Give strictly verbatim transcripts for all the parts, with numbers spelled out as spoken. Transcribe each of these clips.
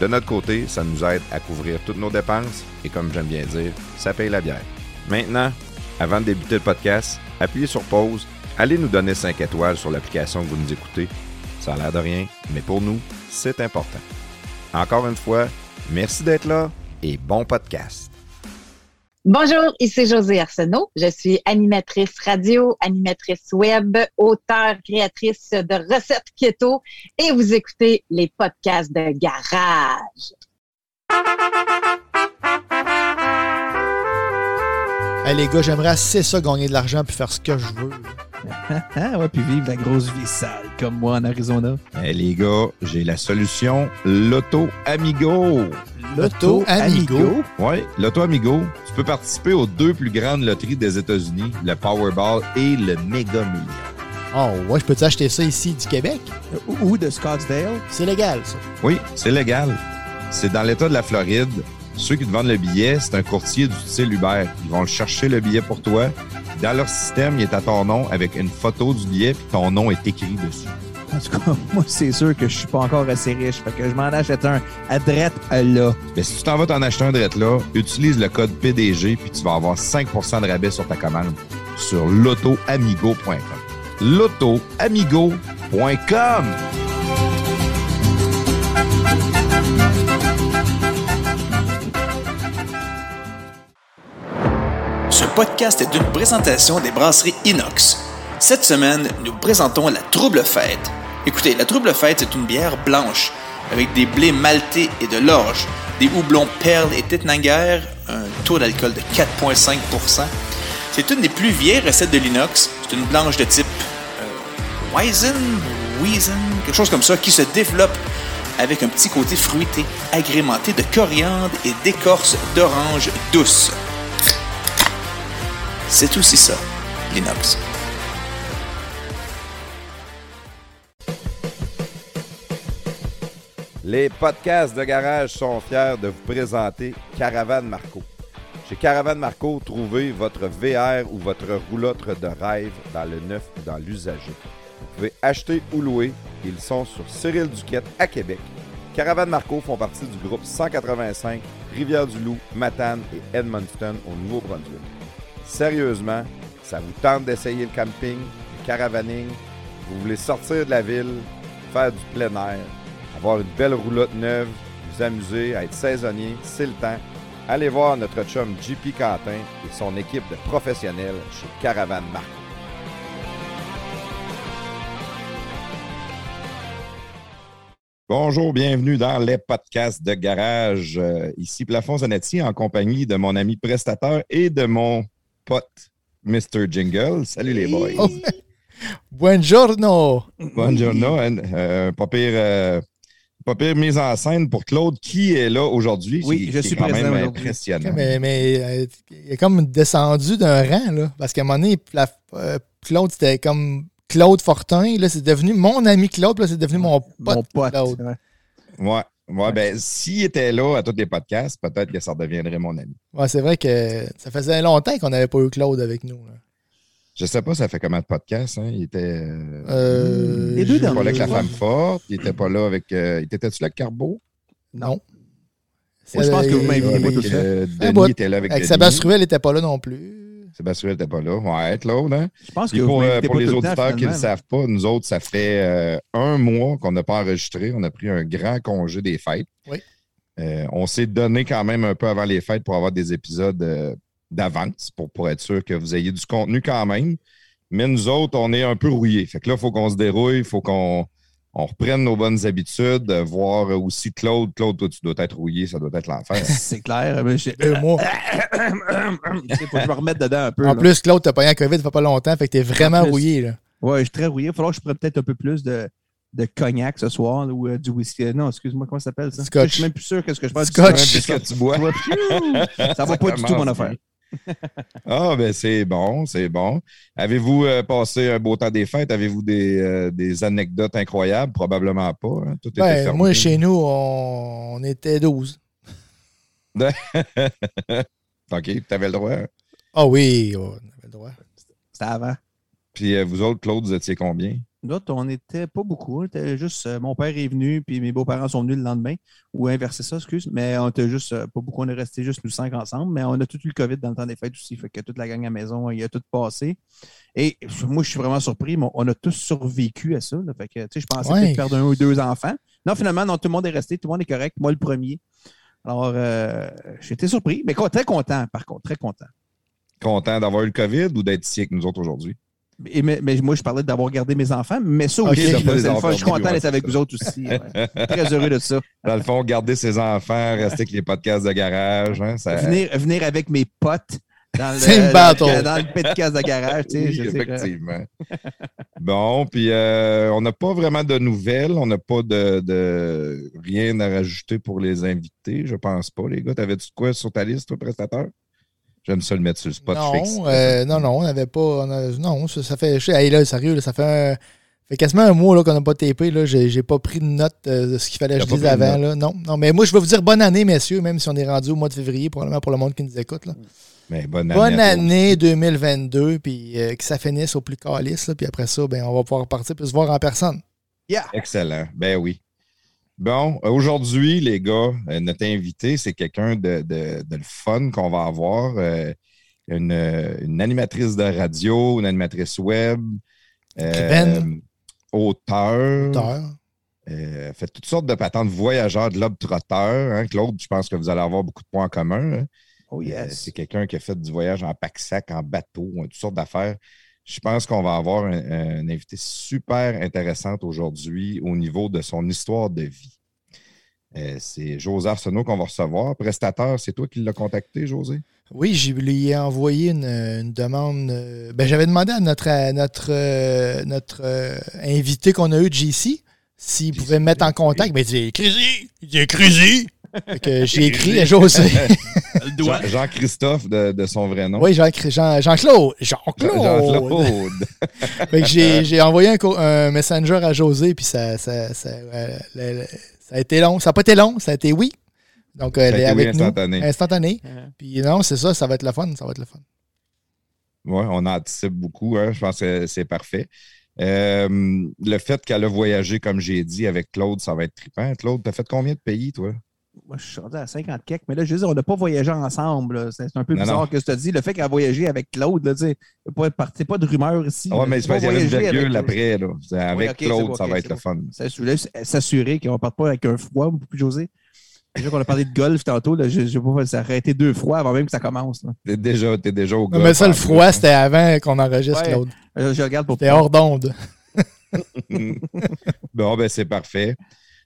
De notre côté, ça nous aide à couvrir toutes nos dépenses et comme j'aime bien dire, ça paye la bière. Maintenant, avant de débuter le podcast, appuyez sur pause, allez nous donner cinq étoiles sur l'application que vous nous écoutez. Ça a l'air de rien, mais pour nous, c'est important. Encore une fois, merci d'être là et bon podcast. Bonjour, ici Josée Arsenault. Je suis animatrice radio, animatrice web, auteure, créatrice de recettes keto et vous écoutez les podcasts de Garage. Hey les gars, j'aimerais assez ça gagner de l'argent puis faire ce que je veux. Ouais, puis vivre la grosse vie sale comme moi en Arizona. Hey les gars, j'ai la solution, Loto Amigo. Loto Amigo. Amigo. Oui, Loto Amigo. Tu peux participer aux deux plus grandes loteries des États-Unis, le Powerball et le Mega Million. Oh ouais, je peux t'acheter ça ici du Québec? Ou de Scottsdale? C'est légal, ça. Oui, c'est légal. C'est dans l'État de la Floride. Ceux qui te vendent le billet, c'est un courtier du style Uber. Ils vont chercher le billet pour toi. Dans leur système, il est à ton nom avec une photo du billet puis ton nom est écrit dessus. En tout cas, moi, c'est sûr que je suis pas encore assez riche. Fait que je m'en achète un à drette là. Mais si tu t'en vas t'en acheter un drette là, utilise le code P D G puis tu vas avoir cinq pour cent de rabais sur ta commande sur loto amigo point com. loto amigo point com. Ce podcast est une présentation des brasseries Inox. Cette semaine, nous présentons la Trouble Fête. Écoutez, la Trouble Fête, c'est une bière blanche avec des blés maltais et de l'orge, des houblons perles et Tétnanger, un taux d'alcool de quatre virgule cinq pour cent. C'est une des plus vieilles recettes de l'Inox. C'est une blanche de type euh, Weizen, Weizen, quelque chose comme ça, qui se développe avec un petit côté fruité, agrémenté de coriandre et d'écorce d'orange douce. C'est aussi ça, l'Inox. Les podcasts de Garage sont fiers de vous présenter Caravane Marco. Chez Caravane Marco, trouvez votre V R ou votre roulotte de rêve dans le neuf ou dans l'usager. Vous pouvez acheter ou louer. Ils sont sur Cyril Duquette à Québec. Caravane Marco font partie du groupe cent quatre-vingt-cinq, Rivière-du-Loup, Matane et Edmonton au Nouveau-Brunswick. Sérieusement, ça vous tente d'essayer le camping, le caravaning, vous voulez sortir de la ville, faire du plein air, avoir une belle roulotte neuve, vous amuser, à être saisonnier, c'est le temps. Allez voir notre chum J P Quentin et son équipe de professionnels chez Caravane Marco. Bonjour, bienvenue dans les podcasts de Garage. Ici Plafons Zanetti en compagnie de mon ami prestateur et de mon pote mister Jingle. Salut les boys! Oh. Buongiorno! Buongiorno, euh, pas pire... Euh, Pas pire mise en scène pour Claude qui est là aujourd'hui. Oui, qui, je qui suis est quand même impressionnant. Mais, mais euh, il est comme descendu d'un rang, là. Parce qu'à un moment donné, la, euh, Claude, c'était comme Claude Fortin. Là, c'est devenu mon ami Claude. Là, c'est devenu mon pote, mon pote Claude. Ouais, ouais, ouais. Ben, s'il était là à tous les podcasts, peut-être que ça redeviendrait mon ami. Ouais, c'est vrai que ça faisait longtemps qu'on n'avait pas eu Claude avec nous, là. Je sais pas, ça fait combien de podcasts, hein? Il était... Euh, euh, les deux derniers. Il était pas là avec la femme forte, il était pas là avec... Euh, il était-tu là avec Carbo? Non. Moi, je pense que vous m'invitez pas tout ça. Euh, Denis bout. Était là avec, avec Denis. Sébastien Ruel n'était pas là non plus. Sébastien Ruel n'était pas là. Ouais, Claude, hein? Je pense que pour, vous euh, pour pas les auditeurs qui ne le savent pas, nous autres, ça fait euh, un mois qu'on n'a pas enregistré. On a pris un grand congé des fêtes. Oui. Euh, on s'est donné quand même un peu avant les fêtes pour avoir des épisodes... Euh, d'avance pour, pour être sûr que vous ayez du contenu quand même. Mais nous autres, on est un peu rouillés. Fait que là, il faut qu'on se dérouille, il faut qu'on on reprenne nos bonnes habitudes, voir aussi Claude. Claude, toi, tu dois être rouillé, ça doit être l'enfer. C'est clair. Mais j'ai... Deux mois. Il faut que je me remette dedans un peu. En là. Plus, Claude, t'as pas eu un COVID, ça fait pas longtemps, fait que t'es vraiment plus... rouillé, là. Ouais, je suis très rouillé. Il va falloir que je prenne peut-être un peu plus de... de cognac ce soir ou euh, du whisky. Non, excuse-moi, comment ça s'appelle ça? Scotch. Je suis même plus sûr que ce que je parle. Scotch, c'est ce que tu bois. Ça va pas du tout mon affaire. Ah, ben c'est bon, c'est bon. Avez-vous euh, passé un beau temps des fêtes? Avez-vous des, euh, des anecdotes incroyables? Probablement pas. Hein? Tout ben, était fermé. Moi, chez nous, on, on était douze. OK, t'avais le droit. Ah oui, on avait le droit. C'était avant. Puis euh, vous autres, Claude, vous étiez combien? Nous autres, on n'était pas beaucoup. On était juste, euh, mon père est venu, puis mes beaux-parents sont venus le lendemain, ou inverser ça, excuse, mais on était juste, euh, pas beaucoup, on est resté juste nous cinq ensemble, mais on a tout eu le COVID dans le temps des fêtes aussi, fait que toute la gang à la maison, il a tout passé. Et moi, je suis vraiment surpris, mais on a tous survécu à ça, là, fait que, tu sais, je pensais ouais. peut-être perdre un ou deux enfants. Non, finalement, non, tout le monde est resté, tout le monde est correct, moi le premier. Alors, euh, j'étais surpris, mais très content, par contre, très content. Content d'avoir eu le COVID ou d'être ici avec nous autres aujourd'hui? Et mais, mais moi, je parlais d'avoir gardé mes enfants, mais ça aussi, okay, là, enfants, je suis content d'être avec vous autres aussi. Ouais. Très heureux de ça. Dans le fond, garder ses enfants, rester avec les podcasts de garage. Hein, ça... venir, venir avec mes potes dans le, dans le podcast de garage. Tu sais, oui, je effectivement. Sais bon, puis euh, on n'a pas vraiment de nouvelles. On n'a pas de, de rien à rajouter pour les invités. Je pense pas, les gars. T'avais-tu de quoi sur ta liste, toi, prestataire? J'aime ça le mettre sur le spot non, fixe. Euh, non, non, on n'avait pas... On a, non, ça, ça fait... Je sais, hey, là, sérieux, là, ça fait, un, fait quasiment un mois là, qu'on n'a pas tapé. Là, j'ai, j'ai pas pris de note euh, de ce qu'il fallait que je dise avant. Là. Non, non, mais moi, je vais vous dire bonne année, messieurs, même si on est rendu au mois de février, probablement pour le monde qui nous écoute. Là. Mais bonne année Bonne année deux mille vingt-deux, puis euh, que ça finisse au plus calice. Puis après ça, ben, on va pouvoir repartir et se voir en personne. Yeah. Excellent, ben oui. Bon, aujourd'hui, les gars, notre invité, c'est quelqu'un de, de, de le fun qu'on va avoir. Euh, une, une animatrice de radio, une animatrice web, euh, auteur. auteur. Euh, fait toutes sortes de patentes, voyageurs, de l'homme trotteur. Hein, Claude, je pense que vous allez avoir beaucoup de points en commun. Hein. Oh yes. Euh, c'est quelqu'un qui a fait du voyage en pack-sac, en bateau, hein, toutes sortes d'affaires. Je pense qu'on va avoir un, un invité super intéressant aujourd'hui au niveau de son histoire de vie. Euh, c'est Josée Arsenault qu'on va recevoir. Prestataire, c'est toi qui l'as contacté, Josée? Oui, je lui ai envoyé une, une demande. Ben, j'avais demandé à notre, à notre, euh, notre euh, invité qu'on a eu, J C, s'il J C pouvait me mettre en contact. Mais il dit « Crazy! » Il dit « Crazy! » J'ai écrit à Josée. Jean- Jean-Christophe de, de son vrai nom. Oui, Jean- Jean- Jean-Claude. Jean-Claude. Jean-Claude. Fait que j'ai, j'ai envoyé un, co- un messenger à Josée, puis ça, ça, ça, euh, le, le, ça a été long. Ça n'a pas été long, ça a été oui. Donc, elle est avec oui, nous. Instantané. Instantané. Uh-huh. Puis non, c'est ça, ça va être le fun. Ça va être le fun. Oui, on anticipe beaucoup. Hein. Je pense que c'est parfait. Euh, le fait qu'elle a voyagé, comme j'ai dit, avec Claude, ça va être trippant. Claude, t'as fait combien de pays, toi? Moi, je suis rendu à cinquante quelques, mais là, je veux dire, on n'a pas voyagé ensemble. Là. C'est un peu non, bizarre non. que je te dis. Le fait qu'elle a voyagé avec Claude, là, tu sais, c'est pas de rumeur ici. Oui, mais c'est parce qu'il y a une virgule après. Là. Avec oui, okay, Claude, bon, ça okay, va être bon. Le fun. S'assurer, s'assurer qu'on ne parte pas avec un froid, Josée. Déjà qu'on a parlé de golf tantôt, là, je, je pas, ça aurait été deux froids avant même que ça commence. Là. T'es, déjà, t'es déjà au golf. Non, mais ça, le froid, c'était avant qu'on enregistre, ouais, Claude. Je, je regarde pour t'es hors d'onde. Bon, ben c'est parfait.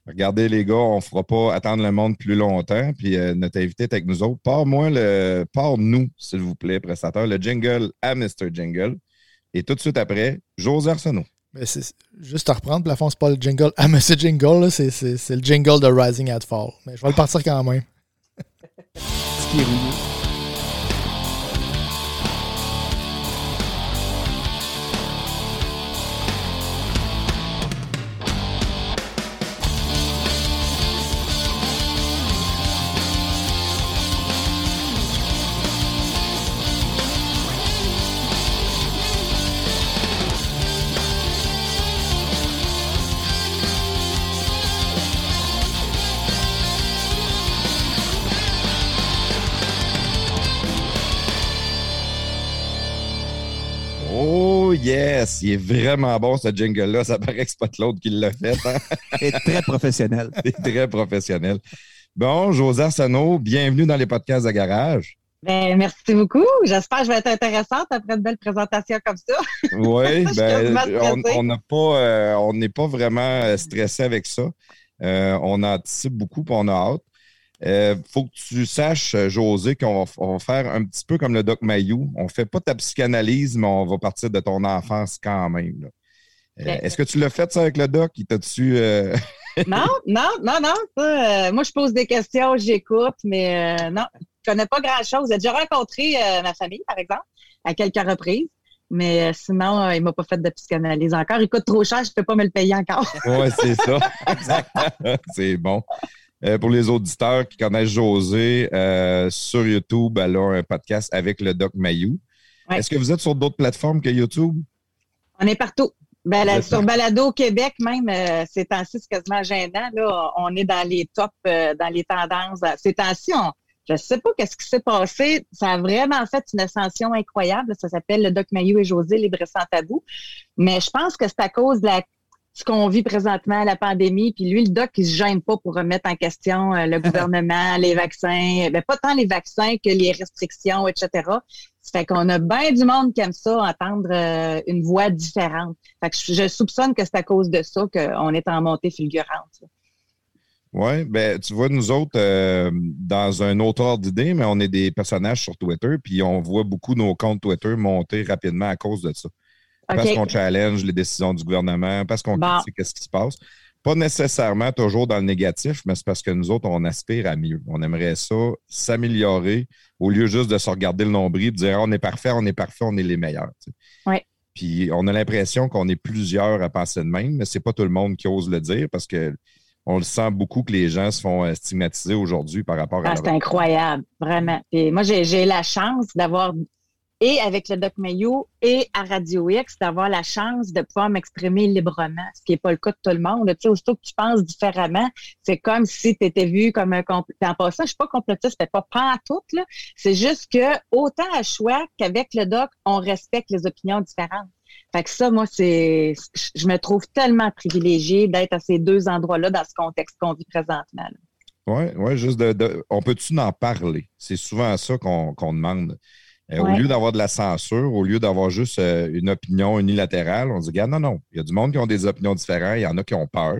Regardez, les gars, on ne fera pas attendre le monde plus longtemps. Puis euh, notre invité est avec nous autres. Pars-moi le. Pars-nous, s'il vous plaît, prestataire, le jingle à mister Jingle. Et tout de suite après, Josée Arsenault. Mais c'est juste à reprendre, plafond, c'est pas le jingle à M. Jingle, là, c'est, c'est, c'est le jingle de Rising at Fall. Mais je vais le partir quand même. Ce qui est ruiné. Yes, il est vraiment bon ce jingle-là. Ça paraît que c'est pas Claude qui l'a fait. Hein? C'est très professionnel. C'est très professionnel. Bon, Josée Arsenault, bienvenue dans les podcasts de garage. Ben, merci beaucoup. J'espère que je vais être intéressante après une belle présentation comme ça. Oui, ben, on n'est pas, euh, pas vraiment stressé avec ça. Euh, on anticipe beaucoup et on a hâte. Il euh, faut que tu saches, Josée, qu'on va, on va faire un petit peu comme le Doc Mailloux. On ne fait pas ta psychanalyse, mais on va partir de ton enfance quand même. Là. Euh, ben, est-ce que tu l'as fait ça avec le doc? Il t'a-tu... Euh... non, non, non, non. Ça, euh, moi, je pose des questions, j'écoute, mais euh, non, je connais pas grand-chose. J'ai déjà rencontré euh, ma famille, par exemple, à quelques reprises. Mais sinon, euh, il ne m'a pas fait de psychanalyse encore. Il coûte trop cher, je ne peux pas me le payer encore. Oui, c'est ça. C'est bon. Euh, pour les auditeurs qui connaissent Josée, euh, sur YouTube, elle a un podcast avec le Doc Mailloux. Ouais. Est-ce que vous êtes sur d'autres plateformes que YouTube? On est partout. Bala- sur Balado Québec, même, euh, ces temps-ci, c'est quasiment gênant. Là. On est dans les tops, euh, dans les tendances. Ces temps-ci, on... Je ne sais pas qu'est-ce qui s'est passé. Ça a vraiment fait une ascension incroyable. Ça s'appelle le Doc Mailloux et Josée, libres et sans tabou. Mais je pense que c'est à cause de la, ce qu'on vit présentement, la pandémie. Puis lui, le doc, il ne se gêne pas pour remettre en question le gouvernement, les vaccins. Bien, pas tant les vaccins que les restrictions, et cetera. Ça fait qu'on a bien du monde qui aime ça, entendre euh, une voix différente. Fait que je, je soupçonne que c'est à cause de ça qu'on est en montée fulgurante. Là. Oui, bien, tu vois, nous autres, euh, dans un autre ordre d'idée, mais on est des personnages sur Twitter, puis on voit beaucoup nos comptes Twitter monter rapidement à cause de ça. Okay. Parce qu'on challenge les décisions du gouvernement, parce qu'on bon. critique ce qui se passe. Pas nécessairement toujours dans le négatif, mais c'est parce que nous autres, on aspire à mieux. On aimerait ça s'améliorer au lieu juste de se regarder le nombril et de dire ah, « on est parfait, on est parfait, on est les meilleurs ». Oui. Puis on a l'impression qu'on est plusieurs à penser de même, mais c'est pas tout le monde qui ose le dire parce que on le sent beaucoup que les gens se font stigmatiser aujourd'hui par rapport à... Ah, c'est incroyable, vraiment. Et moi, j'ai, j'ai la chance d'avoir, et avec le Doc Mailloux et à Radio X, d'avoir la chance de pouvoir m'exprimer librement, ce qui n'est pas le cas de tout le monde. Tu sais, aussitôt que tu penses différemment, c'est comme si tu étais vu comme un complotiste. En passant, je ne suis pas complotiste, mais pas pantoute, là. C'est juste que autant à choix qu'avec le Doc, on respecte les opinions différentes. Fait que ça, moi, c'est, je me trouve tellement privilégiée d'être à ces deux endroits-là dans ce contexte qu'on vit présentement. Oui, ouais, juste de, de... On peut-tu en parler? C'est souvent ça qu'on, qu'on demande. Euh, ouais. Au lieu d'avoir de la censure, au lieu d'avoir juste euh, une opinion unilatérale, on se dit, regarde, non, non, il y a du monde qui ont des opinions différentes, il y en a qui ont peur.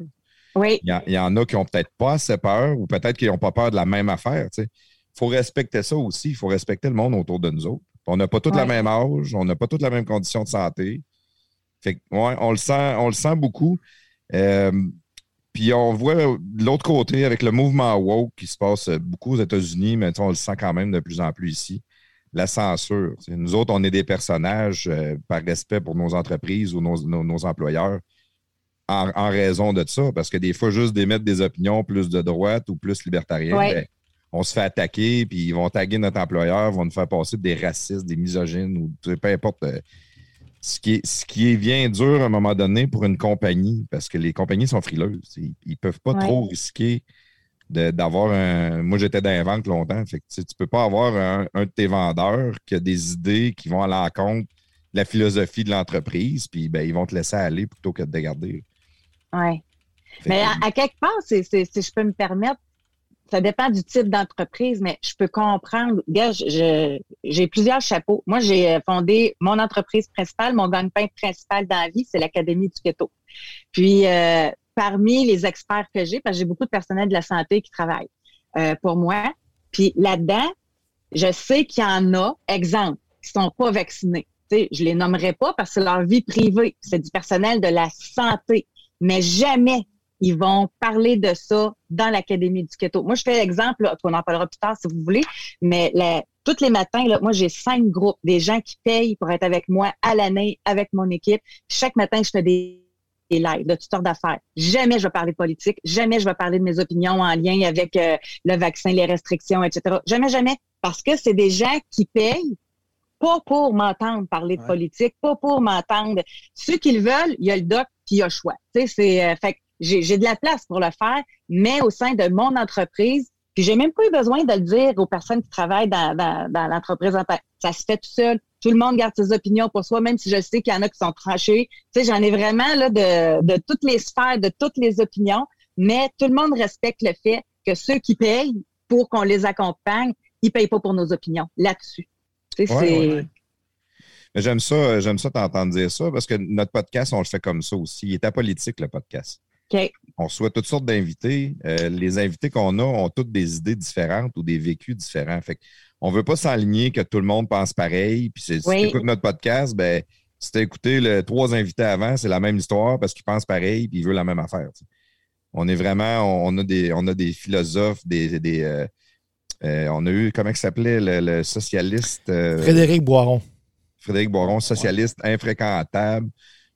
Oui. Il y, y en a qui ont peut-être pas assez peur ou peut-être qu'ils n'ont pas peur de la même affaire. Il faut respecter ça aussi, il faut respecter le monde autour de nous autres. On n'a pas tous ouais. la même âge, on n'a pas toutes la même condition de santé. Fait que, ouais, on le sent, on le sent beaucoup. Euh, puis on voit de l'autre côté avec le mouvement woke qui se passe beaucoup aux États-Unis, mais on le sent quand même de plus en plus ici. La censure. T'sais, nous autres, on est des personnages euh, par respect pour nos entreprises ou nos, nos, nos employeurs en, en raison de ça. Parce que des fois, juste d'émettre des opinions plus de droite ou plus libertariennes, ouais. ben, on se fait attaquer, puis ils vont taguer notre employeur, vont nous faire passer des racistes, des misogynes, ou peu importe. Euh, ce qui, est, ce qui est bien dur à un moment donné pour une compagnie, parce que les compagnies sont frileuses. Ils ne peuvent pas ouais. trop risquer de, d'avoir un... Moi, j'étais dans les ventes longtemps. Fait que, tu ne peux pas avoir un, un de tes vendeurs qui a des idées qui vont à l'encontre de la philosophie de l'entreprise, puis ben, ils vont te laisser aller plutôt que de te garder. Oui. Mais à, à quelque part, c'est, c'est, si je peux me permettre, ça dépend du type d'entreprise, mais je peux comprendre. Regarde, je, je, j'ai plusieurs chapeaux. Moi, j'ai fondé mon entreprise principale, mon gagne-pain principal dans la vie, c'est l'Académie du Keto. Puis, euh, parmi les experts que j'ai, parce que j'ai beaucoup de personnel de la santé qui travaille euh, pour moi, puis là-dedans, je sais qu'il y en a, exemple, qui sont pas vaccinés. T'sais, je les nommerai pas parce que c'est leur vie privée. C'est du personnel de la santé, mais jamais ils vont parler de ça dans l'Académie du Keto. Moi, je fais exemple, là, on en parlera plus tard si vous voulez, mais là, tous les matins, là, moi, j'ai cinq groupes, des gens qui payent pour être avec moi à l'année, avec mon équipe. Chaque matin, je fais des, des lives de toutes sortes d'affaires. Jamais je vais parler de politique, jamais je vais parler de mes opinions en lien avec euh, le vaccin, les restrictions, et cetera. Jamais, jamais, parce que c'est des gens qui payent pas pour m'entendre parler de ouais. politique, pas pour m'entendre. Ceux qui le veulent, il y a le doc puis il y a choix. Tu sais, c'est... Euh, fait, J'ai, j'ai de la place pour le faire, mais au sein de mon entreprise, puis j'ai même pas eu besoin de le dire aux personnes qui travaillent dans, dans, dans l'entreprise. Ça se fait tout seul. Tout le monde garde ses opinions pour soi, même si je sais qu'il y en a qui sont tranchés. Tu sais, j'en ai vraiment là de, de toutes les sphères, de toutes les opinions, mais tout le monde respecte le fait que ceux qui payent pour qu'on les accompagne, ils payent pas pour nos opinions là-dessus. Tu sais, ouais, c'est... Ouais, ouais. Mais j'aime ça, j'aime ça t'entendre dire ça, parce que notre podcast, on le fait comme ça aussi. Il est apolitique, le podcast. Okay. On reçoit toutes sortes d'invités. Euh, les invités qu'on a ont toutes des idées différentes ou des vécus différents. Fait qu'on ne veut pas s'aligner que tout le monde pense pareil. Puis si oui. tu écoutes notre podcast, ben, Si t'as écouté les trois invités avant, c'est la même histoire parce qu'ils pensent pareil puis ils veulent la même affaire. T'sais. On est vraiment, on a des, on a des philosophes, des, des euh, euh, on a eu, comment il s'appelait, le, le socialiste... Euh, Frédéric Boiron. Frédéric Boiron, socialiste ouais. infréquentable.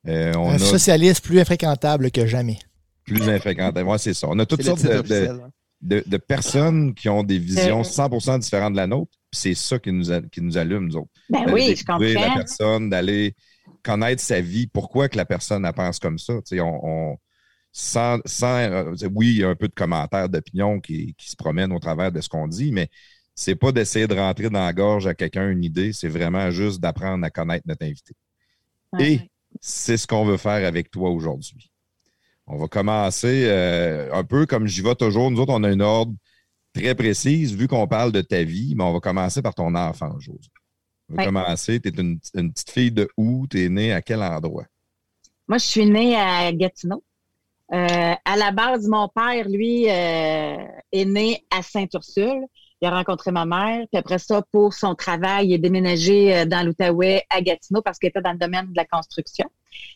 Euh, on Un a... socialiste plus infréquentable que jamais. Plus infréquentable, oui, c'est ça. On a toutes sortes de, de, hein? de, de personnes qui ont des visions cent pour cent différentes de la nôtre. C'est ça qui nous, a, qui nous allume, nous autres. Ben d'aller oui, je comprends. La personne, d'aller connaître sa vie, pourquoi que la personne elle pense comme ça. Tu sais, on, on, sans, sans, oui, il y a un peu de commentaires, d'opinions qui, qui se promènent au travers de ce qu'on dit, mais c'est pas d'essayer de rentrer dans la gorge à quelqu'un une idée, c'est vraiment juste d'apprendre à connaître notre invité. Ouais. Et c'est ce qu'on veut faire avec toi aujourd'hui. On va commencer euh, un peu comme j'y vais toujours. Nous autres, on a une ordre très précise, vu qu'on parle de ta vie, mais on va commencer par ton enfant, Josée. On va ouais. commencer, tu es une, une petite fille de où? Tu es née à quel endroit? Moi, je suis née à Gatineau. Euh, à la base, mon père, lui, euh, est né à Saint-Ursule. Il a rencontré ma mère. Puis après ça, pour son travail, il est déménagé dans l'Outaouais à Gatineau parce qu'il était dans le domaine de la construction.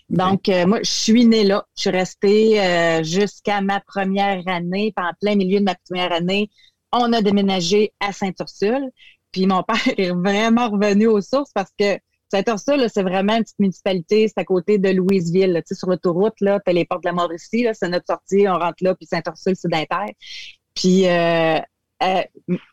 Donc, euh, moi, je suis née là. Je suis restée euh, jusqu'à ma première année. Puis en plein milieu de ma première année, on a déménagé à Saint-Ursule. Puis mon père est vraiment revenu aux sources parce que Saint-Ursule, c'est vraiment une petite municipalité. C'est à côté de Louiseville. Là. Tu sais, sur l'autoroute, là, t'as les portes de la Mauricie. Là, c'est notre sortie. On rentre là. Puis Saint-Ursule, c'est dans les terres. Puis... Euh, Euh,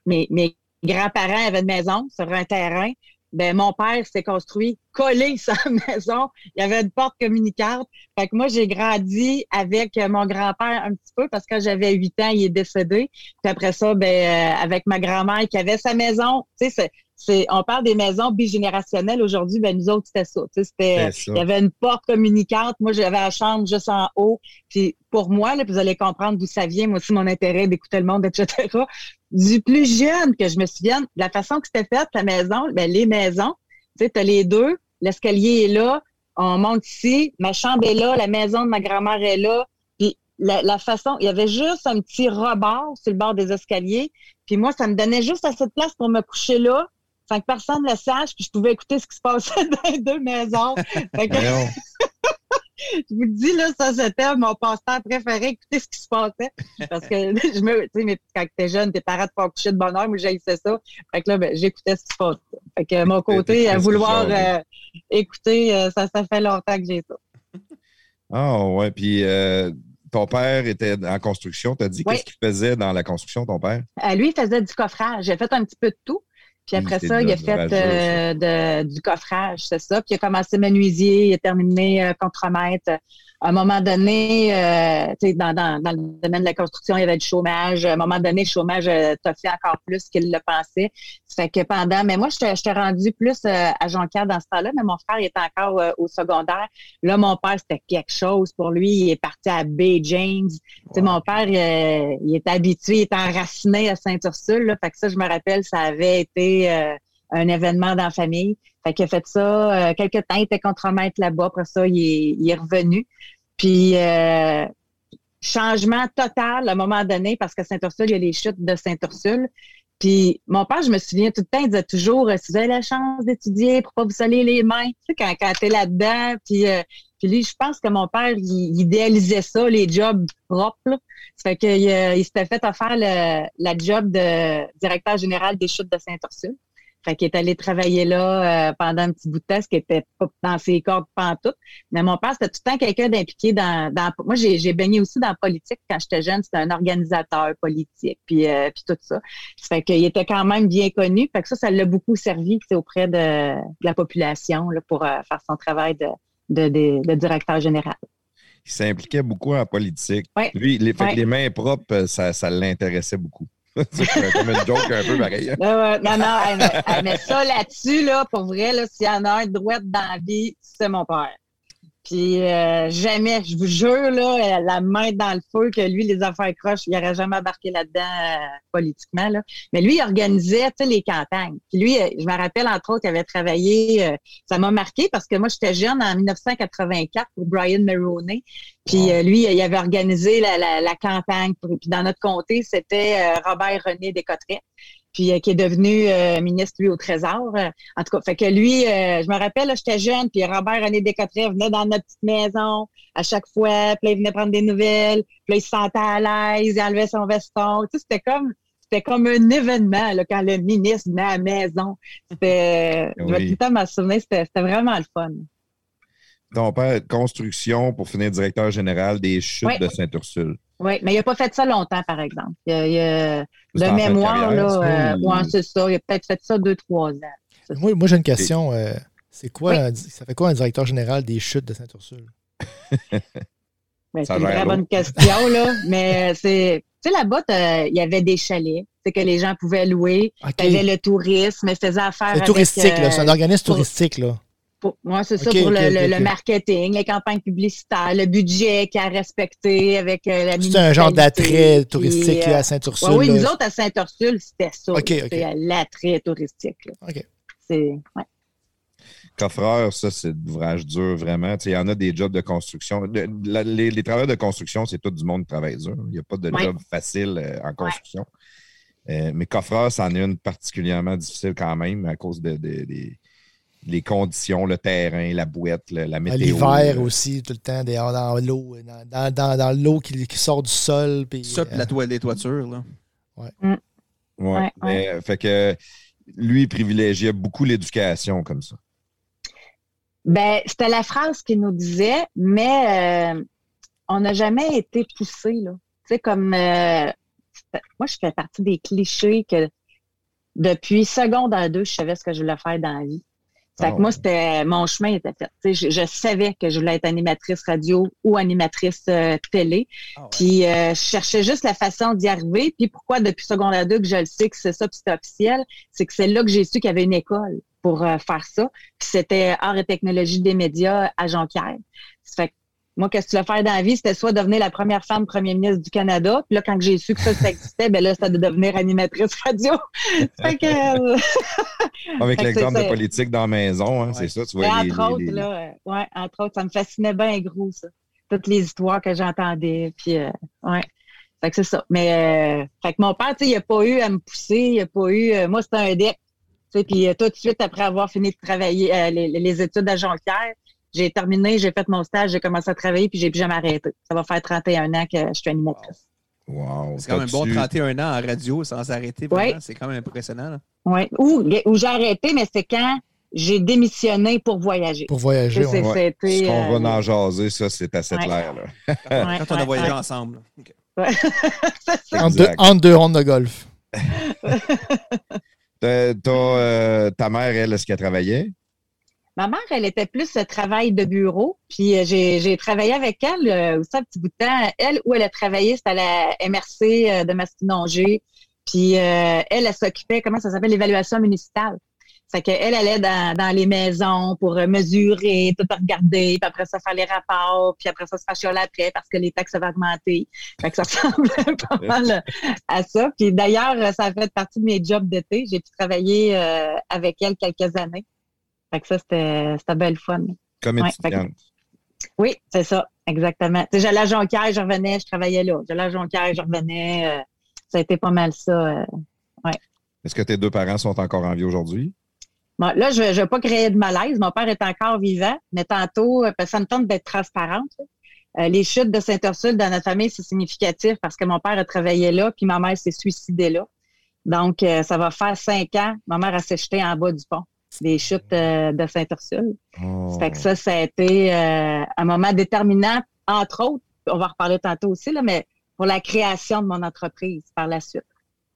mes, mes grands-parents avaient une maison sur un terrain. Ben, mon père s'est construit collé sur la maison. Il y avait une porte communicante. Fait que moi, j'ai grandi avec mon grand-père un petit peu parce que quand j'avais huit ans, il est décédé. Puis après ça, ben, euh, avec ma grand-mère qui avait sa maison. Tu sais, c'est, c'est, on parle des maisons bigénérationnelles aujourd'hui. Ben, nous autres, c'était ça. Tu sais, c'était, c'était ça. Il y avait une porte communicante. Moi, j'avais la chambre juste en haut. Puis pour moi, là, vous allez comprendre d'où ça vient, moi aussi, mon intérêt d'écouter le monde, et cetera. Du plus jeune que je me souvienne, la façon que c'était fait, la maison, ben, les maisons, tu sais, t'as les deux, l'escalier est là, on monte ici, ma chambre est là, la maison de ma grand-mère est là, puis la, la façon, il y avait juste un petit rebord sur le bord des escaliers, puis moi, ça me donnait juste assez de place pour me coucher là, sans que personne le sache, puis je pouvais écouter ce qui se passait dans les deux maisons. Fait que... Je vous le dis, là, ça, c'était mon passe-temps préféré, écouter ce qui se passait. Parce que, je me, tu sais, quand t'es jeune, tes parents te font coucher de bonne heure, moi, j'haïssais ça. Fait que là, ben, j'écoutais ce qui se passait. Fait que mon côté, à vouloir euh, écouter, euh, ça, ça fait longtemps que j'ai ça. Ah, oh, ouais. Puis, euh, ton père était en construction. T'as dit, oui. Qu'est-ce qu'il faisait dans la construction, ton père? Euh, lui, il faisait du coffrage. Il a fait un petit peu de tout. Puis après il ça, il a fait euh, de, du coffrage, c'est ça. Puis il a commencé menuisier, il a terminé euh, contremaître. À un moment donné, euh, tu sais, dans, dans, dans le domaine de la construction, il y avait du chômage. À un moment donné, le chômage euh, t'a fait encore plus qu'il le pensait. Ça fait que pendant... Mais moi, je t'ai rendu plus euh, à Jonquière dans ce temps-là, mais mon frère il était encore euh, au secondaire. Là, mon père, c'était quelque chose pour lui. Il est parti à Bay James. Wow. Tu sais, mon père, il, il est habitué, il est enraciné à Saint-Ursule. Là. Fait que ça, je me rappelle, ça avait été... Euh, un événement dans la famille. Fait qu'il a fait ça. Euh, quelques temps, il était contremaître là-bas. Après ça, il est, il est revenu. Puis, euh, changement total à un moment donné, parce qu'à Saint-Ursule, il y a les chutes de Saint-Ursule. Puis, mon père, je me souviens tout le temps, il disait toujours, « Si vous avez la chance d'étudier, pour pas vous saler les mains. » Tu sais, quand, quand t'es là-dedans. Puis, euh, puis lui, je pense que mon père, il idéalisait ça, les jobs propres. Là. Ça fait qu'il euh, il s'était fait offrir le, la job de directeur général des chutes de Saint-Ursule. Fait qu'il est allé travailler là euh, pendant un petit bout de temps, ce qui était pas dans ses cordes pantoute. Mais mon père, c'était tout le temps quelqu'un d'impliqué dans... dans moi, j'ai, j'ai baigné aussi dans la politique quand j'étais jeune. C'était un organisateur politique, puis, euh, puis tout ça. Ça fait qu'il était quand même bien connu. Fait que ça, ça l'a beaucoup servi auprès de, de la population là, pour euh, faire son travail de, de, de, de directeur général. Il s'impliquait beaucoup en politique. Ouais. Lui, les, fait ouais. que les mains propres, ça, ça l'intéressait beaucoup. C'est comme une joke un peu pareil. Hein? Euh, non, non, elle met, elle met ça là-dessus, là, pour vrai, là, s'il y en a un droite dans la vie, c'est mon père. Puis euh, jamais, je vous jure, là, la main dans le feu que lui, les affaires croches, il n'aurait jamais embarqué là-dedans euh, politiquement. Là. Mais lui, il organisait les campagnes. Puis lui, je me rappelle, entre autres, il avait travaillé, euh, ça m'a marqué parce que moi, j'étais jeune en dix-neuf cent quatre-vingt-quatre pour Brian Mulroney. Puis euh, lui, il avait organisé la, la, la campagne. Puis dans notre comté, c'était euh, Robert-René de Cotret. puis euh, qui est devenu euh, ministre, lui, au Trésor. Euh, en tout cas, fait que lui, euh, je me rappelle, là, j'étais jeune, puis Robert-René de Cotret venait dans notre petite maison à chaque fois, puis là, il venait prendre des nouvelles, puis là, il se sentait à l'aise, il enlevait son veston. Tu sais, c'était comme... C'était comme un événement là, quand le ministre venait à la maison. C'était, oui. Je vais tout le temps m'en souvenir, c'était, c'était vraiment le fun. Ton père, construction, pour finir directeur général des chutes oui. de Saint-Ursule. Oui, mais il n'a pas fait ça longtemps, par exemple. Il a, il a, le mémoire, carrière, là, euh, oui. ouais, c'est ça, il a peut-être fait ça deux, trois ans. Moi, moi j'ai une question. Euh, c'est quoi, oui. un, ça fait quoi un directeur général des chutes de Saint-Ursule? Ben, c'est une très bonne question, là, mais c'est... Tu sais, là-bas, il y avait des chalets que les gens pouvaient louer. Okay. Il y avait le tourisme, ils faisaient affaire c'est touristique, avec... touristique, euh, c'est un organisme pour, touristique, là. Oui, c'est okay, ça, pour okay, le, okay. le marketing, les campagnes publicitaires, le budget qu'il y a respecté avec euh, la municipalité. C'est un genre d'attrait touristique puis, euh, là, à Saint-Ursule. Oui, ouais, nous autres, à Saint-Ursule, c'était ça. Okay, okay. C'était l'attrait touristique. Là. OK. C'est... Ouais. Coffreur, ça, c'est l'ouvrage dur, vraiment. Il y en a des jobs de construction. De, la, les, les travailleurs de construction, c'est tout du monde qui travaille dur. Il n'y a pas de ouais. job facile euh, en construction. Ouais. Euh, mais coffreur, c'en est une particulièrement difficile quand même à cause des de, de, de, les conditions, le terrain, la bouette, le, la météo. L'hiver euh, aussi, tout le temps, des, dans l'eau, dans, dans, dans l'eau qui, qui sort du sol. Pis, ça, puis euh, la toile des toitures, là. Oui. Mm. Ouais, ouais, mais, ouais. Fait que lui, il privilégiait beaucoup l'éducation comme ça. Ben, c'était la France qui nous disait, mais euh, on n'a jamais été poussés, là. Tu sais, comme... Euh, moi, je fais partie des clichés que depuis seconde à deux, je savais ce que je voulais faire dans la vie. Fait que oh. moi, c'était... Mon chemin était fait. Tu sais, je, je savais que je voulais être animatrice radio ou animatrice euh, télé. Oh, ouais. Puis, euh, je cherchais juste la façon d'y arriver. Puis, pourquoi depuis seconde à deux que je le sais que c'est ça puis c'est officiel, c'est que c'est là que j'ai su qu'il y avait une école pour faire ça. Puis c'était art et technologie des médias à Jonquière. Ça fait que moi, qu'est-ce que tu voulais faire dans la vie? C'était soit devenir la première femme premier ministre du Canada. Puis là, quand j'ai su que ça, ça existait, bien là, c'était de devenir animatrice radio. Ça fait que... Avec fait l'exemple que de politique dans la maison, hein, ouais. c'est ça, tu vois. Et entre les, autres, les... là, ouais, entre autres, ça me fascinait bien gros, ça. Toutes les histoires que j'entendais, puis euh, ouais. Ça fait que c'est ça. Mais, euh, fait que mon père, tu sais, il n'a pas eu à me pousser, il n'a pas eu... Euh, moi, c'était un D E C. Puis euh, tout de suite, après avoir fini de travailler euh, les, les études à Jonquière, j'ai terminé, j'ai fait mon stage, j'ai commencé à travailler, puis j'ai plus jamais arrêté. Ça va faire trente et un ans que je suis animatrice. Wow. C'est quand même bon, trente et un ans en radio sans s'arrêter. Oui. C'est quand même impressionnant. Là. Oui. Où, où j'ai arrêté, mais c'est quand j'ai démissionné pour voyager. Pour voyager, c'est, on c'est, va. Ce qu'on euh, va en jaser, ça, c'est à cette ouais. l'air. Là. Quand, ouais, quand on a voyagé ouais. ensemble. Okay. Ouais. c'est ça. En, deux, en deux rondes de golf. T'as, t'as, euh, ta mère, elle, est-ce qu'elle travaillait? Ma mère, elle était plus euh, travail de bureau. Puis euh, j'ai, j'ai travaillé avec elle euh, aussi un petit bout de temps. Elle, où elle a travaillé, c'était à la M R C euh, de Masquinongé. Puis euh, elle, elle s'occupait, comment ça s'appelle, l'évaluation municipale. Ça fait qu'elle allait dans, dans les maisons pour mesurer, tout regarder, puis après ça, faire les rapports, puis après ça, se faire chialer après parce que les taxes vont augmenter. Ça fait que ça ressemblait pas mal à ça. Puis d'ailleurs, ça a fait partie de mes jobs d'été. J'ai pu travailler euh, avec elle quelques années. Ça fait que ça, c'était, c'était bien le fun. Comme ouais, étudiante. Que... Oui, c'est ça, exactement. T'sais, j'allais à Jonquière, je revenais, je travaillais là. J'allais à Jonquière, je revenais. Euh, ça a été pas mal ça, euh, ouais. Est-ce que tes deux parents sont encore en vie aujourd'hui? Bon, là, je ne vais pas créer de malaise. Mon père est encore vivant, mais tantôt, parce que ça me tente d'être transparente. Euh, les chutes de Saint-Ursule dans notre famille, c'est significatif parce que mon père a travaillé là, puis ma mère s'est suicidée là. Donc, euh, ça va faire cinq ans. Ma mère a s'est jetée en bas du pont, des chutes euh, de Saint-Ursule. Oh. Ça fait que ça, ça a été euh, un moment déterminant, entre autres, on va en reparler tantôt aussi, là, mais pour la création de mon entreprise par la suite.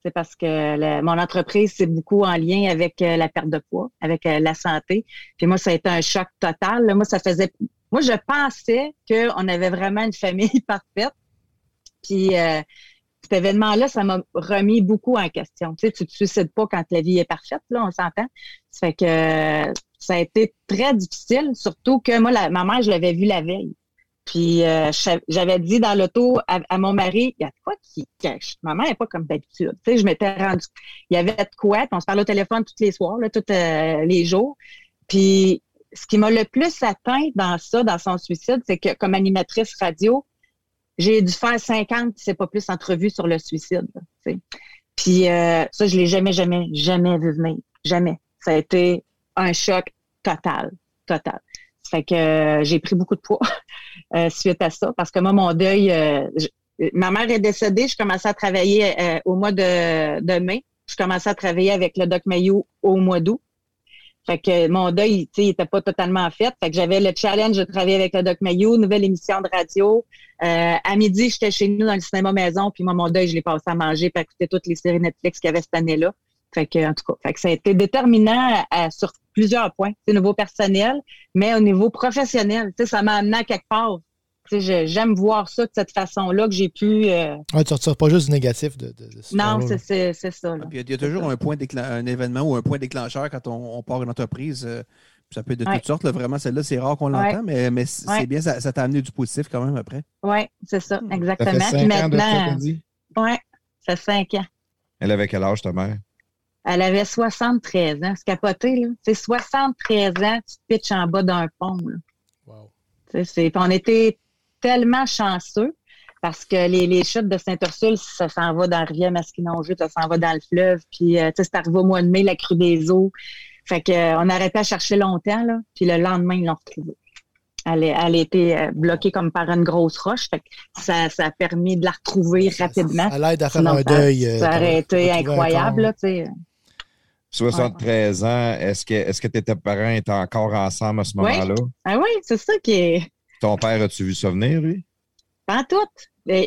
C'est parce que le, mon entreprise, c'est beaucoup en lien avec euh, la perte de poids, avec euh, la santé. Puis moi, ça a été un choc total. Là, moi, ça faisait... Moi, je pensais qu'on avait vraiment une famille parfaite. Puis euh, cet événement-là, ça m'a remis beaucoup en question. Tu sais, tu te suicides pas quand la vie est parfaite, là, on s'entend. Ça fait que euh, ça a été très difficile, surtout que moi, la, ma mère, je l'avais vue la veille. Puis euh, j'avais dit dans l'auto à, à mon mari, il y a de quoi qui cache. Maman n'est pas comme d'habitude. Tu sais, je m'étais rendue. Il y avait de quoi. On se parlait au téléphone tous les soirs, là, tous euh, les jours. Puis ce qui m'a le plus atteinte dans ça, dans son suicide, c'est que comme animatrice radio, j'ai dû faire cinquante, c'est pas plus, entrevues sur le suicide. Tu sais. Puis euh, ça, je l'ai jamais, jamais, jamais vu venir. Jamais. Ça a été un choc total, total. Fait que euh, j'ai pris beaucoup de poids euh, suite à ça. Parce que moi, mon deuil... Euh, je, ma mère est décédée. Je commençais à travailler euh, au mois de, de mai. Je commençais à travailler avec le Doc Mailloux au mois d'août. Fait que mon deuil, tu sais, il était pas totalement fait. Fait que j'avais le challenge de travailler avec le Doc Mailloux, nouvelle émission de radio. Euh, à midi, j'étais chez nous dans le cinéma maison, puis moi, mon deuil, je l'ai passé à manger puis à écouter toutes les séries Netflix qu'il y avait cette année-là. Fait que, en tout cas, fait que ça a été déterminant à, à, sur plusieurs points, au niveau personnel, mais au niveau professionnel. Tu sais, ça m'a amené à quelque part. Tu sais, j'aime voir ça de cette façon-là que j'ai pu... Euh... Ouais, tu ne retires pas juste du négatif de, de, de ce Non, c'est, c'est, c'est ça. Ah, il y, y a toujours un, point déclen- un événement ou un point déclencheur quand on, on part une entreprise. Euh, ça peut être de ouais. toutes sortes. Là, vraiment, celle-là, c'est rare qu'on l'entend, ouais. mais, mais c'est ouais. bien, ça, ça t'a amené du positif quand même après. Oui, c'est ça, exactement. Ça fait cinq Puis ans de ça qu'on dit? Oui, ça fait cinq ans. Elle avait quel âge, ta mère? Elle avait soixante-treize ans. C'est capoté, là. C'est soixante-treize ans, tu pitches en bas d'un pont, là. Wow. C'est, c'est... on était... tellement chanceux parce que les, les chutes de Saint-Ursule, ça s'en va dans la rivière Masquinongé, ça s'en va dans le fleuve. Puis, euh, tu sais, c'est arrivé au mois de mai, la crue des eaux. Fait qu'on euh, n'arrêtait à chercher longtemps, là. Puis le lendemain, ils l'ont retrouvée. Elle, elle a été euh, bloquée comme par une grosse roche. Fait que ça, ça a permis de la retrouver ça, rapidement. Ça, ça l'aide à faire un deuil. Euh, ça aurait été incroyable, là, tu sais. soixante-treize ouais, ouais. ans, est-ce que, est-ce que tes parents étaient encore ensemble à ce moment-là? Oui. Ah oui, c'est ça qui est... Ton père, as-tu vu ça venir, lui? Pas en tout.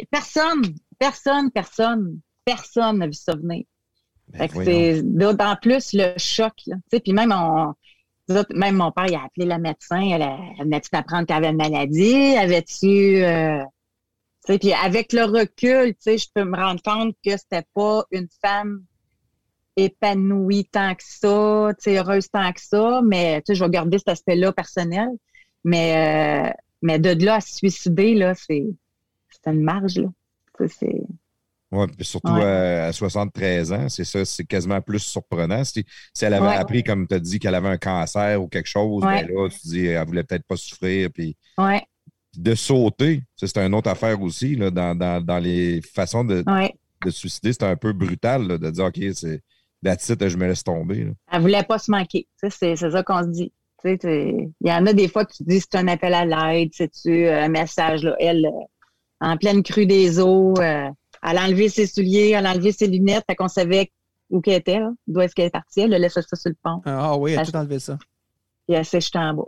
Personne, personne, personne, personne n'a vu ça venir. Ben fait que c'est, d'autant plus le choc. Puis même, on, même mon père, il a appelé la médecin. Elle a, elle a-tu d'apprendre qu'elle avait une maladie? Avais-tu... Euh, puis avec le recul, je peux me rendre compte que c'était pas une femme épanouie tant que ça, heureuse tant que ça, mais je vais garder cet aspect-là personnel. Mais, euh, mais de là à se suicider, là, c'est, c'est une marge, là. Oui, puis surtout ouais. à, à soixante-treize ans, c'est ça, c'est quasiment plus surprenant. Si, si elle avait ouais. appris, comme tu as dit, qu'elle avait un cancer ou quelque chose, ouais. ben là, tu dis, elle voulait peut-être pas souffrir. Puis ouais. de sauter, ça, c'est une autre affaire aussi, là, dans, dans, dans les façons de, ouais. de suicider, c'est un peu brutal, là, de dire, OK, c'est that's it, je me laisse tomber. Là. Elle voulait pas se manquer, c'est, c'est ça qu'on se dit. Tu sais, il y en a des fois que tu dis c'est un appel à l'aide, c'est-tu un message, là, elle, euh, en pleine crue des eaux, euh, elle a enlevé ses souliers, elle a enlevé ses lunettes, fait qu'on savait où qu'elle était, là, d'où est-ce qu'elle est partie, elle a laissé ça sur le pont. Ah oui, elle a tout enlevé ça. Puis elle s'est jetée en bas.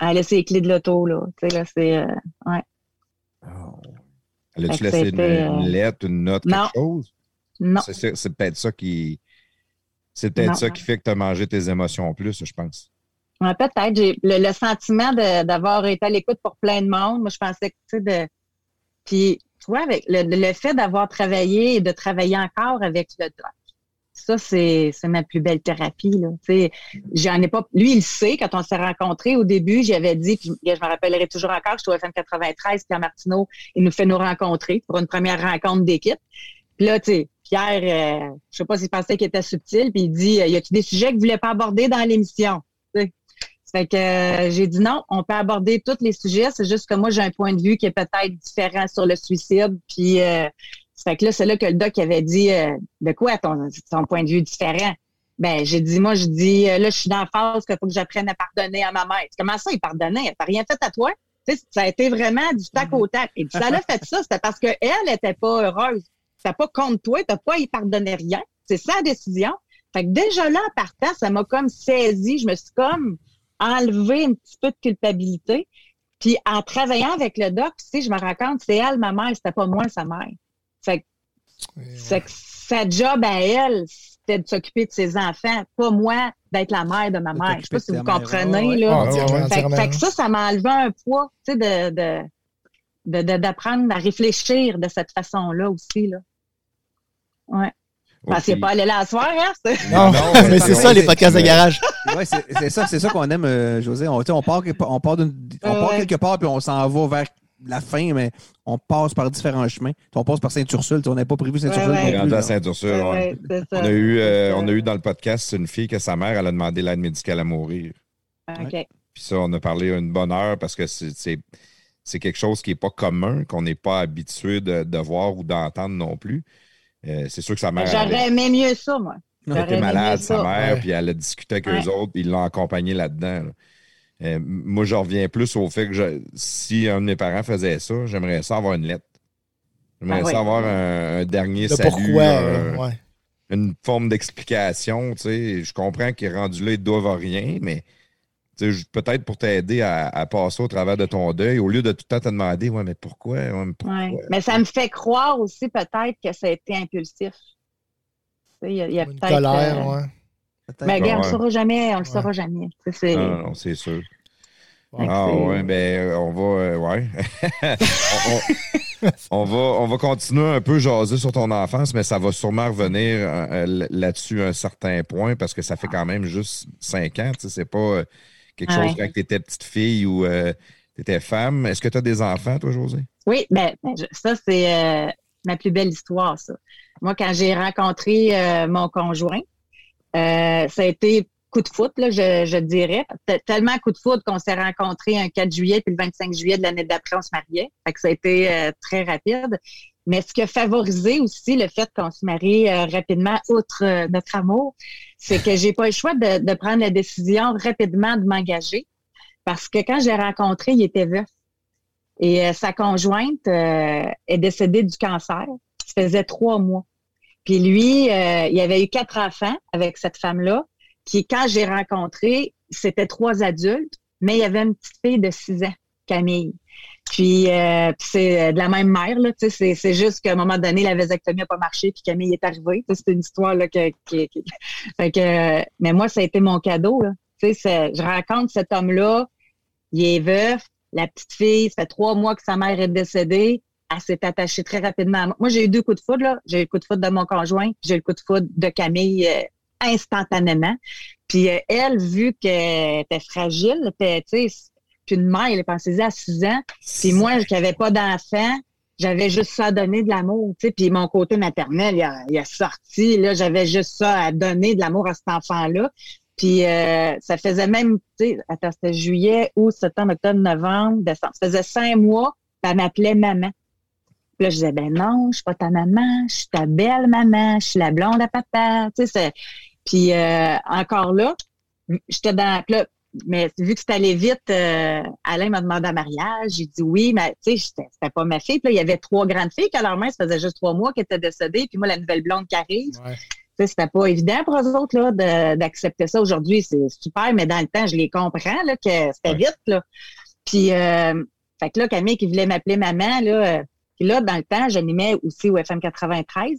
Elle a laissé les clés de l'auto, là, tu sais, là, c'est, euh, ouais. Oh. Elle a-tu laissé une lettre, une note, quelque chose? Non. C'est, c'est peut-être ça qui, c'est peut-être ça qui fait que tu as mangé tes émotions en plus, je pense. Ouais, peut-être. J'ai le, le sentiment de, d'avoir été à l'écoute pour plein de monde. Moi, je pensais que, tu sais, de. Puis, tu vois, avec le, le fait d'avoir travaillé et de travailler encore avec le doc, ça, c'est, c'est ma plus belle thérapie, là. Tu sais, j'en ai pas. Lui, il sait, quand on s'est rencontrés au début, j'avais dit, puis je me rappellerai toujours encore, je suis au F M quatre-vingt-treize, Pierre Martineau, il nous fait nous rencontrer pour une première rencontre d'équipe. Puis là, tu sais, Pierre, euh, je sais pas s'il pensait qu'il était subtil, puis il dit euh, y a-tu des sujets que vous voulez pas aborder dans l'émission? Fait que euh, j'ai dit non, on peut aborder tous les sujets, c'est juste que moi, j'ai un point de vue qui est peut-être différent sur le suicide. Puis, euh, fait que là, c'est là que le doc avait dit euh, de quoi ton, ton point de vue différent? Ben, j'ai dit, moi, je dis, euh, là, je suis dans la phase qu'il faut que j'apprenne à pardonner à ma mère. Comment ça, il pardonnait? Elle n'a rien fait à toi? T'sais, ça a été vraiment du tac au tac. Et puis, ça l'a fait ça, c'était parce qu'elle n'était pas heureuse. T'as pas contre toi, t'as pas, il pardonnait rien. C'est sa décision. Fait que déjà là, en partant, ça m'a comme saisi, je me suis comme enlever un petit peu de culpabilité. Puis en travaillant avec le doc, tu sais, je me rends compte, c'est elle, ma mère, c'était pas moi, sa mère. Fait que, ouais. fait que sa job à elle, c'était de s'occuper de ses enfants, pas moi d'être la mère de ma de mère. Je sais pas si vous comprenez, ouais. là. Ah, ouais, ouais, fait, fait que ça, ça m'a enlevé un poids, tu sais, de, de, de, de, d'apprendre à réfléchir de cette façon-là aussi, là. Ouais. Parce qu'il n'est pas allé là à soir, hein? Non, non, mais c'est ça, les podcasts de garage. Oui, c'est, c'est ça, c'est ça qu'on aime, euh, Josée. On, on part, on part, d'une, on part ouais. quelque part, puis on s'en va vers la fin, mais on passe par différents chemins. On passe par Saint-Ursule. On n'avait pas prévu Saint-Ursule. Ouais, ouais. On est rendu à Saint-Ursule. Ouais, ouais. Ouais, on, a eu, euh, on a eu dans le podcast une fille que sa mère, elle a demandé l'aide médicale à mourir. OK. Ouais. Puis ça, on a parlé une bonne heure parce que c'est... c'est c'est quelque chose qui n'est pas commun, qu'on n'est pas habitué de, de voir ou d'entendre non plus. Euh, c'est sûr que sa mère... J'aurais aimé mieux ça, moi. Elle était malade, sa mère, puis elle a discuté avec ouais. eux autres, puis ils l'ont accompagnée là-dedans. Là. Euh, moi, je reviens plus au fait que je, si un de mes parents faisait ça, j'aimerais ça avoir une lettre. J'aimerais ah, ouais. ça avoir un, un dernier le salut. Pourquoi, un, ouais. une forme d'explication. Tu sais, je comprends qu'il est rendu là, il ne doit rien, mais tu sais, peut-être pour t'aider à, à passer au travers de ton deuil, au lieu de tout le temps te demander ouais, mais pourquoi? Ouais, mais, pourquoi? Ouais. mais ça me fait croire aussi peut-être que ça a été impulsif. Il y a, il y a une peut-être colère, euh, ouais. Peut-être. Mais regarde, on ne le saura jamais, on le ouais. saura jamais. Ça, c'est... Non, non, c'est sûr. Ouais. Ah c'est... ouais, ben on va, euh, ouais. on, on, on va, on va continuer un peu jaser sur ton enfance, mais ça va sûrement revenir euh, là-dessus à un certain point parce que ça fait quand même juste cinq ans. Tu sais, c'est pas euh, quelque chose ouais. quand tu étais petite fille ou euh, tu étais femme. Est-ce que tu as des enfants, toi, Josée? Oui, ben ça c'est euh, ma plus belle histoire, ça. Moi, quand j'ai rencontré euh, mon conjoint. Euh, ça a été coup de foudre, là, je, je dirais. T- tellement coup de foudre qu'on s'est rencontrés un quatre juillet, puis le vingt-cinq juillet de l'année d'après, on se mariait. Fait que ça a été euh, très rapide. Mais ce qui a favorisé aussi le fait qu'on se marie euh, rapidement, outre euh, notre amour, c'est que j'ai pas le choix de, de prendre la décision rapidement de m'engager. Parce que quand je l'ai rencontré, il était veuf. Et euh, sa conjointe euh, est décédée du cancer. Ça faisait trois mois. Puis lui, euh, il avait eu quatre enfants avec cette femme-là, qui, quand j'ai rencontré, c'était trois adultes, mais il y avait une petite fille de six ans, Camille. Puis, euh, puis c'est de la même mère, là, tu sais, c'est, c'est juste qu'à un moment donné, la vasectomie n'a pas marché, puis Camille est arrivée. Tu sais, c'est une histoire, là, que, que, que... Fait que... Mais moi, ça a été mon cadeau, là. Tu sais, c'est... je rencontre cet homme-là, il est veuf, la petite fille, ça fait trois mois que sa mère est décédée. Elle s'est attachée très rapidement à moi. Moi, j'ai eu deux coups de foudre, là. J'ai eu le coup de foudre de mon conjoint, j'ai eu le coup de foudre de Camille euh, instantanément. Puis euh, elle, vu qu'elle était fragile, tu sais, puis une mère, elle pensait à six ans. Puis moi, qui n'avais pas d'enfant, j'avais juste ça à donner de l'amour, tu sais. Puis mon côté maternel, il a, il a sorti, là, j'avais juste ça à donner de l'amour à cet enfant-là. Puis euh, ça faisait même, tu sais, attends, c'était juillet, août, septembre, octobre, novembre, décembre. Ça faisait cinq mois, puis elle m'appelait maman. Puis là, je disais, ben non, je suis pas ta maman, je suis ta belle maman, je suis la blonde à papa. Tu sais, c'est... Puis euh, encore là, j'étais dans... Là, mais vu que c'était allé vite, euh, Alain m'a demandé en mariage. J'ai dit oui, mais tu sais, c'était pas ma fille. Puis là, il y avait trois grandes filles qui, à leur main, ça faisait juste trois mois qu'elles étaient décédées. Puis moi, la nouvelle blonde qui arrive. Ouais. Tu sais, c'était pas évident pour eux autres là, de, d'accepter ça. Aujourd'hui, c'est super, mais dans le temps, je les comprends là, que c'était ouais. vite. Là. Puis, euh, fait que là, Camille qui voulait m'appeler maman, là... Puis là, dans le temps, j'animais aussi au F M quatre-vingt-treize.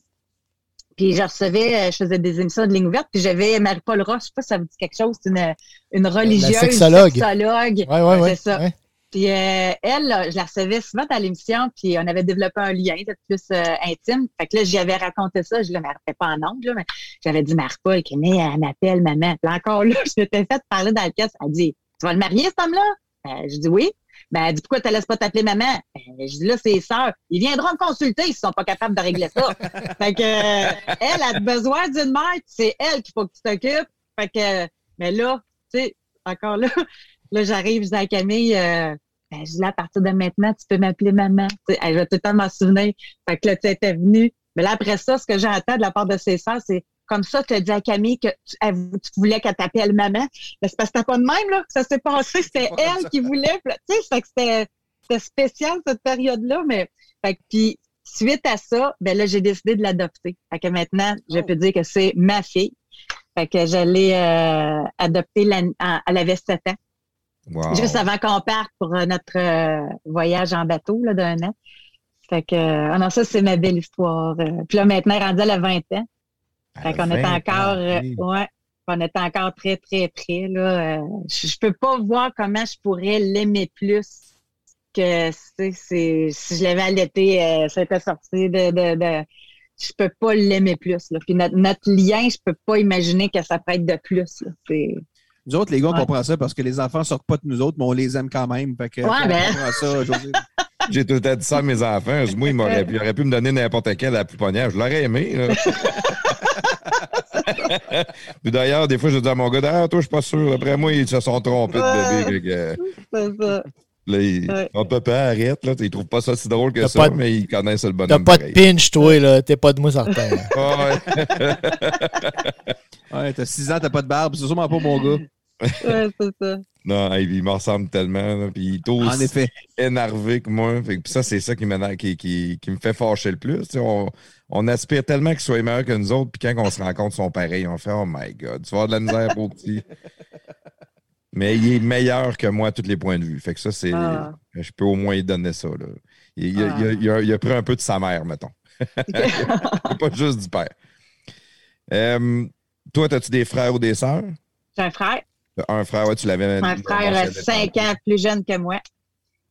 Puis je recevais, je faisais des émissions de ligne ouverte. Puis j'avais Marie-Paul Ross, je sais pas si ça vous dit quelque chose, c'est une, une religieuse, la sexologue. sexologue. Ouais, ouais, ouais. C'est ça. Ouais. Puis euh, elle, là, je la recevais souvent dans l'émission. Puis on avait développé un lien peut-être plus euh, intime. Fait que là, j'y avais raconté ça. Je ne l'arrêtais pas en ondes, là, mais j'avais dit Marie-Paul, elle m'appelle maman. Puis encore là, je m'étais faite parler dans le caisse. Elle dit, tu vas le marier, cet homme-là? Ben, je dis oui. Ben, elle dit, pourquoi tu ne laisses pas t'appeler maman? Ben, je dis, là, c'est sœurs. Ils viendront me consulter s'ils ne sont pas capables de régler ça. Fait que, euh, elle a besoin d'une mère, c'est elle qu'il faut que tu t'occupes. Fait que, mais là, tu sais, encore là, là, j'arrive, je dis à Camille, euh, ben, je dis, là, à partir de maintenant, tu peux m'appeler maman. T'sais, elle va tout le temps m'en souvenir. Fait que là, tu étais venue. Mais là, après ça, ce que j'entends de la part de ses sœurs, c'est comme ça, tu as dit à Camille que tu, elle, tu voulais qu'elle t'appelle maman. Mais c'est parce que t'as pas de même, là, que ça s'est passé. C'était elle qui voulait. Tu sais, fait que c'était, c'était spécial, cette période-là. Mais, fait que, puis, suite à ça, ben là, j'ai décidé de l'adopter. Fait que maintenant, je oh. peux dire que c'est ma fille. Fait que j'allais euh, adopter, la, à, elle avait sept ans. Wow. Juste avant qu'on parte pour notre euh, voyage en bateau, là, d'un an. Fait que, ah non, ça, c'est ma belle histoire. Puis là, maintenant, rendue à la vingt ans. Fait qu'on est encore, euh, ouais, on est encore très, très près, là. Euh, je, je peux pas voir comment je pourrais l'aimer plus que, c'est, c'est, si je l'avais allaité, euh, ça était sorti de, de, de, je peux pas l'aimer plus, là. Puis notre, notre lien, je peux pas imaginer que ça peut être de plus, là. C'est... Nous autres, les gars, on ouais. comprend ça parce que les enfants sortent pas de nous autres, mais on les aime quand même. Fait que, ouais, ben... on comprend ça, Josée. J'ai tout le temps dit ça à mes enfants. Moi, ils m'auraient pu, ils auraient pu me donner n'importe quelle à la pouponnière. Je l'aurais aimé, là. Puis d'ailleurs, des fois, je dis à mon gars, ah, toi, je suis pas sûr. Après moi, ils se sont trompés de bébé. C'est ça. Là, il... ouais. oh, papa, arrête, là. Il trouve pas ça si drôle que t'as ça, de... mais il connaît ça le bonhomme. T'as pas pareil. De pinch, toi, là. T'es pas de mousse en terre. ouais. ouais, t'as six ans, t'as pas de barbe. C'est sûrement pas mon gars. ouais, c'est ça. Non, il me ressemble tellement. Là, puis il est aussi en effet. Énervé que moi. Fait, puis ça, c'est ça qui, qui, qui, qui me fait fâcher le plus. On, on aspire tellement qu'ils soient meilleurs que nous autres. Puis quand on se rencontre, ils sont pareils. On fait « Oh my God, tu vas avoir de la misère pour petit. » Mais il est meilleur que moi à tous les points de vue. Fait que ça, c'est... Ah. Je peux au moins lui donner ça. Là. Il, ah. il, a, il, a, il a pris un peu de sa mère, mettons. C'est pas juste du père. Euh, toi, as-tu des frères ou des sœurs? J'ai un frère. Un frère, ouais, tu l'avais... Mon frère, cinq ans plus jeune que moi.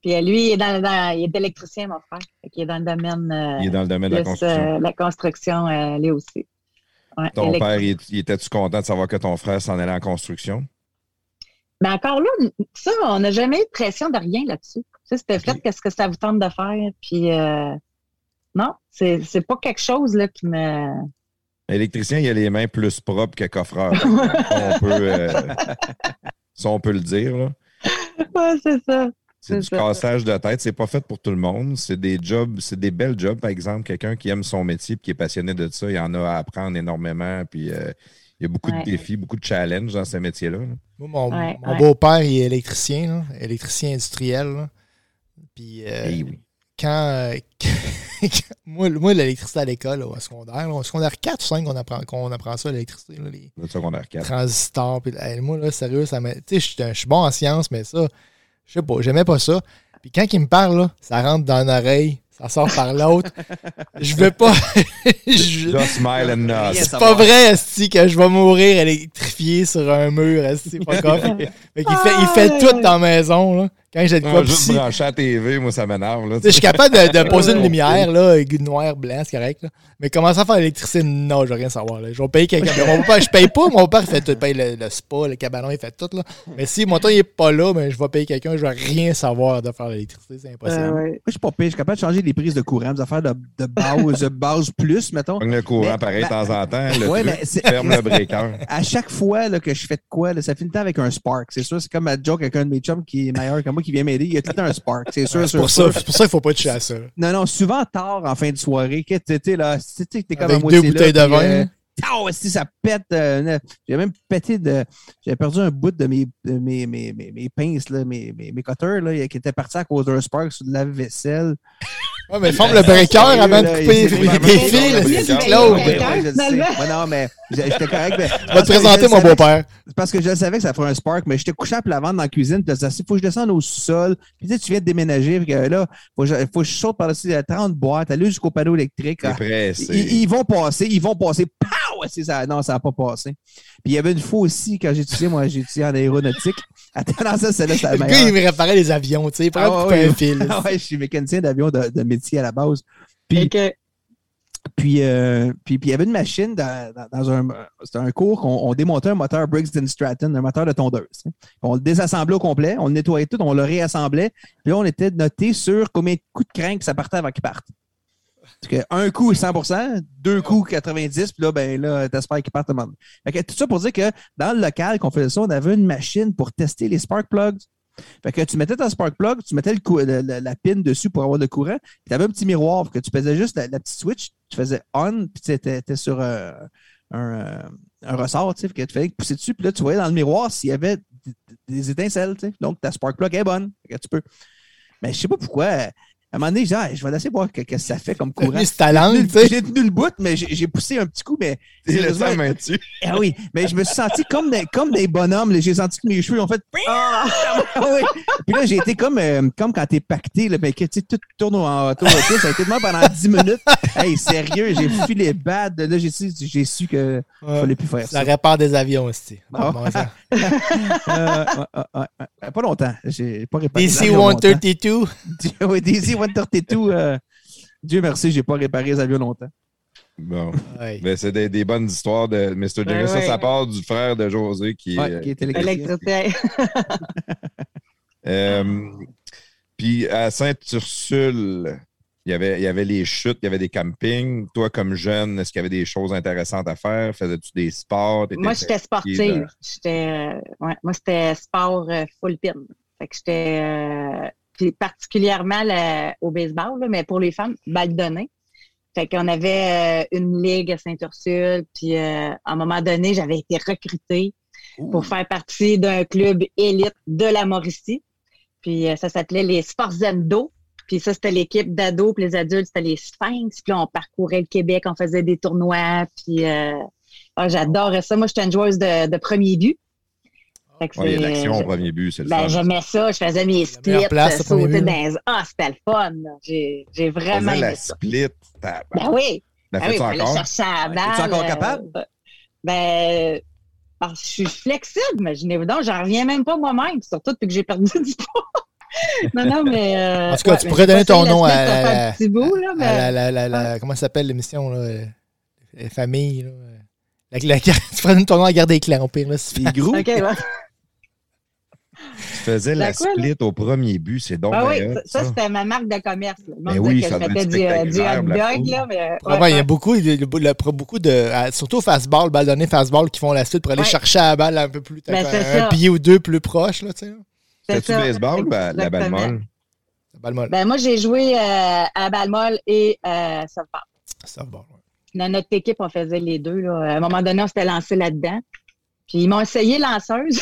Puis lui, il est, dans, dans, il est électricien, mon frère. Il est dans le domaine... Euh, il est dans le domaine de la construction. Euh, la construction, euh, lui aussi. Ouais, ton père, il, il était-tu content de savoir que ton frère s'en allait en construction? Mais encore là, ça, on n'a jamais eu de pression de rien là-dessus. Ça, c'était fait, okay. Qu'est-ce que ça vous tente de faire? Puis euh, non, c'est, c'est pas quelque chose là, qui me... L'électricien, il a les mains plus propres que coffreur. on peut, euh, ça, on peut le dire. Là. Ouais, c'est ça. C'est, c'est du ça. Cassage de tête. C'est pas fait pour tout le monde. C'est des jobs, c'est des belles jobs. Par exemple, quelqu'un qui aime son métier et qui est passionné de ça, il en a à apprendre énormément. Puis euh, il y a beaucoup ouais. de défis, beaucoup de challenges dans ce métier-là. Là. Moi, mon, ouais, mon ouais. beau-père, il est électricien, là, électricien industriel. Là. Puis euh, hey, oui. quand... Euh, quand moi, moi, l'électricité à l'école, là, au secondaire, là, au secondaire quatre ou cinq, on apprend, on apprend ça, l'électricité. Là, les le secondaire quatre. Transistors. Puis, hey, moi, là, sérieux, ça m'a... Tu sais, je suis bon en sciences, mais ça, je sais pas, j'aimais pas ça. Puis quand il me parle, là, ça rentre dans une oreille, ça sort par l'autre. Je veux pas... je... Just smile and nod. C'est pas vrai, esti, que je vais mourir électrifié sur un mur, esti, pas grave. Fait qu'il fait, il fait tout dans la maison, là. Quand j'ai de quoi juste brancher à T V, moi, ça m'énerve, là. Je suis capable de, de poser une lumière, là, noir, blanc, c'est correct, là. Mais commencer à faire l'électricité, non, je veux rien savoir, là. Je vais payer quelqu'un. Mon père, je paye pas, mon père fait tout, paye le, le spa, le cabanon, il fait tout, là. Mais si mon temps, il est pas là, ben, je vais payer quelqu'un, je vais rien savoir de faire l'électricité, c'est impossible. Euh, ouais. Moi, je suis pas pire, je suis capable de changer les prises de courant, des affaires de, de base, de base plus, mettons. Le courant, mais, pareil, de bah, temps en temps, le ouais, truc, c'est... ferme le breaker. À chaque fois, là, que je fais de quoi, là, ça finit avec un spark, c'est sûr, c'est comme ma joke avec un de mes chums qui est meilleur que moi, qui vient m'aider, il y a tout un spark, c'est sûr. Ah, c'est, sûr, pour sûr. Ça, c'est pour ça qu'il ne faut pas te chasser. Non, non, souvent tard en fin de soirée, que t'es là, t'es comme à moitié là. Deux bouteilles de vin. Oh, si ça pète. Euh, j'ai même pété de... J'avais perdu un bout de mes, de mes, mes, mes, mes pinces, là, mes, mes, mes cutters, là, qui étaient partis à cause d'un spark sur de la vaisselle. Ouais, mais forme le breaker avant de couper les fils. C'est Claude. Non, mais j'étais correct. Je vais te présenter mon beau-père. Parce que je savais que ça ferait un spark, mais j'étais couché à plat ventre dans la cuisine. Il faut que je descende au sous-sol. Puis tu sais, tu viens de déménager. Là, il faut que je saute par-dessus trente boîtes, aller jusqu'au panneau électrique. Ils vont passer, ils vont passer. C'est ça. Non, ça n'a pas passé. Puis il y avait une fois aussi, quand j'étudiais, moi, j'étudiais en aéronautique. Attends, non, ça, c'est là, c'est la meilleure. Le gars, il me réparait les avions, tu sais, pour ah, ouais, un fil. Ah, ouais, je suis mécanicien d'avion de, de métier à la base. Puis, okay. puis, euh, puis, puis il y avait une machine dans, dans, dans un, c'était un cours qu'on on démontait un moteur Briggs and Stratton, un moteur de tondeuse. Hein. On le désassemblait au complet, on le nettoyait tout, on le réassemblait. Puis là, on était noté sur combien de coups de crank ça partait avant qu'il parte. Que un coup cent pour cent, deux coups quatre-vingt-dix, puis là, ben là, t'espères qu'ils partent le monde. Fait que tout ça pour dire que dans le local qu'on faisait ça, on avait une machine pour tester les spark plugs. Fait que tu mettais ta spark plug, tu mettais le cou- la, la, la pin dessus pour avoir le courant, puis t'avais un petit miroir, que tu faisais juste la, la petite switch, tu faisais on, puis t'étais, t'étais sur euh, un, un ressort, tu sais, que tu fallait pousser dessus, puis là, tu voyais dans le miroir s'il y avait des, des étincelles, tu sais. Donc, ta spark plug est bonne. Fait que tu peux. Mais je sais pas pourquoi. À un moment donné, je, dis, ah, je vais laisser voir ce que, que ça fait comme courant. C'est ta langue, j'ai, j'ai tenu le bout, mais j'ai, j'ai poussé un petit coup, mais... C'est le sang main dessus. Ah oui, mais je me suis senti comme des, comme des bonhommes. Là, j'ai senti que mes cheveux ont fait... Ah, oui. Puis là, j'ai été comme, euh, comme quand t'es pacté, là, mais que tu tout tourne en auto. Ça a été de moi pendant dix minutes. Hey, sérieux, j'ai fui les bad. Là, j'ai, j'ai su qu'il ouais, ne fallait plus faire ça. Ça répare des avions aussi. Ah. Bon, euh, euh, euh, euh, pas longtemps. J'ai pas réparé D C cent trente-deux. Oui, D C cent trente-deux. trente-deux, euh, Dieu merci, j'ai pas réparé les avions longtemps. Bon. Ouais. Mais c'est des, des bonnes histoires de mister Jerry. Ouais, ça, ouais. ça part du frère de Josée qui ouais, est, qui est électricien. euh, Puis à Saint-Ursule, il y avait, il y avait les chutes, il y avait des campings. Toi, comme jeune, est-ce qu'il y avait des choses intéressantes à faire? Faisais-tu des sports? Moi, j'étais sportive. J'étais, euh, ouais, moi, c'était sport euh, full pin. Fait que j'étais... Euh, puis particulièrement la, au baseball, là, mais pour les femmes, balle donnée. Fait qu'on avait euh, une ligue à Saint-Ursule, puis euh, à un moment donné, j'avais été recrutée Ouh. pour faire partie d'un club élite de la Mauricie. Puis euh, ça s'appelait les Sporzendo. Puis ça, c'était l'équipe d'ados, puis les adultes, c'était les Sphinx. Puis là, on parcourait le Québec, on faisait des tournois, puis euh, ah, j'adorais ça. Moi, j'étais une joueuse de, de premier but. Oui, il y a l'action au premier but, c'est le ben, fun. J'aimais ça, je faisais mes splits, place, sauter dans les... Ah, c'était le fun! J'ai, j'ai vraiment aimé la ça. Split, ben oui! Ben, ben, oui, ben, encore? Je à la balle. Es-tu encore capable? Ben, ben, je suis flexible, imaginez-vous donc, j'en reviens même pas moi-même, surtout depuis que j'ai perdu du poids. Non, non, mais... Euh, en tout cas, ouais, tu pourrais donner ton nom à, à, à, bout, là, mais... à la... la, la ouais. Comment ça s'appelle l'émission, là? Les familles, là. La, la, tu pourrais donner ton nom à garder éclair, au pire, là. C'est gros. OK, ouais. Tu faisais la, la quoi, split là? Au premier but, c'est donc... Ah oui, ça, ça, c'était ma marque de commerce. Mais oui, que ça je mettais du, du hot dog, là, mais... Ouais, ouais, ouais. Il y a beaucoup, le, beaucoup de... Surtout au fastball, balle donnée, fastball, qui font la suite pour aller ouais. chercher la balle un peu plus... Ben, un, un pied ou deux plus proche, là, tu sais. C'était-tu baseball ou ben, la balle molle? La balle molle. Ben, moi, j'ai joué euh, à balle molle et euh, softball. Softball, oui. Dans notre équipe, on faisait les deux, là. À un moment donné, on s'était lancé là-dedans. Puis ils m'ont essayé lanceuse,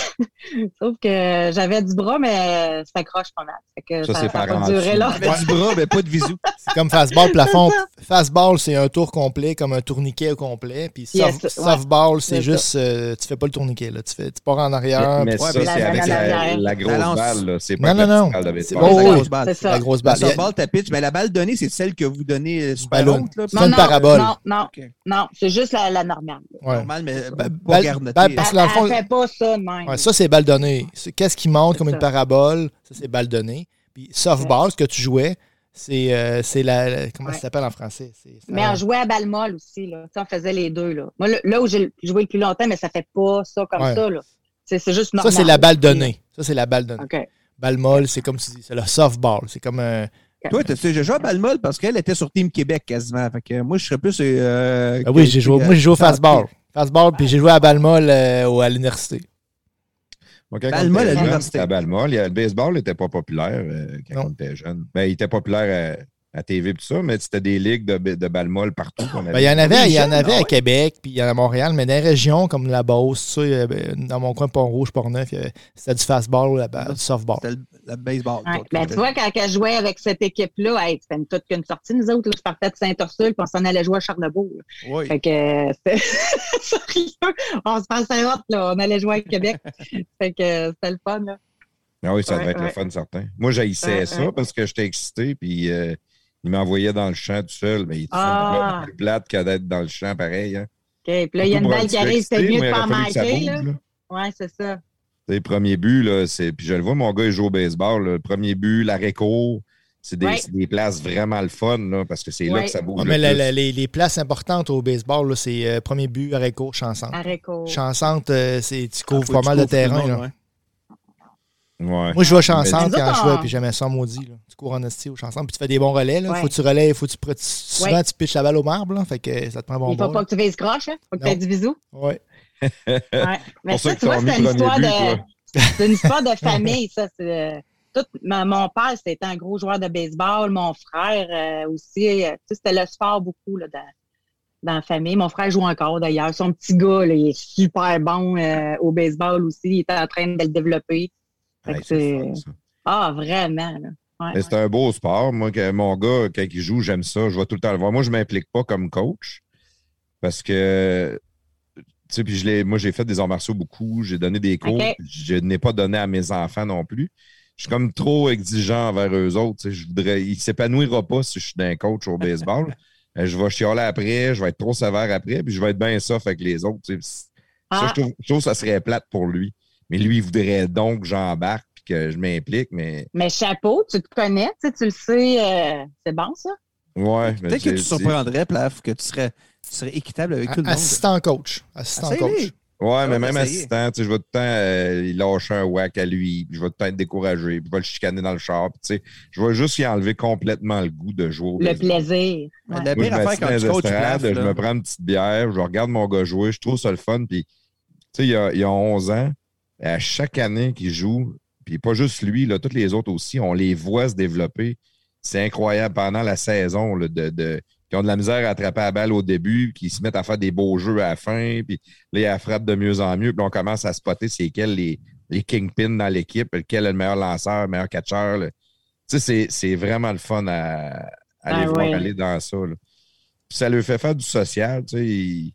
sauf que j'avais du bras, mais ça accroche pas mal. Fait que ça, ça, c'est ça pas duré là. J'avais du bras, mais pas de visu. C'est comme fastball, plafond. C'est fastball, c'est un tour complet, comme un tourniquet au complet. Puis yes, soft, ouais, softball, c'est, c'est juste, euh, tu fais pas le tourniquet, là. Tu, fais, tu pars en arrière. Mais, mais ça, c'est la, avec la, la, la grosse la balle, là. C'est pas non, non, non. De c'est, bon, c'est la grosse balle. C'est la grosse balle. Le softball, ta pitch, mais la balle donnée, c'est celle que vous donnez sur l'autre. C'est une parabole. Non, non, non. C'est juste la normale. Normale, mais pas garnotée. Elle fond, fait pas ça de même. Ouais, ça, c'est balle donnée. Qu'est-ce qui monte c'est comme ça. Une parabole? Ça, c'est balle donnée. Puis softball, ouais. Ce que tu jouais, c'est, euh, c'est la... Comment ouais. ça s'appelle en français? C'est, c'est mais un... on jouait à balle molle aussi. Là. Ça, on faisait les deux. Là, moi, le, là où j'ai joué le plus longtemps, mais ça fait pas ça comme ouais. ça. Là. C'est, c'est juste normal. Ça, c'est la balle donnée. Ça, c'est la balle donnée. Okay. Balle molle, c'est comme tu dis, c'est le softball. C'est comme un... Toi, j'ai joué à balle molle parce qu'elle était sur Team Québec quasiment. Fait que moi, je serais plus... Euh, ah oui, j'ai joué, euh, moi, j'ai joué au fastball. Fastball, puis j'ai joué à balle molle euh, à l'université. Moi, quand balle molle à l'université. À balle molle, le baseball n'était pas populaire euh, quand on était jeune. Ben, il était populaire à, à T V et tout ça, mais c'était des ligues de, de balle molle partout. Qu'on avait. Ben, il y en avait, il y en avait non, à ouais. Québec, puis il y en a à Montréal, mais dans les régions comme la Beauce, dans mon coin Pont-Rouge, Pont-Neuf, c'était du fastball ou la, du softball. C'était le, le baseball. Ouais. Donc, ben, tu vois, quand je jouais avec cette équipe-là, hey, c'était une toute qu'une sortie, nous autres. Là, je partais de Saint-Ursule, puis on s'en allait jouer à Charlebourg. Oui. Fait que c'était sérieux. On se passait hop, là. On allait jouer à Québec. Fait que c'était le fun, là. Ah oui, ça ouais, devait être ouais. le fun, certain. Moi, j'haïssais ouais, ça ouais. parce que j'étais excité, puis euh, il m'envoyait dans le champ tout seul. Mais il était ah. plus plate qu'à d'être dans le champ, pareil. Hein. OK, puis là, il y a une balle qui arrive, c'était mieux de pas manquer. Oui, c'est ça. Les premiers buts, là, c'est. Puis je le vois, mon gars, il joue au baseball. Le premier but, l'arrêt-court, c'est des, ouais. c'est des places vraiment le fun, là, parce que c'est ouais. là que ça bouge. Ouais, mais le la, plus. La, les, les places importantes au baseball, là, c'est euh, premier but, arrêt-court, chansante. Arrêt-court. Chansante, euh, c'est, tu couvres ah, pas mal de terrain. Monde, là. Ouais. Ouais. Moi, je joue à chansante quand on... je jouais, puis j'aimais ça maudit. Là. Tu cours en esti au chansante, puis tu fais des bons relais. Là. Ouais. Faut que tu relais, faut que tu pr... souvent ouais. tu pitches la balle au marbre, là, fait que ça te prend bon. Il faut pas que tu fais croche, hein? Faut que tu aies du bisou. Ouais. Ouais. Mais pour ça, tu vois, c'est une histoire but, de, c'est une histoire de famille, ça. C'est, euh, tout, ma, mon père, c'était un gros joueur de baseball. Mon frère euh, aussi. Euh, tu sais, c'était le sport beaucoup là, dans, dans la famille. Mon frère joue encore d'ailleurs. Son petit gars, là, il est super bon euh, au baseball aussi. Il était en train de le développer. Hey, c'est... C'est fun, ah, vraiment. Là. Ouais, mais ouais. C'est un beau sport. Moi, mon gars, quand il joue, j'aime ça. Je vais tout le temps le voir. Moi, je ne m'implique pas comme coach parce que... Tu sais, puis je l'ai, moi, j'ai fait des arts martiaux beaucoup, j'ai donné des cours, okay. Je n'ai pas donné à mes enfants non plus. Je suis comme trop exigeant envers eux autres. Tu sais, je voudrais, il ne s'épanouira pas si je suis d'un coach au baseball. Je vais chialer après, je vais être trop sévère après, puis je vais être bien soft avec les autres. Tu sais. Ah. Ça, je trouve, je trouve que ça serait plate pour lui. Mais lui, il voudrait donc que j'embarque et que je m'implique. Mais... mais chapeau, tu te connais, tu sais, tu le sais, euh, c'est bon ça? Ouais, peut-être que tu surprendrais, Plaf, que tu serais... Tu serais équitable avec tout le monde. Assistant coach. Assistant ah, coach. Ouais, mais même assistant, tu sais, je vais tout le temps euh, lâcher un whack à lui, puis je vais tout le temps être découragé, puis je vais le chicaner dans le char, puis tu sais, je vais juste y enlever complètement le goût de jouer. Le plaisir. Ouais. La pire affaire quand tu coaches, je me prends une petite bière, je regarde mon gars jouer, je trouve ça le fun, puis tu sais, il y a, il y a onze ans, à chaque année qu'il joue, Puis pas juste lui, là, tous les autres aussi, on les voit se développer. C'est incroyable pendant la saison là, de, de qui ont de la misère à attraper la balle au début, qui se mettent à faire des beaux jeux à la fin, puis là, ils la frappent de mieux en mieux, puis on commence à spotter c'est quels les, les kingpins dans l'équipe, lequel est le meilleur lanceur, le meilleur catcheur. Tu sais, c'est, c'est vraiment le fun à, à les ah, voir oui. aller dans ça. Là. Puis ça leur fait faire du social, tu sais, ils,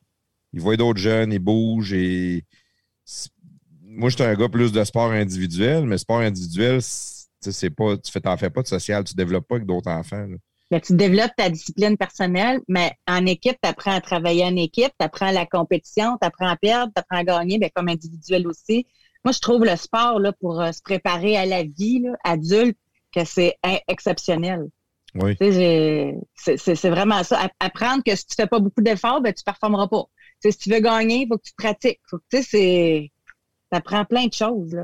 ils voient d'autres jeunes, ils bougent, et moi, j'étais un gars plus de sport individuel, mais sport individuel, c'est pas, tu n'en fais pas de social, tu ne développes pas avec d'autres enfants. Là. Mais tu développes ta discipline personnelle, mais en équipe, tu apprends à travailler en équipe, tu apprends la compétition, tu apprends à perdre, tu apprends à gagner, bien, comme individuel aussi. Moi, je trouve le sport là, pour euh, se préparer à la vie là, adulte, que c'est in- exceptionnel. Oui. J'ai, c'est, c'est, c'est vraiment ça. Apprendre que si tu ne fais pas beaucoup d'efforts, bien, tu ne performeras pas. T'sais, si tu veux gagner, il faut que tu pratiques. Faut que, c'est, t'apprends plein de choses. Là.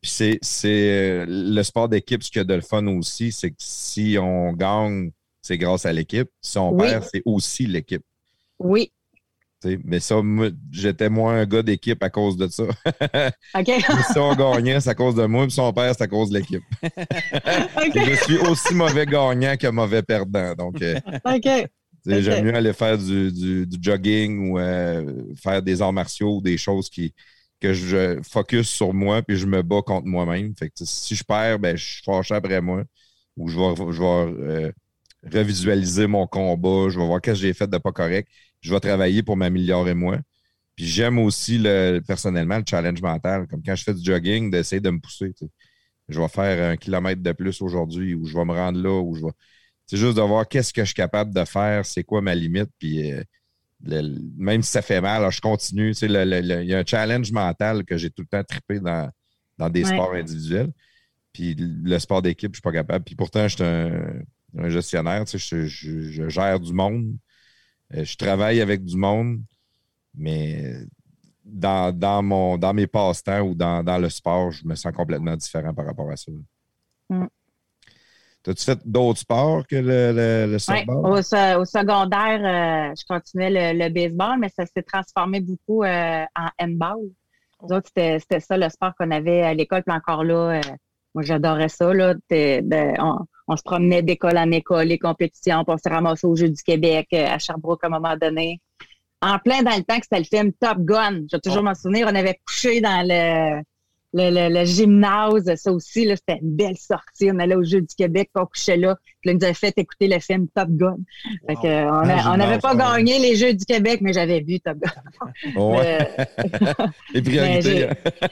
Puis c'est, c'est le sport d'équipe, ce qu'il y a de le fun aussi, c'est que si on gagne, c'est grâce à l'équipe. Si on oui. perd, c'est aussi l'équipe. Oui. T'sais, mais ça, moi, j'étais moins un gars d'équipe à cause de ça. OK. Si on gagnait, c'est à cause de moi. Puis si on perd, c'est à cause de l'équipe. Okay. Je suis aussi mauvais gagnant que mauvais perdant. Donc, okay. Okay. J'aime mieux aller faire du, du, du jogging ou euh, faire des arts martiaux ou des choses qui... que je focus sur moi puis je me bats contre moi-même. Fait que si je perds, ben je suis fâché après moi ou je vais, je vais euh, revisualiser mon combat, je vais voir qu'est-ce que j'ai fait de pas correct. Je vais travailler pour m'améliorer moi. Puis j'aime aussi, le, personnellement, le challenge mental. Comme quand je fais du jogging, d'essayer de me pousser. T'sais. Je vais faire un kilomètre de plus aujourd'hui ou je vais me rendre là. Ou je vais... C'est juste de voir qu'est-ce que je suis capable de faire, c'est quoi ma limite, puis... Euh, Le, même si ça fait mal, alors je continue. Tu sais, le, le, le, il y a un challenge mental que j'ai tout le temps trippé dans, dans des ouais. sports individuels. Puis le sport d'équipe, je suis pas capable. Puis pourtant, je suis un, un gestionnaire. Tu sais, je, je, je gère du monde. Je travaille avec du monde. Mais dans, dans, mon, dans mes passe-temps ou dans, dans le sport, je me sens complètement différent par rapport à ça. Mm. T'as-tu fait d'autres sports que le, le, le softball? Oui, au, au secondaire, euh, je continuais le, le baseball, mais ça s'est transformé beaucoup euh, en handball. Nous autres, c'était, c'était ça le sport qu'on avait à l'école. Puis encore là, euh, moi, j'adorais ça. Là. Ben, on, on se promenait d'école en école, les compétitions, puis on s'est ramassé aux Jeux du Québec à Sherbrooke à un moment donné. En plein dans le temps que c'était le film Top Gun. Je vais toujours oh. m'en souvenir, on avait couché dans le... Le, le, le gymnase, ça aussi, là, c'était une belle sortie. On allait au Jeu du Québec, on couchait là. Puis là, ils nous avaient fait écouter le film Top Gun. Fait wow. que, on n'avait pas ouais. gagné les Jeux du Québec, mais j'avais vu Top Gun. Ouais. Les priorités.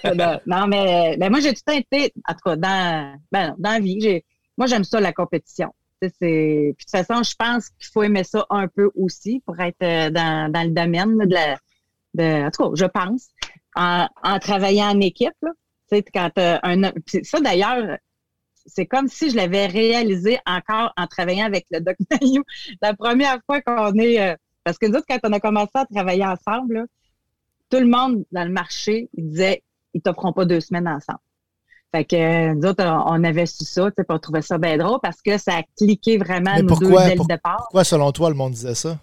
Hein. Non, mais ben, moi, j'ai tout le temps été, en tout cas, dans, ben, dans la vie, j'ai, moi, j'aime ça, la compétition. C'est, c'est, puis de toute façon, je pense qu'il faut aimer ça un peu aussi pour être dans, dans le domaine de la... De, en tout cas, je pense, en, en travaillant en équipe, là. T'sais, quand euh, un, ça, d'ailleurs, c'est comme si je l'avais réalisé encore en travaillant avec le Doc Mailloux. La première fois qu'on est... Euh, parce que nous autres, quand on a commencé à travailler ensemble, là, tout le monde dans le marché, il disait, ils t'offront pas deux semaines ensemble. Fait que euh, nous autres, on avait su ça, puis on trouvait ça bien drôle parce que ça a cliqué vraiment mais nous pourquoi, deux dès pour, le départ. Pourquoi, selon toi, le monde disait ça?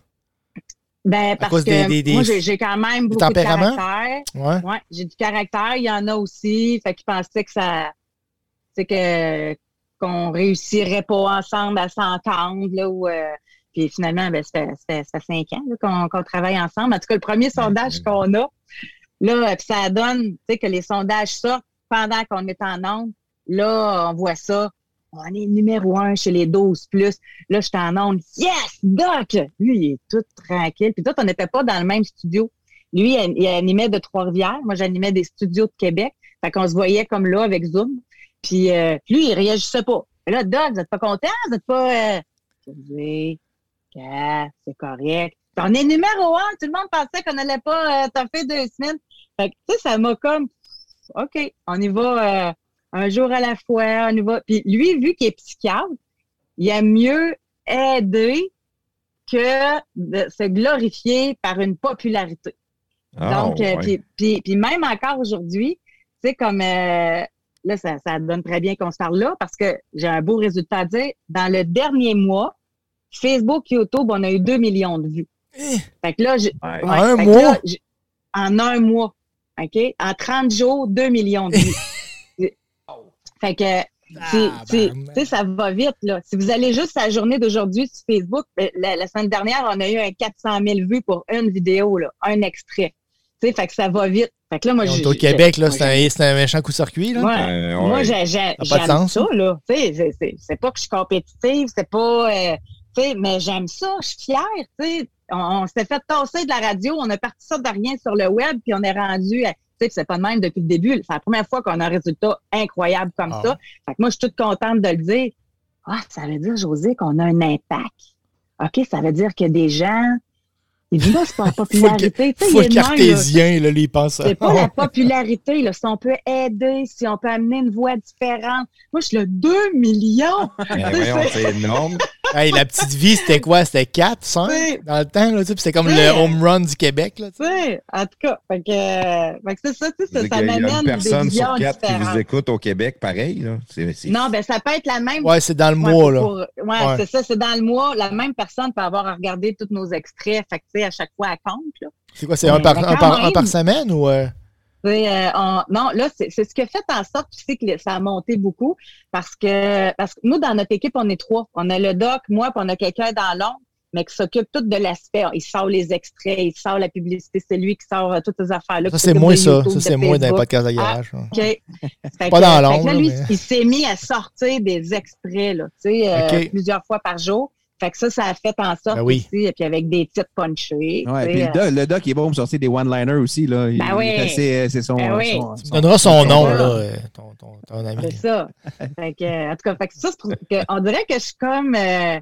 Ben, parce que des, des, des... moi, j'ai, j'ai quand même beaucoup de caractère. Ouais. Ouais, j'ai du caractère. Il y en a aussi. Fait qu'ils pensaient que ça, c'est que, qu'on réussirait pas ensemble à s'entendre, là, où, euh, puis finalement, ben, ça fait, ça fait cinq ans, là, qu'on, qu'on travaille ensemble. En tout cas, le premier sondage qu'on a, là, puis ça donne, tu sais, que les sondages sortent pendant qu'on est en onde. Là, on voit ça. On est numéro un chez les douze plus. Là, j'étais en onde. Yes, Doc! Lui, il est tout tranquille. Puis d'autres, on n'était pas dans le même studio. Lui, il animait de Trois-Rivières. Moi, j'animais des studios de Québec. Fait qu'on se voyait comme là avec Zoom. Puis euh, lui, il réagissait pas. Et là, Doc, vous n'êtes pas content? Vous n'êtes pas... Euh... Oui, c'est correct. Puis on est numéro un. Tout le monde pensait qu'on n'allait pas euh, toffer deux semaines. Fait que, tu sais, ça m'a comme... OK, on y va... Euh... un jour à la fois, on y va. Puis lui, vu qu'il est psychiatre, il aime mieux aider que de se glorifier par une popularité. Oh, donc, ouais. puis, puis, puis même encore aujourd'hui, tu sais, comme... Euh, là, ça, ça donne très bien qu'on se parle là, parce que j'ai un beau résultat à dire. Dans le dernier mois, Facebook, YouTube, on a eu deux millions de vues. Fait que là... Je, ouais, ouais, un fait mois? Que là, je, en un mois, OK? En trente jours, deux millions de vues. Fait que ah, tu sais, ça va vite, là. Si vous allez juste à la journée d'aujourd'hui sur Facebook, la, la semaine dernière, on a eu un quatre cent mille vues pour une vidéo, là, un extrait. Tu sais, fait que ça va vite. Fait que là, moi, j'ai, au Québec, j'ai, là, c'est, un, c'est un méchant coup de circuit, là. Ouais. Euh, ouais. Moi, j'ai, j'ai, ça j'aime sens. ça, là. Tu sais, c'est, c'est, c'est pas que je suis compétitive, c'est pas... Euh, tu sais, mais j'aime ça, je suis fière, tu sais. On, on s'est fait tasser de la radio, on a parti ça de rien sur le web, puis on est rendu... à, tu sais, c'est pas de même depuis le début. C'est la première fois qu'on a un résultat incroyable comme ah. ça. Fait que moi, je suis toute contente de le dire. Ah, ça veut dire, Josée, qu'on a un impact. OK, ça veut dire que des gens... Ils disent, là, c'est pas la popularité. Faut le cartésien, là, les penseurs. C'est pas la popularité, là. Si on peut aider, si on peut amener une voix différente. Moi, je suis le deux millions. Ben, voyons, c'est... c'est énorme. Hey, la petite vie, c'était quoi? C'était quatre, cinq c'est... dans le temps, là, tu sais, puis c'était comme c'est... le home run du Québec, là, tu sais. En tout cas, fait que, euh, fait que c'est ça, tu sais, ça, ça m'amène des personnes sur quatre qui vous écoutent au Québec, pareil, là. C'est, c'est... Non, ben ça peut être la même. Ouais, c'est dans le ouais, mois, là. Pour... Ouais, ouais, c'est ça, c'est dans le mois. La même personne peut avoir à regarder tous nos extraits, fait que, tu sais, à chaque fois, elle compte, là. C'est quoi, c'est un par, un, par, un par semaine ou... Euh... Euh, on, non, là, c'est, c'est ce qui a fait en sorte c'est que ça a monté beaucoup parce que, parce que nous, dans notre équipe, on est trois. On a le doc, moi, puis on a quelqu'un dans l'ombre, mais qui s'occupe tout de l'aspect. Il sort les extraits, il sort la publicité, c'est lui qui sort toutes ces affaires-là. Ça, c'est moins ça. YouTube, ça, c'est moins dans les podcasts de garage. Ah, OK. Pas que, dans l'ombre. Là, lui, mais... il s'est mis à sortir des extraits, là, tu sais, okay. euh, plusieurs fois par jour. Fait que ça, ça a fait en sorte ben oui. aussi, et puis avec des titres punchés. Ouais, puis le doc, le doc, il est bon pour sortir des one-liners aussi, là. Il, ben oui. il assez, c'est son, ben oui. son, son... Tu donneras son c'est nom, ça. Là, ton, ton, ton ami. C'est ça. Fait que, en tout cas, fait que ça, que, on dirait que je suis comme euh,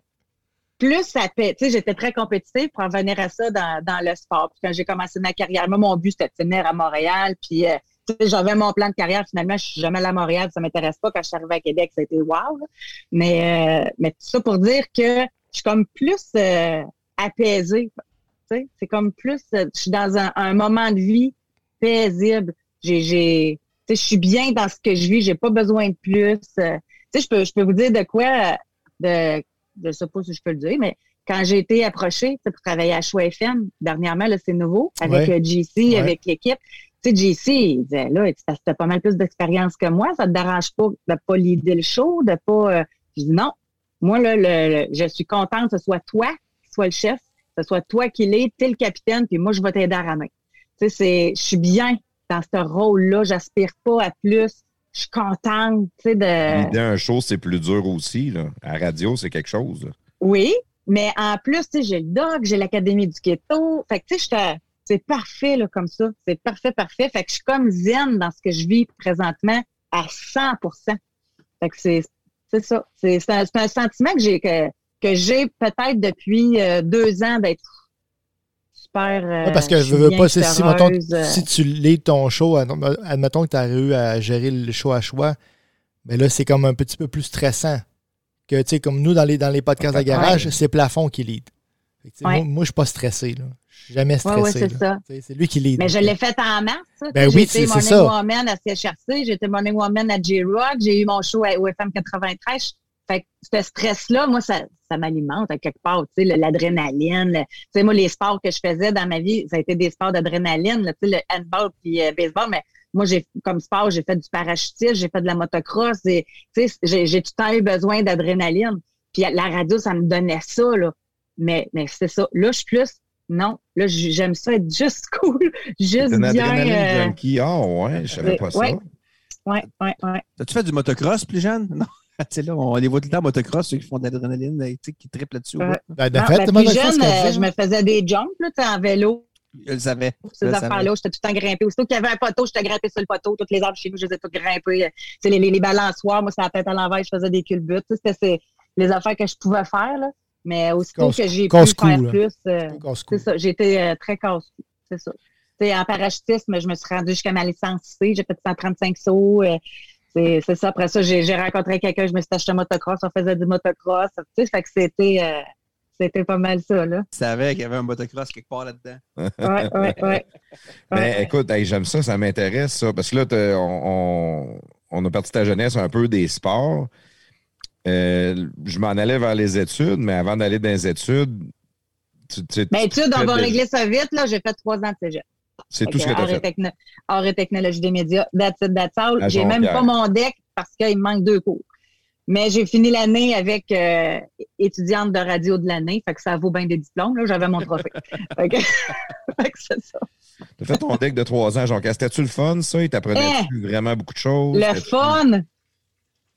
plus à paix. Tu sais, j'étais très compétitive pour en venir à ça dans, dans le sport. Puis quand j'ai commencé ma carrière, moi, mon but, c'était de finir à Montréal, puis... Euh, j'avais mon plan de carrière, finalement, je suis jamais allée à Montréal, ça m'intéresse pas. Quand je suis arrivée à Québec, ça a été wow. Mais, euh, mais tout ça pour dire que je suis comme plus euh, apaisée. T'sais, c'est comme plus... Euh, je suis dans un, un moment de vie paisible. J'ai, j'ai, je suis bien dans ce que je vis. J'ai pas besoin de plus. Euh, je peux, je peux vous dire de quoi... de, je sais pas si je peux le dire, mais... Quand j'ai été approchée pour travailler à CHOI F M, dernièrement, là, c'est nouveau, avec ouais. J C, ouais. avec l'équipe. Tu sais, J C, il disait, là, t'as pas mal plus d'expérience que moi, ça te dérange pas de pas l'idée le show, de pas... Euh... Je dis non. Moi, là, le, le, je suis contente que ce soit toi qui sois le chef, que ce soit toi qui l'es, t'es le capitaine, puis moi, je vais t'aider à ramer. Tu sais, c'est... Je suis bien dans ce rôle-là, j'aspire pas à plus... Je suis contente, tu sais, de... L'idée un show, c'est plus dur aussi, là. À la radio, c'est quelque chose. Oui. Mais en plus, tu sais, j'ai le doc, j'ai l'Académie du keto. Fait que, tu sais, c'est parfait, là, comme ça. C'est parfait, parfait. Fait que je suis comme zen dans ce que je vis présentement à cent pour cent. Fait que c'est, c'est ça. C'est, c'est, un, c'est un sentiment que j'ai, que, que j'ai peut-être depuis euh, deux ans d'être super. Euh, ouais, parce que je veux pas, si, si, mettons, si tu lis ton show, admettons que tu as eu à gérer le show à choix, mais là, c'est comme un petit peu plus stressant. Que, tu sais, comme nous, dans les, dans les podcasts de garage, ouais. c'est Plafons qui lead. Fait que, ouais. moi, moi, je suis pas stressé. Je suis jamais stressé. Ouais, ouais, c'est, là. Ça. C'est lui qui lead. Mais je l'ai fait en mars. Ça. Ben j'ai oui, été Morning Woman à C H R C, j'ai été Morning Woman à J-Rock, j'ai eu mon show à O F M quatre-vingt-treize. Fait que ce stress-là, moi, ça, ça m'alimente à quelque part. Tu sais, l'adrénaline. Le... Tu sais, moi, les sports que je faisais dans ma vie, ça a été des sports d'adrénaline. Tu sais, le handball puis le euh, baseball, mais... Moi, j'ai comme sport, j'ai fait du parachutisme, j'ai fait de la motocross. Et, j'ai, j'ai tout le temps eu besoin d'adrénaline. Puis la radio, ça me donnait ça. Là. Mais, mais c'est ça. Là, je suis plus... Non, là, j'aime ça être juste cool, juste c'est bien... Euh... Junkie. Ah oh, ouais, je savais pas ça. Ouais, ouais, ouais. ouais. As-tu fait du motocross plus jeune? Non. T'sais, là, on les voit tout le temps en motocross, ceux qui font de l'adrénaline, qui triplent là-dessus. Euh, ben, de non, fait, ben, plus jeune, euh, je me faisais des jumps là, en vélo. Je le savais. Ces le affaires-là, savais. J'étais tout le temps grimpée. Aussitôt qu'il y avait un poteau, j'étais grimpée sur le poteau. Toutes les arbres chez nous, je les ai toutes grimpées. C'est les, les, les balançoires, moi, c'est la tête à l'envers, je faisais des culbutes. C'était c'est les affaires que je pouvais faire. Là. Mais aussitôt casse, que j'ai pu faire là. Plus, euh, c'est ça, j'ai été euh, très casse-cou. C'est ça. T'sais, en parachutisme, je me suis rendue jusqu'à ma licence C. J'ai fait cent trente-cinq sauts. Euh, c'est, c'est ça. Après ça, j'ai, j'ai rencontré quelqu'un, je me suis acheté un motocross. On faisait du motocross. Fait que c'était... Euh, C'était pas mal ça, là. Tu savais qu'il y avait un motocross quelque part là-dedans. Oui, oui, oui. Mais écoute, hey, j'aime ça, ça m'intéresse, ça. Parce que là, on, on, on a parti de ta jeunesse un peu des sports. Euh, je m'en allais vers les études, mais avant d'aller dans les études... Tu, tu, ben, tu, études, on va des... régler ça vite, là. J'ai fait trois ans de cégep. C'est fait tout ce que tu as fait. Techno... Art et technologie des médias, that's it, that's all. J'ai même pas mon deck. parce qu'il me manque deux cours. Mais j'ai fini l'année avec euh, étudiante de radio de l'année, fait que ça vaut bien des diplômes. Là, j'avais mon trophée. Fait que, fait que c'est ça. T'as fait ton deck de trois ans, Jonquière. C'était-tu le fun, ça? Il t'apprenait-tu hey, vraiment beaucoup de choses? Le fun!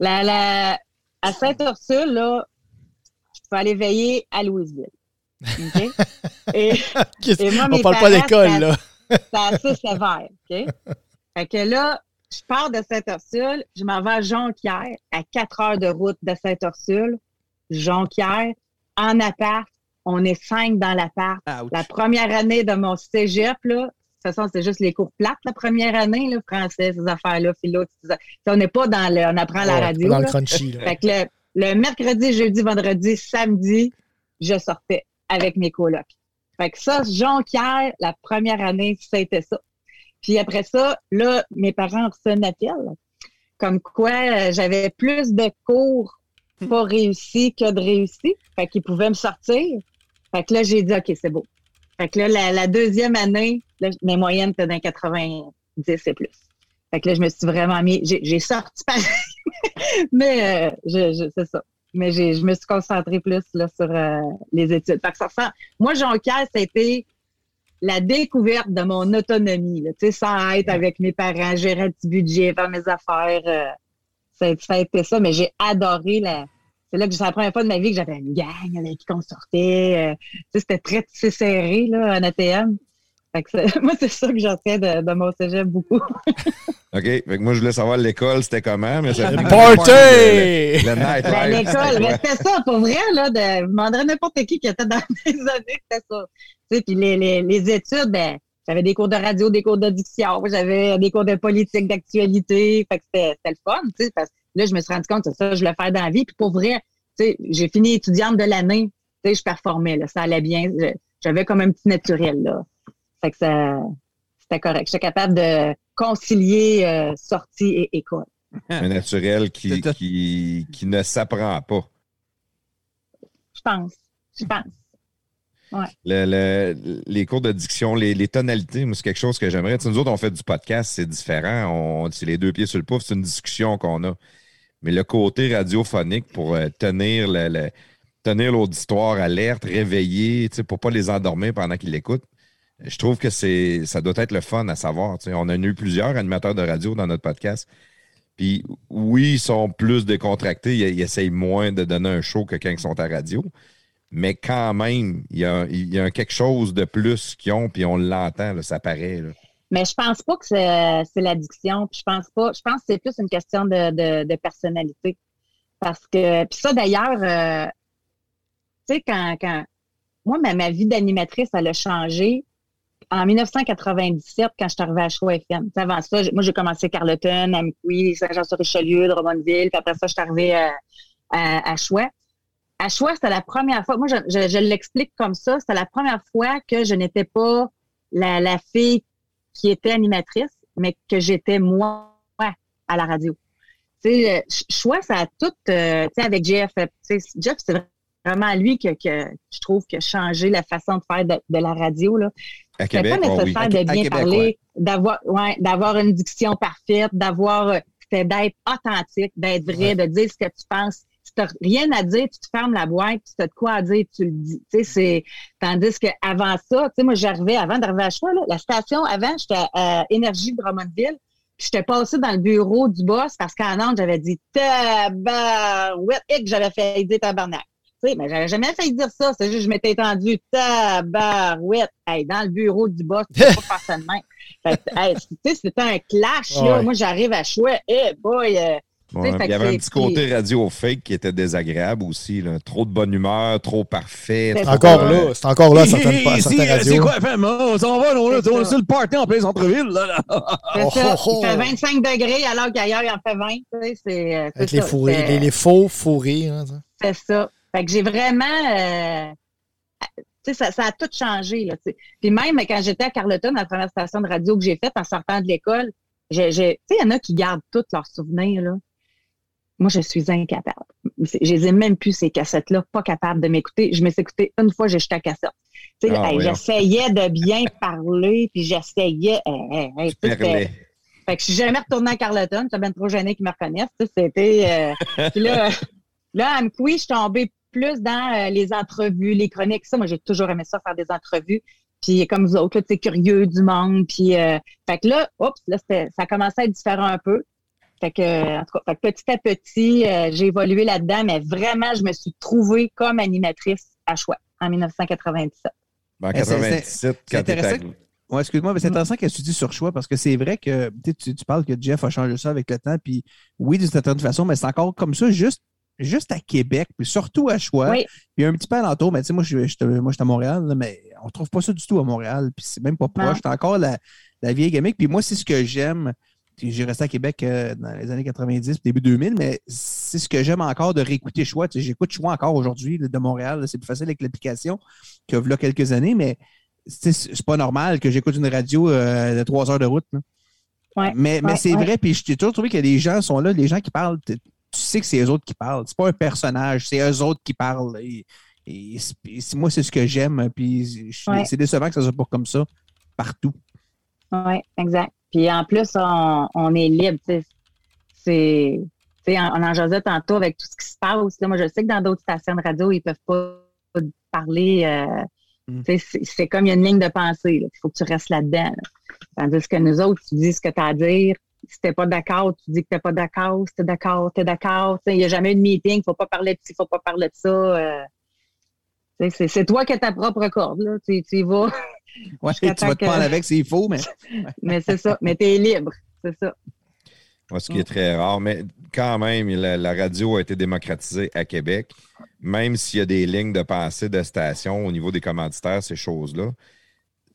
La, la... À Saint-Ursule, là, je pouvais aller veiller à Louiseville. Okay? Et, et moi, on ne parle pas d'école, là. C'était assez sévère. Okay? Fait que là, je pars de Saint-Ursule, je m'en vais à Jonquière, à quatre heures de route de Saint-Ursule, Jonquière, en appart. On est cinq dans l'appart. Ouch. La première année de mon cégep, là, de toute façon, c'est juste les cours plates la première année, là, français, ces affaires-là, philo, tout ça. On n'est pas dans le... On apprend ouais, la radio. Dans là. Le crunchy. Là. Fait que le, le mercredi, jeudi, vendredi, samedi, je sortais avec mes colocs. Fait que ça, Jonquière, la première année, c'était ça. Puis après ça, là, mes parents reçoivent un appel. Comme quoi, euh, j'avais plus de cours pas réussis que de réussis. Fait qu'ils pouvaient me sortir. Fait que là, j'ai dit, OK, c'est beau. Fait que là, la, la deuxième année, là, mes moyennes étaient dans quatre-vingt-dix et plus. Fait que là, je me suis vraiment mis... J'ai, j'ai sorti pareil, mais euh, je, je, c'est ça. Mais j'ai, je me suis concentrée plus là, sur euh, les études. Fait que ça ressemble... Moi, Jonquière, ça a été la découverte de mon autonomie. Tu sais, sans être avec mes parents, gérer un petit budget, faire mes affaires. Euh, ça, ça a été ça, mais j'ai adoré la... C'est là que c'est la première fois de ma vie que j'avais une gang avec qui on sortait. Euh, tu sais, c'était très tissé serré, là, en A T M. Fait que c'est, moi, c'est ça que j'en fais de, de mon cégep beaucoup. OK. Fait que moi, je voulais savoir l'école, c'était comment, mais ça fait une party! Le, le night life, l'école, mais c'était ça, pour vrai, là. De, je demanderais n'importe qui qui était dans mes années, c'était ça. Tu sais, puis les, les, les études, ben, j'avais des cours de radio, des cours d'audition, j'avais des cours de politique, d'actualité. Fait que c'était, c'était le fun, tu sais, parce que là, je me suis rendu compte que ça, je voulais faire dans la vie. Puis pour vrai, tu sais, j'ai fini étudiante de l'année. Tu sais, je performais, là, ça allait bien. Je, j'avais comme un petit naturel, là. Fait que ça, c'était correct. J'étais capable de concilier euh, sortie et école. Un naturel qui, qui, qui ne s'apprend pas. Je pense. Je pense. Ouais. Le, le, les cours de diction, les, les tonalités, moi, c'est quelque chose que j'aimerais. Tu sais, nous autres, on fait du podcast, c'est différent. On, c'est les deux pieds sur le pouf, c'est une discussion qu'on a. Mais le côté radiophonique pour tenir, le, le, tenir l'auditoire alerte, réveillé, tu sais, pour ne pas les endormir pendant qu'ils l'écoutent, je trouve que c'est, ça doit être le fun à savoir. Tu sais. On a eu plusieurs animateurs de radio dans notre podcast. Puis oui, ils sont plus décontractés, ils, ils essayent moins de donner un show que quand ils sont à radio. Mais quand même, il y a, y a quelque chose de plus qu'ils ont, puis on l'entend, là, ça paraît. Là. Mais je pense pas que c'est, c'est l'addiction, puis je pense pas. Je pense que c'est plus une question de, de, de personnalité. Parce que, puis ça d'ailleurs, euh, tu sais, quand, quand. Moi, ma, ma vie d'animatrice, elle a changé en dix-neuf cent quatre-vingt-dix-sept quand je suis arrivée à CHOI F M. T'sais, avant ça, j'ai, moi, j'ai commencé Carleton, Amqui, Saint-Jean-sur-Richelieu, Drummondville, puis après ça, je suis arrivée à, à, à CHOI. À CHOI, c'était la première fois, moi je, je, je l'explique comme ça, c'était la première fois que je n'étais pas la, la fille qui était animatrice, mais que j'étais moi à la radio. Tu sais, CHOI, ça a tout, euh, tu sais, avec Jeff, tu sais, Jeff, c'est vraiment lui que, que je trouve que changé la façon de faire de, de la radio, là. À c'était Québec, pas nécessaire oh oui. de bien à parler, Québec, ouais. d'avoir, ouais, d'avoir une diction parfaite, d'avoir, c'était d'être authentique, d'être vrai, ouais. de dire ce que tu penses. Tu n'as rien à dire, tu te fermes la boîte, puis tu as de quoi à dire, tu le dis. Tu sais, c'est... Tandis qu'avant ça, tu sais, moi, j'arrivais, avant d'arriver à CHOI, là, la station, avant, j'étais à euh, Énergie Drummondville, puis j'étais passée dans le bureau du boss parce qu'en Inde, j'avais dit tabarouette, et que j'avais failli dire tabarnak. Tu sais, mais j'avais jamais failli dire ça, c'est juste que je m'étais étendue tabarouette, hey, dans le bureau du boss, c'est pas personnellement. Fait que, hey, tu sais, c'était un clash, là. Ouais. Moi, j'arrive à CHOI, hey boy! Euh, Ouais, il y avait un petit côté radio fake qui était désagréable aussi. Là. Trop de bonne humeur, trop parfait. C'est, trop encore, là, c'est encore là, certaines, hey, hey, certaines si, radios. C'est quoi, F M? On s'en va, on est sur le party en plein centre-ville. Là, là. Oh, ça, oh, il fait vingt-cinq degrés alors qu'ailleurs, il en fait vingt. Tu sais, c'est, c'est avec ça, les, fourrés, les, les faux fourrés. Hein, ça. C'est ça. Fait que j'ai vraiment... Euh, ça, ça a tout changé. Là, puis même quand j'étais à Carleton, la première station de radio que j'ai faite en sortant de l'école, tu sais, il y en a qui gardent tous leurs souvenirs, là. Moi, je suis incapable. Je les ai même plus, ces cassettes-là, pas capable de m'écouter. Je me suis écoutée une fois, j'ai jeté la cassette. Tu sais, ah, hey, oui, j'essayais de bien parler, puis j'essayais... Hey, hey, hey, tu sais, Fait que je suis jamais retournée à Carleton. J'étais bien trop gênée qu'ils me reconnaissent. Ça, c'était, euh... Puis là, là, à McQueen, je suis tombée plus dans euh, les entrevues, les chroniques. Ça, moi, j'ai toujours aimé ça, faire des entrevues. Puis comme vous autres, là, t'es curieux du monde. Puis, euh... fait que là, oups, là, c'était... ça commençait à être différent un peu. Fait que, en tout cas, fait que petit à petit, euh, j'ai évolué là-dedans, mais vraiment, je me suis trouvée comme animatrice à CHOI en dix-neuf cent quatre-vingt-dix-sept. En quatre-vingt-dix-sept, quand t'es arrivé. Ouais, excuse-moi, mais c'est intéressant mmh. qu'est-ce que tu dis sur CHOI, parce que c'est vrai que tu, tu parles que Jeff a changé ça avec le temps, puis oui, d'une certaine façon, mais c'est encore comme ça, juste, juste à Québec, puis surtout à CHOI, oui. Puis un petit peu alentour, mais tu sais, moi, je suis moi, à Montréal, là, mais on ne trouve pas ça du tout à Montréal, puis c'est même pas proche, c'est encore la, la vieille gamique, puis moi, c'est ce que j'aime. J'ai resté à Québec euh, dans les années quatre-vingt-dix, début deux mille, mais c'est ce que j'aime encore de réécouter CHOI. Tu sais, j'écoute CHOI encore aujourd'hui de Montréal. Là, c'est plus facile avec l'application qu'il y a quelques années, mais c'est, c'est pas normal que j'écoute une radio euh, de trois heures de route. Ouais, mais ouais, mais c'est ouais. vrai, puis j'ai toujours trouvé que les gens sont là, les gens qui parlent, tu sais que c'est eux autres qui parlent. C'est pas un personnage, c'est eux autres qui parlent. Et, et, et moi, c'est ce que j'aime, puis je, ouais. c'est décevant que ça soit pas comme ça partout. Oui, exact. Puis en plus, on, on est libre. T'sais. C'est, t'sais, on en jasait tantôt avec tout ce qui se passe. Là, moi, je sais que dans d'autres stations de radio, ils ne peuvent pas parler. Euh, mm. c'est, c'est comme il y a une ligne de pensée. Il faut que tu restes là-dedans. Là. Tandis que nous autres, tu dis ce que tu as à dire. Si tu n'es pas d'accord, tu dis que tu n'es pas d'accord. Si tu es d'accord, tu es d'accord. Il n'y a jamais eu de meeting. Il ne faut pas parler de ci, il ne faut pas parler de ça. Euh, c'est, c'est toi qui as ta propre corde. Là. Tu, tu y vas. Oui, tu vas te prendre avec s'il faut, mais... mais c'est ça, mais t'es libre, c'est ça. Ouais, ce qui est très rare, mais quand même, la, la radio a été démocratisée à Québec, même s'il y a des lignes de pensée de station au niveau des commanditaires, ces choses-là,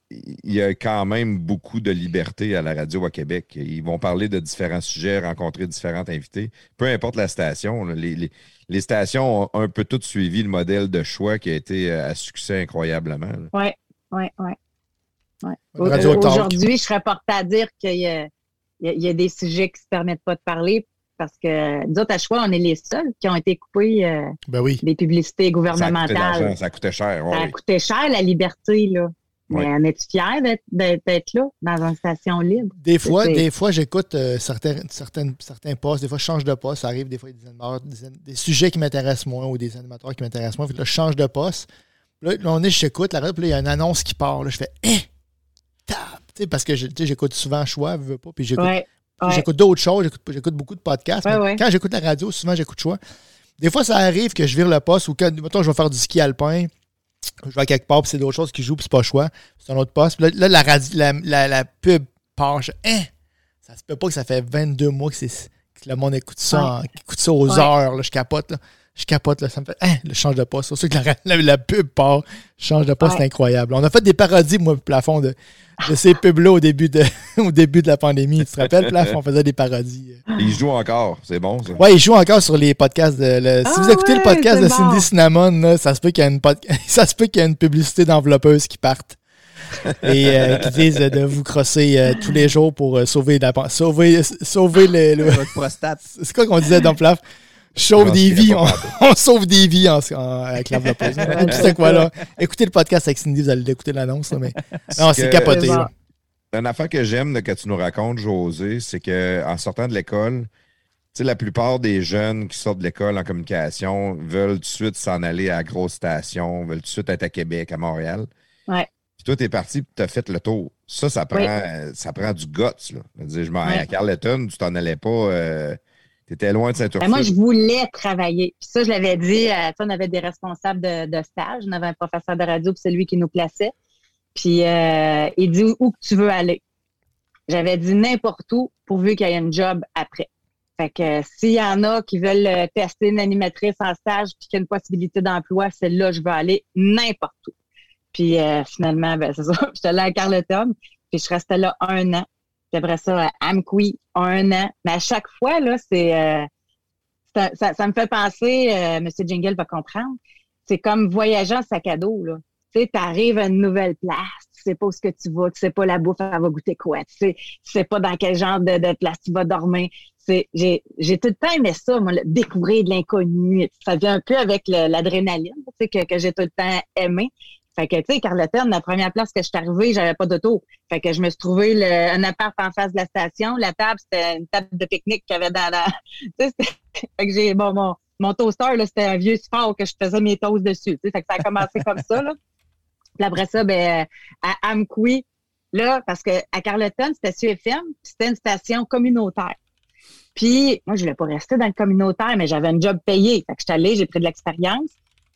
il y a quand même beaucoup de liberté à la radio à Québec. Ils vont parler de différents sujets, rencontrer différents invités, peu importe la station. Les, les, les stations ont un peu toutes suivi le modèle de CHOI qui a été à succès incroyablement. Oui, oui, oui. Ouais. Aujourd'hui, je serais portée à dire qu'il y a, il y a des sujets qui ne se permettent pas de parler parce que nous autres, à CHOI, on est les seuls qui ont été coupés euh, ben oui. des publicités gouvernementales. Ça coûtait cher. Ça coûtait cher, ouais. cher, la liberté, là. Mais on oui. est-tu fiers d'être, d'être, d'être là, dans une station libre? Des fois, des fois j'écoute euh, certains, certaines, certains postes. Des fois, je change de poste. Ça arrive des fois, il y a des, des, des sujets qui m'intéressent moins ou des animateurs qui m'intéressent moins. Fait que là, je change de poste. Là, on est, j'écoute la radio, puis là, il y a une annonce qui part. Là, je fais eh! Parce que j'écoute souvent CHOI, je veux pas, puis j'écoute, ouais, ouais. j'écoute d'autres choses, j'écoute, j'écoute beaucoup de podcasts. Ouais, ouais. Quand j'écoute la radio, souvent j'écoute CHOI. Des fois, ça arrive que je vire le poste ou que, mettons, je vais faire du ski alpin, je vais à quelque part, puis c'est d'autres choses qui jouent, puis c'est pas CHOI, c'est un autre poste. Là, là la, radio, la, la, la pub part, je, hein, ça se peut pas que ça fait vingt-deux mois que, c'est, que le monde écoute ça, ouais. hein, écoute ça aux ouais. heures, là, je capote, là. Je capote, là, ça me fait hein, le change de poste. C'est sûr que la, la, la pub part, change de poste, ouais. c'est incroyable. On a fait des parodies, moi, Plafond, de, de ces pubs-là au début de, au début de la pandémie. Tu te rappelles, Plafond, on faisait des parodies. Ils jouent encore, c'est bon, ça. Oui, ils jouent encore sur les podcasts. De, le, si ah, vous écoutez ouais, le podcast de bon. Cindy Cinnamon, là, ça se peut qu'il y a une pod... ça se peut qu'il y a une publicité d'enveloppeuse qui parte. Et euh, qui disent euh, de vous crosser euh, tous les jours pour euh, sauver la sauver, sauver le, le... votre prostate. C'est quoi qu'on disait dans Plaf? Sauve non, des vies, on, on sauve des vies en, en, avec l'enveloppeuse. C'est quoi là? Écoutez le podcast avec Cindy, vous allez l'écouter l'annonce, là, mais non, c'est, c'est capoté. C'est une affaire que j'aime de que tu nous racontes, Josée, c'est qu'en sortant de l'école, la plupart des jeunes qui sortent de l'école en communication veulent tout de suite s'en aller à la grosse station, veulent tout de suite être à Québec, à Montréal. Ouais. Puis toi, t'es parti et t'as fait le tour. Ça, ça prend, oui. ça prend du guts. Là. Je m'en allais à Carleton, tu t'en allais pas. Euh, T'étais loin de Saint-Ursule. Ben moi, je voulais travailler. Puis ça, je l'avais dit, euh, on avait des responsables de, de stage. On avait un professeur de radio, puis c'est lui qui nous plaçait. Puis euh, il dit où que tu veux aller. J'avais dit n'importe où, pourvu qu'il y ait une job après. Fait que euh, s'il y en a qui veulent tester une animatrice en stage, puis qu'il y a une possibilité d'emploi, c'est là je veux aller n'importe où. Puis euh, finalement, ben c'est ça. J'étais allée à Carleton, puis je restais là un an. Puis après ça, à Amqui, un an. Mais à chaque fois, là, c'est, euh, c'est ça, ça me fait penser, euh, M. Jingle va comprendre, c'est comme voyager en sac à dos. Tu sais, t'arrives à une nouvelle place, tu sais pas où ce que tu vas, tu sais pas la bouffe, elle va goûter quoi, tu sais, tu sais pas dans quel genre de, de place tu vas dormir. C'est, j'ai, j'ai tout le temps aimé ça, moi, le découvrir de l'inconnu. Ça vient un peu avec le, l'adrénaline, tu sais, que, que j'ai tout le temps aimé. Fait que, tu sais, Carleton, la première place que je suis arrivée, j'avais pas d'auto. Fait que je me suis trouvé le, un appart en face de la station. La table, c'était une table de pique-nique qu'il y avait dans la... Tu sais, fait que j'ai... Bon, mon, mon toaster, là, c'était un vieux sport que je faisais mes toasts dessus. Tu sais, fait que ça a commencé comme ça, là. Puis après ça, ben à Amqui, là, parce que à Carleton, c'était sur F M, c'était une station communautaire. Puis, moi, je voulais pas rester dans le communautaire, mais j'avais un job payé. Fait que je suis allée, j'ai pris de l'expérience.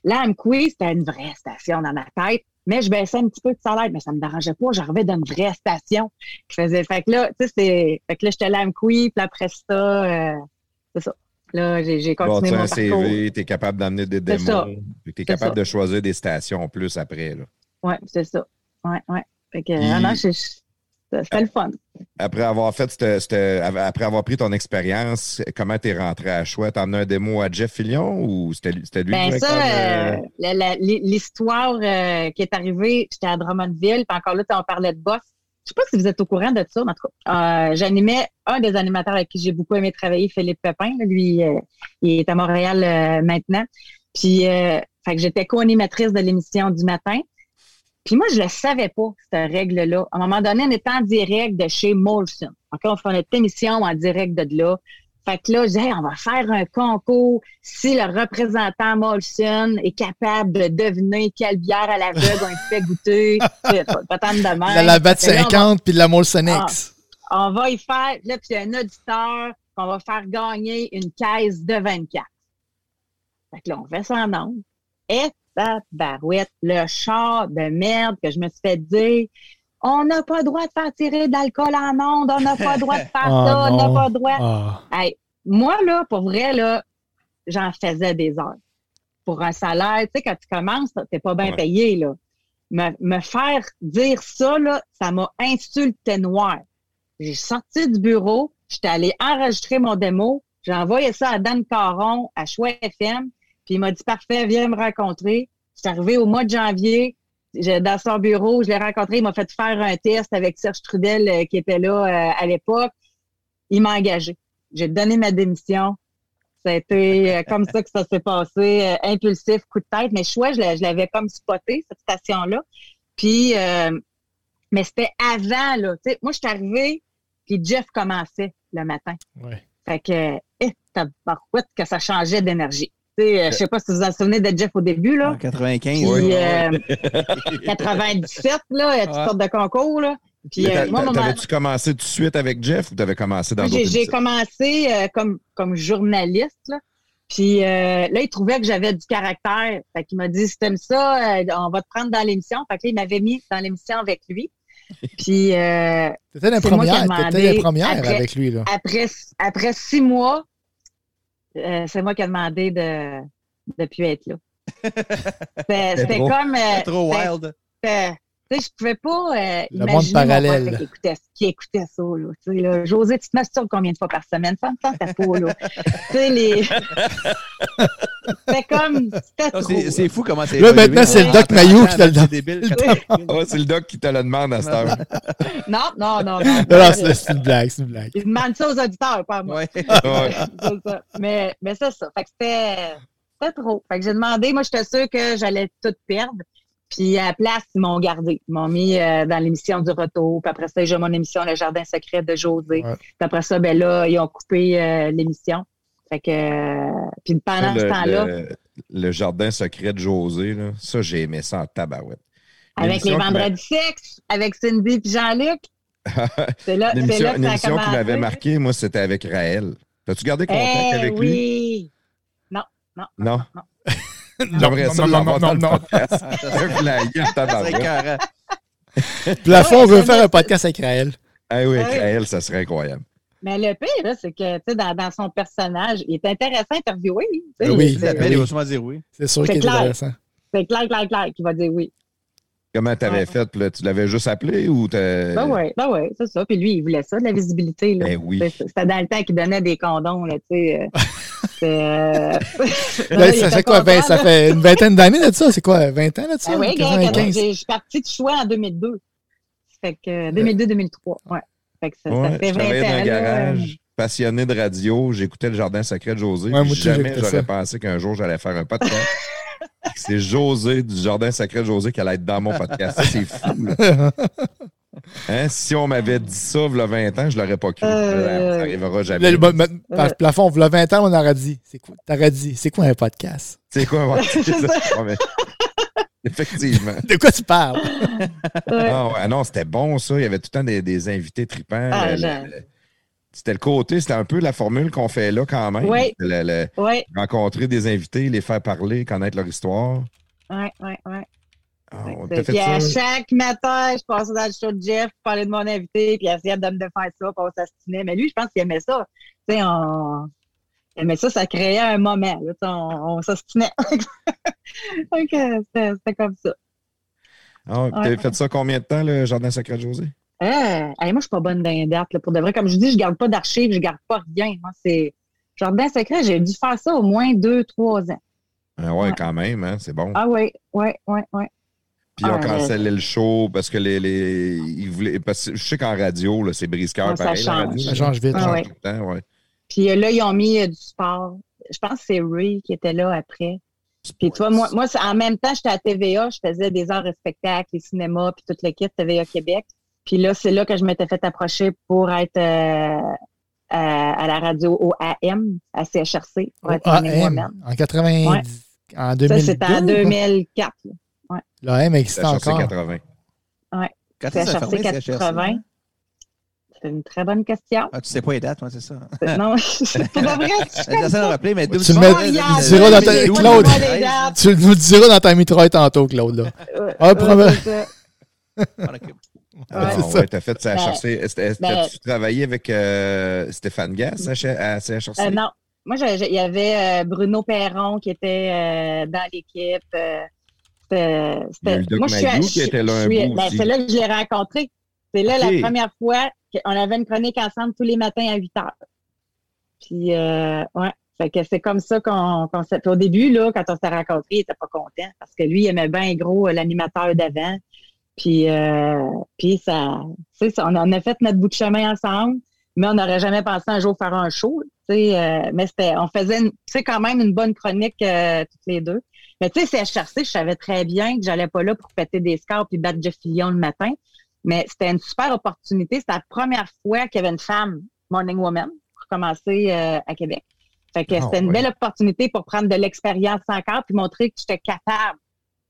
Là, à Amqui, c'était une vraie station dans ma tête, mais je baissais un petit peu de salaire, mais ça me dérangeait pas. J'arrivais d'une vraie station qui faisait. Fait que là, tu sais, c'est. Fait que là, j'étais allée à Amqui, puis après ça, euh, c'est ça. Là, j'ai, j'ai continué bon, mon parcours. Tu as un C V, tu es capable d'amener des démos, tu es capable ça. de choisir des stations en plus après, là. Oui, c'est ça. Oui, oui. Fait que, puis, non, je, je, c'était le fun. Après avoir fait, c'te, c'te, après avoir pris ton expérience, comment t'es rentré à CHOI? T'as emmené un démo à Jeff Fillion ou c'était, c'était lui? Ben ça, euh, comme, euh... La, la, l'histoire euh, qui est arrivée, j'étais à Drummondville, puis encore là, on parlait de boss. Je sais pas si vous êtes au courant de ça, mais en tout cas, euh, j'animais un des animateurs avec qui j'ai beaucoup aimé travailler, Philippe Pépin. Là, lui, euh, il est à Montréal euh, maintenant. Puis, euh, fait que j'étais co-animatrice de l'émission du matin. Puis moi, je le savais pas, cette règle-là. À un moment donné, on était en direct de chez Molson. OK, on fait notre émission en direct de là. Fait que là, je disais, hey, on va faire un concours. Si le représentant Molson est capable de deviner quelle bière à l'aveugle on lui fait goûter, pas tant de demain. La, la batte cinquante puis de la Molson X. Ah, on va y faire, là, puis il y a un auditeur qu'on va faire gagner une caisse de vingt-quatre. Fait que là, on fait ça en nombre. Et tabarouette, le char de merde que je me suis fait dire, on n'a pas le droit de faire tirer d'alcool en ondes, on n'a pas le droit de faire oh ça, non. on n'a pas le droit. Oh. Hey, moi, là, pour vrai, là, j'en faisais des heures. Pour un salaire, tu sais, quand tu commences, t'es pas bien ouais. payé, là. Me, me faire dire ça, là, ça m'a insulté noir. J'ai sorti du bureau, j'étais allée enregistrer mon démo, j'ai envoyé ça à Dan Caron, à CHOI F M, puis il m'a dit, parfait, viens me rencontrer. Je suis arrivée au mois de janvier, dans son bureau, je l'ai rencontré, il m'a fait faire un test avec Serge Trudel euh, qui était là euh, à l'époque. Il m'a engagé. J'ai donné ma démission. Ça a été euh, comme ça que ça s'est passé, euh, impulsif, coup de tête. Mais CHOI, je, je l'avais comme spoté, cette station-là. Puis, euh, mais c'était avant, là. T'sais, moi, je suis arrivée, puis Jeff commençait le matin. Ouais. Fait que, eh, tabarouette, que ça changeait d'énergie. Je ne sais pas si vous vous en souvenez de Jeff au début. Là. En quatre-vingt-quinze. Puis, oui. euh, quatre-vingt-dix-sept, là, toutes ah. sortes de concours. Là. Puis, euh, moi, t'avais-tu moment... commencé tout de suite avec Jeff ou tu avais commencé dans d'autres émissions? J'ai commencé euh, comme, comme journaliste. Là. Puis euh, là, il trouvait que j'avais du caractère. Fait qu'il m'a dit, si t'aimes ça, euh, on va te prendre dans l'émission. Fait que là, il m'avait mis dans l'émission avec lui. Puis, euh, t'étais la première, t'étais la première après, avec lui. Là. Après, après six mois, Euh, c'est moi qui ai demandé de ne plus être là. C'était, c'était comme... Euh, trop wild. Tu sais, je pouvais pas euh, le imaginer monde parallèle. Mon qui, écoutait, qui écoutait ça. Là, là, Josée, tu te masturbes combien de fois par semaine? Femme, tant ta peau, là. Les... c'était comme... C'était non, trop, c'est, c'est fou comment c'est... Là, évolué. Maintenant, c'est ouais. le Doc Mailloux qui te le demande. Ouais, c'est le Doc qui te le demande à cette heure. Non, non, non. Non, non, non c'est, c'est une blague, c'est une blague. Il demande ça aux auditeurs, pas à moi. Ouais. c'est ça. Mais, mais c'est ça. Fait que c'était... C'était trop. Fait que j'ai demandé, moi, j'étais sûre que j'allais tout perdre. Puis à la place, ils m'ont gardé. Ils m'ont mis euh, dans l'émission du retour. Puis après ça, j'ai mon émission Le Jardin secret de Josée. Ouais. Puis après ça, ben là, ils ont coupé euh, l'émission. Fait que... Euh, puis pendant le, ce temps-là... Le, le Jardin secret de Josée, là, ça, j'ai aimé ça en tabarouette. Avec les vendredis sexes, avec Cindy et Jean-Luc. c'est là, c'est là que ça a commencé. L'émission qui m'avait marqué, moi, c'était avec Raël. As-tu gardé contact hey, avec oui. lui? Oui. Non, non, non. non. non. J'aimerais ça l'avoir dans le podcast. Plafond, on veut faire un podcast avec Raël. Ah oui, avec Raël, ça serait incroyable. Mais le pire, là, c'est que, tu sais, dans, dans son personnage, il est intéressant à interviewer. T'sais, oui, il s'appelle, il va sûrement dire oui. C'est sûr c'est qu'il est clair. Intéressant. C'est clair, clair, clair qu'il va dire oui. Comment t'avais ouais. fait? Là, tu l'avais juste appelé ou t'as... Ben oui, ben ouais, c'est ça. Puis lui, il voulait ça, de la visibilité. Là. Ben oui. C'était dans le temps qu'il donnait des condoms, là, tu sais... Euh... non, là, ça, fait quoi, ben, ça fait une vingtaine d'années de ça, c'est quoi, vingt ans là-dessus? Ah oui, je suis partie de CHOI en deux mille deux. Fait que deux mille deux deux mille trois, ouais. Fait que ça, ouais, ça fait vingt ans. Je travaillais dans le garage, euh... passionné de radio, j'écoutais Le Jardin secret de Josée. Ouais, moi, jamais j'aurais pensé qu'un jour j'allais faire un podcast. c'est Josée du Jardin Sacré de Josée qui allait être dans mon podcast. Ça, c'est fou, là. Hein? Si on m'avait dit ça v'là vingt ans, je l'aurais pas cru. Euh... Ça n'arrivera jamais. Le, le, le, le plafond, v'là vingt ans, on aurait dit. C'est quoi, t'aurais dit, c'est quoi un podcast? C'est quoi un podcast? Effectivement. De quoi tu parles? Ouais. Ah, ouais, non, c'était bon, ça. Il y avait tout le temps des, des invités tripants. Ah, le, le, c'était le côté, c'était un peu la formule qu'on fait là quand même. Oui. Le, le, oui. Rencontrer des invités, les faire parler, connaître leur histoire. Oui, oui, oui. Oh, fait puis à ça? Chaque matin, je passais dans le show de Jeff, je parlais de mon invité, puis il essayait de me faire ça, qu'on s'astinait. Mais lui, je pense qu'il aimait ça. Tu sais, on... Il aimait ça, ça créait un moment. Là, on on s'astinait. Donc, c'était, c'était comme ça. Ah, t'as ouais. fait ça combien de temps, le Jardin Secret de Josée? Euh, allez, moi, je suis pas bonne dans les dates. Là, pour de vrai, comme je dis, je garde pas d'archives, je garde pas rien. Moi, c'est Jardin Secret, j'ai dû faire ça au moins deux, trois ans. Ah ouais, ouais. Quand même, hein, c'est bon. Ah oui, oui, oui, oui. Puis ah, on cancellait ouais. le show parce que les, les ils voulaient, parce que je sais qu'en radio là, c'est brise-cœur ouais, pareil. Ça change. La radio, ça change vite. Ah, ouais. Tout le temps, ouais. Puis là ils ont mis euh, du sport. Je pense que c'est Ray qui était là après. Puis toi moi moi en même temps j'étais à T V A, je faisais des arts et spectacles, les cinémas puis toute l'équipe T V A Québec. Puis là c'est là que je m'étais fait approcher pour être euh, à, à la radio au A M à C H R C. Pour être A M, en quatre-vingt-dix ouais. en deux mille deux. Ça c'était en deux mille quatre. Là. Ouais. L'A M existe encore. quatre-vingts. Oui. C H R C quatre-vingts. C'est une très bonne question. Ah, tu sais pas les dates, moi, c'est ça. C'est, non, c'est pas vrai. J'essaie de rappeler, mais deux tu, mets, tu, nous diras dans ta... Claude, tu nous diras dans ta mitraille tantôt, Claude. Là. Ouais, ah, ouais, c'est ah, c'est ça. Ouais, t'as fait C H R C. Ben, t'as-tu ben, travaillé avec euh, Stéphane Gass à C H R C? Euh, non. Moi, il y avait euh, Bruno Perron qui était euh, dans l'équipe. Euh, C'était, c'était, Doc moi, Mailloux je suis, qui était là un bout ben, c'est là que je l'ai rencontré. C'est okay. là la première fois qu'on avait une chronique ensemble tous les matins à huit heures. Puis, euh, ouais. Fait que c'est comme ça qu'on, qu'on s'est... Au début, là, quand on s'est rencontrés, il n'était pas content parce que lui, il aimait bien gros l'animateur d'avant. Puis, euh, puis ça, tu sais, on a fait notre bout de chemin ensemble, mais on n'aurait jamais pensé un jour faire un show. Tu sais, euh, mais c'était, on faisait, tu sais, quand même une bonne chronique euh, toutes les deux. Mais tu sais, C H R C, je savais très bien que j'allais pas là pour péter des scores puis battre Jeff Fillion le matin. Mais c'était une super opportunité. C'était la première fois qu'il y avait une femme morning woman pour commencer euh, à Québec. Fait que oh, c'était une oui. belle opportunité pour prendre de l'expérience encore puis montrer que j'étais capable.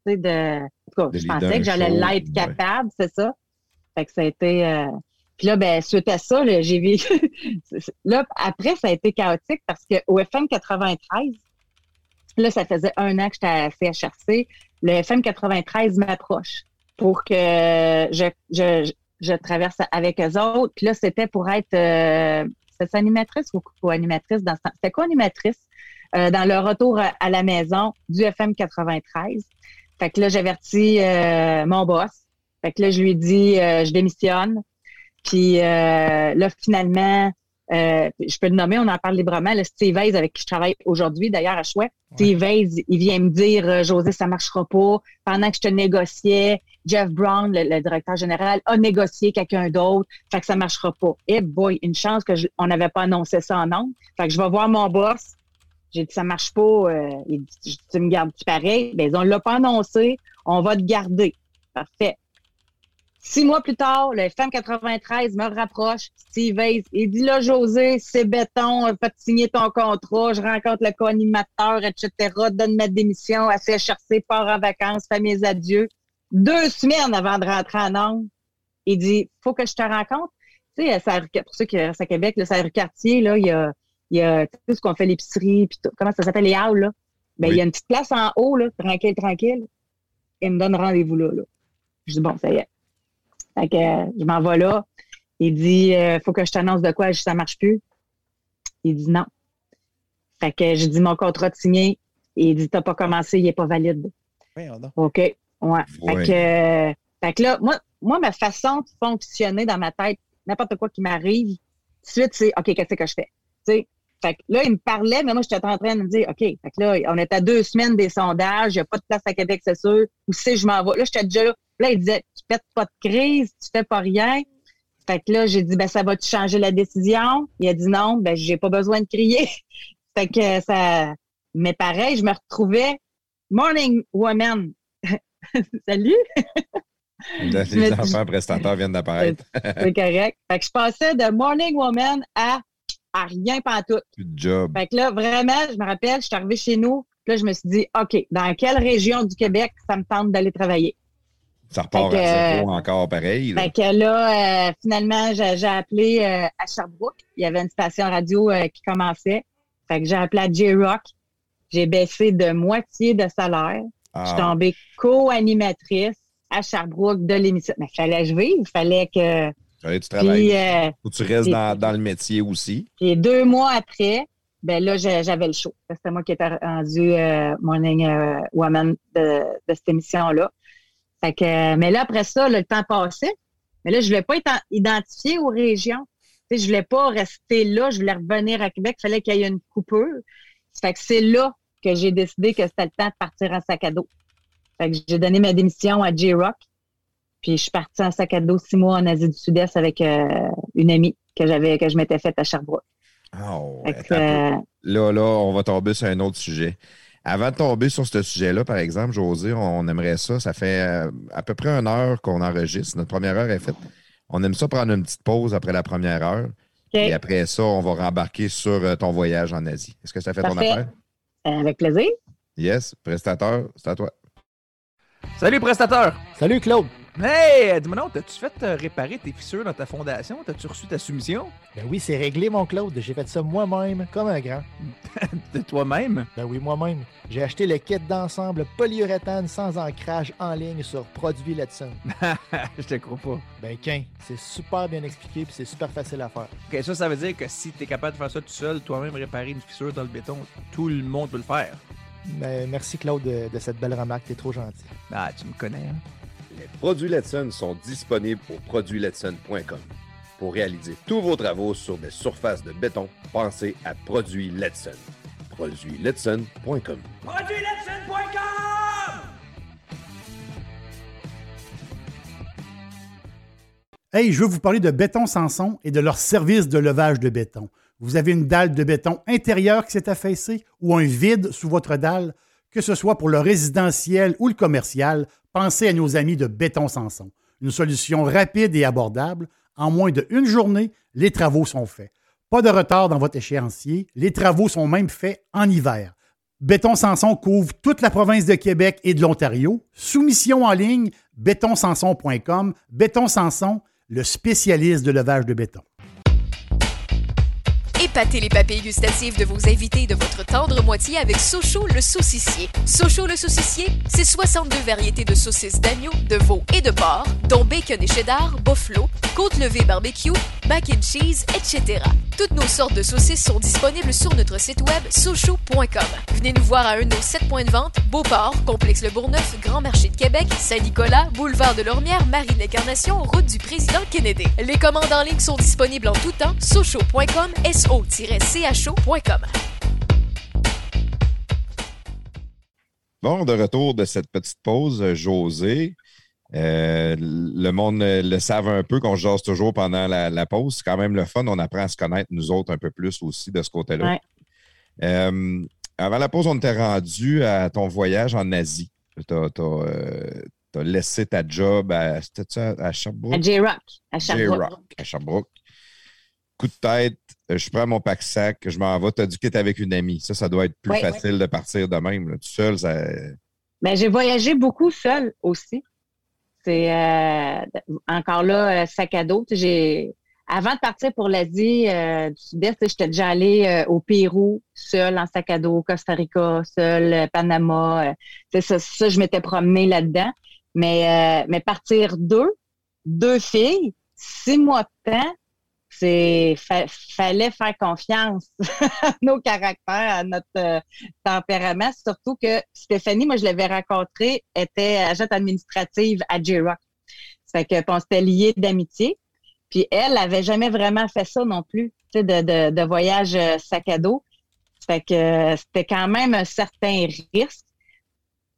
Tu sais, de. En tout cas, je pensais que j'allais show, l'être capable, ouais. c'est ça. Fait que ça a été. Euh... Puis là, ben, suite à ça, là, j'ai vécu. Là, après, ça a été chaotique parce qu'au F M quatre-vingt-treize, là, ça faisait un an que j'étais à C H R C. Le F M quatre-vingt-treize m'approche pour que je, je, je traverse avec eux autres. Puis là, c'était pour être euh, c'était animatrice ou co-animatrice dans ce C'était co-animatrice euh, dans le retour à la maison du F M quatre-vingt-treize. Fait que là, j'avertis euh, mon boss. Fait que là, je lui dis euh, je démissionne. Puis euh, là, finalement. Euh, je peux le nommer, on en parle librement. Le Steve Hayes, avec qui je travaille aujourd'hui, d'ailleurs, à C H O I. Steve Hayes, il vient me dire euh, « Josée, ça marchera pas. Pendant que je te négociais, Jeff Brown, le, le directeur général, a négocié quelqu'un d'autre. Fait que ça marchera pas. » Eh boy, une chance que je, on n'avait pas annoncé ça en nombre. Fait que je vais voir mon boss. J'ai dit « Ça marche pas. Euh, » Il dit « Tu me gardes pareil. » Ben, on l'a pas annoncé. On va te garder. Parfait. Six mois plus tard, le F M quatre-vingt-treize me rapproche, Steve Hayes, il dit là, Josée, c'est béton, pas de signer ton contrat, je rencontre le co-animateur, et cetera, donne ma démission, à C H R C, pars en vacances, fais mes adieux. Deux semaines avant de rentrer en Onde, il dit, faut que je te rencontre. Tu sais, pour ceux qui restent à Québec, le Saint-Ursule, là, il y a, il y a, tu sais, ce qu'on fait l'épicerie, puis tout, comment ça s'appelle, les halles, là? Ben, oui. Il y a une petite place en haut, là, tranquille, tranquille. Il me donne rendez-vous là, là. Je dis, bon, ça y est. Fait que euh, je m'en vais là. Il dit, euh, faut que je t'annonce de quoi, je dis, ça marche plus. Il dit non. Fait que euh, j'ai dit, mon contrat de signé. Il dit, t'as pas commencé, il est pas valide. Oui, on a... OK, ouais. ouais. Fait, que, euh, fait que là, moi, moi, ma façon de fonctionner dans ma tête, n'importe quoi qui m'arrive, tout de suite, c'est, OK, qu'est-ce que je fais? T'sais? Fait que là, il me parlait, mais moi, j'étais en train de me dire, OK, fait que là, on est à deux semaines des sondages, il n'y a pas de place à Québec, c'est sûr. Où c'est, je m'en vais. Là, j'étais déjà là. Là, il disait, tu pètes pas de crise, tu fais pas rien. Fait que là, j'ai dit, ben, ça va-tu changer la décision? Il a dit non, ben, j'ai pas besoin de crier. Fait que ça, mais pareil, je me retrouvais Morning Woman. Salut! Les enfants prestateurs viennent d'apparaître. C'est correct. Fait que je passais de Morning Woman à, à rien pantoute. Plus de job. Fait que là, vraiment, je me rappelle, je suis arrivée chez nous. Là, je me suis dit, OK, dans quelle région du Québec ça me tente d'aller travailler? Ça repart que, à zéro euh, encore pareil. Là. Fait que là, euh, finalement, j'ai, j'ai appelé euh, à Sherbrooke. Il y avait une station radio euh, qui commençait. Fait que j'ai appelé à J-Rock. J'ai baissé de moitié de salaire. Ah. Je suis tombée co-animatrice à Sherbrooke de l'émission. Mais il fallait que je vive. Il fallait que... Fallait que tu travailles. Puis, euh, faut que tu restes puis, dans, dans le métier aussi. Puis deux mois après... Ben là, j'avais le show. C'était moi qui étais rendue euh, Morning euh, Woman de, de cette émission-là. Fait que, mais là, après ça, là, le temps passait. Mais là, je ne voulais pas être en, identifiée aux régions. T'sais, je ne voulais pas rester là. Je voulais revenir à Québec. Il fallait qu'il y ait une coupure. Fait que c'est là que j'ai décidé que c'était le temps de partir en sac à dos. Fait que j'ai donné ma démission à J-Rock. Puis je suis partie en sac à dos six mois en Asie du Sud-Est avec euh, une amie que j'avais que je m'étais faite à Sherbrooke. Oh, attends, là, là, on va tomber sur un autre sujet. Avant de tomber sur ce sujet-là, par exemple, Josée, on aimerait ça. Ça fait à peu près une heure qu'on enregistre. Notre première heure est faite. On aime ça prendre une petite pause après la première heure. Okay. Et après ça, on va rembarquer sur ton voyage en Asie. Est-ce que ça fait Parfait. Ton affaire? Avec plaisir. Yes, prestateur, c'est à toi. Salut, prestateur. Salut, Claude. Hey, dis-moi non, t'as-tu fait réparer tes fissures dans ta fondation? T'as-tu reçu ta soumission? Ben oui, c'est réglé, mon Claude. J'ai fait ça moi-même, comme un grand. De toi-même? Ben oui, moi-même. J'ai acheté le kit d'ensemble polyuréthane sans ancrage en ligne sur Produits Letson. Je te crois pas. Ben, qu'un, c'est super bien expliqué et c'est super facile à faire. OK, ça, ça veut dire que si t'es capable de faire ça tout seul, toi-même réparer une fissure dans le béton, tout le monde peut le faire. Ben, merci, Claude, de, de cette belle remarque. T'es trop gentil. Ah, tu me connais, hein? Les produits Letson sont disponibles au produits letson point com. Pour réaliser tous vos travaux sur des surfaces de béton, pensez à Produits Letson. produits letson point com. produits letson point com! Hey, je veux vous parler de Béton Sanson et de leur service de levage de béton. Vous avez une dalle de béton intérieure qui s'est affaissée ou un vide sous votre dalle? Que ce soit pour le résidentiel ou le commercial, pensez à nos amis de Béton Sanson. Une solution rapide et abordable. En moins d'une journée, les travaux sont faits. Pas de retard dans votre échéancier. Les travaux sont même faits en hiver. Béton Sanson couvre toute la province de Québec et de l'Ontario. Soumission en ligne, béton sanson point com. Béton Sanson, le spécialiste de levage de béton. Épatez les papilles gustatives de vos invités et de votre tendre moitié avec Sochaux le saucissier. Sochaux le saucissier, c'est soixante-deux variétés de saucisses d'agneau, de veau et de porc, dont bacon et cheddar, buffalo, côte levée barbecue, mac and cheese, et cetera. Toutes nos sortes de saucisses sont disponibles sur notre site web sochaux point com. Venez nous voir à un de nos sept points de vente, Beauport, Complexe Le Bourgneuf, Grand Marché de Québec, Saint-Nicolas, Boulevard de Lormière, Marine L'Incarnation, Route du Président Kennedy. Les commandes en ligne sont disponibles en tout temps, sochaux point com, S O Bon, de retour de cette petite pause, Josée. Euh, le monde le savent un peu qu'on jase toujours pendant la, la pause. C'est quand même le fun. On apprend à se connaître, nous autres, un peu plus aussi de ce côté-là. Ouais. Euh, avant la pause, on était rendu à ton voyage en Asie. T'as, t'as, euh, t'as laissé ta job à, c'était-tu à, à Sherbrooke? À J-Rock. À Sherbrooke. J-Rock, à Sherbrooke. Coup de tête, je prends mon pack-sac, je m'en vais, t'as dit que t'es avec une amie. Ça, ça doit être plus oui, facile oui. de partir de même. Là. Tout seul, ça... Bien, j'ai voyagé beaucoup seule aussi. C'est euh, encore là, sac à dos. J'ai... Avant de partir pour l'Asie euh, du Sud-Est, j'étais déjà allée euh, au Pérou, seule, en sac à dos, Costa Rica, seule, euh, Panama. Euh, c'est ça, ça, je m'étais promenée là-dedans. Mais, euh, mais partir deux, deux filles, six mois de temps, c'est fa- fallait faire confiance à nos caractères, à notre euh, tempérament. Surtout que Stéphanie, moi, je l'avais rencontrée, était agente administrative à J-Rock. Ça fait que, on s'était liés d'amitié. Puis elle n'avait jamais vraiment fait ça non plus, tu sais, de, de, de voyage euh, sac à dos. Ça fait que euh, c'était quand même un certain risque.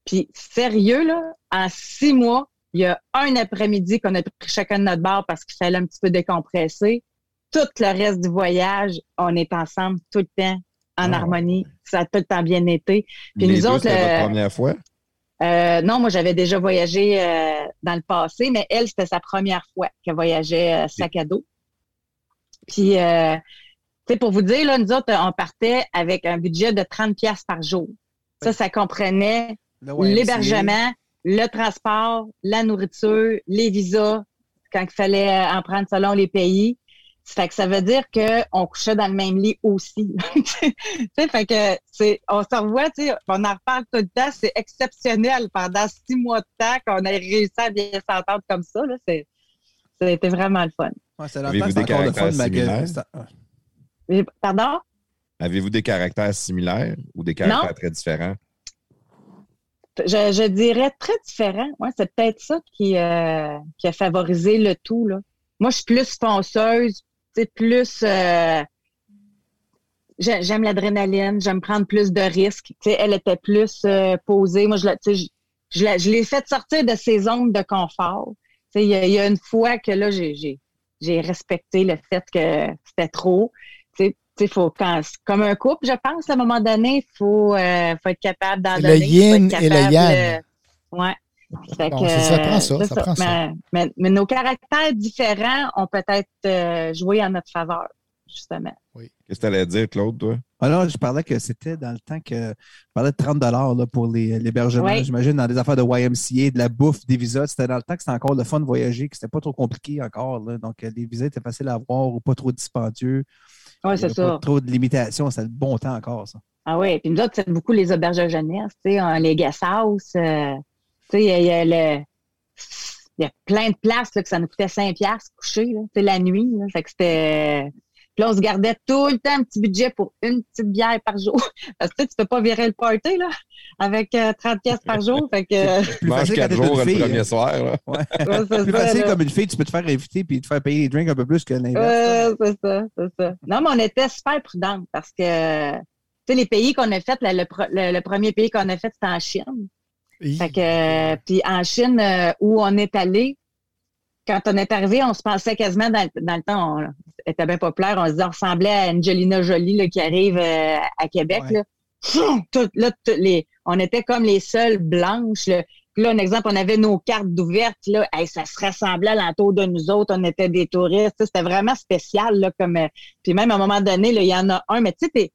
Puis sérieux, là, en six mois, il y a un après-midi qu'on a pris chacun de notre bord parce qu'il fallait un petit peu décompresser. Tout le reste du voyage, on est ensemble tout le temps, en ah. harmonie. Ça a tout le temps bien été. Puis les nous deux, autres, c'était euh, votre première fois? Euh, non, moi, j'avais déjà voyagé euh, dans le passé, mais elle, c'était sa première fois qu'elle voyageait euh, sac à dos. Puis, euh, tu sais, pour vous dire, là, nous autres, on partait avec un budget de trente dollars par jour. Ça, ça comprenait l'hébergement, le transport, la nourriture, les visas, quand il fallait en prendre selon les pays. Ça fait que ça veut dire qu'on couchait dans le même lit aussi. Ça fait que c'est, on se revoit, on en reparle tout le temps. C'est exceptionnel pendant six mois de temps qu'on ait réussi à bien s'entendre comme ça. Là, c'est, ça a été vraiment le fun. Ouais, c'est Avez-vous des caractères de similaires? Ma... Pardon? Avez-vous des caractères similaires ou des caractères non. très différents? Je, je dirais très différents. Ouais, c'est peut-être ça qui, euh, qui a favorisé le tout. Là. Moi, je suis plus fonceuse. C'est plus... Euh, j'aime l'adrénaline, j'aime prendre plus de risques. Tu sais, elle était plus euh, posée. Moi, je, tu sais, je, je, la, je l'ai faite sortir de ses zones de confort. Tu sais, il y, y a une fois que là, j'ai, j'ai, j'ai respecté le fait que c'était trop. Tu sais, tu sais, faut, quand, comme un couple, je pense, à un moment donné, il faut, euh, faut être capable d'en donner. Le yin et le yang. De... Ouais. Fait non, que, ça, ça prend ça, ça, ça prend mais, ça. Mais, mais nos caractères différents ont peut-être euh, joué en notre faveur, justement. Oui. Qu'est-ce que tu allais dire, Claude, toi? Alors, je parlais que c'était dans le temps que... Je parlais de trente dollars là, pour les, l'hébergement. Oui. J'imagine dans des affaires de Y M C A, de la bouffe, des visas. C'était dans le temps que c'était encore le fun de voyager, que c'était pas trop compliqué encore. Là. Donc, les visas étaient faciles à avoir ou pas trop dispendieux. Oui, c'est ça. Pas trop de limitations. C'était le bon temps encore, ça. Ah oui. Puis nous autres, c'est beaucoup les auberges de jeunesse, tu sais, hein, les guest house. Euh... Tu sais, il y, y, y a plein de places là, que ça nous coûtait cinq dollars coucher, c'est la nuit. Là. Fait que c'était. Puis là, on se gardait tout le temps un petit budget pour une petite bière par jour. Parce que tu peux pas virer le party là, avec euh, trente dollars par jour. Fait que. C'est plus facile quand t'es jours, une fille. Le premier soir, là. Ouais. Ouais, c'est plus ça, facile là. Comme une fille, tu peux te faire inviter puis te faire payer les drinks un peu plus que l'inverse. Ouais, c'est ça, c'est ça. Non, mais on était super prudents parce que tu sais, les pays qu'on a fait, là, le, le, le premier pays qu'on a fait, c'était en Chine. Fait que, euh, puis en Chine, euh, où on est allé, quand on est arrivé, on se pensait quasiment dans, dans le temps, on, on était bien populaire, on se disait, on ressemblait à Angelina Jolie là, qui arrive euh, à Québec. Ouais. Là. Tout, là, tout, les, on était comme les seules blanches. Là. Puis là, un exemple, on avait nos cartes d'ouvertes. Là, hey, ça se rassemblait à l'entour de nous autres. On était des touristes. Là, c'était vraiment spécial. Là, comme, euh, puis même à un moment donné, là, il y en a un. Mais tu sais, t'es,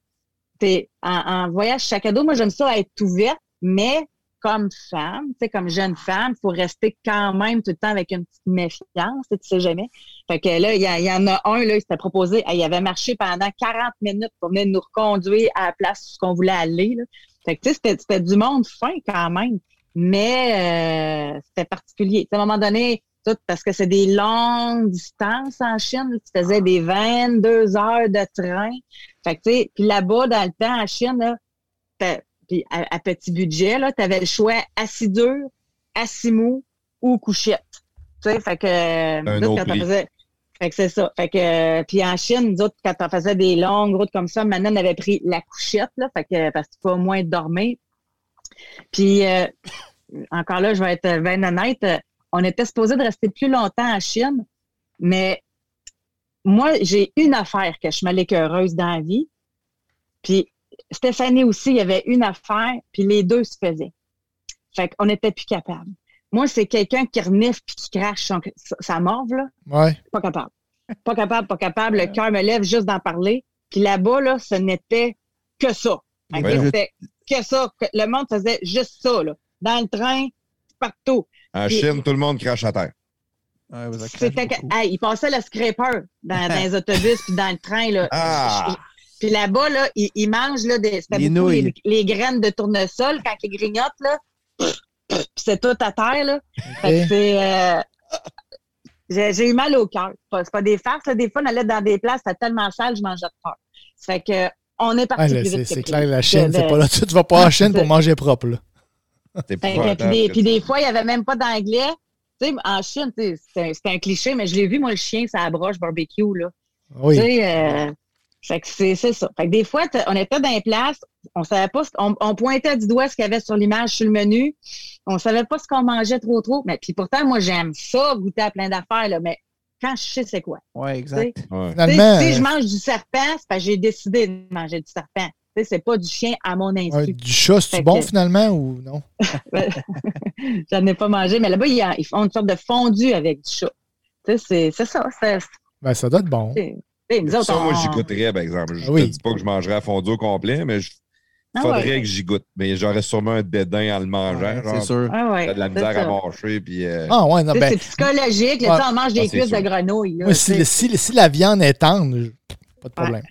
t'es, en, en voyage chaque ado, moi, j'aime ça être ouverte, mais comme femme, tu sais, comme jeune femme, il faut rester quand même tout le temps avec une petite méfiance, tu sais jamais. Fait que là, il y, y en a un, là, il s'était proposé, il avait marché pendant quarante minutes pour venir nous reconduire à la place où on voulait aller, là. Fait que, tu sais, c'était, c'était du monde fin quand même, mais euh, c'était particulier. T'sais, à un moment donné, tout, parce que c'est des longues distances en Chine, là, tu faisais des vingt-deux heures de train. Fait que, tu sais, puis là-bas, dans le temps, en Chine, là, t'as, puis à, à petit budget, tu avais le choix assis dur, assis mou ou couchette. Tu sais, fait que... Un autre quand on faisait, fait que c'est ça. Fait que... Puis en Chine, nous autres, quand on faisait des longues routes comme ça, maintenant, on avait pris la couchette, là, fait que, parce qu'il faut au moins dormir. Puis, euh, encore là, je vais être bien honnête, on était supposé de rester plus longtemps en Chine, mais moi, j'ai une affaire que je me l'écœureuse dans la vie. Puis, Stéphanie aussi, il y avait une affaire, puis les deux se faisaient. Fait qu'on n'était plus capable. Moi, c'est quelqu'un qui renifle puis qui crache son, sa morve, là. Ouais. Pas capable. Pas capable, pas capable. Le cœur me lève juste d'en parler. Puis là-bas, là, ce n'était que ça. Okay? Ouais. C'était que ça. Le monde faisait juste ça, là. Dans le train, partout. En puis, Chine, tout le monde crache à terre. Ouais, c'était que, hey, il passait le scraper dans, dans les autobus puis dans le train, là. Ah. Je, puis là-bas, là, ils, ils mangent là, des, les, les, les graines de tournesol quand ils grignotent, là, pff, pff, c'est tout à terre. Là. Okay. Fait que c'est, euh, j'ai, j'ai eu mal au cœur. C'est pas, c'est pas des farces. Là. Des fois, on allait dans des places, c'était tellement sale, je mangeais de peur. Ça fait que on est parti. Ah, là, plus c'est vite c'est clair, la Chine, c'est pas là. Tu vas pas en Chine pour manger propre. Là. T'es pas fait, puis, des, puis des fois, il n'y avait même pas d'anglais. T'sais, en Chine, c'est un, c'est un cliché, mais je l'ai vu, moi, le chien, ça abroche barbecue. Là. Oui. Fait que c'est, c'est ça. Fait que des fois, on était dans les places, on savait pas, on, on pointait du doigt ce qu'il y avait sur l'image, sur le menu. On savait pas ce qu'on mangeait trop, trop. Mais puis pourtant, moi, j'aime ça, goûter à plein d'affaires, là, mais quand je sais c'est quoi. Oui, exact. Ouais. Finalement, si je mange du serpent, c'est parce que j'ai décidé de manger du serpent. Tu sais, c'est pas du chien à mon insu. Euh, du chat, c'est bon que... finalement ou non? J'en ai pas mangé, mais là-bas, ils font une sorte de fondue avec du chat. Tu sais, c'est, c'est ça. C'est... Ben, ça doit être bon. C'est... Autres, ça, on... moi, j'y goûterais, par exemple. Je ne oui. te dis pas que je mangerais à fondue au complet, mais il je... ah, faudrait ouais. que j'y goûte. Mais j'aurais sûrement un dédain en le mangeant. Ouais, genre, c'est sûr. Ah, ouais, t'as de la misère à mâcher. Puis, euh... ah, ouais, non, ben... c'est psychologique. Là, ah, on mange des ah, cuisses sûr. de grenouille. Là, ouais, si, si, si la viande est tendre, pas de problème. Ouais.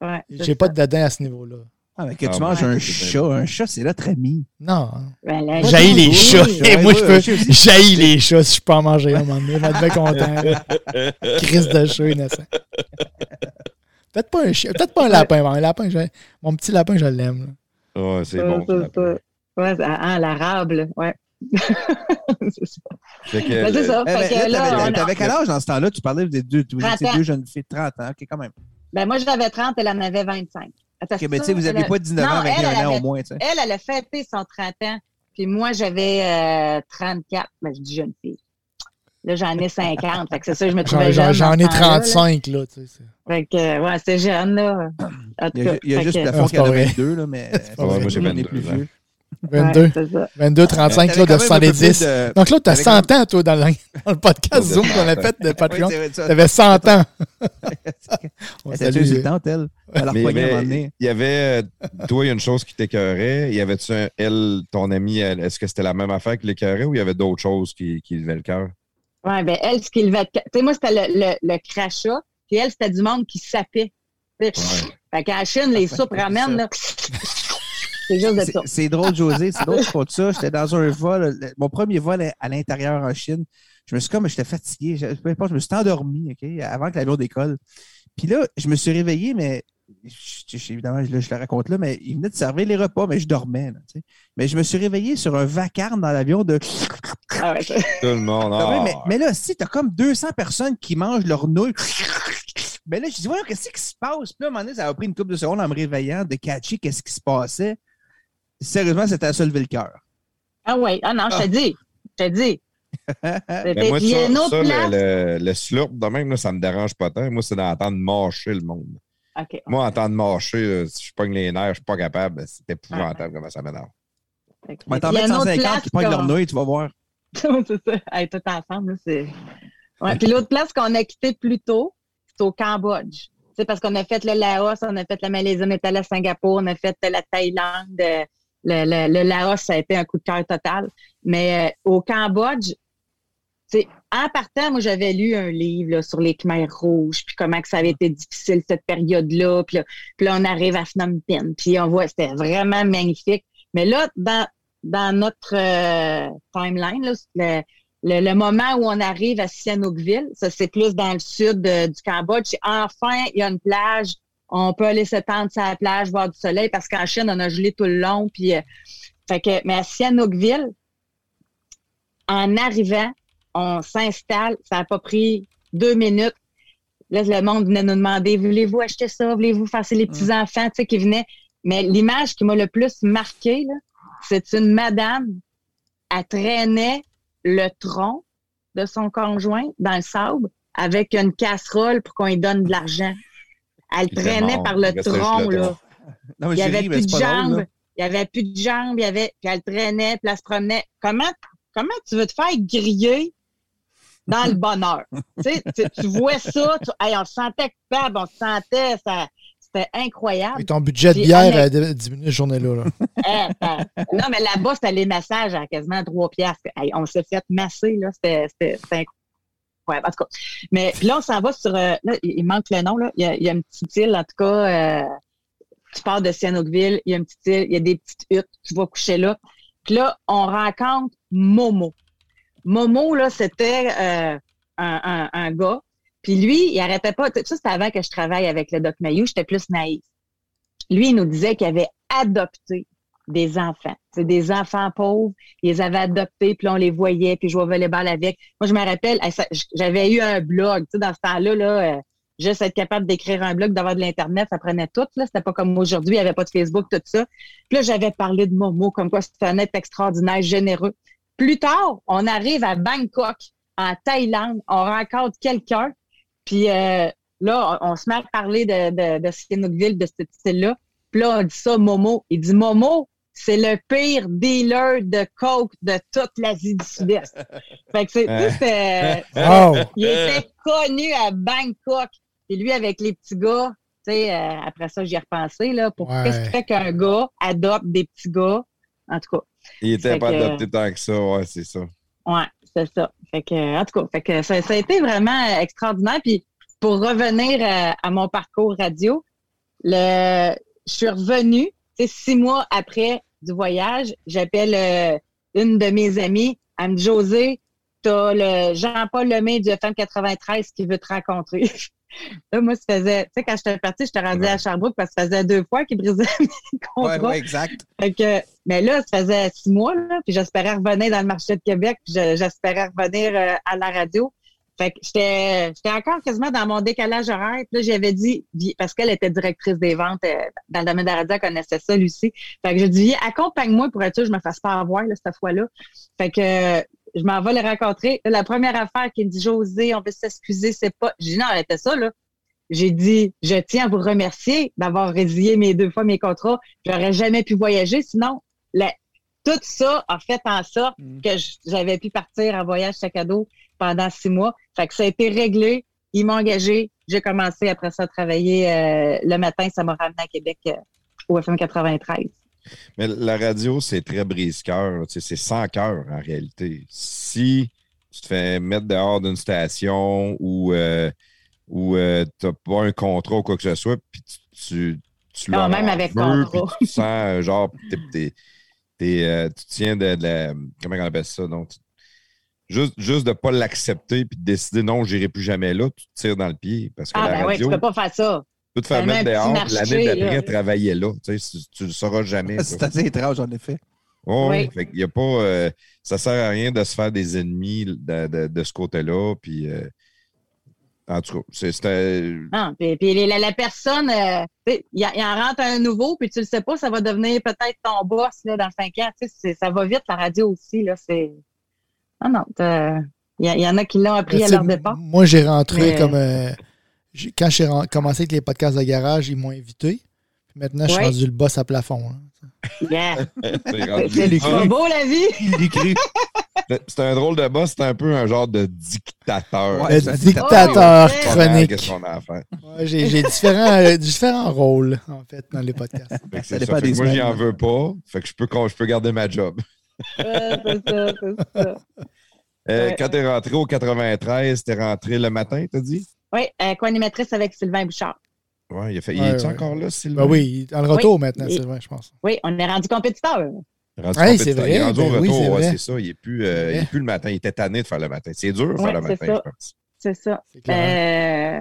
Ouais, j'ai pas ça. de dédain à ce niveau-là. Ah, mais que non, tu manges ouais, un chat, bien. un chat, c'est notre ami. Non. Voilà, j'haïs les chats. Et moi, je peux. J'haïs les chats si je peux en manger un moment donné. Je vais être bien content. Crise de chat innocent. Peut-être pas un chien. Peut-être pas un lapin. Un lapin je... Mon petit lapin, je l'aime. Là. Ouais, c'est ça, bon. Ça, ça. Ouais, ah, l'arabe, là. Ouais. C'est ça. Fait que, ben, c'est ça. Euh, fait que, là, là, t'avais, t'avais quel âge dans ce temps-là? Tu parlais des deux, deux jeunes filles de trente ans. OK, quand même. Ben, moi, j'avais trente, elle en avait vingt-cinq. Okay, mais tu sais, vous n'aviez pas dix-neuf non, ans, vingt et un elle, elle ans avait, au moins. T'sais. Elle, elle a fêté son trente ans. Puis moi, j'avais euh, trente-quatre. Mais ben, je dis jeune fille. Là, j'en ai cinquante. Fait que c'est ça, je me trouvais jeune. J'en, j'en ai trente-cinq, là. là tu sais. Fait que, ouais, c'est jeune, là. Il y a, il y a juste que, Plafons qui en a vingt-deux, là, mais moi, j'ai vingt-deux. vingt-deux, ouais, vingt-deux, trente-cinq, là, de soixante-dix. De... Donc là, t'as cent ans, toi, dans le, dans le podcast Zoom qu'on a fait de Patreon. Oui, t'avais cent ans. T'avais huit ans, elle. Il y avait, toi, il y a une chose qui t'écœurait. Il y avait-tu, un, elle, ton amie, elle, est-ce que c'était la même affaire qui l'écœurait ou il y avait d'autres choses qui, qui levaient le cœur? Oui, bien, elle, ce qui levait le cœur. Tu sais, moi, c'était le, le, le crachat, puis elle, c'était du monde qui sapait. Ouais. Fait qu'en Chine, les soupes ramènent, là. C'est, juste de c'est, c'est drôle, Josée. C'est drôle pour ça. J'étais dans un vol. Le, mon premier vol à l'intérieur en Chine. Je me suis comme, j'étais fatigué. Je, je me suis endormi, OK, avant que l'avion décolle. Puis là, je me suis réveillé, mais je, je, évidemment, je, je le raconte là, mais il venait de servir les repas, mais je dormais. Là, mais je me suis réveillé sur un vacarme dans l'avion de. Ah ouais, tout le monde. Ah. Mais, mais là, si t'as comme deux cents personnes qui mangent leur nouilles. Mais là, je dis, voyons, qu'est-ce qui se passe? Puis là, à un moment donné, ça a pris une couple de secondes en me réveillant de catcher qu'est-ce qui se passait. Sérieusement, c'était à se lever le cœur. Ah oui, ah non, je te ah. dis, je te dis. C'était, moi, il y a une autre ça, place. Le, le, le slurp de même, là, ça me dérange pas tant. Moi, c'est d'entendre marcher le monde. Okay, moi, okay. entendre marcher, si je pogne les nerfs, je suis pas capable. C'est épouvantable ah. comment ça m'énerve. Okay. Mais t'en mets cent cinquante qui pognent leur nez, tu vas voir. C'est ça, hey, tout ensemble. Là, c'est... Ouais. Puis l'autre place qu'on a quittée plus tôt, c'est au Cambodge. C'est parce qu'on a fait le Laos, on a fait la Malaisie, on est allé à Singapour, on a fait la Thaïlande. Euh, Le, le, le Laos, ça a été un coup de cœur total. Mais euh, au Cambodge, en partant, moi, j'avais lu un livre là, sur les Khmers rouges, puis comment que ça avait été difficile cette période-là. Puis là, puis là on arrive à Phnom Penh, puis on voit, c'était vraiment magnifique. Mais là, dans, dans notre euh, timeline, là, le, le, le moment où on arrive à Sihanoukville, ça c'est plus dans le sud euh, du Cambodge, enfin, il y a une plage. On peut aller s'étendre sur la plage, voir du soleil, parce qu'en Chine, on a gelé tout le long. Puis, euh, fait que, mais à Sihanoukville, en arrivant, on s'installe. Ça n'a pas pris deux minutes. Là, le monde venait nous demander, voulez-vous acheter ça? Voulez-vous faire c'est les petits-enfants? Tu sais, qui venaient. Mais l'image qui m'a le plus marquée, là, c'est une madame, elle traînait le tronc de son conjoint dans le sable avec une casserole pour qu'on lui donne de l'argent. Elle traînait par le tronc, là. Non, mais il n'y avait plus de jambes. Il n'y avait plus de jambes. Il y avait... Puis elle traînait, puis elle se promenait. Comment, comment tu veux te faire griller dans le bonheur? Tu sais, tu vois ça. Tu... Hey, on se sentait coupable, on se sentait... Ça... C'était incroyable. Et ton budget de bière a diminué cette journée-là. Là. Hey, ben, non, mais là-bas, c'était les massages à quasiment trois piastres. Hey, on s'est fait masser, là. C'était, c'était, c'était incroyable. Ouais, en tout cas. Mais puis là, on s'en va sur... Euh, là, il manque le nom, là. Il y a, il y a une petite île, en tout cas. Euh, tu pars de Sihanoukville, il y a une petite île, il y a des petites huttes, tu vas coucher là. Puis là, on rencontre Momo. Momo, là, c'était euh, un, un, un gars. Puis lui, il arrêtait pas... Ça, c'était avant que je travaille avec le Doc Mailloux, j'étais plus naïve. Lui, il nous disait qu'il avait adopté des enfants. C'est des enfants pauvres. Ils les avaient adoptés, puis on les voyait, puis je jouais au volleyball avec. Moi, je me rappelle, j'avais eu un blog. Tu sais, dans ce temps-là, là, juste être capable d'écrire un blog, d'avoir de l'Internet, ça prenait tout. Là. C'était pas comme aujourd'hui, il n'y avait pas de Facebook, tout ça. Puis là, j'avais parlé de Momo, comme quoi c'était un être extraordinaire, généreux. Plus tard, on arrive à Bangkok, en Thaïlande. On rencontre quelqu'un, puis euh, là, on, on se met à parler de, de, de Sihanoukville, de cette île-là. Puis là, on dit ça, Momo. Il dit, Momo, c'est le pire dealer de coke de toute l'Asie du Sud-Est. Fait que c'est, tu sais, c'est, c'est, oh. Il était connu à Bangkok. Et lui, avec les petits gars, tu sais, euh, après ça, j'y ai repensé, là, pour ouais. qu'est-ce qui fait qu'un gars adopte des petits gars, en tout cas. Il n'était pas que, adopté tant que ça, ouais, c'est ça. Ouais, c'est ça. Fait que, en tout cas, fait que ça, ça a été vraiment extraordinaire. Puis, pour revenir à, à mon parcours radio, le, je suis revenue, tu sais, six mois après du voyage, j'appelle euh, une de mes amies, elle me dit, Josée, t'as le Jean-Paul Lemay du F M quatre-vingt-treize qui veut te rencontrer. Là, moi, ça faisait, tu sais, quand j'étais partie, j'étais rendue ouais. à Sherbrooke parce que ça faisait deux fois qu'ils brisaient mes contrats. Oui, ouais, exact. Fait que, mais là, ça faisait six mois, là, puis j'espérais revenir dans le marché de Québec, puis je, j'espérais revenir euh, à la radio. Fait que j'étais, j'étais encore quasiment dans mon décalage horaire. Puis là, j'avais dit, parce qu'elle était directrice des ventes euh, dans le domaine de la radio, elle connaissait ça, Lucie. Fait que j'ai dit, accompagne-moi pour être sûr que je me fasse pas avoir, là, cette fois-là. Fait que... Euh, je m'en vais les rencontrer. La première affaire qui me dit, Josée, on veut s'excuser, c'est pas... J'ai dit, non, arrêtez ça, là. J'ai dit, je tiens à vous remercier d'avoir résilié mes deux fois mes contrats. J'aurais jamais pu voyager, sinon, la... tout ça a fait en sorte mm. que j'avais pu partir en voyage sac à dos pendant six mois. Fait que ça a été réglé. Ils m'ont engagé. J'ai commencé après ça à travailler euh, le matin. Ça m'a ramené à Québec euh, au F M quatre-vingt-treize. Mais la radio, c'est très brise-cœur. Tu sais, c'est sans cœur, en réalité. Si tu te fais mettre dehors d'une station ou euh, ou euh, tu n'as pas un contrat ou quoi que ce soit, puis tu, tu, tu l'as même avec peu, contrat. Tu sens, genre, t'es, t'es, t'es, euh, tu tiens de, de la... Comment on appelle ça? Donc, tu, juste, juste de ne pas l'accepter puis de décider, non, je n'irai plus jamais là, tu te tires dans le pied. Parce que ah, la ben radio, oui, tu ne peux pas faire ça. Tu te faire mettre dehors, marché, l'année d'après, là. Travailler là. Tu ne sais, tu le sauras jamais. C'est ça. Assez étrange, en effet. Oh, oui. Fait qu'il y a pas, euh, ça ne sert à rien de se faire des ennemis de, de, de ce côté-là. Puis, euh, en tout cas, c'est... c'est... Ah, puis, puis la, la personne, euh, il en rentre un nouveau, puis tu ne le sais pas, ça va devenir peut-être ton boss là, dans cinq ans. Tu sais, c'est, ça va vite, la radio aussi. Là, c'est... Ah non, il y, y en a qui l'ont appris mais à leur départ. Moi, j'ai rentré mais... comme... Euh... Quand j'ai commencé avec les podcasts de garage, ils m'ont invité. Puis maintenant, je suis ouais. rendu le boss à plafond. Hein. Yeah. C'est trop beau, la vie! C'est un drôle de boss, c'est un peu un genre de dictateur. Ouais, le dictateur oh, chronique. Qu'est-ce qu'on a à faire? Ouais, j'ai j'ai différents, euh, différents rôles, en fait, dans les podcasts. Fait que c'est ça. Ça. Fait que moi, j'en veux pas. Fait que je peux, je peux garder ma job. Ouais, c'est ça, c'est ça. Euh, ouais. Quand t'es rentré au quatre-vingt-treize, t'es rentré le matin, t'as dit? Oui, euh, co-animatrice avec Sylvain Bouchard. Oui, il, fait... il ouais, est ouais. encore là, Sylvain? Ben oui, en retour oui, maintenant, il... Sylvain, je pense. Oui, on est rendu compétiteur. Rendu ouais, compétiteur. C'est vrai, il est rendu ben au retour, oui, c'est, ouais, c'est ça. Il n'est plus, euh, plus le matin, il était tanné de faire le matin. C'est dur de ouais, faire le matin, ça. Je pense. C'est ça. C'est euh...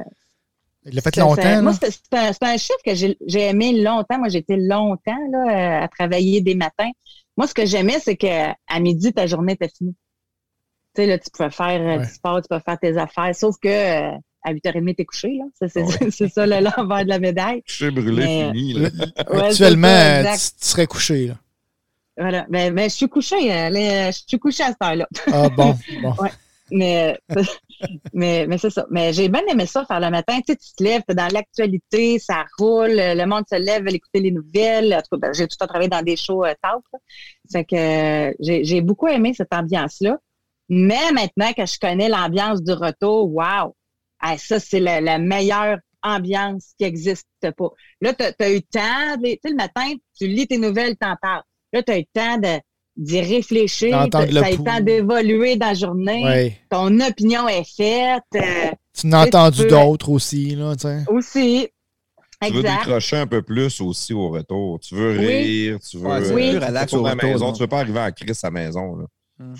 Il l'a fait c'est, longtemps. C'est... Moi, c'est, c'est, un, c'est un chiffre que j'ai, j'ai aimé longtemps. Moi, j'étais longtemps là, à travailler des matins. Moi, ce que j'aimais, c'est qu'à midi, ta journée était finie. Tu sais, là, tu pouvais faire ouais. du sport, tu pouvais faire tes affaires, sauf que... Euh, à huit heures trente, t'es couché, là. Ça, c'est, ouais. c'est ça, le l'envers de la médaille. Couché, brûlé, mais, fini, là. Ouais, actuellement, ça, tu, tu serais couché, là. Voilà. Mais, mais je suis couché. Je suis couché à cette heure-là. Ah bon, bon. Ouais. Mais, mais, mais c'est ça. Mais j'ai bien aimé ça, faire le matin. Tu sais, tu te lèves, t'es dans l'actualité, ça roule, le monde se lève, veut écouter les nouvelles. En tout cas, ben, j'ai tout à travailler dans des shows euh, tard. C'est que j'ai, j'ai beaucoup aimé cette ambiance-là. Mais maintenant que je connais l'ambiance du retour, wow! Ah, ça, c'est la, la meilleure ambiance qui n'existe pas. Là, tu as eu le temps, tu sais, le matin, tu lis tes nouvelles, t'en parles. Là, tu as eu le temps de, d'y réfléchir, tu as eu le temps d'évoluer dans la journée, ouais. ton opinion est faite. Euh, tu n'as entendu d'autres aussi, là, tu sais. Aussi. Tu exact. Veux décrocher un peu plus aussi au retour. Tu veux oui. rire, tu veux ouais, oui. relaxer au la retour, maison. Non. Tu ne veux pas arriver en crise à la maison, là.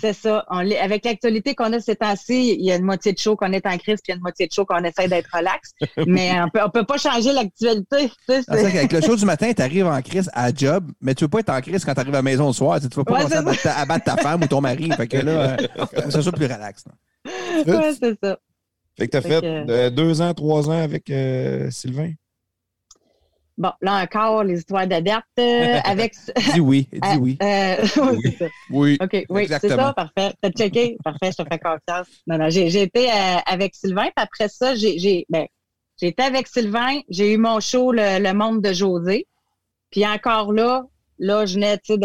C'est ça. On, avec l'actualité qu'on a ces temps-ci, il y a une moitié de show qu'on est en crise, puis il y a une moitié de show qu'on essaie d'être relax. Mais on peut, ne peut pas changer l'actualité. Tu sais, c'est... Avec le show du matin, tu arrives en crise à job, mais tu ne veux pas être en crise quand tu arrives à la maison le soir. Tu ne vas pas penser ouais, à battre ta femme ou ton mari. Fait que là, c'est ça plus relax. Oui, c'est ça. Fait que tu as fait, fait que... euh, deux ans, trois ans avec euh, Sylvain? Bon, là encore, les histoires d'adeptes euh, avec... Dis oui, dis oui. Euh, euh, oui. C'est ça. Oui, okay, oui, exactement. C'est ça, parfait. T'as checké? Parfait, je te fais confiance. Non, non, j'ai, j'ai été euh, avec Sylvain, puis après ça, j'ai, j'ai, ben, j'ai été avec Sylvain, j'ai eu mon show Le, le Monde de Josée, Puis encore là, là, je venais de,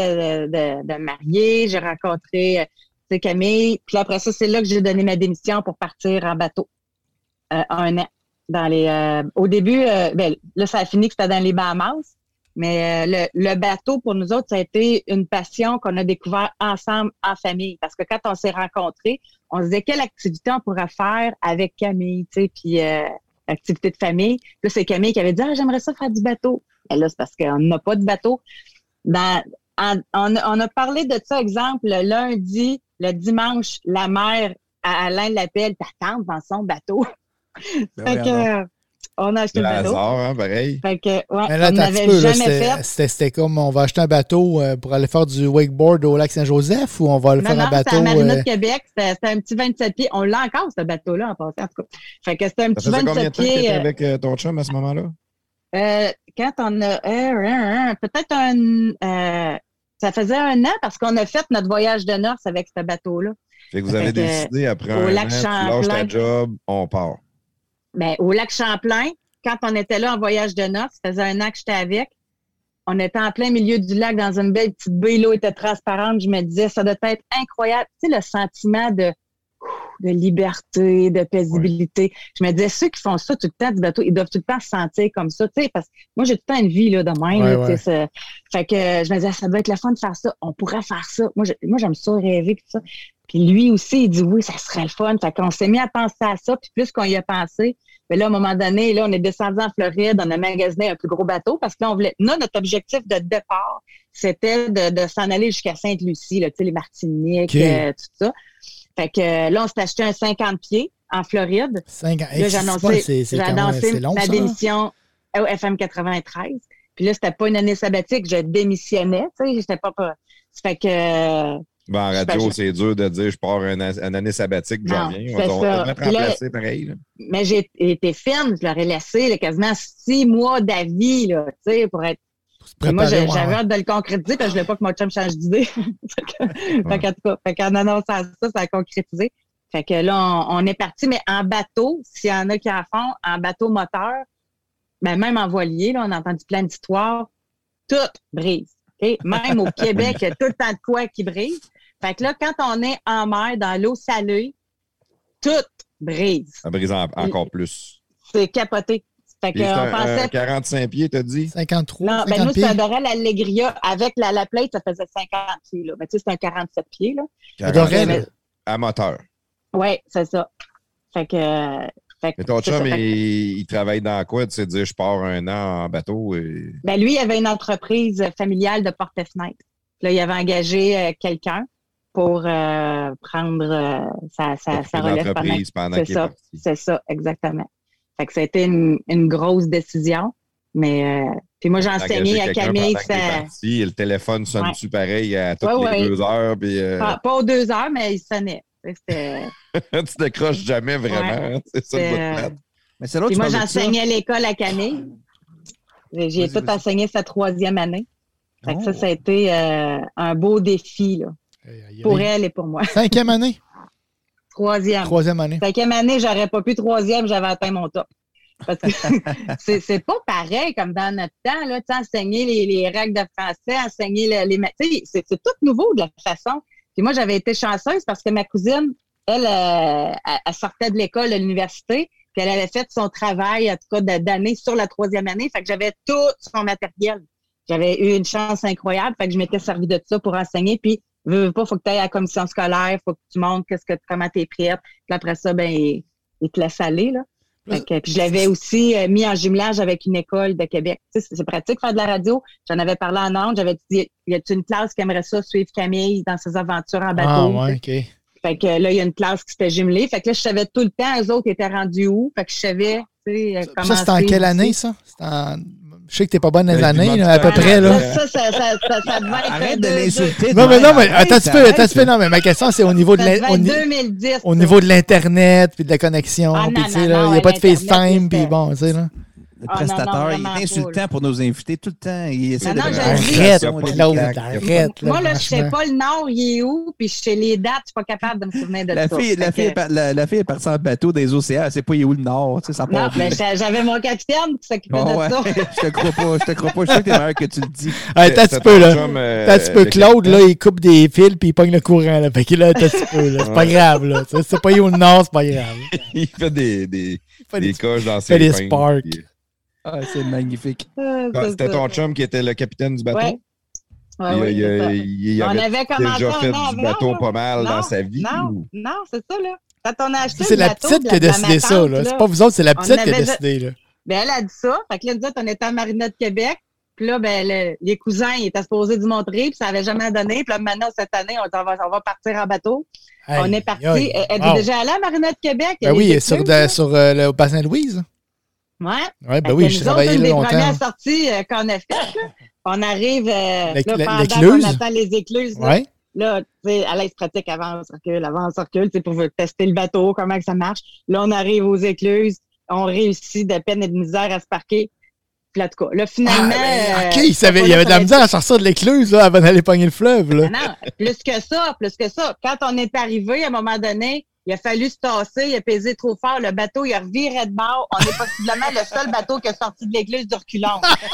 de, de marier, j'ai rencontré Camille. Puis après ça, c'est là que j'ai donné ma démission pour partir en bateau euh, un an. Dans les, euh, au début, euh, ben, là, ça a fini que c'était dans les Bahamas. Mais euh, le, le bateau, pour nous autres, ça a été une passion qu'on a découvert ensemble en famille. Parce que quand on s'est rencontrés, on se disait quelle activité on pourrait faire avec Camille, tu sais, puis euh, activité de famille. Puis là, c'est Camille qui avait dit « Ah, j'aimerais ça faire du bateau ». Et là, c'est parce qu'on n'a pas de bateau. Dans, en, on, on a parlé de ça, exemple, le lundi, le dimanche, la mère à Alain l'appelle « Ta tante dans son bateau ». On a acheté le bateau. Hasard, hein, pareil. Fait que, ouais, là, on n'avait jamais là, c'était, fait. C'était, c'était comme, on va acheter un bateau pour aller faire du wakeboard au lac Saint-Joseph ou on va le non, faire non, un bateau? Non, c'était à Marina de euh... Québec. C'était, c'était un petit vingt-sept pieds. On l'a encore, ce bateau-là, en passant. En tout cas. Fait que c'était un petit vingt-sept pieds. Ça faisait combien de temps que tu étais avec euh, ton chum à ce moment-là? Euh, quand on a... Euh, peut-être un... Euh, ça faisait un an parce qu'on a fait notre voyage de noces avec ce bateau-là. Fait que vous fait avez décidé, euh, après un an, tu lâches ta job, on part. Bien, au lac Champlain, quand on était là en voyage de noces, ça faisait un an que j'étais avec, on était en plein milieu du lac dans une belle petite baie, l'eau était transparente, je me disais, ça doit être incroyable. Tu sais, le sentiment de, de liberté, de paisibilité. Oui. Je me disais, ceux qui font ça tout le temps du bateau, ils doivent tout le temps se sentir comme ça, tu sais, parce que moi, j'ai tout le temps une vie, là, de même. Oui, là, oui. Ça, fait que je me disais, ça doit être le fun de faire ça, on pourrait faire ça. Moi, je, moi j'aime ça rêver, tout ça. Puis lui aussi, il dit oui, ça serait le fun. Fait qu'on s'est mis à penser à ça. Puis plus qu'on y a pensé, mais là, à un moment donné, là, on est descendu en Floride, on a magasiné un plus gros bateau parce que là, on voulait. Là, notre objectif de départ, c'était de, de s'en aller jusqu'à Sainte-Lucie, là, tu sais, les Martiniques, okay. euh, tout ça. Fait que là, on s'est acheté un cinquante pieds en Floride. cinquante Là, j'ai annoncé, c'est, c'est j'ai annoncé même, long, ma démission au F M quatre-vingt-treize. Puis là, c'était pas une année sabbatique, je démissionnais, tu sais, j'étais pas. Fait que. Ben, en radio, c'est dur de dire je pars une un année sabbatique, puis j'en viens. On va mettre en place pareil. Là. Mais j'ai été ferme, je leur ai laissé là, quasiment six mois d'avis, là, tu sais, pour être. Pour moi, j'avais ouais. hâte de le concrétiser, parce que je ne voulais pas que mon chum change d'idée. Fait qu'en ouais. en annonçant ça, ça a concrétisé. Fait que là, on, on est parti, mais en bateau, s'il y en a qui en font, en bateau moteur, ben même en voilier, là, on a entendu plein d'histoires, tout brise. Okay? Même au Québec, il y a tout le temps de quoi qui brise. Fait que là, quand on est en mer, dans l'eau salée, tout brise. Ça brise en, encore plus. C'est capoté. Fait que on pensait... Euh, quarante-cinq pieds, t'as dit? cinquante-trois Non, ben nous, pieds. Ça adorait l'Allegria. Avec la, la plate, ça faisait cinquante pieds, là. Mais tu sais, c'est un quarante-sept pieds, là. quarante-sept, mais... à moteur. Oui, c'est ça. Fait que... Euh, fait que mais ton chum, il, il travaille dans quoi? Tu sais, dire, je pars un an en bateau et... Ben lui, il avait une entreprise familiale de porte-fenêtre. Là, il avait engagé euh, quelqu'un. Pour euh, prendre euh, sa, sa, sa relève pendant, pendant c'est qu'il ça, est parti. C'est ça, exactement. Fait que ça a été une, une grosse décision. Mais euh, puis moi, j'enseignais à Camille. Ça... Parti, le téléphone sonne-tu ouais. pareil à toutes ouais, les ouais. deux heures? Puis, euh... pas, pas aux deux heures, mais il sonnait. C'était... tu décroches jamais vraiment. Ouais. C'est ça le bout de mais c'est puis moi, j'enseignais à l'école à Camille. J'ai, j'ai vas-y, tout vas-y. enseigné sa troisième année. Fait que oh. ça, ça a été euh, un beau défi, là. Pour elle et pour moi. Cinquième année? Troisième. Troisième année. Cinquième année, j'aurais pas pu troisième, j'avais atteint mon top. Parce que c'est, c'est pas pareil comme dans notre temps, là, enseigner les, les règles de français, enseigner le, les... Tu sais, c'est, c'est tout nouveau de la façon. Puis moi, j'avais été chanceuse parce que ma cousine, elle, euh, elle sortait de l'école, de l'université, puis elle avait fait son travail, en tout cas, d'année sur la troisième année. Fait que j'avais tout son matériel. J'avais eu une chance incroyable. Fait que je m'étais servi de tout ça pour enseigner, puis veux, veux pas, faut que tu ailles à la commission scolaire, faut que tu montres qu'est-ce que, comment t'es prête. Puis après ça, ben, il, il te laisse aller, là. Fait que, puis je l'avais aussi euh, mis en jumelage avec une école de Québec. Tu sais, c'est pratique faire de la radio. J'en avais parlé en ondes. J'avais dit, y a-t-il une classe qui aimerait ça suivre Camille dans ses aventures en bateau? Ah, ouais, OK. Fait que là, il y a une classe qui s'était jumelée. Fait que là, je savais tout le temps, eux autres étaient rendus où? Fait que je savais, tu sais, comment. Ça, c'était en quelle année, ça? C'était en. Je sais que t'es pas bonne les années, là, à peu près, là. Ça, ça, ça, ça, ça devait être. Arrête de l'insulter. Non, mais non, mais attends un peu, attends un peu. Non, mais ma question, c'est au niveau de l'Internet. Au niveau de l'Internet, puis de la connexion, puis tu sais, là, il n'y a pas de FaceTime, puis bon, tu sais, là. ah, prestataire. Non, non, il est insultant pas, pour nos invités tout le temps. Il essaie non, de non, arrête, arrête, arrête. Moi, là, je ne sais pas le nom, il est où, puis je sais les dates, je ne suis pas capable de me souvenir de la tout. Fille, la, fille, que... la, la fille est partie en bateau des océans, elle ne sait pas il est où le nord. Tu sais, ça non, ben, j'avais mon capitaine qui s'occupait oh, de ouais. ça. Je te crois pas, je te crois pas. Je sais que t'es meilleur que tu le dis. Hey, t'as un petit peu, là. T'as un petit peu, Claude, là, il coupe des fils, puis il pogne le courant, là. Fait que là, t'as un petit peu, là. C'est pas grave, là. C'est pas il est où le nord, c'est pas grave. Il fait des... des... Des, des coches dans ses des sparks. Puis... Ah, c'est magnifique. Ah, c'était ton chum qui était le capitaine du bateau? Ouais. Ah, il, oui. Il, il, il avait, on avait commencé déjà fait non, du bateau non, pas mal non, dans sa vie? Non, ou... non, c'est ça, là. Quand on a acheté ça, c'est le la bateau, petite qui a décidé tante, ça, là. C'est pas vous autres, c'est la petite qui a décidé, là. Ben, elle a dit ça. Fait que là, nous autres, on était en Marina de Québec. Puis là, ben, le, les cousins, ils étaient supposés d'y montrer, puis ça n'avait jamais donné. Puis là, maintenant, cette année, on, on, va, on va partir en bateau. Aye, on est parti. Êtes-vous wow. déjà allée à Marina de Québec? Ben oui, plus, sur, de, sur euh, le bassin Louise. Ouais. Ouais, ben oui, je travaillais là longtemps. C'est une des premières sorties euh, qu'on a faites. Là. On arrive euh, le, là, pendant qu'on attend les écluses. Ouais. Là, tu sais, à l'aise pratique, avant, on circule, avant, on circule, tu sais, pour tester le bateau, comment que ça marche. Là, on arrive aux écluses. On réussit de peine et de misère à se parquer. Puis là, en tout cas, là, finalement... Ah, OK, il, savait, il y avait de la misère à sortir de l'écluse là, avant d'aller pogner le fleuve. Là. Non, plus que ça, plus que ça. Quand on est arrivé, à un moment donné, il a fallu se tasser, il a pesé trop fort, le bateau, il a reviré de bord. On est possiblement le seul bateau qui est sorti de l'écluse du reculon.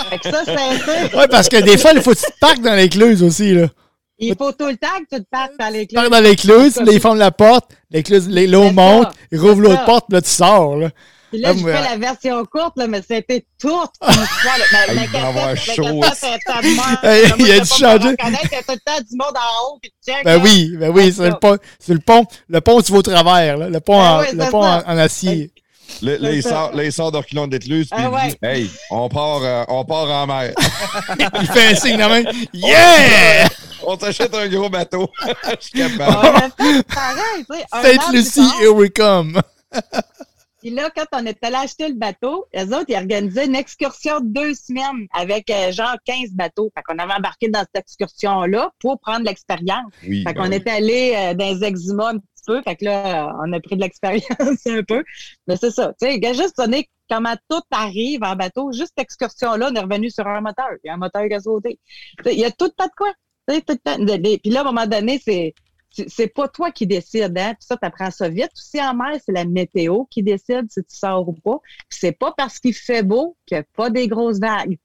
Fait que ça, c'est un peu... Oui, parce que des fois, il faut que tu te parques dans l'écluse aussi, là. Il faut tout le temps que tu te parques dans l'écluse. Tu parques dans l'écluse, là, ils ferment la porte, l'écluse, l'eau monte, ils rouvrent l'autre porte, là, tu sors, là. Puis là, ah, je fais la version courte, là, mais c'était toute une histoire. Ma, ma cassette, la cassette, elle était de mort. Hey, il a dû changer. Il y a tout le temps du monde en haut. Puis check, ben là, oui, ben oui, c'est le pont. C'est le pont, le pont tu vas au travers, là, le pont, ben en, oui, le pont en, en acier. Là, il sort, sort de reculons d'écluse, puis ah, ouais. il dit « Hey, on part, euh, on part en mer. » Il fait un signe de main. « Yeah! » On t'achète un gros bateau. Je suis capable. Sainte-Lucie, here we come. Puis là, quand on est allé acheter le bateau, les autres, ils organisaient une excursion de deux semaines avec euh, genre quinze bateaux. Fait qu'on avait embarqué dans cette excursion-là pour prendre l'expérience. Oui, fait ben qu'on oui. était allé euh, dans les Exuma un petit peu. Fait que là, on a pris de l'expérience un peu. Mais c'est ça. Tu sais, juste donner comment tout arrive en bateau. Juste cette excursion-là, on est revenu sur un moteur. Il y a un moteur qui a sauté. Il y a tout le temps de quoi. T'sais, tout le temps de, de, puis là, à un moment donné, c'est... C'est pas toi qui décides, hein? Puis ça, t'apprends ça vite. Aussi en mer, c'est la météo qui décide si tu sors ou pas. Puis c'est pas parce qu'il fait beau qu'il n'y a pas des grosses vagues.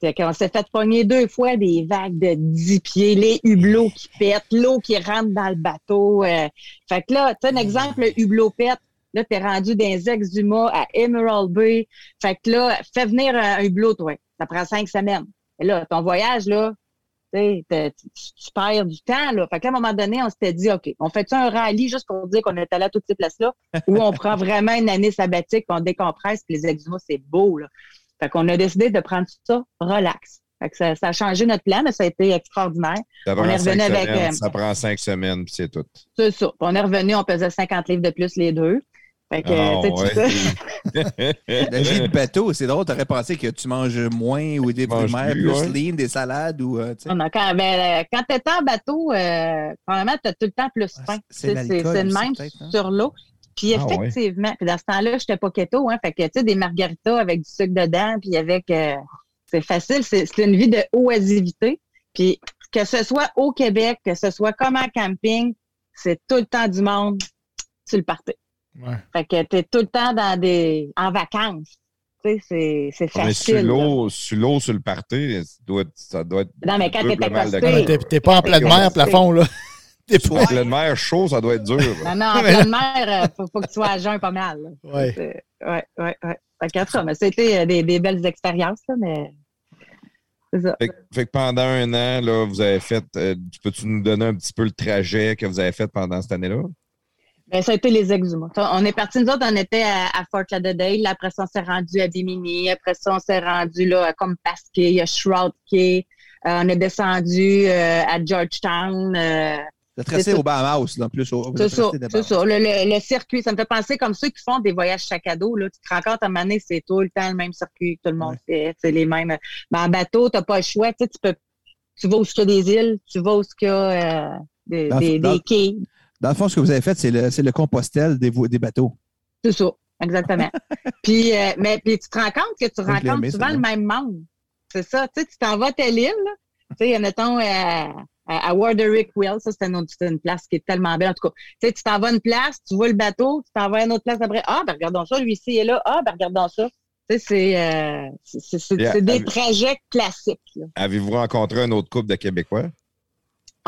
Fait qu'on s'est fait pogner deux fois des vagues de dix pieds, les hublots qui pètent, l'eau qui rentre dans le bateau. Euh. Fait que là, tu sais, un exemple, le hublot pète. Là, t'es rendu dans les Exuma à Emerald Bay. Fait que là, fais venir un, un hublot, toi. Ça prend cinq semaines. Et là, ton voyage, là, Tu, tu perds du temps, là. Fait qu'à un moment donné, on s'était dit, OK, on fait-tu un rallye juste pour dire qu'on est allé à toutes ces places-là ou on prend vraiment une année sabbatique, on décompresse, puis les Exuma, c'est beau, là. Fait qu'on a décidé de prendre ça relax. Fait que ça, ça a changé notre plan, mais ça a été extraordinaire. Ça, on est revenu avec, semaines, euh, ça prend cinq semaines, puis c'est tout. C'est ça. Puis on est revenu, on pesait cinquante livres de plus les deux. Fait que, oh, ouais. La vie de bateau, c'est drôle, t'aurais pensé que tu manges moins ou des primaires, plus, plus lean, des salades ou... Euh, non, non, quand, ben, quand t'étais en bateau, euh, probablement t'as tout le temps plus faim. Ah, c'est le même hein? sur l'eau. Puis ah, effectivement, ouais. Puis dans ce temps-là, j'étais pas keto, hein, fait que, tu sais, des margaritas avec du sucre dedans, puis avec... Euh, c'est facile, c'est une vie de oisivité. Puis que ce soit au Québec, que ce soit comme en camping, c'est tout le temps du monde, tu le partais. Ouais. Fait que t'es tout le temps dans des en vacances. Tu sais, c'est, c'est facile. Mais sur l'eau, sur le party, ça doit être. Ça doit être non, mais quand t'étais accosté. T'es, t'es pas en pleine mer, plafond, là. T'es pas en pleine mer chaud, ça doit être dur. Là. Non, non, en pleine mer, faut, faut que tu sois à jeun pas mal. Oui. Oui, oui, oui. Fait que ça, mais c'était des, des belles expériences, là, mais. Fait que, fait que pendant un an, là, vous avez fait. Euh, peux-tu nous donner un petit peu le trajet que vous avez fait pendant cette année-là? Ben, ça a été les Exuma. On est partis, nous autres, on était à, à Fort Lauderdale. Après ça, on s'est rendu à Bimini. Après ça, on s'est rendu là, à Compass Cay, à Shroud Cay. Euh, on est descendu euh, à Georgetown. Euh, le tracé au Bahamas, là, plus au... C'est ça, c'est ça. Le, le, le circuit, ça me fait penser comme ceux qui font des voyages chaque à dos. Là, tu te rends compte, à un moment donné, c'est tout le temps le même circuit que tout le monde ouais. fait. C'est les mêmes... Ben, en bateau, t'as pas le choix. Tu peux... Tu vas où il y a des îles, tu vas où il y a euh, des, dans, des, dans... des quais. Dans le fond, ce que vous avez fait, c'est le, c'est le compostel des, des bateaux. C'est ça. Exactement. Puis, euh, mais puis tu te rends compte que tu moi, rencontres aimé, souvent le bien. Même monde. C'est ça. Tu sais, tu t'en vas à telle île. Tu sais, il y en a ton euh, à Warderickville. Ça, c'est une, une place qui est tellement belle. En tout cas, tu sais, tu t'en vas à une place, tu vois le bateau, tu t'en vas à une autre place après. Ah, ben regardons ça, lui ici est là. Ah, ben regardons ça. Tu sais, c'est, euh, c'est, c'est, yeah. c'est des Avez... trajets classiques. Là. Avez-vous rencontré un autre couple de Québécois?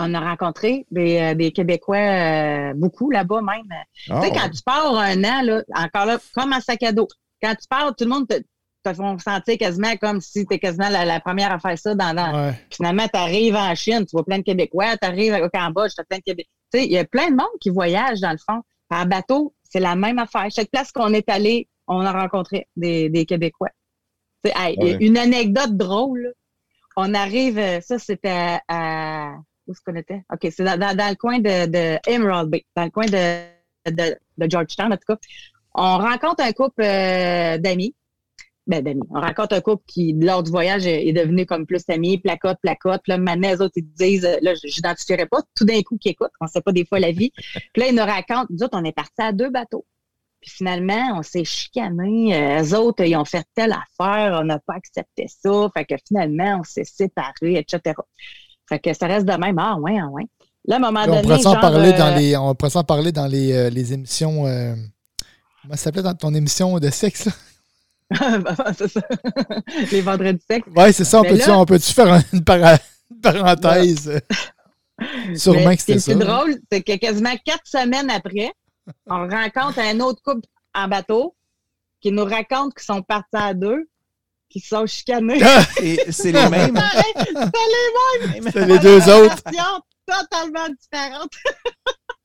On a rencontré des, euh, des Québécois euh, beaucoup là-bas même. Oh. Tu sais, quand tu pars un an, là, encore là, comme un sac à dos. Quand tu pars, tout le monde te, te font sentir quasiment comme si tu es quasiment la, la première à faire ça. Dans, dans... Ouais. Finalement, tu arrives en Chine, tu vois plein de Québécois. Tu arrives au Cambodge, tu as plein de Québécois. Tu sais, il y a plein de monde qui voyage dans le fond. En bateau, c'est la même affaire. Chaque place qu'on est allé, on a rencontré des, des Québécois. Tu sais, hey, ouais. Une anecdote drôle. On arrive, ça c'était à... Où est-ce qu'on était? OK, c'est dans, dans, dans le coin de, de Emerald Bay, dans le coin de, de, de Georgetown, en tout cas. On rencontre un couple euh, d'amis. Ben, d'amis. On rencontre un couple qui, lors du voyage, est devenu comme plus d'amis, placote, placote. Puis là, maintenant, les autres, ils disent, là, j'identifierais pas. Tout d'un coup, qui écoute. On sait pas des fois la vie. Puis là, ils nous racontent. Nous autres, on est partis à deux bateaux. Puis finalement, on s'est chicanés. Eux autres, ils ont fait telle affaire. On n'a pas accepté ça. Fait que finalement, on s'est séparés, et cetera. Fait que ça reste de même. Ah, ouais, ah, ouais. Là, à un moment donné, on pourrait s'en genre, parler euh... dans les, on pourrait s'en parler dans les, euh, les émissions... Euh... Comment ça s'appelait dans ton émission de sexe, là? C'est ça. Les vendredis sexe. Oui, c'est ça. On peut-tu là... peut faire une, para... une parenthèse? Sûrement mais que c'était ça. Ce qui est le plus drôle, c'est que quasiment quatre semaines après, on rencontre un autre couple en bateau qui nous raconte qu'ils sont partis à deux. Qui sont chicanés. C'est, c'est les mêmes. C'est, c'est les mêmes. C'est les deux autres. Versions totalement différentes.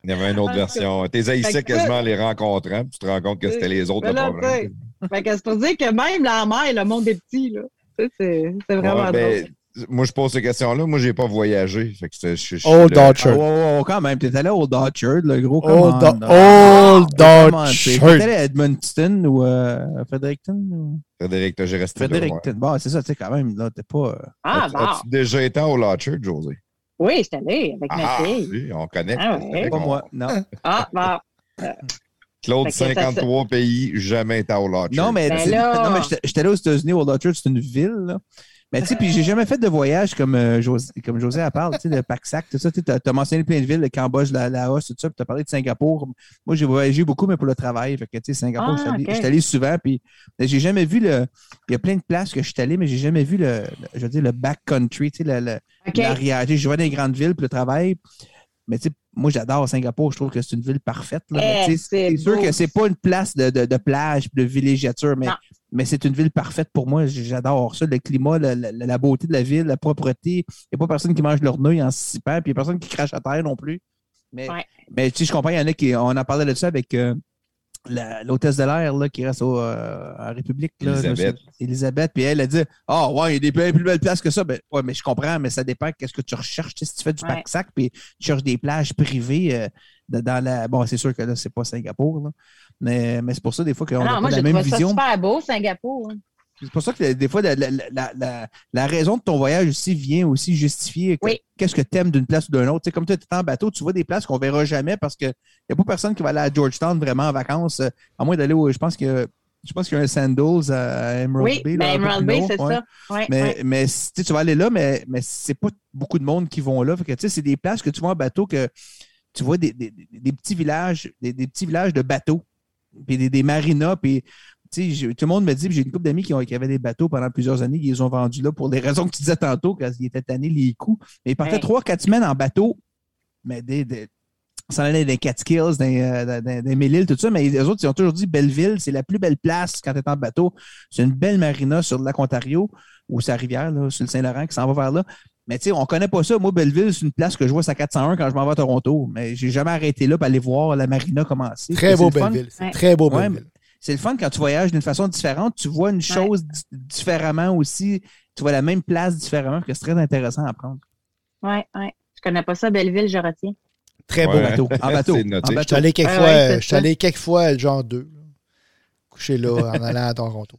Il y avait une autre version. T'es haïssais quasiment les rencontrant, tu te rends compte que c'était les autres le problème. Fait que c'est pour dire que même la mer, le monde est petit, là. C'est, c'est, c'est vraiment ouais, ben, drôle. Moi, je pose ces questions-là. Moi, j'ai pas voyagé. Fait que je, je, je, Old Dodger. Le... Oh, oh, quand même. T'es allé au Dodger, le gros commande. Old, do- Old oh, Dodger. T'es allé à Edmonton ou à Fredericton? Ou... Fredericton, j'ai resté Fredericton. Là, bon, c'est ça, tu sais, quand même. Là, t'es pas... Ah, bon. As-tu déjà été au Dodger, Josée? Oui, j'étais allé avec ma fille. Ah, oui, on connaît. Ah, ouais. Pas moi, non. Ah, bon. Claude, cinquante-trois pays, jamais été au Dodger. Non, mais j'étais allé aux États-Unis au Dodger, c'est une ville, là. Mais tu sais, puis j'ai jamais fait de voyage comme, euh, Josée, comme Josée elle parle, tu sais, le Pac-Sac, tout ça. Tu as mentionné plein de villes, le Cambodge, la Laos, tout ça, puis tu as parlé de Singapour. Moi, j'ai voyagé beaucoup, mais pour le travail. Fait que, tu sais, Singapour, ah, je suis allé souvent, puis j'ai jamais vu le... Il y a plein de places que je suis allé, mais j'ai jamais vu le, le je veux dire, le back-country, tu sais, le, le, okay. l'arrière. Je vais dans les grandes villes, puis le travail. Mais tu sais, moi, j'adore Singapour. Je trouve que c'est une ville parfaite. Là. Hey, mais, c'est c'est sûr que c'est pas une place de, de, de plage, de villégiature, mais, mais c'est une ville parfaite pour moi. J'adore ça. Le climat, la, la, la beauté de la ville, la propreté. Il n'y a pas personne qui mange leur noeud en s'issipant, puis il n'y a personne qui crache à terre non plus. Mais, ouais. mais tu sais, je comprends, il y en a qui... On en parlait de ça avec euh, la, l'hôtesse de l'air là, qui reste au, euh, en République. Là, Elisabeth. Là, Elisabeth, puis elle a dit « Ah, oh, ouais, il y a des plus belles places que ça. Ben, » ouais mais je comprends, mais ça dépend qu'est-ce que tu recherches. Si tu fais du ouais. pack-sac, puis tu cherches des plages privées... Euh, dans la... Bon, c'est sûr que là, c'est pas Singapour, là. Mais, mais c'est pour ça, des fois, qu'on non, a moi, pas la même vision. Non, moi, je trouve ça super beau, Singapour. Hein. C'est pour ça que, des fois, la, la, la, la, la raison de ton voyage aussi vient aussi justifier que, oui. qu'est-ce que t'aimes d'une place ou d'une autre. T'sais, comme tu es en bateau, tu vois des places qu'on verra jamais parce qu'il n'y a pas personne qui va aller à Georgetown vraiment en vacances, à moins d'aller où je pense que... Je pense qu'il y a un Sandals à Emerald oui, Bay. Oui, ben Emerald Bay, c'est ouais. ça. Ouais, mais ouais. mais tu vas aller là, mais, mais c'est pas beaucoup de monde qui vont là. Fait que, c'est des places que tu vois en bateau que... Tu vois des, des, des petits villages, des, des petits villages de bateaux, puis des, des marinas, puis tu sais, tout le monde me dit, puis j'ai une couple d'amis qui, ont, qui avaient des bateaux pendant plusieurs années, ils les ont vendus là pour des raisons que tu disais tantôt, quand ils étaient tannés les coûts. Mais ils partaient trois, quatre semaines en bateau, mais des, des, s'en allaient dans les Catskills, dans les Mille-Îles, tout ça, mais les autres, ils ont toujours dit Belleville, c'est la plus belle place quand tu es en bateau. C'est une belle marina sur le lac Ontario, ou sa rivière, là, sur le Saint-Laurent qui s'en va vers là. Mais tu sais, on ne connaît pas ça. Moi, Belleville, c'est une place que je vois à quatre cent un quand je m'en vais à Toronto. Mais j'ai jamais arrêté là pour aller voir la marina commencer. Très beau Belleville. C'est très beau Belleville. Ouais, c'est le fun quand tu voyages d'une façon différente. Tu vois une chose ouais. d- différemment aussi. Tu vois la même place différemment. Que c'est très intéressant à prendre. Oui, oui. Je connais pas ça, Belleville, je retiens. Très ouais. beau bateau. En bateau. En bateau. Je suis allé quelques fois, ouais, ouais, quelques fois, genre deux, couché là en allant à Toronto.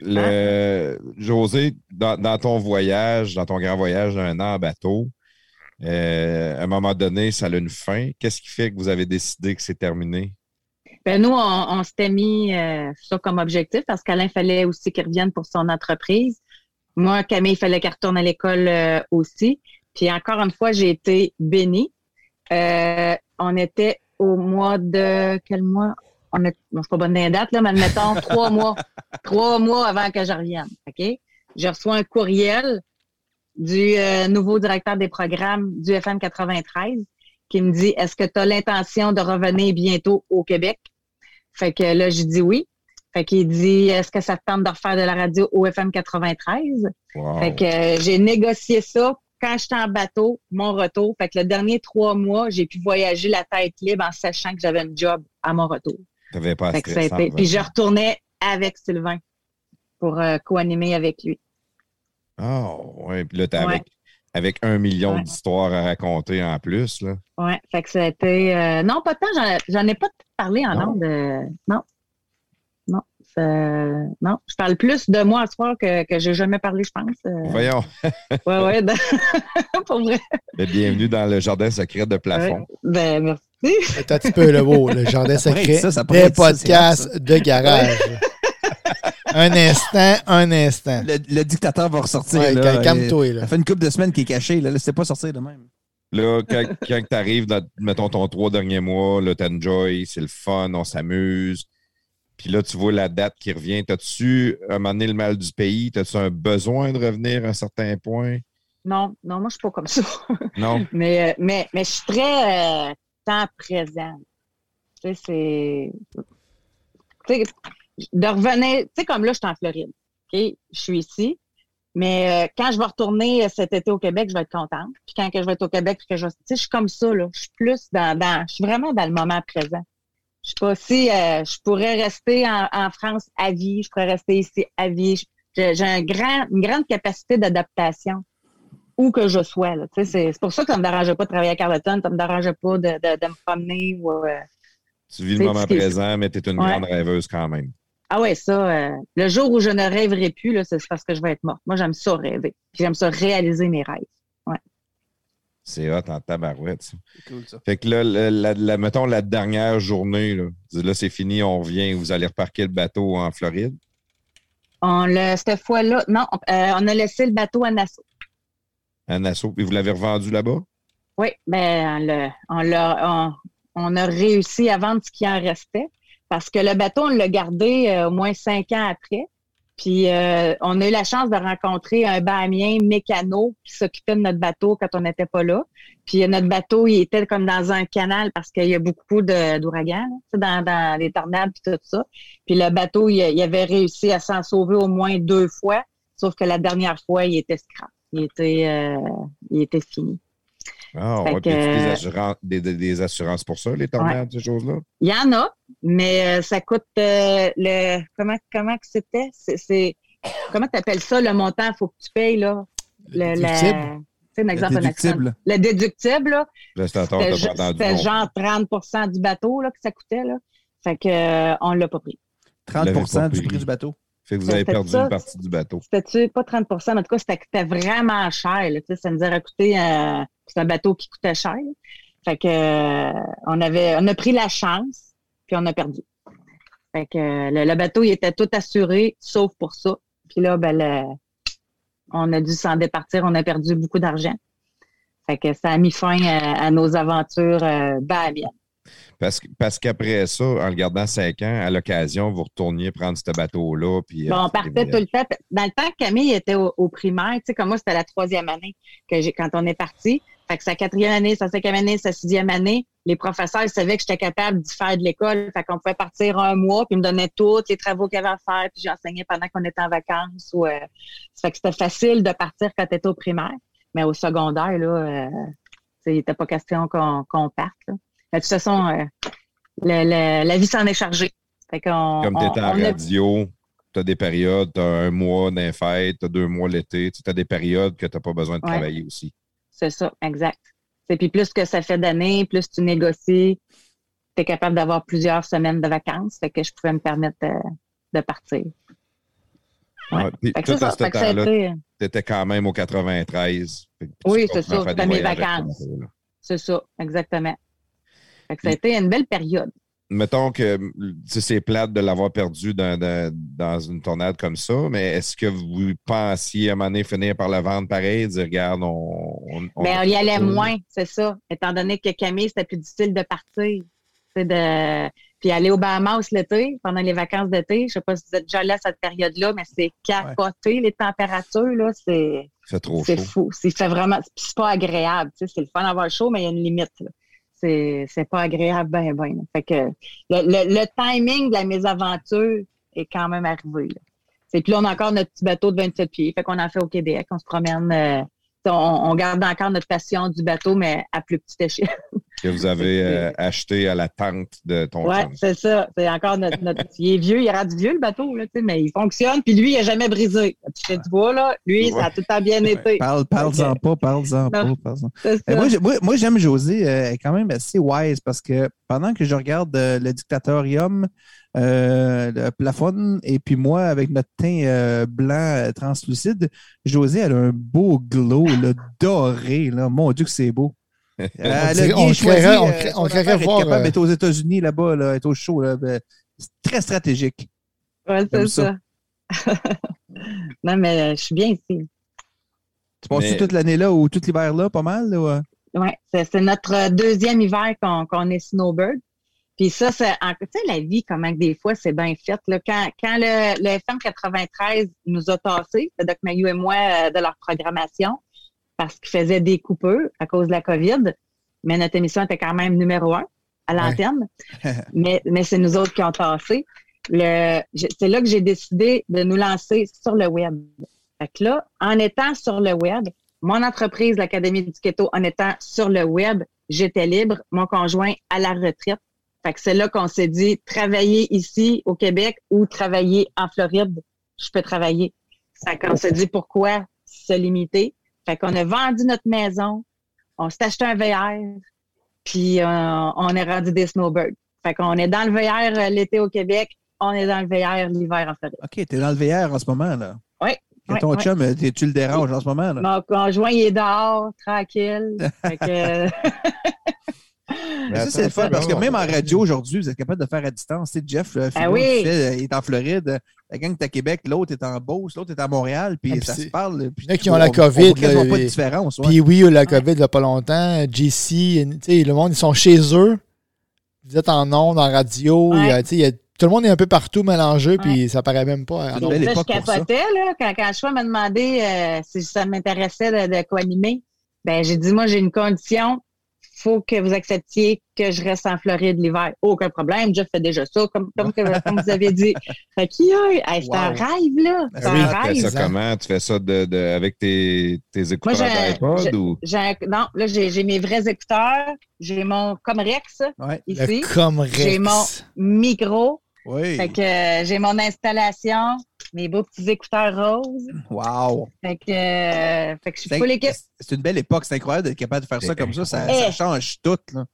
Le, Josée, dans, dans ton voyage, dans ton grand voyage d'un an en bateau, euh, à un moment donné, ça a une fin. Qu'est-ce qui fait que vous avez décidé que c'est terminé? Ben nous, on, on s'était mis euh, ça comme objectif parce qu'Alain fallait aussi qu'il revienne pour son entreprise. Moi, Camille, il fallait qu'elle retourne à l'école euh, aussi. Puis encore une fois, j'ai été bénie. Euh, on était au mois de... Quel mois? On est, bon, je suis pas bonne dans les dates, là, mais admettons, trois mois. Trois mois avant que je revienne. OK? J'ai reçu un courriel du euh, nouveau directeur des programmes du F M quatre-vingt-treize qui me dit « Est-ce que tu as l'intention de revenir bientôt au Québec? » Fait que là, j'ai dit oui. Fait qu'il dit « Est-ce que ça te tente de refaire de la radio au F M quatre-vingt-treize? Wow. » Fait que euh, j'ai négocié ça quand j'étais en bateau, mon retour. Fait que le dernier trois mois, j'ai pu voyager la tête libre en sachant que j'avais un job à mon retour. T'avais pas fait que ça été... Puis je retournais avec Sylvain pour euh, co-animer avec lui. Ah, oh, ouais. Puis là, t'es ouais. avec, avec un million ouais. d'histoires à raconter en plus, là. Ouais, fait que ça a été... Euh... Non, pas de temps. J'en, j'en ai pas parlé en nombre de... Non. Non. Euh, non, je parle plus de moi ce soir que, que j'ai jamais parlé, je pense. Euh... Voyons. Oui, oui. Dans... Pour vrai. Bienvenue dans le jardin secret de Plafond. Ouais. Ben, merci. Attends un petit peu le mot, le jardin secret ça, ça des podcasts ça, ça. de garage. Un instant, un instant. Le, le dictateur va ressortir. Ouais, là, calme-toi. Il, là. Ça fait une couple de semaines qu'il est caché. Là, là c'est pas sorti de même. Là, quand, quand tu arrives dans, mettons, ton trois derniers mois, là, t'enjoy, c'est le fun, on s'amuse. Puis là, tu vois la date qui revient. T'as-tu, à un moment donné, le mal du pays? T'as-tu un besoin de revenir à un certain point? Non, non, moi, je suis pas comme ça. Non. Mais, mais, mais je suis très euh, temps présent. Tu sais, c'est... Tu sais, de revenir... Tu sais, comme là, je suis en Floride. OK? Je suis ici. Mais euh, quand je vais retourner cet été au Québec, je vais être contente. Puis quand que je vais être au Québec, puis que je vais... Tu sais, je suis comme ça, là. Je suis plus dans... dans... Je suis vraiment dans le moment présent. Je sais pas si euh, je pourrais rester en, en France à vie, je pourrais rester ici à vie. J'ai, j'ai un grand, une grande capacité d'adaptation, où que je sois. Là. C'est, c'est pour ça que ça ne me dérangeait pas de travailler à Carleton, ça ne me dérangeait pas de, de, de me promener. Ou, euh, tu vis le moment présent, mais tu es une ouais. grande rêveuse quand même. Ah oui, ça. Euh, le jour où je ne rêverai plus, là, c'est parce que je vais être morte. Moi, j'aime ça rêver. Puis j'aime ça réaliser mes rêves. Ouais. C'est hot en tabarouette, ça. C'est cool, ça. Fait que là, la, la, la, mettons la dernière journée, là, là, c'est fini, on revient, vous allez reparquer le bateau en Floride? On le, cette fois-là, non, on, euh, on a laissé le bateau à Nassau. À Nassau, puis vous l'avez revendu là-bas? Oui, bien, on, l'a, on, l'a, on, on a réussi à vendre ce qui en restait, parce que le bateau, on l'a gardé euh, au moins cinq ans après. Puis, euh, on a eu la chance de rencontrer un Bahamien mécano qui s'occupait de notre bateau quand on n'était pas là. Puis, notre bateau, il était comme dans un canal parce qu'il y a beaucoup de, d'ouragans, hein, dans, dans les tornades et tout ça. Puis, le bateau, il, il avait réussi à s'en sauver au moins deux fois, sauf que la dernière fois, il était scrap. Il était, euh, il était fini. Ah, oh, ouais, des assurances, des, des assurances pour ça, les tornades, ouais. ces choses-là? Il y en a, mais euh, ça coûte euh, le. Comment comment que c'était? C'est, c'est comment tu appelles ça, le montant qu'il faut que tu payes, là? Le, le déductible. C'est un exemple, le déductible. Le déductible, là. Le c'était ju- c'était genre trente pour cent du bateau là, que ça coûtait, là. Fait qu'on euh, ne l'a pas pris. trente pour cent du prix du bateau? Fait que vous avez perdu ça, une partie du bateau. C'était-tu pas trente pour cent, mais en tout cas, c'était, c'était vraiment cher. Là, ça nous a coûté... Euh, c'est un bateau qui coûtait cher. Fait que euh, on, avait, on a pris la chance, puis on a perdu. Fait que euh, le, le bateau, il était tout assuré, sauf pour ça. Puis là, ben, le, on a dû s'en départir. On a perdu beaucoup d'argent. Fait que ça a mis fin à, à nos aventures euh, bahamiennes. Parce, parce qu'après ça, en le gardant cinq ans, à l'occasion, vous retourniez prendre ce bateau-là. Puis, bon, on partait tout le temps. Dans le temps que Camille était au, au primaire, tu sais, comme moi, c'était la troisième année que j'ai, quand on est parti. Fait que sa quatrième année, sa cinquième année, sa sixième année, les professeurs savaient que j'étais capable d'y faire de l'école. Fait qu'on pouvait partir un mois, puis ils me donnaient tous les travaux qu'il y avait à faire, puis j'enseignais pendant qu'on était en vacances. Ou, euh, ça fait que c'était facile de partir quand tu étais au primaire. Mais au secondaire, là, euh, il n'était pas question qu'on, qu'on parte, là. De toute façon, euh, le, le, la vie s'en est chargée. Fait qu'on, Comme tu étais en radio, a... tu as des périodes, tu as un mois d'un fête, tu as deux mois l'été, tu as des périodes que tu n'as pas besoin de travailler ouais. aussi. C'est ça, exact. Et puis plus que ça fait d'années, plus tu négocies, tu es capable d'avoir plusieurs semaines de vacances, fait que je pouvais me permettre de, de partir. Ouais. Ah, puis, fait que tout ça, à ce temps-là, tu étais quand même au quatre-vingt-treize. Oui, c'est ça, c'était mes vacances. C'est ça, exactement. Ça a été une belle période. mettons que c'est plate de l'avoir perdu dans, dans, dans une tornade comme ça, mais est-ce que vous pensiez à un moment donné finir par le vendre pareil et dire, regarde, on... on, on... Bien, on y allait moins, c'est ça. Étant donné que Camille, c'était plus difficile de partir. C'est de... Puis aller au Bahamas l'été, pendant les vacances d'été, je ne sais pas si vous êtes déjà allé à cette période-là, mais c'est capoté, ouais. Les températures, là, c'est... C'est trop c'est chaud. Fou. C'est fou. C'est vraiment... C'est pas agréable, tu sais. C'est le fun d'avoir chaud, mais il y a une limite, là. C'est, c'est pas agréable, ben, ben. Là. Fait que le, le, le timing de la mésaventure est quand même arrivé, là. C'est, puis là, on a encore notre petit bateau de vingt-sept pieds. Fait qu'on en fait au Québec. On se promène... Euh, on, on garde encore notre passion du bateau, mais à plus petite échelle. Que vous avez euh, acheté à la tente de ton chum. Oui, c'est ça. C'est encore notre, notre... Il est vieux. Il rate vieux, le bateau, là, mais il fonctionne. Puis lui, il n'a jamais brisé. Tu fais du bois, là. Lui, ouais. Ça a tout le temps bien été. Ouais. Parle, parle-en okay. pas, parle-en non. pas. Parle-en. Euh, moi, moi, moi, j'aime Josée. Euh, elle est quand même assez wise parce que pendant que je regarde euh, le Dictatorium, Euh, le plafond, et puis moi, avec notre teint euh, blanc euh, translucide, Josée, elle a un beau glow, là, doré, là. Mon Dieu que c'est beau. Euh, on dirait, on créerait, on créerait, on créerait voir... Elle est capable d'être aux États-Unis, là-bas, là, être au show, là, ben, c'est très stratégique. Ouais, c'est ça. ça. Non, mais je suis bien ici. Tu passes mais... toute l'année là ou tout l'hiver là, pas mal? Oui, ouais, c'est, c'est notre deuxième hiver qu'on, qu'on est snowbird. Puis ça, c'est, tu sais, la vie, comment que des fois, c'est bien fait. Là. Quand, quand le, le F M quatre-vingt-treize nous a tassés, Doc Mailloux et moi, de leur programmation, parce qu'ils faisaient des coupeurs à cause de la COVID, mais notre émission était quand même numéro un à l'antenne. Ouais. mais, mais c'est nous autres qui ont tassé. Le, c'est là que j'ai décidé de nous lancer sur le web. Fait que là, en étant sur le web, mon entreprise, l'Académie du Keto, en étant sur le web, j'étais libre, mon conjoint à la retraite. Fait que c'est là qu'on s'est dit, travailler ici au Québec ou travailler en Floride, je peux travailler. Fait qu'on s'est dit, pourquoi se limiter? Fait qu'on a vendu notre maison, on s'est acheté un V R, puis euh, on est rendu des snowbirds. Fait qu'on est dans le V R l'été au Québec, on est dans le V R l'hiver en Floride. OK, t'es dans le V R en ce moment, là. Oui. Et ton oui, chum, oui. tu le déranges en ce moment, là. Mon conjoint, il est dehors, tranquille. Fait que... Mais ça, c'est le fun, parce que même en radio aujourd'hui, vous êtes capable de faire à distance. C'est Jeff Fillion, ah oui. il est en Floride, la gang est à Québec, l'autre est en Beauce, l'autre est à Montréal, puis, ah, puis ça c'est... se parle. Puis, il y en a qui ont on, la COVID. Ils n'ont pas de différence. Puis ouais. oui, eu la COVID, il n'y a pas longtemps. J C, le monde, ils sont chez eux. Vous êtes en ondes, en radio. Ouais. Il y a, tout le monde est un peu partout mélangé, puis ouais. ça paraît même pas. Donc, là, je capotais, là, quand, quand Choix m'a demandé euh, si ça m'intéressait de, de co-animer. Ben, j'ai dit, moi, j'ai une condition. Faut que vous acceptiez que je reste en Floride l'hiver. Aucun problème, Jeff fait déjà ça, comme, comme, que, comme vous avez dit. Fait que, yeah, hey, c'est wow. un rêve, là. C'est oui, un rêve. Tu fais ça comment? Tu fais ça de, de, avec tes, tes écouteurs d'iPod? Ou... Non, là, j'ai, j'ai mes vrais écouteurs. J'ai mon Comrex ouais, ici. Le Comrex. J'ai mon micro. Oui. Fait que euh, j'ai mon installation, mes beaux petits écouteurs roses. Wow! Fait que, euh, fait que je suis full équipe. C'est une belle époque, c'est incroyable d'être capable de faire c'est ça comme ça, ça, ça change tout. Là.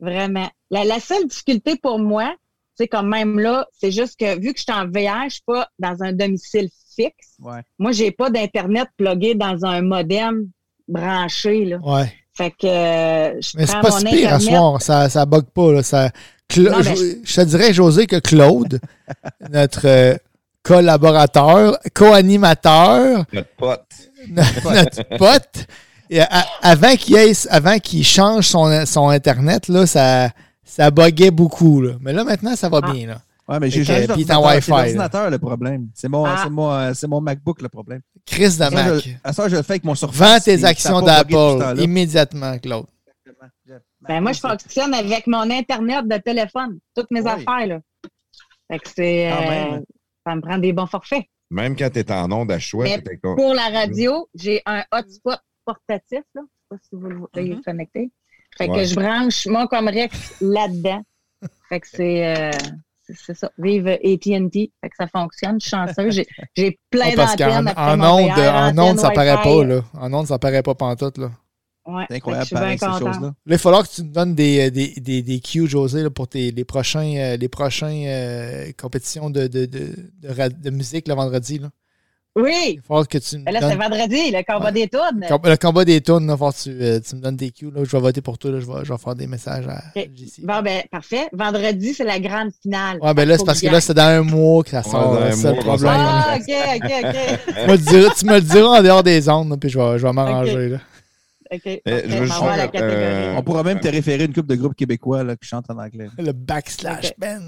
Vraiment. La, la seule difficulté pour moi, c'est quand même là, c'est juste que vu que je suis en V R, je ne suis pas dans un domicile fixe. Ouais. Moi, j'ai pas d'Internet plugué dans un modem branché. Là. Ouais. Fait que euh, je mais prends c'est pas mon si pire Internet. À soir, ça, ça bug pas, là, ça... Cla- non, ben, je... je te dirais, Josée, que Claude, notre euh, collaborateur, co-animateur, notre pote, notre pote et, à, avant, qu'il ait, avant qu'il change son, son Internet, là, ça, ça buguait beaucoup. Là. Mais là, maintenant, ça va ah. bien. Là. Ouais, mais j'ai changé d'ordinateur. C'est l'ordinateur, le problème. C'est mon, ah. c'est, mon, euh, c'est mon MacBook, le problème. Chris de Mac. Je, à ça, je le fais avec mon Surface. Vends tes actions d'Apple immédiatement, Claude. Ben moi, je fonctionne avec mon Internet de téléphone. Toutes mes oui. affaires, là. Fait que c'est... Euh, ça me prend des bons forfaits. Même quand t'es en onde à choix. Pour la radio, j'ai un hotspot portatif, là. Je sais pas si vous le voyez mm-hmm. connecté. Fait ouais. que je branche mon Comrex là-dedans. Fait que c'est... Euh, c'est, c'est ça. Vive A T and T. Fait que ça fonctionne. Je suis chanceux. J'ai, j'ai plein oh, d'antennes après en mon onde, V R, en onde, ça paraît pas, là. En onde, ça paraît pas pantoute, là. Ouais, c'est incroyable, pareil, ces choses-là. Là, il va falloir que tu nous donnes des, des, des, des cues, Josée, là, pour tes, les prochains, euh, les prochains euh, compétitions de, de, de, de, de musique le vendredi. Là. Oui! Il faut que tu me là, donnes... c'est vendredi, le combat ouais. des tounes. Le combat des tounes, il faut que tu, euh, tu me donnes tes cues. Là, je vais voter pour toi. Là, je, vais, je vais faire des messages à okay. J C. Bon, ben parfait. Vendredi, c'est la grande finale. Ouais, ben là, c'est parce que là, c'est dans un mois que ça sort. Ouais, c'est le problème. Ah, OK, OK, OK. tu, me diras, tu me le diras en dehors des ondes, là, puis je vais, je vais m'arranger. Okay. Là. Okay. Euh, okay. Je veux juste faire, la catégorie. Euh, on pourra même te référer une couple de groupes québécois là, qui chantent en anglais. Le backslash okay. Ben.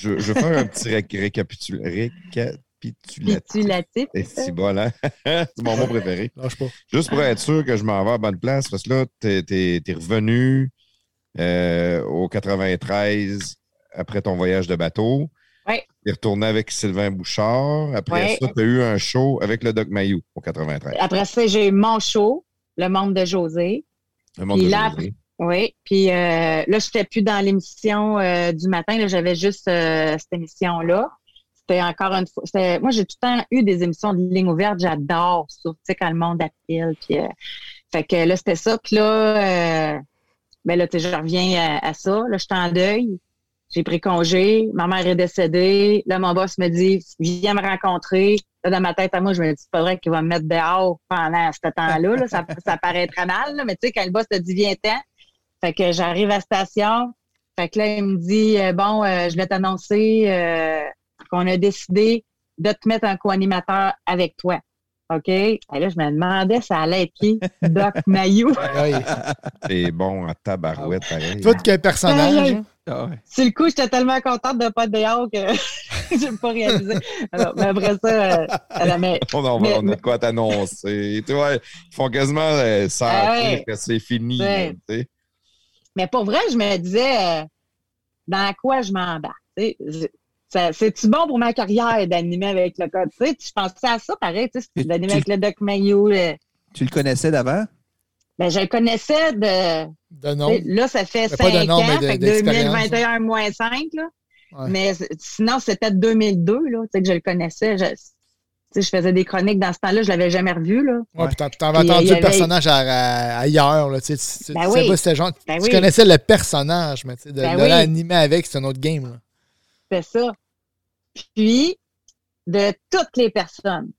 Je, je veux faire un petit ré- récapitul- récapitulatif. Et si bon, hein? C'est mon mot préféré. Lâche pas. Juste pour être sûr que je m'en vais à la bonne place, parce que là, t'es, t'es, t'es revenu euh, au quatre-vingt-treize après ton voyage de bateau. Oui. T'es retourné avec Sylvain Bouchard. Après ouais. ça, t'as eu un show avec le Doc Mailloux au quatre-vingt-treize. Après ça, j'ai eu mon show. Le monde de Josée. Le monde puis de là, Josée. Oui. Puis euh, là, je n'étais plus dans l'émission euh, du matin. Là, j'avais juste euh, cette émission-là. C'était encore une fois. C'était, moi, j'ai tout le temps eu des émissions de ligne ouverte. J'adore, surtout quand le monde appelle. Puis, euh, fait que là, c'était ça. Puis là, euh, ben là, je reviens à, à ça. Là, je suis en deuil. J'ai pris congé. Ma mère est décédée. Là, mon boss me dit, viens me rencontrer. Là, dans ma tête à moi, je me dis, c'est pas vrai qu'il va me mettre dehors pendant ce temps-là. Là. Ça, ça paraîtrait mal, là. Mais tu sais, quand le boss te dit, viens-t'en. Fait que j'arrive à la station. Fait que là, il me dit, bon, euh, je vais t'annoncer euh, qu'on a décidé de te mettre un co-animateur avec toi. OK? Et là, je me demandais, ça allait être qui? Doc Mailloux. C'est bon en tabarouette, pareil. Tout qu'un personnage. Ah ouais. Sur le coup, j'étais tellement contente de ne pas être dehors que je n'ai pas réalisé. Alors, mais après ça, euh, alors, mais, on, en va, mais, on a de quoi t'annoncer. Tu vois, ils font quasiment euh, ça, ah ouais. que c'est fini. Ouais. Tu sais. Mais pour vrai, je me disais, euh, dans quoi je m'embarque? Tu sais, ça, c'est-tu bon pour ma carrière d'animer avec le code? Tu sais, tu pensais à ça pareil, tu sais, d'animer tu, avec le Doc Mailloux. Le... Tu le connaissais d'avant? Ben, je le connaissais de... de nom. Là, ça fait c'est cinq nom, ans, de, fait que deux mille vingt et un moins cinq. Là. Ouais. Mais sinon, c'était deux mille deux là, que je le connaissais. Je, je faisais des chroniques dans ce temps-là, je ne l'avais jamais revu. Là. Ouais, ouais. T'en, t'en avais entendu le avait... personnage à, à, ailleurs. Là, tu sais, ben tu, oui. sais pas, genre, ben tu oui. connaissais le personnage, mais de, ben de oui. l'animer avec, c'est un autre game. Là. C'est ça. Puis, de toutes les personnes.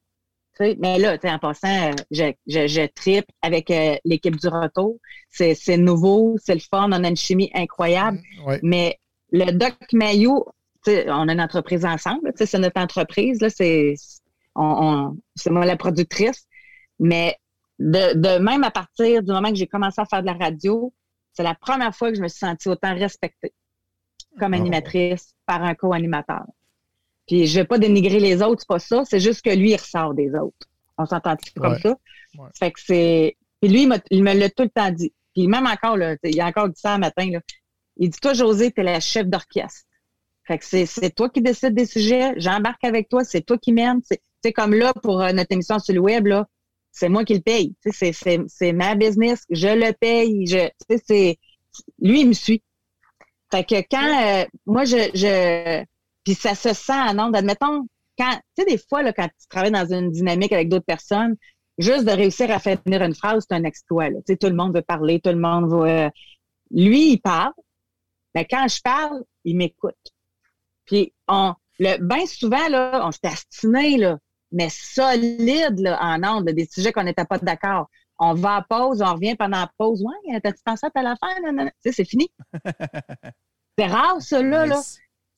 Mais là, en passant, je, je, je tripe avec euh, l'équipe du retour. C'est, c'est nouveau, c'est le fun, on a une chimie incroyable. Ouais. Mais le Doc Mailloux, on a une entreprise ensemble, c'est notre entreprise, là, c'est, on, on, c'est moi la productrice. Mais de, de même à partir du moment que j'ai commencé à faire de la radio, c'est la première fois que je me suis sentie autant respectée comme animatrice oh. par un co-animateur. Puis je ne vais pas dénigrer les autres, c'est pas ça. C'est juste que lui, il ressort des autres. On s'entend comme ouais. ça. Ouais. Fait que c'est. Puis lui, il, m'a... il me l'a tout le temps dit. Puis même encore, là, il a encore dit ça le matin. Là. Il dit, toi, Josée, t'es la chef d'orchestre. Fait que c'est, c'est toi qui décides des sujets. J'embarque avec toi. C'est toi qui mène. Tu sais, comme là, pour euh, notre émission sur le web, là, c'est moi qui le paye. C'est, c'est, c'est ma business. Je le paye. Je... C'est... Lui, il me suit. Fait que quand. Euh, moi, je. je... Puis ça se sent en nombre. Admettons, quand tu sais, des fois, là, quand tu travailles dans une dynamique avec d'autres personnes, juste de réussir à faire tenir une phrase, c'est un exploit. Tu sais, tout le monde veut parler, tout le monde veut... Euh... Lui, il parle, mais quand je parle, il m'écoute. Puis on, le, bien souvent, là, on s'est astiné, là, mais solide là, en nombre, des sujets qu'on n'était pas d'accord. On va à pause, on revient pendant la pause. « Ouais, t'as-tu pensé à telle affaire? » Tu sais, c'est fini. C'est rare, ça, là. là.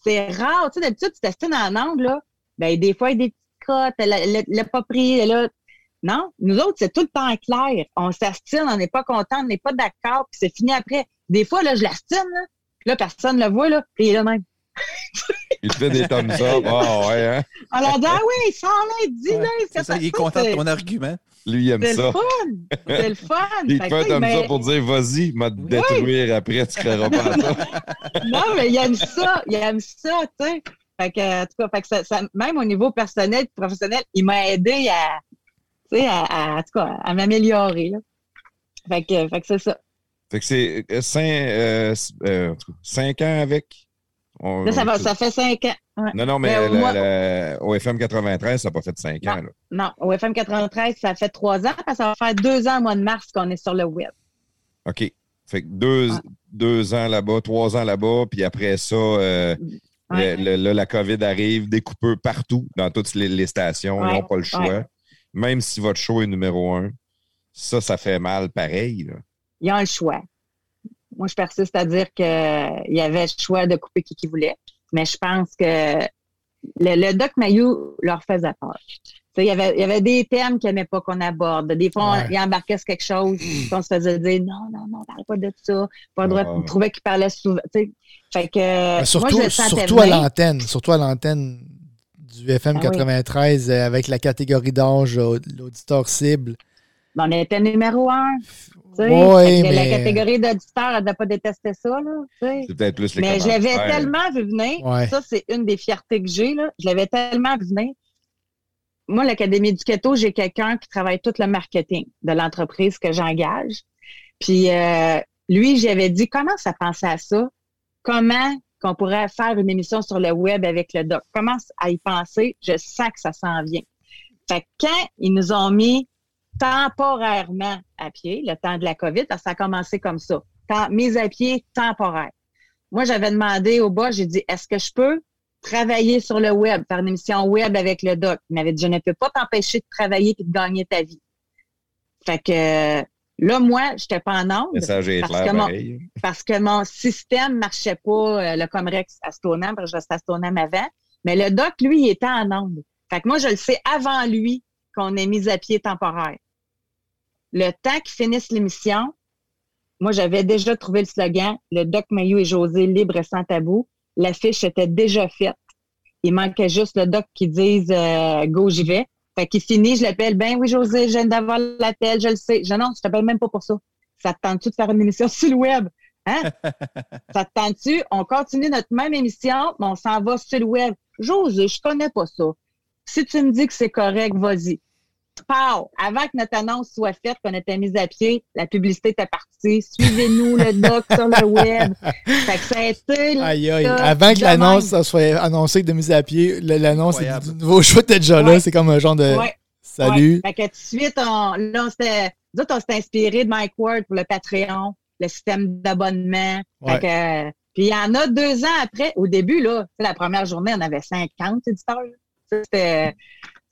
C'est rare, tu sais, d'habitude, tu t'assines en angle, là, ben des fois, il y a des petites cotes, elle n'a pas pris, là. Non, nous autres, c'est tout le temps clair. On s'astine, on n'est pas content, on n'est pas d'accord, puis c'est fini après. Des fois, là, je l'astine, là, là personne ne le voit, là, puis il est là même. Il te fait des thumbs up, ah oh, ouais, hein? Alors, ah oui, sors-là, dis-le. Ouais, c'est ça, ça il est content de ton argument. Lui, il aime c'est ça. C'est le fun, c'est le fun. Il fait un thumbs up pour dire, vas-y, m'a oui. détruire après, tu ne croiras pas à ça. Non, mais il aime ça, il aime ça, tu sais. Fait que, en tout cas, fait que ça, ça, même au niveau personnel, professionnel, il m'a aidé à, tu sais, à, à, en tout cas, à m'améliorer, là. Fait que, fait que c'est ça. Fait que c'est cinq, euh, euh, cinq ans avec... On, là, ça, va, ça fait cinq ans. Ouais. Non, non, mais, mais la, moi, la, au F M quatre-vingt-treize, ça n'a pas fait cinq non, ans. Là. Non, au F M quatre-vingt-treize, ça fait trois ans, parce que ça va faire deux ans au mois de mars qu'on est sur le web. OK. Fait que deux, ouais. deux ans là-bas, trois ans là-bas, puis après ça, euh, ouais. le, le, le, la COVID arrive, des coupeurs partout, dans toutes les, les stations, ouais. ils n'ont pas le choix. Ouais. même si votre show est numéro un, ça, ça fait mal pareil. Là. Ils ont le choix. Moi, je persiste à dire qu'il y avait le choix de couper qui qu'ils voulaient, mais je pense que le, le Doc Mailloux leur faisait peur. Il y avait, il y avait des thèmes qu'ils n'aimaient pas qu'on aborde. Des fois, ouais. on, ils embarquaient sur quelque chose, qu'on se faisait dire non, non, non, on ne parle pas de ça. Pas le droit de oh. trouver qu'ils parlaient souvent. Fait que, mais surtout, moi, je le sentais surtout à l'antenne, surtout à l'antenne du F M ah, quatre-vingt-treize, oui. avec la catégorie d'âge, l'auditeur cible. On était numéro un. Oui, mais... La catégorie d'auditeurs, elle ne doit pas détester ça. Là, c'est peut-être plus les mais je l'avais tellement vu venir. Ouais. Ça, c'est une des fiertés que j'ai. Là. Je l'avais tellement vu venir. Moi, l'Académie du Keto, j'ai quelqu'un qui travaille tout le marketing de l'entreprise que j'engage. Puis euh, lui, j'avais dit, comment ça pensait à ça? Comment qu'on pourrait faire une émission sur le web avec le doc? Comment à y penser? Je sens que ça s'en vient. Fait que quand ils nous ont mis temporairement à pied, le temps de la COVID, ça a commencé comme ça. Tant, mise à pied temporaire. Moi, j'avais demandé au boss, j'ai dit, est-ce que je peux travailler sur le web, faire une émission web avec le doc? Il m'avait dit, je ne peux pas t'empêcher de travailler et de gagner ta vie. Fait que là, moi, je n'étais pas en ordre parce, parce que mon système ne marchait pas, le Comrex à Stoneham, parce que je restais à Stoneham avant. Mais le doc, lui, il était en ordre. Fait que moi, je le sais avant lui qu'on est mis à pied temporaire. Le temps qu'ils finissent l'émission, moi, j'avais déjà trouvé le slogan, le Doc Mailloux et Josée, libres et sans tabou. L'affiche était déjà faite. Il manquait juste le doc qui dise euh, « Go, j'y vais ». Fait qu'il finit, je l'appelle « Ben oui, Josée, je viens d'avoir l'appel, je le sais. » Je dis « Non, je t'appelle même pas pour ça. Ça te tente-tu de faire une émission sur le web? Hein? Ça te tente-tu? On continue notre même émission, mais on s'en va sur le web. Josée, je connais pas ça. Si tu me dis que c'est correct, vas-y. » Pau! Avant que notre annonce soit faite, qu'on était mise à pied, la publicité était partie. Suivez-nous le doc sur le web. Fait que ça a été... Aïe, aïe. Avant que l'annonce ça soit annoncée de mise à pied, l'annonce du nouveau show était déjà là. Ouais. C'est comme un genre de ouais. salut. Ouais. Fait que tout de suite, on, là, on s'était, nous autres, on s'est inspiré de Mike Ward pour le Patreon, le système d'abonnement. Ouais. Fait que, puis il y en a deux ans après, au début, là, la première journée, on avait cinquante éditeurs. C'était...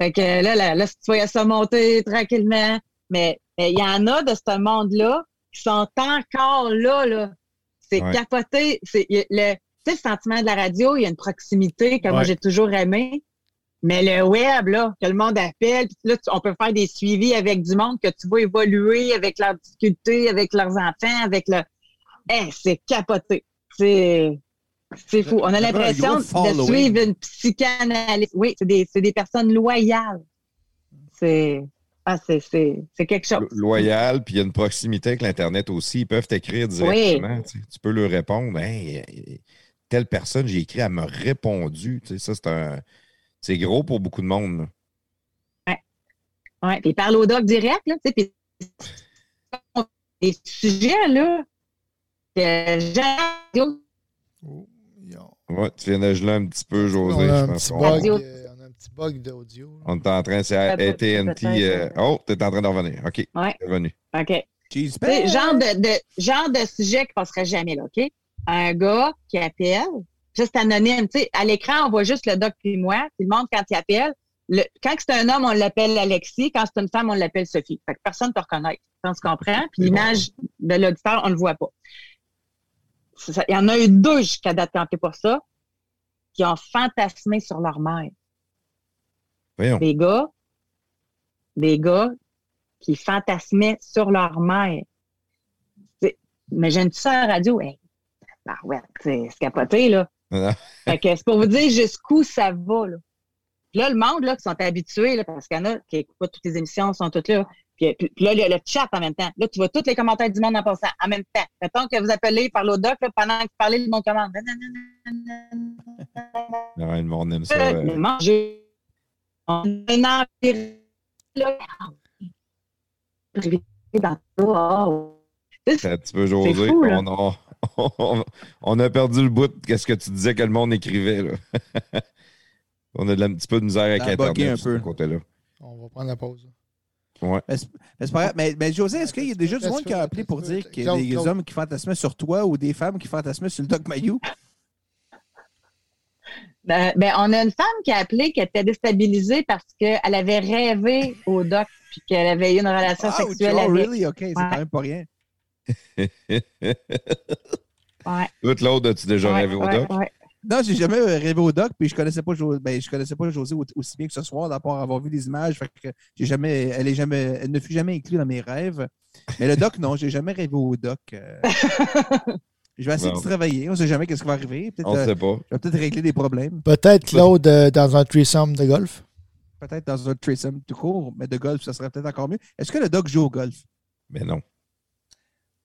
Fait que là, là, là, si tu voyais ça monter tranquillement. Mais il y en a de ce monde-là qui sont encore là. là. C'est ouais. capoté. C'est, le, tu sais, le sentiment de la radio, il y a une proximité que ouais. moi, j'ai toujours aimé. Mais le web, là, que le monde appelle, puis là, tu, on peut faire des suivis avec du monde que tu vois évoluer avec leurs difficultés, avec leurs enfants, avec le... Hey, c'est capoté. C'est... C'est fou. On a l'impression de suivre une psychanalyse. Oui, c'est des, c'est des personnes loyales. C'est, ah, c'est, c'est, c'est quelque chose. Loyal, puis il y a une proximité avec l'Internet aussi. Ils peuvent t'écrire directement. Oui. Tu, tu peux leur répondre. Hey, telle personne, j'ai écrit, elle m'a répondu. Tu sais, ça, c'est, un, c'est gros pour beaucoup de monde. Oui. Ouais. Puis parle au doc direct. Là, puis, des sujets, là, que j'ai... Ouais, tu viens de geler un petit peu, Josée. On a un, je pense petit, bug, euh, on a un petit bug d'audio. On est en train, c'est A T and T. Euh, oh, t'es en train de revenir. OK. Ouais. Revenu. OK. C'est genre de, de, genre de sujet qui ne passerait jamais, là, OK? Un gars qui appelle, juste anonyme. Tu sais, à l'écran, on voit juste le doc et moi. Puis le monde, quand il appelle, le, quand c'est un homme, on l'appelle Alexis. Quand c'est une femme, on l'appelle Sophie. Fait que personne ne te reconnaît. On se comprend. Puis l'image bon. de l'auditeur, on ne le voit pas. Ça. Il y en a eu deux jusqu'à date tentés pour ça qui ont fantasmé sur leur mère. Voyons. Des gars, des gars qui fantasmaient sur leur mère. C'est, mais j'ai une sœur radio, hey, bah ouais, c'est capoté là. Fait que c'est pour vous dire jusqu'où ça va là. Puis là le monde là qui sont habitués là, parce qu'il y en a qui écoutent toutes les émissions, sont toutes là. Puis, puis, puis là, le, le chat en même temps. Là, tu vois tous les commentaires du monde en passant en même temps. Mettons que vous appelez par l'audoc là, pendant que vous parlez de mon commande. Non, le monde aime ça. Euh... Le monde, je... On est dans le... C'est un petit peu Josée. C'est fou, on, a... on a perdu le bout de qu'est-ce que tu disais que le monde écrivait. Là. On a de la, un petit peu de misère avec Internet de ce côté-là. On va prendre la pause. Ouais. Mais, mais, mais, mais Josée, est-ce qu'il y a déjà du monde qui a appelé pour dire qu'il y a des hommes qui fantasmaient sur toi ou des femmes qui fantasmaient sur le Doc Mailloux? Ben, ben, on a une femme qui a appelé, qui était déstabilisée parce qu'elle avait rêvé au doc puis qu'elle avait eu une relation wow, sexuelle oh, avec. Really? OK, ouais. C'est quand même pas rien. Ouais. Toute l'autre, as-tu déjà ouais, rêvé ouais, au doc? Ouais. Non, j'ai jamais rêvé au doc, puis je connaissais pas, jo- ben, je connaissais pas Josée aussi bien que ce soir, d'après avoir vu des images. Fait que j'ai jamais, elle est jamais, elle ne fut jamais inclue dans mes rêves. Mais le doc, non, j'ai jamais rêvé au doc. Euh... Je vais essayer non. de travailler. On ne sait jamais qu'est-ce qui va arriver. Peut-être, on ne sait pas. Euh, je vais peut-être régler des problèmes. Peut-être, Claude, euh, dans un threesome de golf. Peut-être dans un threesome tout court, mais de golf, ça serait peut-être encore mieux. Est-ce que le doc joue au golf? Mais non.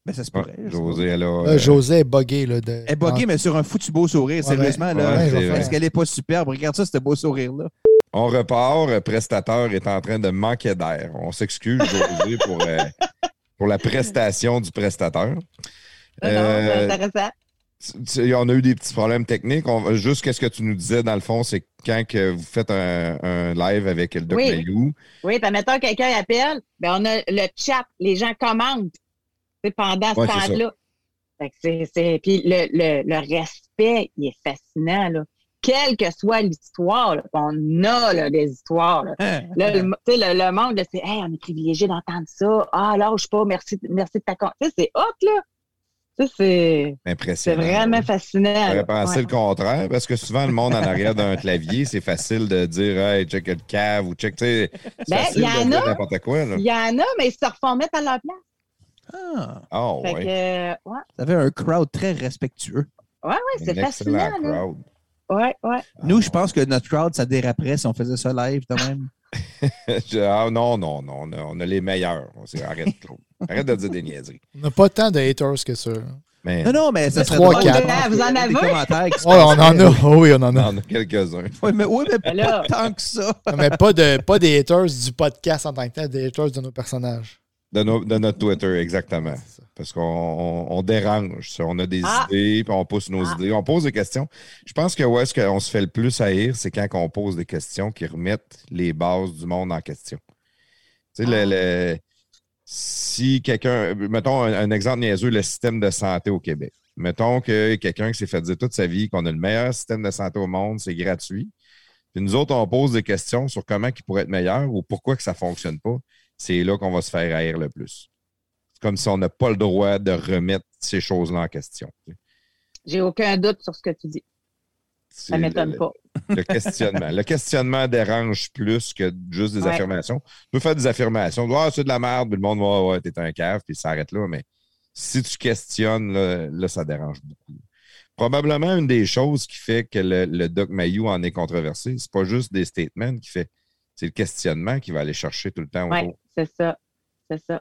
Mais ça se pourrait. Ah, Josée, alors. Euh, euh, Josée est buggée. Là, de... Elle est buggée, ah. mais sur un foutu beau sourire. Ouais, sérieusement, ouais, là. Ouais, est-ce qu'elle n'est pas superbe? Regarde ça, ce beau sourire-là. On repart. Prestateur est en train de manquer d'air. On s'excuse, Josée, pour, euh, pour la prestation du prestateur. Non, euh, non, c'est intéressant. Tu, tu, on a eu des petits problèmes techniques. On, juste, qu'est-ce que tu nous disais, dans le fond, c'est quand que vous faites un, un live avec le Doc Mailloux. Oui, puis mettons quelqu'un appelle, ben on a le chat, les gens commentent pendant ce ouais, temps-là. Fait que c'est, c'est, puis le, le, le respect, il est fascinant, là. Quelle que soit l'histoire, là, on a là, des histoires. Là. Hein, là, hein. Le, le, le monde, là, c'est hey, on est privilégié d'entendre ça. Ah, lâche pas, merci, merci de ta con. T'sais, c'est hot, là. Ça, c'est, c'est vraiment fascinant. J'aurais pensé ouais. le contraire, parce que souvent, le monde en arrière d'un clavier, c'est facile de dire hey, check le cave ou check, tu sais, ben, il y en a, n'importe quoi. Il y en a, mais ils se refont mettre à leur place. Ah, oh, oui. Euh, ouais. Ça fait un crowd très respectueux. Oui, oui, c'est fascinant. Crowd. Ouais, ouais. Nous, je pense que notre crowd, ça déraperait si on faisait ça live, quand même. je, ah, non, non, non, on a, on a les meilleurs. On s'est arrête, arrête de dire des niaiseries. On n'a pas tant de haters que ça. Mais, non, non, mais ça serait trois, quatre. Vous, vous en avez? Ouais, on en a. Oh, oui, on en a. On en a quelques-uns. Oui, mais, oui, mais pas tant que ça. Non, mais pas, de, pas des haters du podcast en tant que tel, des haters de nos personnages. De, nos, de notre Twitter, exactement. Parce qu'on on, on dérange. On a des ah. idées, puis on pousse nos ah. idées. On pose des questions. Je pense que où est-ce qu'on se fait le plus haïr, c'est quand on pose des questions qui remettent les bases du monde en question. Tu sais, ah. le, le, si quelqu'un... Mettons un, un exemple niaiseux, le système de santé au Québec. Mettons que quelqu'un qui s'est fait dire toute sa vie qu'on a le meilleur système de santé au monde, c'est gratuit. Puis nous autres, on pose des questions sur comment il pourrait être meilleur ou pourquoi que ça ne fonctionne pas. C'est là qu'on va se faire haïr le plus. C'est comme si on n'a pas le droit de remettre ces choses-là en question. J'ai aucun doute sur ce que tu dis. C'est ça ne m'étonne le, pas. Le questionnement. Le questionnement dérange plus que juste des ouais. affirmations. Tu peux faire des affirmations. Ah, c'est de la merde. Puis le monde va, ah, ouais, t'es un cave. Puis ça arrête là. Mais si tu questionnes, là, là, ça dérange beaucoup. Probablement, une des choses qui fait que le, le Doc Mailloux en est controversé, c'est pas juste des statements qui fait. C'est le questionnement qu'il va aller chercher tout le temps. Oui, c'est ça. C'est ça.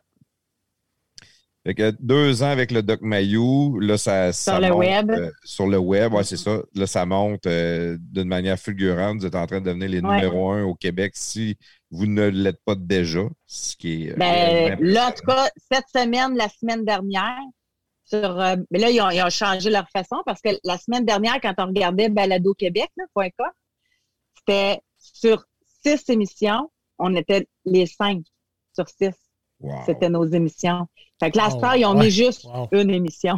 Fait que deux ans avec le Doc Mailloux, là, ça, sur ça le monte, web. Euh, sur le web, oui, c'est ça. Là, ça monte euh, d'une manière fulgurante. Vous êtes en train de devenir les ouais. numéro un au Québec si vous ne l'êtes pas déjà. Ce qui est, ben, euh, là, en tout cas, cette semaine, la semaine dernière, sur, euh, mais là, ils ont, ils ont changé leur façon parce que la semaine dernière, quand on regardait balado québec point com, c'était sur six émissions, on était les cinq sur six. Wow. C'était nos émissions. Fait que là, wow. ils ont ouais. mis juste wow. une émission.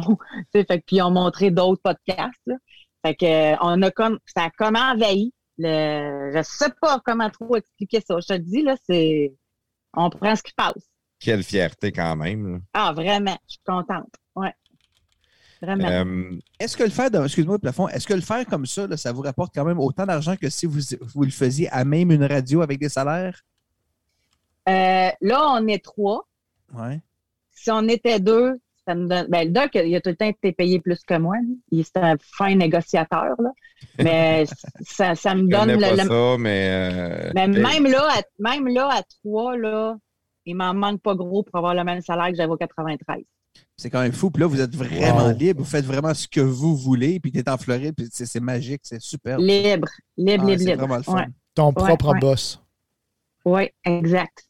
Fait que, puis ils ont montré d'autres podcasts. Là. Fait que, on a comme, ça a comme envahi. Le, je ne sais pas comment trop expliquer ça. Je te le dis, là, c'est, on prend ce qui passe. Quelle fierté quand même. Là. Ah, vraiment. Je suis contente. Ouais. Vraiment. Euh, est-ce que le faire, de, excuse-moi, Plafond, est-ce que le faire comme ça, là, ça vous rapporte quand même autant d'argent que si vous, vous le faisiez à même une radio avec des salaires? Euh, là, on est trois. Ouais. Si on était deux, ça me donne. Ben, le Doc, il a tout le temps été payé plus que moi. Hein. Il est un fin négociateur, là. Mais ça, ça me donne. Je connais pas le, ça, le... mais. Euh... Mais même là, à, même là, à trois, là, il m'en manque pas gros pour avoir le même salaire que j'avais au quatre-vingt-treize. C'est quand même fou. Puis là, vous êtes vraiment wow. libre. Vous faites vraiment ce que vous voulez. Puis t'es en Floride. Puis c'est, c'est magique. C'est super. Libre. Libre, ah, libre, c'est libre. Fun. Ouais. Ton ouais, propre ouais. boss. Oui, exact.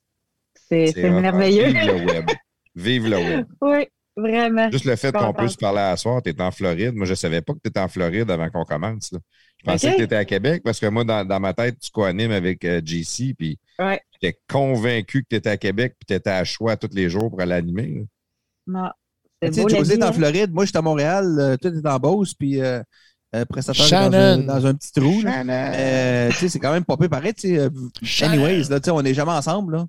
C'est, c'est, c'est merveilleux. Vive le web. Vive le web. Oui, vraiment. Juste le fait qu'on puisse parler à soir, t'es en Floride. Moi, je ne savais pas que t'étais en Floride avant qu'on commence. Là. Je pensais okay. que t'étais à Québec parce que moi, dans, dans ma tête, tu co-animes avec euh, J C. Puis ouais. j'étais convaincu que t'étais à Québec. Puis t'étais à choix tous les jours pour aller animer. Là. Non, tu sais, Josée est en Floride, moi je suis à Montréal, euh, tout est en Beauce, puis euh, euh, prestataire dans, dans un petit trou. Euh, c'est quand même pas peu pareil. Anyways, là, on n'est jamais ensemble. Là.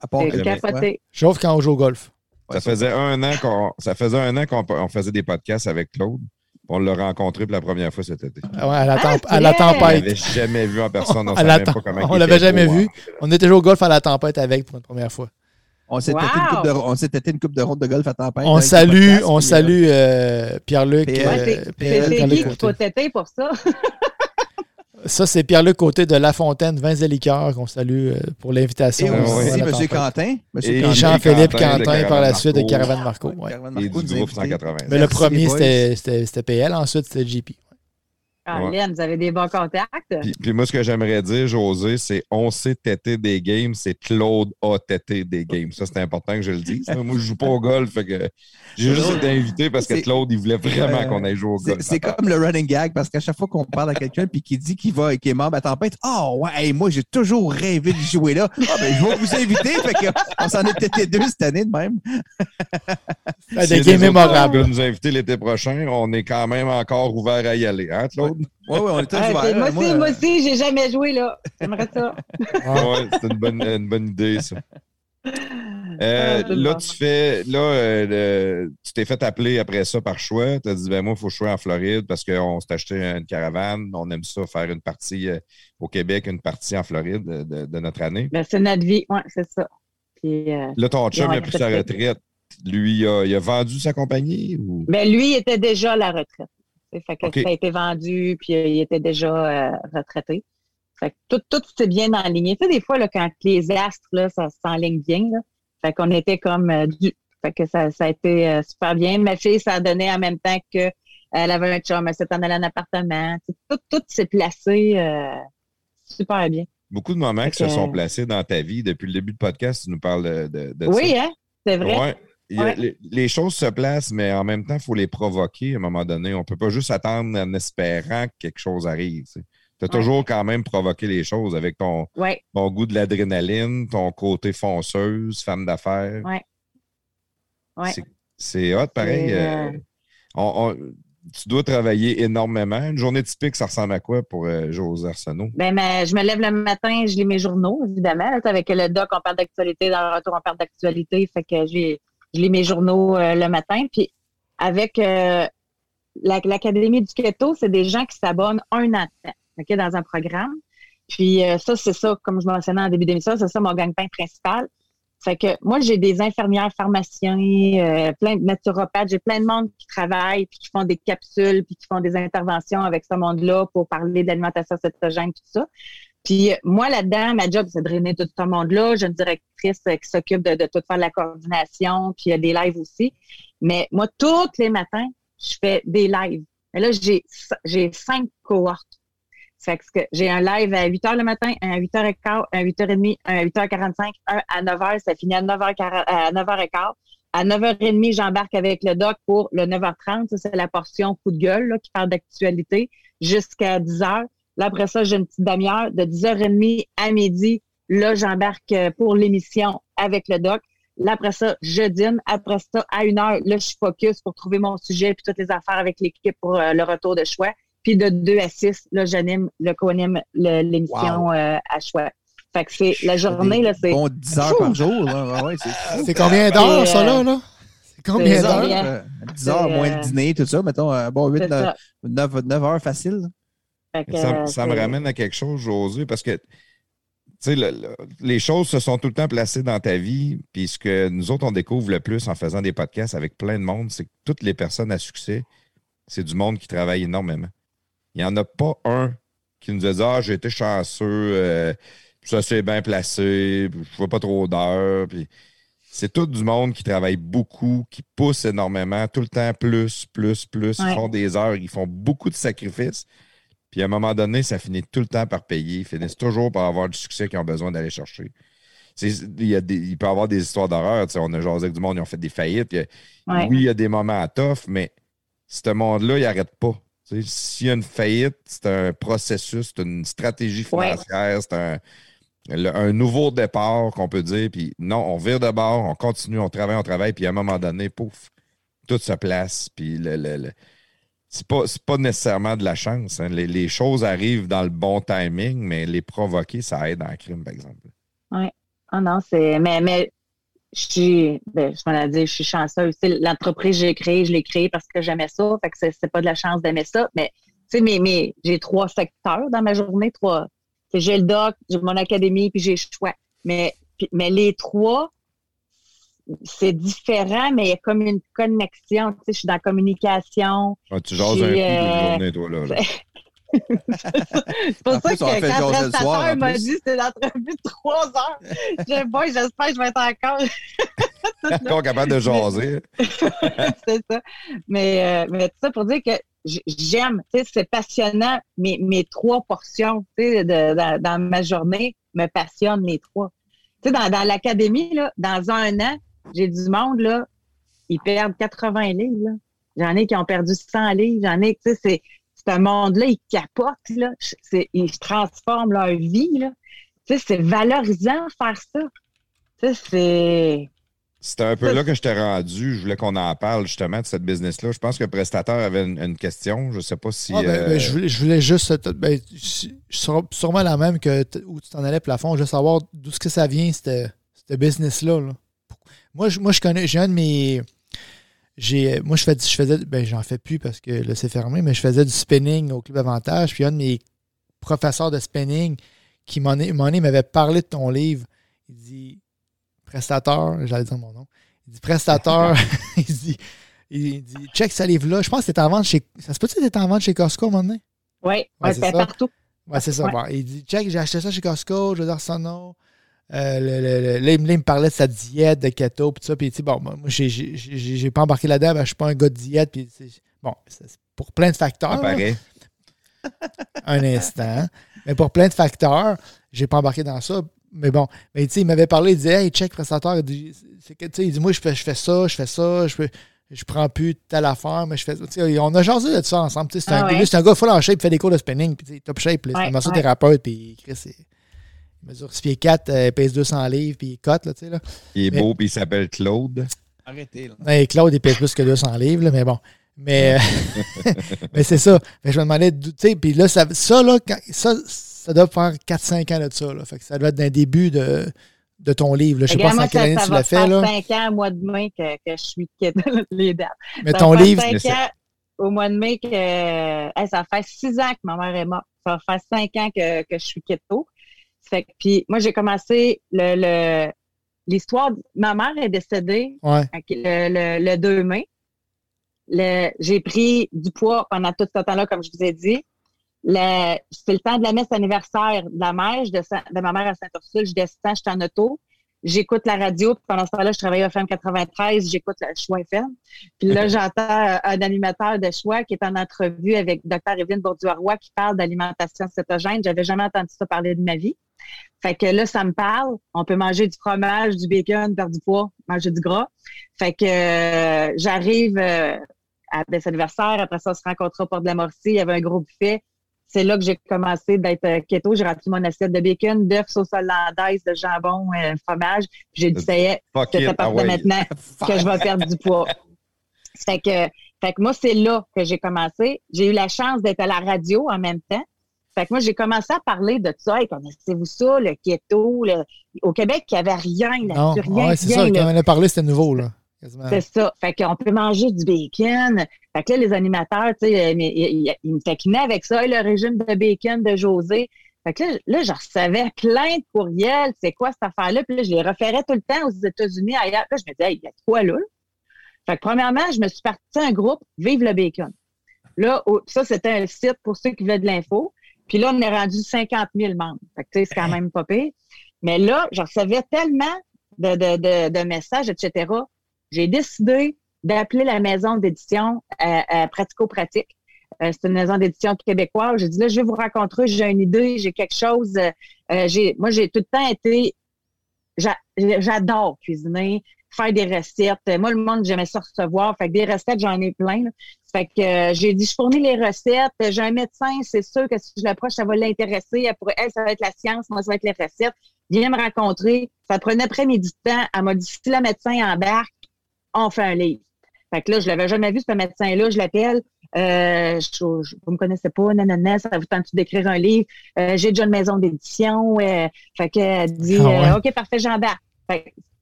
À part capoté. Sauf quand on joue au golf. Ouais, ça, ça faisait un an qu'on ça faisait un an qu'on on faisait des podcasts avec Claude. On l'a rencontré pour la première fois cet été. Ah ouais, à, la temp- ah, à la tempête. On ne l'avait jamais vu en personne. On ne tem- l'avait jamais vu. On était toujours au golf à la tempête avec pour la première fois. On s'était wow. une, une coupe de ronde de golf à tempête. On salue, podcast, on salue euh, Pierre-Luc. P- euh, P- c'est c'est qui qu'il faut têter pour ça? Ça, c'est Pierre-Luc Côté de La Fontaine, Vins et Liqueurs, qu'on salue pour l'invitation. Et aussi M. Quentin. Et Jean-Philippe Quentin, par la suite, de Caravane Marco. Et du groupe cent quatre-vingts. Mais le premier, c'était P L. Ensuite, c'était J P. Ah, Liane, vous avez des bons contacts. Puis moi, ce que j'aimerais dire, Josée, c'est on sait têter des games, c'est Claude a têté des games. Ça, c'est important que je le dise. Moi, je ne joue pas au golf. Fait que j'ai juste été invité parce que Claude, il voulait vraiment euh, qu'on aille jouer au golf. C'est, c'est comme le running gag parce qu'à chaque fois qu'on parle à quelqu'un et qu'il dit qu'il va et qu'il est membre à tempête, ah oh, ouais, moi, j'ai toujours rêvé de jouer là. Ah, ben, je vais vous inviter. Fait que on s'en est têté deux cette année de même. Des si games mémorables. Vous nous inviter l'été prochain, on est quand même encore ouvert à y aller, hein, Claude? Oui, oui, on est tous ah, ouverts. Moi, moi, moi aussi, j'ai jamais joué, là. J'aimerais ça. Ah ouais, c'est une bonne, une bonne idée, ça. Euh, ah, là, tu fais... Là, euh, tu t'es fait appeler après ça par choix. Tu as dit, ben moi, il faut choisir en Floride parce qu'on s'est acheté une caravane. On aime ça, faire une partie euh, au Québec, une partie en Floride de, de, de notre année. Ben, c'est notre vie, oui, c'est ça. Puis, euh, là, ton chum a pris sa retraite. Lui, il a, il a vendu sa compagnie? Ou... Ben, lui, il était déjà à la retraite. Fait que okay. Ça a été vendu, puis euh, il était déjà euh, retraité. Fait que tout, tout s'est bien enligné. Tu sais, des fois, là, quand les astres, là, ça s'enligne bien, là. Fait qu'on était comme euh, du. Fait que ça, ça a été euh, super bien. Ma fille, ça a donné en même temps qu'elle avait un chum, elle s'est en allée en appartement. Tu sais, tout, tout s'est placé euh, super bien. Beaucoup de moments fait qui que, se sont placés dans ta vie. Depuis le début du podcast, tu nous parles de, de oui, ça. Hein? C'est vrai. Ouais. Il, ouais. les, les choses se placent, mais en même temps, il faut les provoquer à un moment donné. On ne peut pas juste attendre en espérant que quelque chose arrive. Tu as ouais. toujours quand même provoqué les choses avec ton, ouais. ton goût de l'adrénaline, ton côté fonceuse, femme d'affaires. Ouais. Ouais. C'est, c'est hot, pareil. C'est, euh... on, on, tu dois travailler énormément. Une journée typique, ça ressemble à quoi pour euh, Josée Arsenault? Ben, mais je me lève le matin, je lis mes journaux, évidemment. Avec le doc, on parle d'actualité. Dans le retour, on parle d'actualité. Fait que j'ai... Je lis mes journaux euh, le matin. Puis avec euh, la, l'Académie du Keto, c'est des gens qui s'abonnent un an de temps, okay, dans un programme. Puis euh, ça, c'est ça, comme je mentionnais en début d'émission, c'est ça mon gagne-pain principal. Fait que moi, j'ai des infirmières, pharmaciens, euh, plein de naturopathes, j'ai plein de monde qui travaille, puis qui font des capsules, puis qui font des interventions avec ce monde-là pour parler de l'alimentation cétogène, tout ça. Puis moi, là-dedans, ma job, c'est de drainer tout ce monde-là. J'ai une directrice qui s'occupe de, de tout faire de la coordination, puis il y a des lives aussi. Mais moi, tous les matins, je fais des lives. Mais là, j'ai j'ai cinq cohortes. Ça fait que j'ai un live à huit heures le matin, un à huit heures quinze, un à huit heures trente, un à huit heures quarante-cinq, un à neuf heures, ça finit à neuf heures quarante, à neuf heures quinze. À neuf heures trente, j'embarque avec le doc pour le neuf heures trente. Ça, c'est la portion coup de gueule là, qui parle d'actualité jusqu'à dix heures. Là, après ça, j'ai une petite demi-heure. De dix heures trente à midi, là, j'embarque pour l'émission avec le doc. Là, après ça, je dîne. Après ça, à une heure, là, je suis focus pour trouver mon sujet puis toutes les affaires avec l'équipe pour euh, le retour de choix. Puis de deux à six, là, j'anime, le co-anime le, l'émission wow. euh, à choix. Fait que c'est la journée, là, c'est... Bon, dix heures par jour, là. Ouais, c'est... c'est combien d'heures, euh... ça, là, là? Combien d'heures? Euh, dix heures, moins le dîner, tout ça. Mettons, euh, bon, huit, neuf heures facile, là. Que, ça, ça me ramène à quelque chose, Josée, parce que tu sais, le, le, les choses se sont tout le temps placées dans ta vie. Puis ce que nous autres, on découvre le plus en faisant des podcasts avec plein de monde, c'est que toutes les personnes à succès, c'est du monde qui travaille énormément. Il n'y en a pas un qui nous a dit « Ah, j'ai été chanceux, euh, ça c'est bien placé, je ne vois pas trop d'heures. » C'est tout du monde qui travaille beaucoup, qui pousse énormément, tout le temps plus, plus, plus. Ouais. Ils font des heures, ils font beaucoup de sacrifices. Puis à un moment donné, ça finit tout le temps par payer. Ils finissent toujours par avoir du succès qu'ils ont besoin d'aller chercher. C'est, il, y a des, il peut y avoir des histoires d'horreur. Tu sais, on a jasé avec du monde, ils ont fait des faillites. Il a, ouais. Oui, il y a des moments à tough, mais ce monde-là, il n'arrête pas. Tu sais, s'il y a une faillite, c'est un processus, c'est une stratégie financière, ouais. c'est un, le, un nouveau départ qu'on peut dire. Puis non, on vire de bord, on continue, on travaille, on travaille. Puis à un moment donné, pouf, tout se place. Puis le... le, le c'est pas, c'est pas nécessairement de la chance. Hein. Les, les choses arrivent dans le bon timing, mais les provoquer, ça aide en crime, par exemple. Oui. Ah oh non, c'est... Mais, mais je suis... Ben, je m'en ai dit, je suis chanceuse. T'sais, l'entreprise que j'ai créée, je l'ai créée parce que j'aimais ça. Fait que c'est, c'est pas de la chance d'aimer ça. Mais, tu sais, mais, mais j'ai trois secteurs dans ma journée. Trois. T'sais, j'ai le doc, j'ai mon académie, puis j'ai CHOI. Mais, mais les trois... C'est différent, mais il y a comme une connexion. Tu sais, je suis dans la communication. Ah, tu jases un euh... coup de journée, toi, là. là. C'est pour en ça plus, que quand le prestataire m'a dit c'est l'entrevue de trois heures, j'ai bon, j'espère que je vais être encore... encore capable de jaser. C'est ça. Mais, euh, mais tout ça pour dire que j'aime, tu sais, c'est passionnant. Mes, mes trois portions, tu sais, de, dans, dans ma journée me passionnent les trois. Tu sais, dans, dans l'académie, là, dans un an, j'ai du monde, là, ils perdent quatre-vingts livres. Là. J'en ai qui ont perdu cent livres. J'en ai, tu sais, c'est, c'est un monde-là, ils capotent, là. C'est, ils transforment leur vie, là. Tu sais, c'est valorisant faire ça. Tu sais, c'est... C'était un peu c'est... là que je t'ai rendu. Je voulais qu'on en parle, justement, de cette business-là. Je pense que le prestataire avait une, une question. Je ne sais pas si... Ah, ben, euh... ben, je, voulais, je voulais juste... Ben, sûrement la même que t- où tu t'en allais, Plafond. Je veux savoir d'où ce que ça vient, ce business-là. Là. Moi, je, moi, je connais... J'ai un de mes... J'ai, moi, je, fais, je faisais... Ben, j'en fais plus parce que là, c'est fermé, mais je faisais du spinning au Club Avantage. Puis un de mes professeurs de spinning qui m'en est, m'en est, m'avait parlé de ton livre. Il dit... Prestateur, j'allais dire mon nom. Il dit prestateur, il dit, il dit check ce livre-là. Je pense que c'était en vente chez. Ça se peut-tu que c'était en vente chez Costco à un moment donné? Oui, ouais, ouais, c'était partout. Oui, c'est ça. Ouais. Bon. Il dit check, j'ai acheté ça chez Costco, Josée Arsenault. Euh, le, le, le, là, il me parlait de sa diète, de keto, puis tout ça. Puis il dit bon, moi, j'ai, j'ai, j'ai, j'ai pas embarqué là-dedans, ben, je suis pas un gars de diète. Puis bon, c'est pour plein de facteurs. Un instant. Mais pour plein de facteurs, j'ai pas embarqué dans ça. Mais bon, mais tu sais, il m'avait parlé, il disait, hey, check, prestataire, il dit, c'est que, tu sais, il dit, moi, je fais, je fais ça, je fais ça, je, peux, je prends plus telle affaire, mais je fais ça. On a jasé de ça ensemble, tu sais, c'est, ah ouais. C'est un gars full en shape, il fait des cours de spinning, puis top shape, là, ouais, c'est un massothérapeute, puis Chris, il mesure six pieds quatre, il pèse deux cents livres, puis il cote, là, tu sais, là. Il est mais, beau, puis il s'appelle Claude. Arrêtez, là. Ouais, Claude, il pèse plus que deux cents livres, là, mais bon. Mais, mais c'est ça. Mais je me demandais, tu sais, puis là, ça, ça là, quand, ça, ça doit faire quatre à cinq ans de ça. Là. Fait que ça doit être dans le début de, de ton livre. Là. Je ne sais pas si en quelle année tu l'as fait. Ça va faire cinq ans au mois de mai que, que je suis quitte les dates. Mais ça ton livre... Ça va faire cinq ans au mois de mai que... Hey, ça va faire six ans que ma mère est morte. Ça va faire cinq ans que, que je suis keto. Fait que, puis moi, j'ai commencé le, le, l'histoire... Ma mère est décédée ouais. le, le, le deux mai. Le, j'ai pris du poids pendant tout ce temps-là, comme je vous ai dit. Le, c'est le temps de la messe anniversaire de la mère, je descends, de ma mère à Saint-Ursule, je descends, je suis en auto, j'écoute la radio, puis pendant ce temps-là, je travaille au F M quatre-vingt-treize, j'écoute la CHOI F M. Puis là, j'entends un animateur de CHOI qui est en entrevue avec Dr Évelyne Bourduaroy qui parle d'alimentation cétogène. J'avais jamais entendu ça parler de ma vie. Fait que là, ça me parle. On peut manger du fromage, du bacon, perdre du poids, manger du gras. Fait que euh, j'arrive euh, à cet anniversaire, après ça, on se rencontre au port de la Mauricie, il y avait un gros buffet. C'est là que j'ai commencé d'être keto. J'ai rempli mon assiette de bacon, d'œufs, sauce hollandaise, de jambon, euh, fromage. Puis j'ai dit, ça y est, c'est à partir de maintenant que je vais perdre du poids. Fait que, fait que moi, c'est là que j'ai commencé. J'ai eu la chance d'être à la radio en même temps. Fait que moi, j'ai commencé à parler de ça. Et connaissez-vous ça, le keto? Le... Au Québec, il n'y avait rien. Là, non, rien, ouais, c'est rien, ça. Là. Quand on en a parlé, c'était nouveau, là. C'est ça. Fait qu'on peut manger du bacon. Fait que là, les animateurs, tu sais, ils, ils, ils me taquinaient avec ça. Et le régime de bacon de Josée. Fait que là, là, je recevais plein de courriels. C'est quoi cette affaire-là? Puis là, je les référais tout le temps aux États-Unis, ailleurs. Là, je me disais, hey, il y a quoi là? Fait que premièrement, je me suis partie à un groupe, Vive le bacon. Là, au, ça, c'était un site pour ceux qui voulaient de l'info. Puis là, on est rendu cinquante mille membres. Fait que tu sais, c'est quand même pas pire. Mais là, je recevais tellement de, de, de, de messages, et cetera. J'ai décidé d'appeler la maison d'édition euh, euh, Pratico-Pratique. Euh, c'est une maison d'édition québécoise. J'ai dit, là, je vais vous rencontrer, j'ai une idée, j'ai quelque chose. Euh, j'ai, moi, j'ai tout le temps été... J'a, j'adore cuisiner, faire des recettes. Moi, le monde, j'aimais ça recevoir. Fait que des recettes, j'en ai plein. Là. Fait que euh, j'ai dit, je fournis les recettes. J'ai un médecin, c'est sûr que si je l'approche, ça va l'intéresser. Elle pourrait, elle, ça va être la science, moi, ça va être les recettes. Viens me rencontrer. Ça prenait après-midi de temps. Elle m'a dit, si le médecin embarque, on fait un livre. Fait que là, je l'avais jamais vu, ce médecin-là, je l'appelle. Euh, je, je, vous me connaissez pas, nanana, ça vous tente d'écrire un livre? Euh, j'ai déjà une maison d'édition. Euh, fait qu'elle dit, ah ouais. euh, OK, parfait, j'embarque.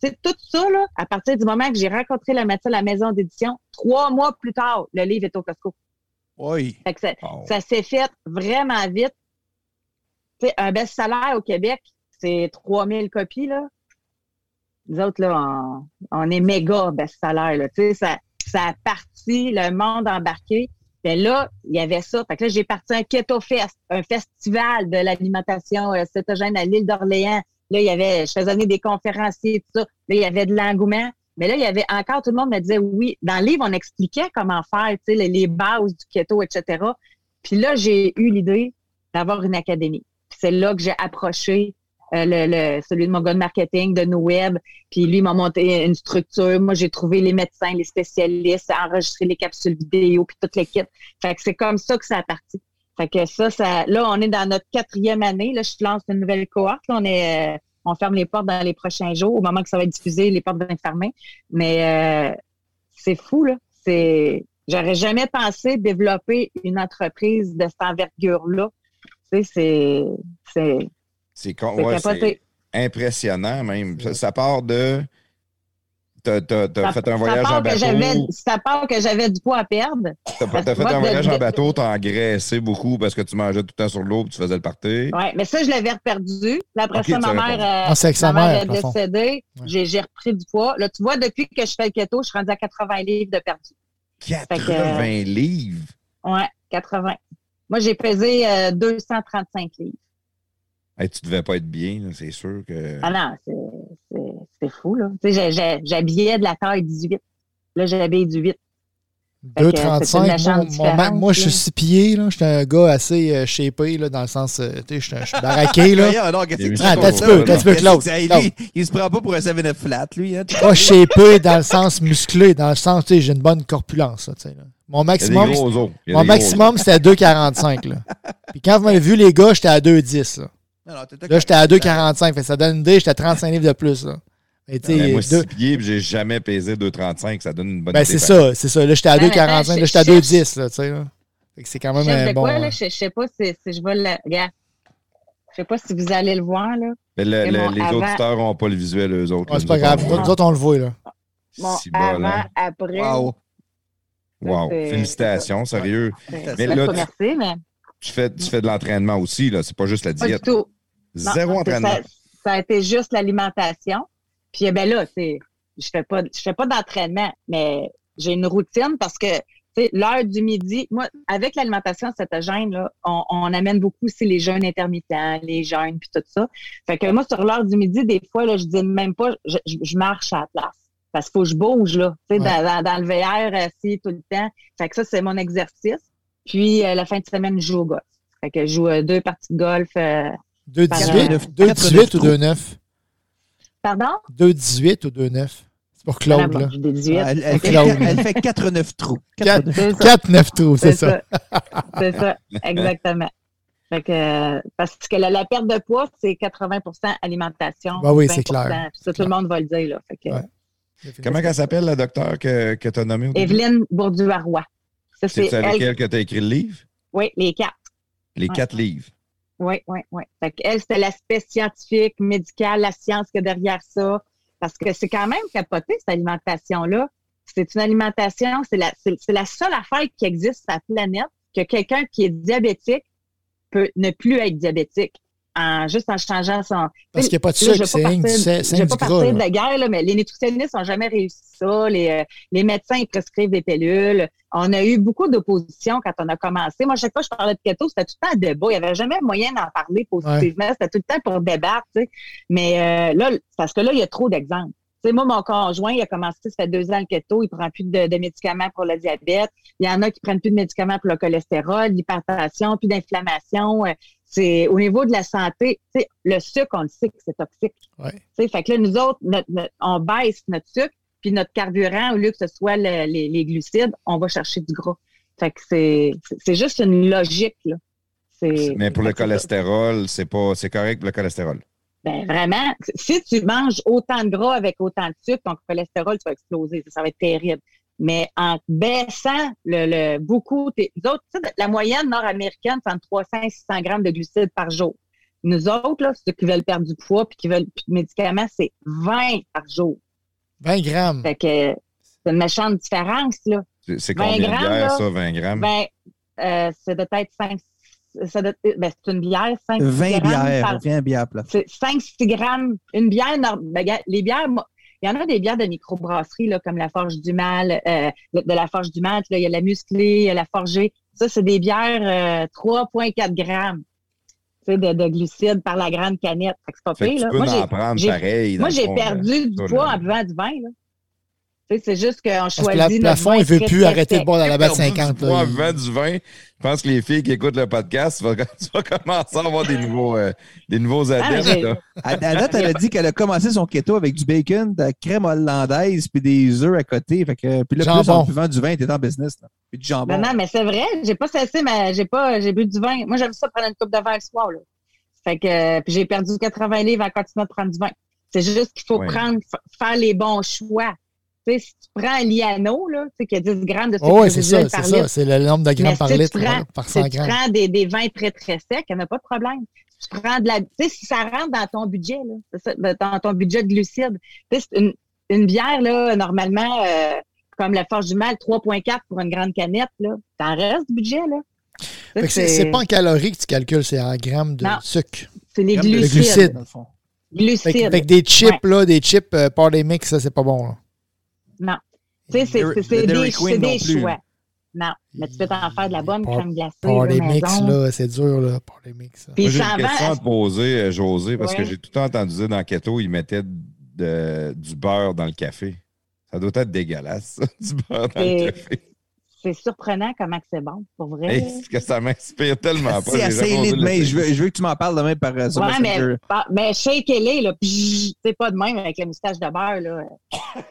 C'est tout ça, là, à partir du moment que j'ai rencontré le médecin à la maison d'édition, trois mois plus tard, le livre est au Costco. Oui. Fait que ça, oh. ça s'est fait vraiment vite. T'sais, un best-seller au Québec, c'est trois mille copies, là. Nous autres, là, on, on est méga best-seller, là. Tu sais, ça, ça a parti, le monde embarqué. Mais là, il y avait ça. Fait que là, j'ai parti un Keto Fest, un festival de l'alimentation euh, cétogène à l'île d'Orléans. Là, il y avait, je faisais venir des conférenciers, tout ça. Là, il y avait de l'engouement. Mais là, il y avait encore, tout le monde me disait oui. Dans le livre, on expliquait comment faire, tu sais, les, les bases du keto, et cetera. Puis là, j'ai eu l'idée d'avoir une académie. Puis c'est là que j'ai approché euh, le, le, celui de mon gars de marketing, de New Web. Puis lui, il m'a monté une structure. Moi, j'ai trouvé les médecins, les spécialistes, enregistré les capsules vidéo, puis toute l'équipe. Fait que c'est comme ça que ça a parti. Fait que ça, ça, là, on est dans notre quatrième année. Là, je lance une nouvelle cohorte. Là, on est, euh, on ferme les portes dans les prochains jours. Au moment que ça va être diffusé, les portes vont être fermées. Mais euh, c'est fou, là. C'est, j'aurais jamais pensé développer une entreprise de cette envergure-là. Tu sais, c'est, c'est, c'est, con, c'est, ouais, c'est impressionnant, même. Ça, ça part de, t'as, t'as, t'as ça, fait un voyage en bateau. Ça part que j'avais du poids à perdre. T'as, t'as fait un voyage de, en bateau, t'as engraissé beaucoup parce que tu mangeais tout le temps sur l'eau et tu faisais le party. Oui, mais ça, je l'avais reperdu. Là, après okay, ça, ma mère, euh, ah, c'est ma mère est décédée. Ouais. J'ai, j'ai repris du poids. Là, tu vois, depuis que je fais le keto, je suis rendue à quatre-vingts livres de perdu. quatre-vingts livres? Oui, quatre-vingts. Moi, j'ai pesé euh, deux cent trente-cinq livres. Hey, tu devais pas être bien, là, c'est sûr que... Ah non, c'est, c'est, c'est fou, là. Tu sais, j'ai, j'ai, j'habillais de la taille dix-huit. Là, j'habillais du huit. deux virgule trente-cinq, mon, mon, moi, je suis six pieds, là. J'étais un gars assez euh, shapé, là, dans le sens, euh, tu sais, je suis baraqué, là. Ah, non, qu'est-ce que tu ah, t'as tu peux, t'as tu peux, Claude. Il se prend pas pour un seven-up flat, lui, hein. Pas shapé dans le sens musclé, dans le sens, tu sais, j'ai une bonne corpulence, là, tu sais, là. Mon maximum, mon maximum c'était à deux virgule quarante-cinq, là. Puis quand vous m'avez vu, les gars, j'étais à deux virgule dix, là. Non, non, là, j'étais à deux virgule quarante-cinq. Fait, ça donne une idée, j'étais à trente-cinq livres de plus. Là. Et, non, moi, deux... six pieds, j'ai jamais pesé deux virgule trente-cinq. Ça donne une bonne ben, idée. C'est ça, c'est ça. Là, j'étais à deux virgule quarante-cinq. Là, j'étais à deux virgule dix. Là, là. Fait que c'est quand même un euh, bon... Quoi, là, je, je sais pas si, si je vais le... Regarde. Je sais pas si vous allez le voir. Là. Mais le, le, les avant... auditeurs n'ont pas le visuel, eux autres. Ah, c'est pas grave. Nous autres, on le voit. Là. Bon, si avant, bon, hein. Après... Wow. Wow. C'est... Félicitations, c'est... sérieux. C'est... Mais là, merci, mais... Tu fais, tu fais de l'entraînement aussi, là. C'est pas juste la diète. Pas du tout. Zéro non, entraînement. Ça, ça a été juste l'alimentation. Puis ben là, c'est, je fais pas, je fais pas d'entraînement, mais j'ai une routine parce que tu sais, l'heure du midi, moi, avec l'alimentation cétogène, là, on, on amène beaucoup aussi les jeûnes intermittents, les jeûnes, puis tout ça. Fait que moi, sur l'heure du midi, des fois, là, je dis même pas, je, je, je marche à la place. Parce qu'il faut que je bouge, là, tu sais, ouais. dans, dans, dans le V R, assis tout le temps. Fait que ça, c'est mon exercice. Puis, euh, la fin de semaine, je joue au golf. Fait que je joue euh, deux parties de golf. Euh, deux dix-huit ou deux neuf? Pardon? deux dix-huit ou deux neuf? C'est pour Claude, là. Elle, elle, Claude. Elle fait quatre neuf trous. quatre neuf trous, c'est, c'est ça. ça. C'est ça, exactement. Fait que, euh, parce que la, la perte de poids, c'est quatre-vingts pour cent alimentation. Ben oui, c'est clair. Ça, c'est tout clair. Le monde va le dire, là. Fait que, ouais. euh, Comment elle s'appelle, la docteure que, que tu as nommée? Évelyne Bourduaroy. Ça, c'est c'est avec elle, elle que tu as écrit le livre? Oui, les quatre. Les ouais. quatre livres. Oui, oui, oui. Elle, c'était l'aspect scientifique, médical, la science qu'il y a derrière ça. Parce que c'est quand même capoté, cette alimentation-là. C'est une alimentation, c'est la, c'est, c'est la seule affaire qui existe sur la planète que quelqu'un qui est diabétique peut ne plus être diabétique. En, juste en changeant son... Parce qu'il n'y a pas de sucre, c'est rien que du gras. Je ne vais pas partir de la guerre, là, mais les nutritionnistes n'ont jamais réussi ça. Les, les médecins, ils prescrivent des pilules. On a eu beaucoup d'opposition quand on a commencé. Moi, chaque fois que je parlais de keto, c'était tout le temps un débat. Il n'y avait jamais moyen d'en parler positivement. Ouais. C'était tout le temps pour débattre. Tu sais. Mais euh, là, parce que là, il y a trop d'exemples. Tu sais, moi, mon conjoint, il a commencé, ça fait deux ans le keto, il prend plus de, de médicaments pour le diabète. Il y en a qui prennent plus de médicaments pour le cholestérol, l'hypertension, plus d'inflammation. C'est, au niveau de la santé, tu sais, le sucre, on le sait que c'est toxique. Ouais. Tu sais, fait que là, nous autres, notre, notre, on baisse notre sucre, puis notre carburant, au lieu que ce soit le, les, les glucides, on va chercher du gras. Fait que c'est, c'est, c'est juste une logique, là. C'est, Mais pour le cholestérol, c'est pas, c'est correct pour le cholestérol. Ben vraiment, si tu manges autant de gras avec autant de sucre, ton cholestérol, tu vas exploser. Ça, ça va être terrible. Mais en baissant le, le beaucoup, nous autres, la moyenne nord-américaine, c'est entre trois cents et six cents grammes de glucides par jour. Nous autres, là, ceux qui veulent perdre du poids puis qui veulent plus de médicaments, c'est vingt par jour. vingt grammes. Fait que c'est une méchante différence, là. C'est combien de bière, ça, vingt grammes? Ben, euh, c'est peut-être cinq. Ça doit, ben c'est une bière, cinq vingt grammes. vingt bières, par, c'est cinq six grammes. Une bière, ben, les bières, il y en a des bières de microbrasserie, là, comme la Forge du Mal, euh, de la Forge du Mal, il y a la Musclée, y a la Forgée. Ça, c'est des bières euh, trois virgule quatre grammes de, de glucides par la grande canette. Fait que c'est pas fait pire, que tu là. Peux moi, en prendre j'ai, pareil. Moi, j'ai fond, perdu du poids en buvant du vin, là. C'est juste qu'on choisit... Le plafond, il ne veut plus respect. Arrêter de boire dans la batte cinquante. Moi, en buvant du vin, je pense que les filles qui écoutent le podcast, tu vas, tu vas commencer à avoir des nouveaux, euh, des nouveaux adeptes. À date, elle a dit qu'elle a commencé son keto avec du bacon, de la crème hollandaise puis des œufs à côté. Fait que, puis là, jambon. Plus en buvant du vin, t'es en business. Là. Puis du jambon. Non, non, mais c'est vrai. J'ai pas cessé, mais j'ai pas, j'ai bu du vin. Moi, j'aime ça prendre une coupe de vin le soir. Là. Fait que, puis j'ai perdu quatre-vingts livres en continuant de prendre du vin. C'est juste qu'il faut ouais. prendre, faire les bons choix. Tu sais, si tu prends Liano, là, tu sais, qu'il y a dix grammes de sucre oh, oui, c'est ça, par c'est litre. Ça, c'est le nombre de grammes par si litre, prends, par cent si grammes. Si tu prends des, des vins très, très secs, il n'y en a pas de problème. Si tu prends de la... Tu sais, si ça rentre dans ton budget, là, c'est ça, dans ton budget de glucides. Tu sais, une, une bière, là, normalement, euh, comme la Forge du Mal, trois virgule quatre pour une grande canette, là, t'en restes du budget, là. Ça, fait c'est... c'est pas en calories que tu calcules, c'est en grammes de non, sucre. C'est les glucides. glucides. Dans le fond. Glucides. Fait, fait que des chips, ouais. là, des chips, euh, party mix, ça, c'est pas bon, là. Non. Tu sais, c'est, c'est, c'est des, c'est des non choix. Non. Mais tu peux t'en faire de la bonne par, crème glacée. Par les mix, là, c'est dur, là. Par les mix. Moi, j'ai une question à te poser, Josée, parce ouais. que j'ai tout le temps entendu dire dans Keto, ils mettaient de, du beurre dans le café. Ça doit être dégueulasse, ça, du beurre dans c'est, le café. C'est surprenant comment c'est bon, pour vrai. Hey, c'est que ça m'inspire tellement c'est pas. C'est assez mais je veux, je veux que tu m'en parles demain par ça. Ouais, mais, par, mais shake it, là. C'est pas de même avec la moustache de beurre, là.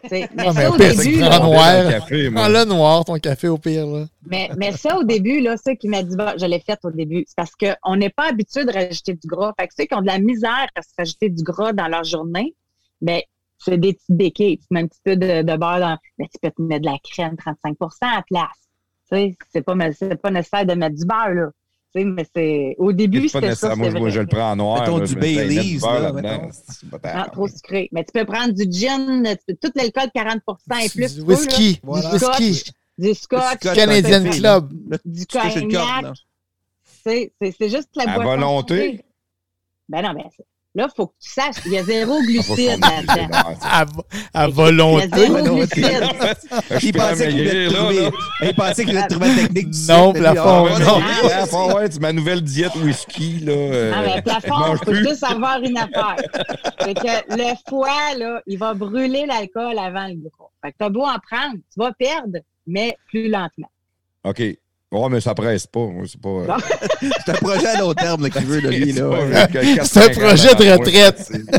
Mais non, mais ça, au pire, début, là, noir, café, prends-le noir, ton café, au pire, là. Mais, mais ça, au début, là, ceux qui m'ont dit, bah, je l'ai fait au début, c'est parce qu'on n'est pas habitué de rajouter du gras. Fait que ceux qui ont de la misère à se rajouter du gras dans leur journée, bien, c'est des petites béquilles. Tu mets un petit peu de, de beurre dans... Mais tu peux te mettre de la crème trente-cinq pour cent à place. Tu sais, c'est pas, c'est pas nécessaire de mettre du beurre, là. Tu sais, mais c'est... Au début, c'est pas ça. Moi, je, je le prends en noir. Mettons là, du Baileys, là. Mettons. C'est pas tard, non, trop sucré. Mais tu peux prendre du gin, tu peux, tout l'alcool quarante pour cent et plus. Du whisky. Peux, voilà. Du whisky. Du scotch. Du Canadian Club. Du cognac. C'est, c'est, c'est juste la boisson. À volonté. Ben non, mais... Là, il faut que tu saches, il y a zéro glucide là-dedans. À, à volonté. Il y a zéro non, glucide. Il pensait qu'il voulait te trouver la technique du sucre. Non, Plafond, ah, non. Ah, Plafond, ouais, c'est ma nouvelle diète whisky, là. Ah, mais Plafond, il faut juste avoir une affaire. C'est que le foie, là, il va brûler l'alcool avant le gras. Fait que t'as beau en prendre, tu vas perdre, mais plus lentement. OK. Ouais, mais ça presse pas. C'est, pas... c'est un projet à long terme là, qu'il veut, lui. Là, là. C'est un projet de retraite. C'est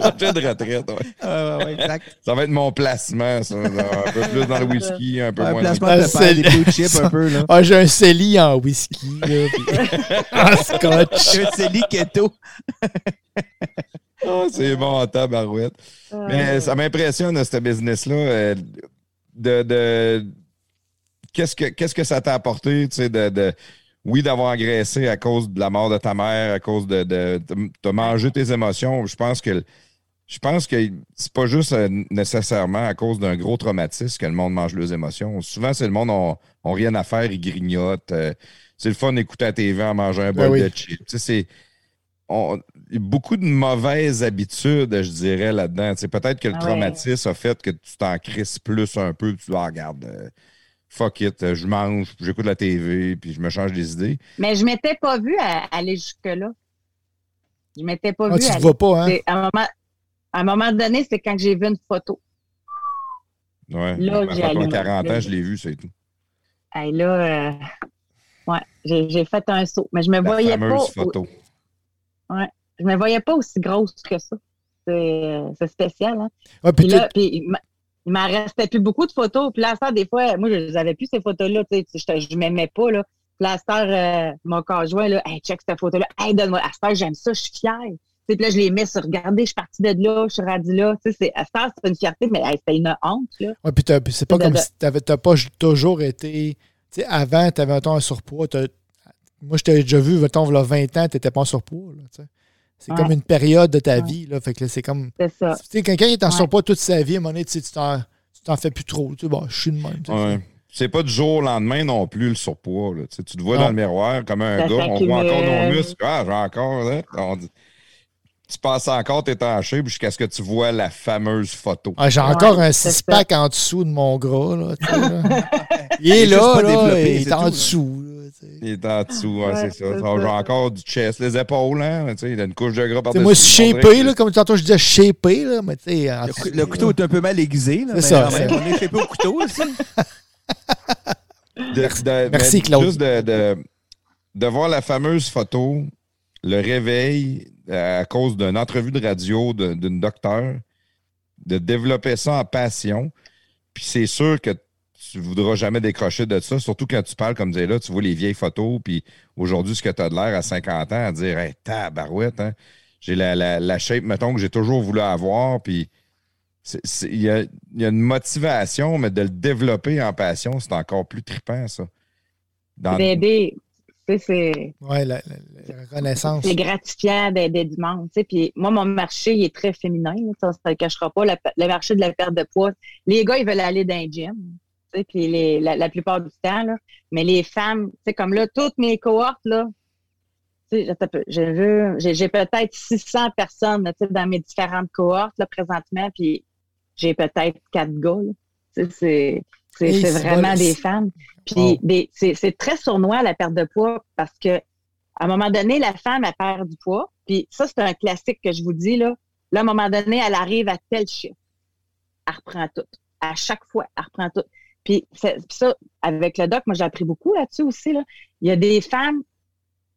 un projet de retraite, oui. Euh, ouais, exact. Ça va être mon placement, ça. Un peu plus dans le whisky, un peu ouais, moins dans le placement de paille, des blue chips, un peu. Là. Ah, j'ai un cellier en whisky, là, puis... en scotch. J'ai un cellier keto. Oh, c'est bon en tabarouette. Euh... Mais ça m'impressionne, ce business-là, de... de... Qu'est-ce que, qu'est-ce que ça t'a apporté, tu sais, de, de, oui, d'avoir engraissé à cause de la mort de ta mère, à cause de, de, de, de manger tes émotions. Je pense que, je pense que c'est pas juste nécessairement à cause d'un gros traumatisme que le monde mange leurs émotions. Souvent, c'est le monde, on, on rien à faire, ils grignotent. C'est le fun d'écouter à T V en mangeant un bol ben oui. de chips. Tu sais, c'est, on, beaucoup de mauvaises habitudes, je dirais, là-dedans. Tu sais, peut-être que le ah ouais. traumatisme a fait que tu t'en crisses plus un peu, tu la regardes. Fuck it, je mange, j'écoute la T V, puis je me change des idées. Mais je m'étais pas vue à, à aller jusque-là. Je m'étais pas ah, vue. Tu te vois pas, hein? C'est, à, un moment, à un moment donné, c'est quand j'ai vu une photo. Ouais. Là, j'ai allé. À quarante ans, je l'ai vue, c'est tout. Hey, là, euh, ouais, j'ai, j'ai fait un saut. Mais je me la voyais fameuse pas. Photo. Ouais, je me voyais pas aussi grosse que ça. C'est, c'est spécial, hein? Ouais, puis là, puis. Il m'en restait plus beaucoup de photos. Puis là, ça, des fois, moi, je les avais plus, ces photos-là. Tu sais, je ne m'aimais pas, là. Puis là, ça, euh, mon conjoint, là, « Hey, check cette photo-là. Hey, donne-moi. » À ça, j'aime ça, je suis fière. Puis là, je les mets sur « Regardez, je suis partie de là, je suis rendue là ». Tu sais, c'est, à ça, c'est une fierté, mais hey, c'était une honte. Oui, puis c'est pas c'est comme de... si t'avais, t'as pas toujours été... Tu sais, avant, t'avais un temps un surpoids. T'as... Moi, je t'ai déjà vu, mettons, il y a vingt ans, t'étais pas en surpoids, là, tu sais. C'est ouais. comme une période de ta ouais. vie, là. Fait que là, c'est comme... C'est ça. Tu sais, quelqu'un qui est en ouais. surpoids toute sa vie, à un moment donné, tu, sais, tu, t'en, tu t'en fais plus trop. Tu sais, bon, je suis de même. Tu sais, ouais. C'est pas du jour au lendemain non plus, le surpoids, là. Tu sais, tu te vois non. dans le miroir comme un ça gars, on voit encore nos muscles. Ah, j'ai encore, là. On dit... Tu passes encore t'es tanché jusqu'à ce que tu vois la fameuse photo. Ah, j'ai encore ouais, un six-pack en dessous de mon gras. Là, là. il est, il est là, là il est en tout, dessous. Là, il est en dessous, ouais, ouais, c'est, c'est ça. ça. J'ai encore du chest, les épaules. Hein, il a une couche de gras par-dessus. Moi, shapé, comme tantôt je disais, shapé. Là, mais en le, le couteau est un peu mal aiguisé. Là, c'est ça. Mais, on est shapé au couteau aussi. de, de, Merci, mais, Claude. Juste de, de, de voir la fameuse photo, le réveil... à cause d'une entrevue de radio de, d'une docteure, de développer ça en passion. Puis c'est sûr que tu ne voudras jamais décrocher de ça, surtout quand tu parles, comme disait là, tu vois les vieilles photos, puis aujourd'hui, ce que tu as de l'air à cinquante ans, à dire, hey, tabarouette, hein, j'ai la, la, la shape, mettons, que j'ai toujours voulu avoir, puis il y a, y a une motivation, mais de le développer en passion, c'est encore plus trippant, ça. Dans Bébé. Tu sais, c'est, ouais, la, la, la reconnaissance. C'est gratifiant d'aider du monde. Tu sais. Puis moi, mon marché, il est très féminin. Ça ne le cachera pas. Le, le marché de la perte de poids, les gars, ils veulent aller dans un gym. Tu sais, puis les, la, la plupart du temps. Là. Mais les femmes, tu sais, comme là, toutes mes cohortes, là, tu sais, j'ai, j'ai, j'ai peut-être six cents personnes là, tu sais, dans mes différentes cohortes là, présentement. Puis j'ai peut-être quatre gars. Là. Tu sais, c'est... C'est, c'est vraiment des femmes. Puis oh. des, c'est, c'est très sournois, la perte de poids, parce que à un moment donné, la femme, elle perd du poids. Puis ça, c'est un classique que je vous dis. Là, là à un moment donné, elle arrive à tel chiffre. Elle reprend tout. À chaque fois, elle reprend tout. Puis ça, avec le doc, moi, j'ai appris beaucoup là-dessus aussi. Là. Il y a des femmes,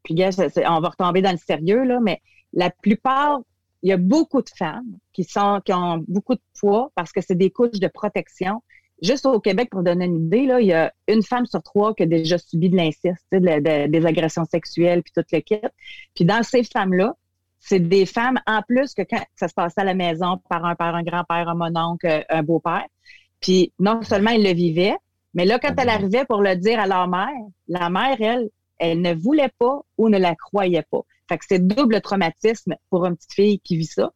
puis gars, on va retomber dans le sérieux, là, mais la plupart, il y a beaucoup de femmes qui, sont, qui ont beaucoup de poids parce que c'est des couches de protection. Juste au Québec, pour donner une idée, là, il y a une femme sur trois qui a déjà subi de l'inceste, de, de, des agressions sexuelles, puis tout le kit. Puis dans ces femmes-là, c'est des femmes, en plus, que quand ça se passait à la maison, par un père, un grand-père, un mononcle, un beau-père, puis non seulement ils le vivaient, mais là, quand elle arrivait pour le dire à leur mère, la mère, elle, elle ne voulait pas ou ne la croyait pas. Fait que c'est double traumatisme pour une petite fille qui vit ça.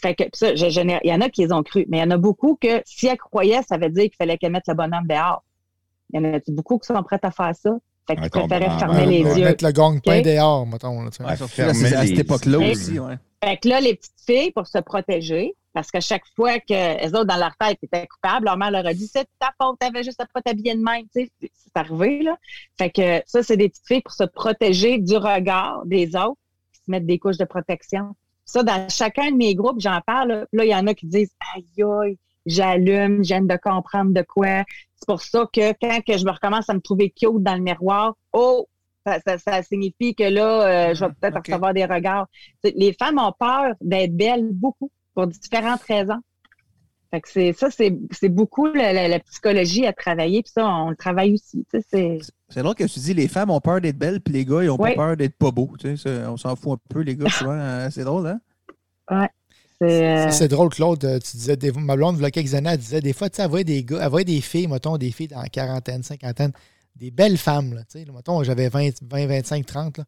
Fait que ça, je, je, il y en a qui les ont cru, mais il y en a beaucoup que si elles croyaient, ça veut dire qu'il fallait qu'elles mettent le bonhomme dehors. Il y en a beaucoup qui sont prêts à faire ça. Fait qu'ils préféraient fermer les yeux. Mettre le gang-pain okay. dehors, mettons. Là, tu ouais, fermer là, c'est à cette époque-là aussi. Ouais. Fait que là, les petites filles, pour se protéger, parce qu'à chaque fois qu'elles autres, dans leur tête, étaient coupables, leur mère leur a dit « C'est ta faute, t'avais juste à pas t'habiller de même. » C'est arrivé, là. Fait que ça, c'est des petites filles pour se protéger du regard des autres, qui se mettent des couches de protection. Ça, dans chacun de mes groupes, j'en parle. Là, il y en a qui disent « Aïe, aïe, j'allume, j'aime de comprendre de quoi. » C'est pour ça que quand que je me recommence à me trouver cute dans le miroir, « Oh, ça, ça, ça signifie que là, euh, je vais peut-être okay. recevoir des regards. » Les femmes ont peur d'être belles beaucoup, pour différentes raisons. Fait que c'est, ça, c'est, c'est beaucoup la, la, la psychologie à travailler. Puis ça, on le travaille aussi. Tu sais, c'est... c'est drôle que tu dis les femmes ont peur d'être belles, puis les gars, ils ont oui. pas peur d'être pas beaux. Tu sais, on s'en fout un peu, les gars, souvent. C'est drôle, hein? Ouais. C'est, c'est, c'est, c'est drôle, Claude. Tu disais, des, ma blonde, il y a quelques années, elle disait des fois, tu sais, elle voyait des gars, elle voyait des filles, mettons, des filles dans la quarantaine, cinquantaine, des belles femmes, là. Tu sais, mettons, j'avais vingt, vingt, vingt-cinq, trente, là.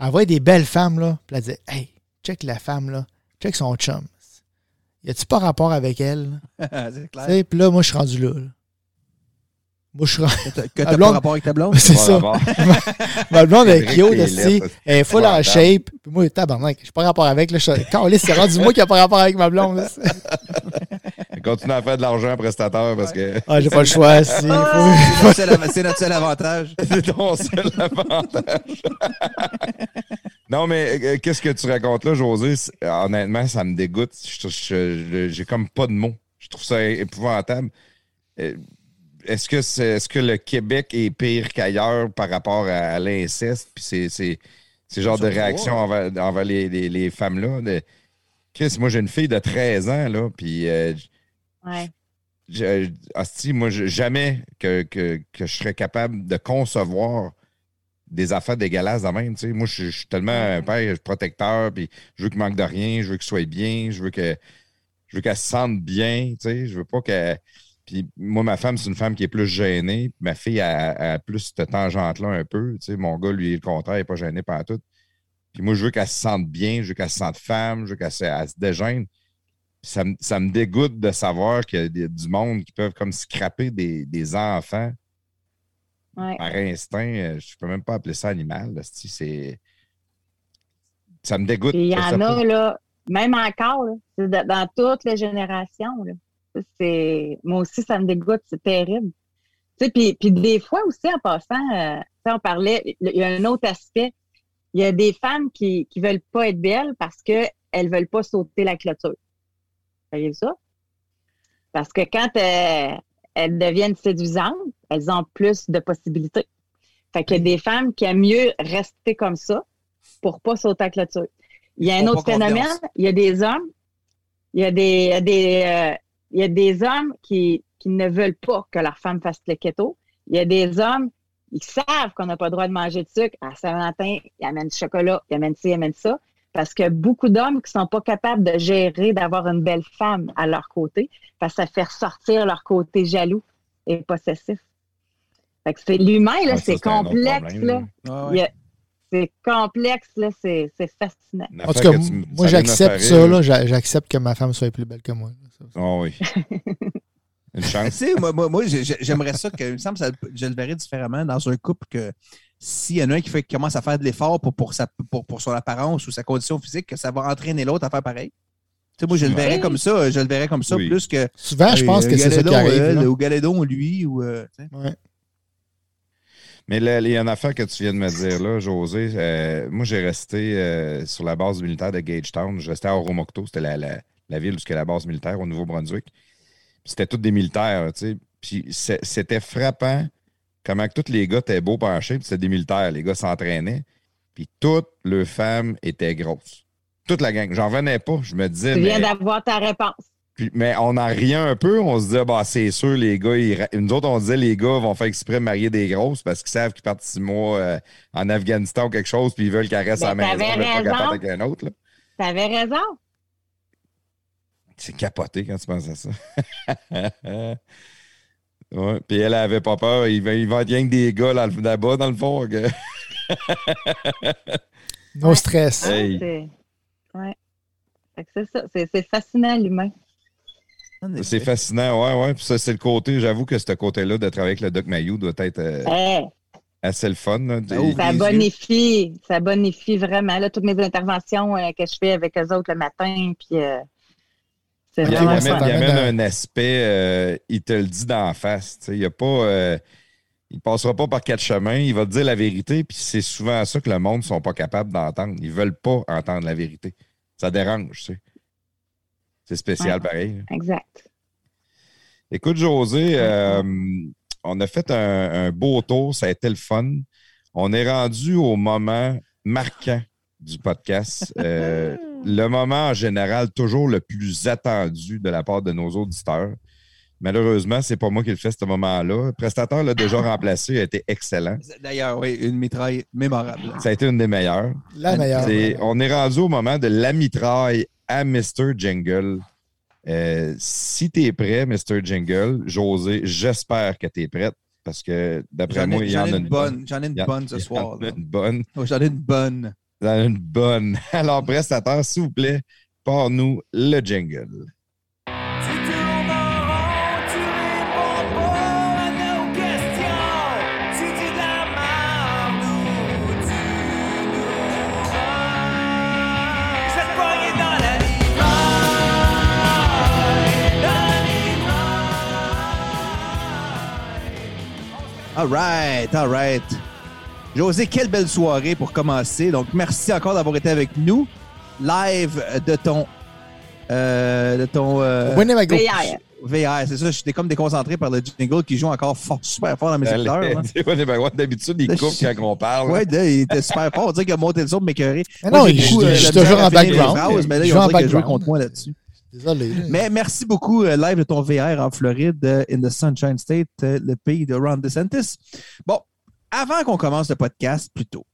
Elle voyait des belles femmes, là. Puis elle disait, hey, check la femme, là. Check son chum. Y a-tu pas rapport avec elle? C'est clair. Puis là, moi, je suis rendu là. là. Moi, je suis rendu. Que t'as, que blonde... pas rapport avec ta blonde? C'est ça. Ma blonde est cute, elle est full en shape. Puis moi, tabarnak, je suis pas rapport avec. Là, je... Quand on laisse, c'est rendu moi qui a pas rapport avec ma blonde. Continue à faire de l'argent, prestataire, parce que. Ah, j'ai pas le choix. Si. Ah, c'est, notre seul, c'est notre seul avantage. C'est ton seul avantage. Non, mais euh, qu'est-ce que tu racontes là, Josée? Honnêtement, ça me dégoûte. Je, je, je, j'ai comme pas de mots. Je trouve ça épouvantable. Euh, est-ce que c'est, est-ce que le Québec est pire qu'ailleurs par rapport à, à l'inceste? Puis c'est, c'est, c'est genre de réaction envers, envers les, les, les femmes-là. De... Chris, moi, j'ai une fille de treize ans, là, puis. Euh, Ouais. Je, je, hostie, moi, je, jamais que, que, que je serais capable de concevoir des affaires dégueulasses de même. T'sais. Moi, je suis tellement un père protecteur, puis je veux qu'il manque de rien, je veux qu'il soit bien, je veux que je veux qu'elle se sente bien, t'sais. Je veux pas qu'elle... Puis moi, ma femme, c'est une femme qui est plus gênée. Ma fille a, a, a plus cette tangente-là un peu. T'sais. Mon gars, lui, le contraire, il n'est pas gêné par tout. Puis moi, je veux qu'elle se sente bien, je veux qu'elle se sente femme, je veux qu'elle se, se dégêne. Ça, ça me dégoûte de savoir qu'il y a des, du monde qui peuvent comme scraper des, des enfants. Ouais. Par instinct, je peux même pas appeler ça animal. Là, c'est... Ça me dégoûte. Il y en ça, a, peut... là, même encore, là, c'est de, dans toutes les générations. Là, c'est... Moi aussi, ça me dégoûte. C'est terrible. Puis des fois aussi, en passant, euh, on parlait, il y a un autre aspect. Il y a des femmes qui ne veulent pas être belles parce qu'elles ne veulent pas sauter la clôture. Vous voyez ça? Parce que quand euh, elles deviennent séduisantes, elles ont plus de possibilités. Fait qu'il y a des femmes qui aiment mieux rester comme ça pour ne pas sauter la clôture. Il y a un autre phénomène, il y a des hommes, il y a des, il y a des, euh, il y a des hommes qui, qui ne veulent pas que leur femme fasse le keto. Il y a des hommes ils savent qu'on n'a pas le droit de manger de sucre. À Saint-Valentin, ils amènent du chocolat, ils amènent ci, ils amènent ça. Parce que beaucoup d'hommes qui ne sont pas capables de gérer, d'avoir une belle femme à leur côté, parce que ça fait ressortir leur côté jaloux et possessif. Fait que c'est, l'humain, là, ah, c'est, ça, complexe, là. Ah, ouais. Il a, c'est complexe, là. C'est complexe, c'est fascinant. En tout cas, tu, moi, j'accepte ça, là. J'accepte que ma femme soit plus belle que moi. Ah oh, oui. Une chance. Tu sais, moi, moi, moi j'aimerais ça que, il me semble que ça, je le verrais différemment dans un couple que s'il y en a un qui, fait, qui commence à faire de l'effort pour, pour, sa, pour, pour son apparence ou sa condition physique, que ça va entraîner l'autre à faire pareil. Tu sais, moi, je le verrais oui. comme ça. Je le verrais comme ça oui. plus que... Souvent, je pense euh, que Galédon, c'est ça qui arrive. Elle, ou Galédon, lui, ou... Euh, ouais. Mais là, il y a une affaire que tu viens de me dire, là, Josée. Euh, moi, j'ai resté euh, sur la base militaire de Gagetown. Je restais à Oromocto. C'était la, la, la ville où c'était la base militaire au Nouveau-Brunswick. C'était tous des militaires, tu sais. Puis c'était frappant comment que tous les gars étaient beaux penchés, puis c'était des militaires. Les gars s'entraînaient, puis toutes leurs femmes étaient grosses. Toute la gang. J'en revenais pas. Je me disais... Tu viens mais... d'avoir ta réponse. Puis, mais on en riait un peu. On se disait, bah, c'est sûr, les gars... Ils... Nous autres, on disait, les gars vont faire exprès de marier des grosses parce qu'ils savent qu'ils partent six mois euh, en Afghanistan ou quelque chose, puis ils veulent qu'ils restent à la maison. T'avais raison. Avec un autre, là. T'avais raison. C'est capoté quand tu penses à ça. Ouais. Puis elle avait pas peur. Il va, il va rien que des gars là, là-bas, dans le fond. Que... no stress. Hey. C'est... Ouais. Fait que c'est ça. C'est, c'est fascinant, l'humain. C'est fascinant, ouais, ouais. Puis ça, c'est le côté, j'avoue que ce côté-là de travailler avec le Doc Mailloux doit être euh, hey. assez le fun. Là, des, ça bonifie. Yeux. Ça bonifie vraiment. Là, toutes mes interventions euh, que je fais avec eux autres le matin, puis... Euh... C'est il, amène, il amène un aspect, euh, il te le dit d'en face. Il ne euh, passera pas par quatre chemins, il va te dire la vérité, puis c'est souvent ça que le monde ne sont pas capables d'entendre. Ils ne veulent pas entendre la vérité. Ça dérange, tu sais. C'est spécial, ouais, pareil. Exact. Écoute, Josée, euh, on a fait un, un beau tour, ça a été le fun. On est rendu au moment marquant du podcast. Euh, le moment en général toujours le plus attendu de la part de nos auditeurs. Malheureusement, c'est pas moi qui le fais ce moment-là. Le prestataire l'a déjà remplacé, a été excellent. D'ailleurs, oui, une mitraille mémorable. Ça a été une des meilleures. La meilleure. C'est, on est rendu au moment de la mitraille à mister Jingle. Euh, si t'es prêt, mister Jingle, Josée, j'espère que t'es prête. Parce que d'après j'en moi, il y en a une bonne. J'en ai une bonne ce soir. J'en ai une bonne. J'en ai une bonne. Dans une bonne. Alors, prestataire, s'il vous plaît, pars-nous le jingle. Si tu tournes en rond, tu réponds pas à nos questions. Si tu t'amarres, nous, tu nous rends. Je vais te pogner dans la livrée. Dans la livrée. All right, all right. Josée, quelle belle soirée pour commencer. Donc, merci encore d'avoir été avec nous. Live de ton... Euh, de ton... Euh, V R. V R, c'est ça. J'étais comme déconcentré par le jingle qui joue encore fort, super fort dans mes écouteurs. Hein. D'habitude, il coupe quand on parle. Oui, il était super fort. On dirait qu'il a monté le son pour m'écœurer. Mais non, il est toujours en background. Phrases, mais là, il a joué contre moi là-dessus. Désolé. Mais merci beaucoup, euh, live de ton V R en Floride, uh, in the Sunshine State, uh, le pays de Ron DeSantis. Bon. avant qu'on commence le podcast plus tôt,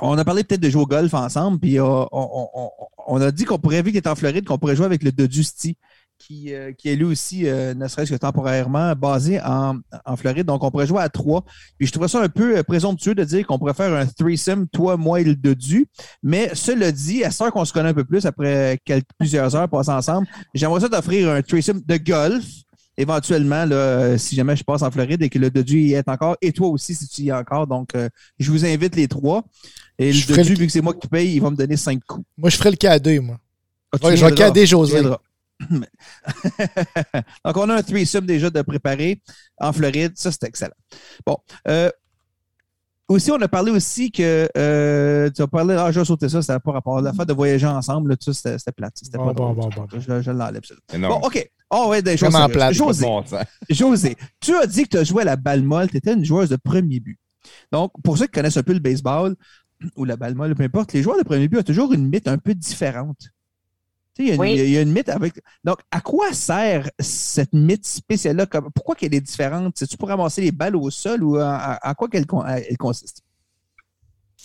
on a parlé peut-être de jouer au golf ensemble, puis on, on, on, on a dit qu'on pourrait, vu qu'il est en Floride, qu'on pourrait jouer avec le Dodusti, qui, euh, qui est lui aussi, euh, ne serait-ce que temporairement, basé en, en Floride. Donc, on pourrait jouer à trois. Puis je trouvais ça un peu présomptueux de dire qu'on pourrait faire un threesome, toi, moi et le Dodu. Mais cela dit, à ce qu'on se connaît un peu plus, après quelques, plusieurs heures passées ensemble, j'aimerais ça t'offrir un threesome de golf, éventuellement, là, si jamais je passe en Floride et que le Dodu y est encore, et toi aussi si tu y es encore. Donc, euh, je vous invite les trois. Et je le Dodu, le... vu que c'est moi qui paye, il va me donner cinq coups. Moi, je ferai le cadet, moi. Ah, ouais, je vais cadet Josée. Donc, on a un threesome déjà de préparé en Floride. Ça, c'est excellent. Bon. Euh, aussi, on a parlé aussi que... Euh, tu as parlé... Ah, j'ai sauté ça, ça n'a pas rapport. L'affaire de voyager ensemble, là, tout ça, c'était plate. C'était bon, pas bon, bon, bon, bon. Je, je l'enlève, ça. Bon, OK. Oh, ouais, des choses sérieuses. Josée, bon Josée, tu as dit que tu as joué à la balle molle. Tu étais une joueuse de premier but. Donc, pour ceux qui connaissent un peu le baseball ou la balle molle, peu importe, les joueurs de premier but ont toujours une mythe un peu différente. Il y, oui. y a une mythe avec. Donc, à quoi sert cette mythe spéciale-là? Pourquoi qu'elle est différente? C'est-tu pour ramasser les balles au sol ou à, à quoi qu'elle elle consiste?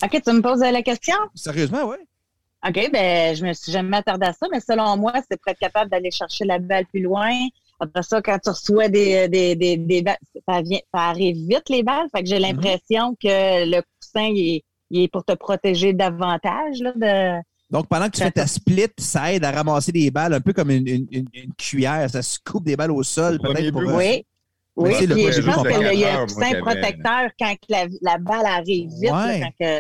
OK, tu me poses la question? Sérieusement, oui. OK, ben je me suis jamais attardée à ça, mais selon moi, c'est pour être capable d'aller chercher la balle plus loin. Après ça, quand tu reçois des, des, des, des balles, ça, vient, ça arrive vite, les balles. Fait que j'ai l'impression mmh. que le coussin, il, il est pour te protéger davantage là, de... Donc, pendant que tu fais ta split, ça aide à ramasser des balles, un peu comme une, une, une, une cuillère. Ça se coupe des balles au sol, peut-être. Pour, oui, pour oui. Puis je pense qu'il y a un coussin protecteur quand la, la balle arrive vite. Ouais. Là, quand que...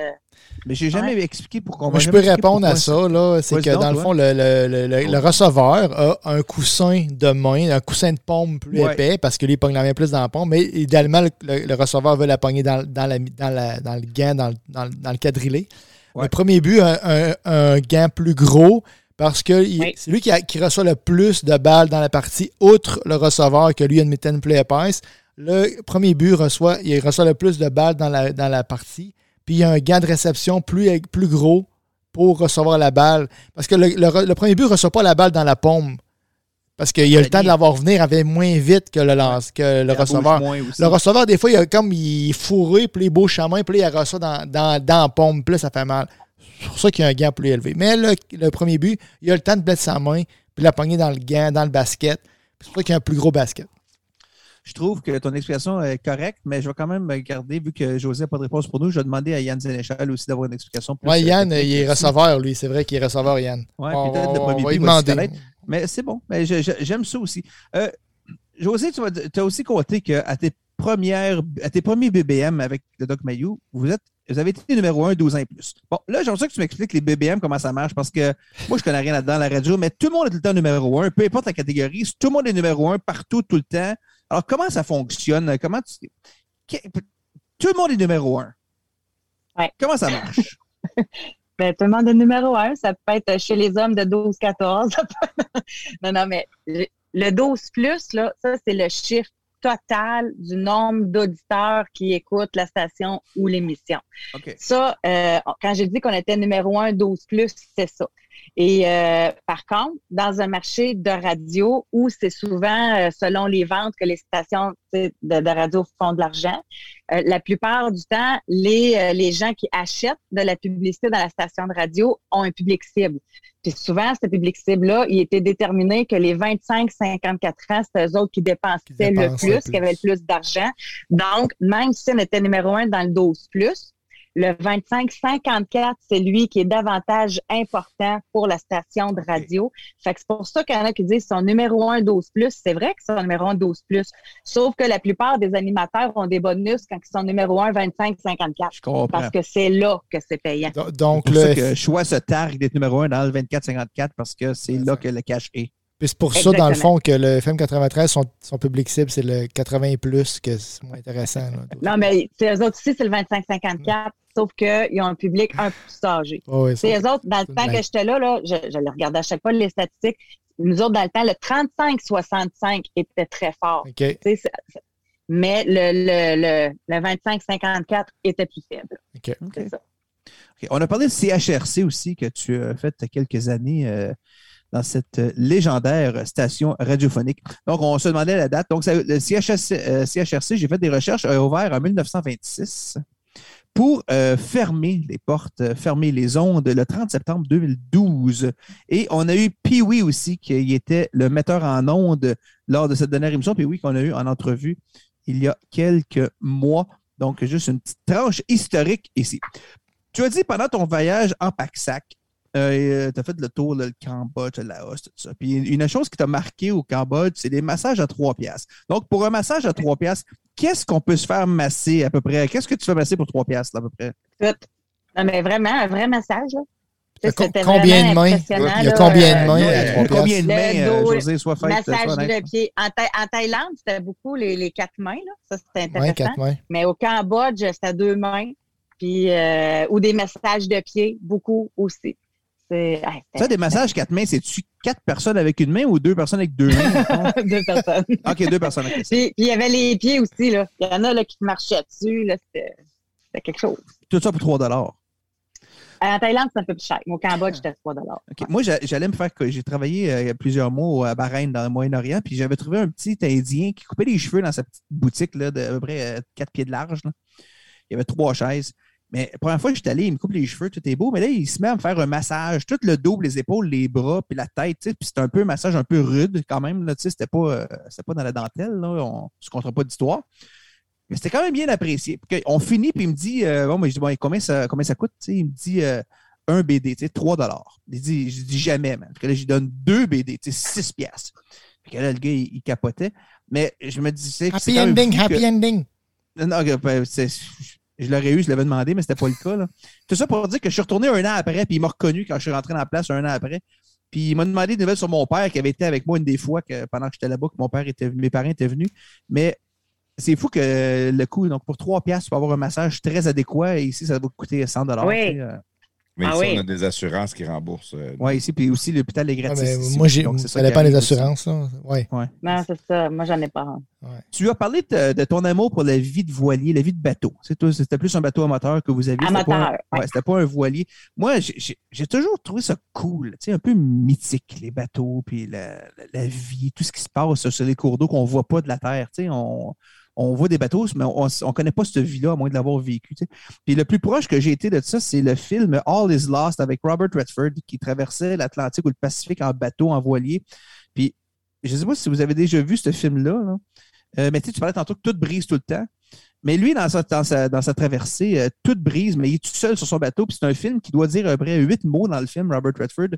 Mais je n'ai jamais ouais. expliqué pourquoi. Moi, je peux répondre à ça. Là, c'est que, dans le fond, le, le, le, le, le receveur a un coussin de main, un coussin de paume plus ouais. épais parce qu'il pogne la main plus dans la paume. Mais idéalement, le, le, le receveur veut la pogner dans, dans, la, dans, la, dans le gant, dans, dans, dans le quadrillé. Ouais. Le premier but, un, un, un gant plus gros parce que il, oui. c'est lui qui, a, qui reçoit le plus de balles dans la partie, outre le receveur, que lui a une mitaine plus épaisse. Le premier but, reçoit, il reçoit le plus de balles dans la, dans la partie. Puis il y a un gant de réception plus, plus gros pour recevoir la balle. Parce que le, le, le premier but ne reçoit pas la balle dans la paume. Parce qu'il y a le temps de la voir venir avec moins vite que le lance, que le receveur. Le receveur, des fois, il a comme il est fourré, puis il est beau chemin, puis il reçoit dans, dans, dans la pompe, puis là, ça fait mal. C'est pour ça qu'il y a un gant plus élevé. Mais le, le premier but, il a le temps de blesser sa main, puis de la pogner dans le gant, dans le basket. C'est pour ça qu'il y a un plus gros basket. Je trouve que ton explication est correcte, mais je vais quand même garder, vu que Josée n'a pas de réponse pour nous, je vais demander à Yann Sénéchal aussi d'avoir une explication. Oui, Yann, il est receveur, lui. C'est vrai qu'il est receveur, Yann. Oui, peut-être le premier but, il va se connaître. Mais c'est bon. Mais je, je, j'aime ça aussi. Euh, Josée, tu as aussi compté qu'à tes premières, à tes premiers B B M avec le Doc Mailloux, vous êtes, vous avez été numéro un, douze ans et plus. Bon, là, j'aimerais ça que tu m'expliques les B B M, comment ça marche, parce que moi, je connais rien là-dedans, la radio, mais tout le monde est tout le temps numéro un, peu importe la catégorie, tout le monde est numéro un partout, tout le temps. Alors, comment ça fonctionne? Comment tu... Tout le monde est numéro un. Ouais. Comment ça marche? Ben, tout le monde est numéro un. Ça peut être chez les hommes de douze à quatorze. Peut... non, non, mais le douze plus, là, ça, c'est le chiffre total du nombre d'auditeurs qui écoutent la station ou l'émission. Okay. Ça, euh, quand j'ai dit qu'on était numéro un, douze plus, c'est ça. Et euh, par contre, dans un marché de radio où c'est souvent euh, selon les ventes que les stations de, de radio font de l'argent, euh, la plupart du temps, les, euh, les gens qui achètent de la publicité dans la station de radio ont un public cible. Puis souvent, ce public cible-là, il était déterminé que les vingt-cinq à cinquante-quatre ans, c'était eux autres qui dépensaient, qui dépensaient le plus, plus, qui avaient le plus d'argent. Donc, même si on était numéro un dans le douze plus, le vingt-cinq à cinquante-quatre, c'est lui qui est davantage important pour la station de radio. Fait que c'est pour ça qu'il y en a qui disent son numéro un douze plus. C'est vrai que c'est son numéro un douze plus. Sauf que la plupart des animateurs ont des bonus quand ils sont numéro un vingt-cinq à cinquante-quatre. Je comprends. Parce que c'est là que c'est payant. Donc, donc c'est pour le... ça que Choix se targue d'être numéro un dans le vingt-quatre à cinquante-quatre parce que c'est là que le cash est. Puis c'est pour ça, exactement, dans le fond, que le F M quatre-vingt-treize, son, son public cible, c'est le quatre-vingts et plus, que c'est moins intéressant. Là, non, mais eux autres ici, c'est le vingt-cinq à cinquante-quatre, sauf qu'ils ont un public un peu plus âgé. Oh oui, c'est eux autres, dans le temps que j'étais là, là je, je les regardais à chaque fois, les statistiques, nous autres, dans le temps, le trente-cinq à soixante-cinq était très fort. Okay. C'est, c'est, mais le, le, le, le vingt-cinq à cinquante-quatre était plus faible. Okay. Okay. C'est ça. Okay. On a parlé de C H R C aussi, que tu as fait il y a quelques années... Euh, dans cette légendaire station radiophonique. Donc, on se demandait la date. Donc, ça, le C H R C, euh, C H R C, j'ai fait des recherches, a ouvert en dix-neuf cent vingt-six pour euh, fermer les portes, fermer les ondes le trente septembre deux mille douze. Et on a eu Pee-Wee aussi, qui était le metteur en ondes lors de cette dernière émission. Pee-Wee qu'on a eu en entrevue il y a quelques mois. Donc, juste une petite tranche historique ici. Tu as dit, pendant ton voyage en Pacsac, euh, tu as fait le tour, là, le Cambodge, le Laos, tout ça. Puis une chose qui t'a marqué au Cambodge, c'est les massages à trois piastres. Donc, pour un massage à trois piastres, qu'est-ce qu'on peut se faire masser à peu près? Qu'est-ce que tu fais masser pour trois piastres, à peu près? Tout. Non, mais vraiment, un vrai massage, là. Tu sais, c'était combien de mains? Il y a combien de mains euh, à trois piastres? Combien de mains, dos, Josée, soit fait? Massage soit de pied. En, Thaï- en Thaïlande, c'était beaucoup les, les quatre mains, là. Ça, c'était intéressant. Ouais, quatre mains. Mais au Cambodge, c'était deux mains. Puis, euh, ou des massages de pied, beaucoup aussi. C'est, ah, ça, des massages quatre mains, c'est-tu quatre personnes avec une main ou deux personnes avec deux mains? Deux personnes. OK, deux personnes. Okay. Puis, il y avait les pieds aussi, là. Il y en a, là, qui marchaient dessus, là. C'était, c'était quelque chose. Tout ça pour trois dollars. En Thaïlande, c'est un peu plus cher. Au Cambodge, j'étais à trois dollars. Okay. Moi, j'allais me faire... J'ai travaillé euh, plusieurs mois à Bahreïn, dans le Moyen-Orient, puis j'avais trouvé un petit Indien qui coupait les cheveux dans sa petite boutique, là, de à peu près quatre pieds de large, là. Il y avait trois chaises. Mais la première fois que je suis allé, il me coupe les cheveux, tout est beau. Mais là, il se met à me faire un massage, tout le dos, les épaules, les bras, puis la tête. Puis c'était un peu un massage un peu rude quand même. Là, c'était, pas, euh, c'était pas dans la dentelle. Là, on ne se comptera pas d'histoire. Mais c'était quand même bien apprécié. On finit, puis il me dit, euh, bon, moi, je dis, bon, combien ça, combien ça coûte? T'sais, il me dit, euh, un B D, trois dollars. Il dit, je dis jamais, man. Parce que là, je lui donne deux B D, six piastres. Puis là, le gars, il, il capotait. Mais je me disais... Happy ending, happy que... ending. Non, c'est... je l'aurais eu, je l'avais demandé, mais c'était pas le cas, là. Tout ça pour dire que je suis retourné un an après, puis il m'a reconnu quand je suis rentré dans la place un an après. Puis il m'a demandé des nouvelles sur mon père qui avait été avec moi une des fois que, pendant que j'étais là-bas, que mon père était, mes parents étaient venus. Mais c'est fou que le coût, donc pour trois dollars, tu peux avoir un massage très adéquat. Et ici, ça va coûter cent dollars. Oui. Mais ah ici, oui. On a des assurances qui remboursent. Euh, oui, ici, puis aussi, l'hôpital est gratuit. Ah, moi, j'ai, donc, c'est ça dépend des assurances. Là. Ouais. Ouais. Non, c'est ça. Moi, j'en ai pas. Hein. Ouais. Tu as parlé de, de ton amour pour la vie de voilier, la vie de bateau. C'est tout, c'était plus un bateau à moteur que vous aviez. À moteur, pas un, ouais, c'était pas un voilier. Moi, j'ai, j'ai toujours trouvé ça cool, tu sais, un peu mythique, les bateaux, puis la, la, la vie, tout ce qui se passe sur les cours d'eau qu'on voit pas de la Terre. Tu sais, on... On voit des bateaux, mais on ne connaît pas cette vie-là, à moins de l'avoir vécu. T'sais. Puis le plus proche que j'ai été de ça, c'est le film All is Lost avec Robert Redford qui traversait l'Atlantique ou le Pacifique en bateau, en voilier. Puis je ne sais pas si vous avez déjà vu ce film-là, là. Euh, mais tu parlais tantôt que tout brise tout le temps. Mais lui, dans sa, dans sa, dans sa traversée, euh, tout brise, mais il est tout seul sur son bateau. Puis c'est un film qui doit dire à peu près huit mots dans le film, Robert Redford.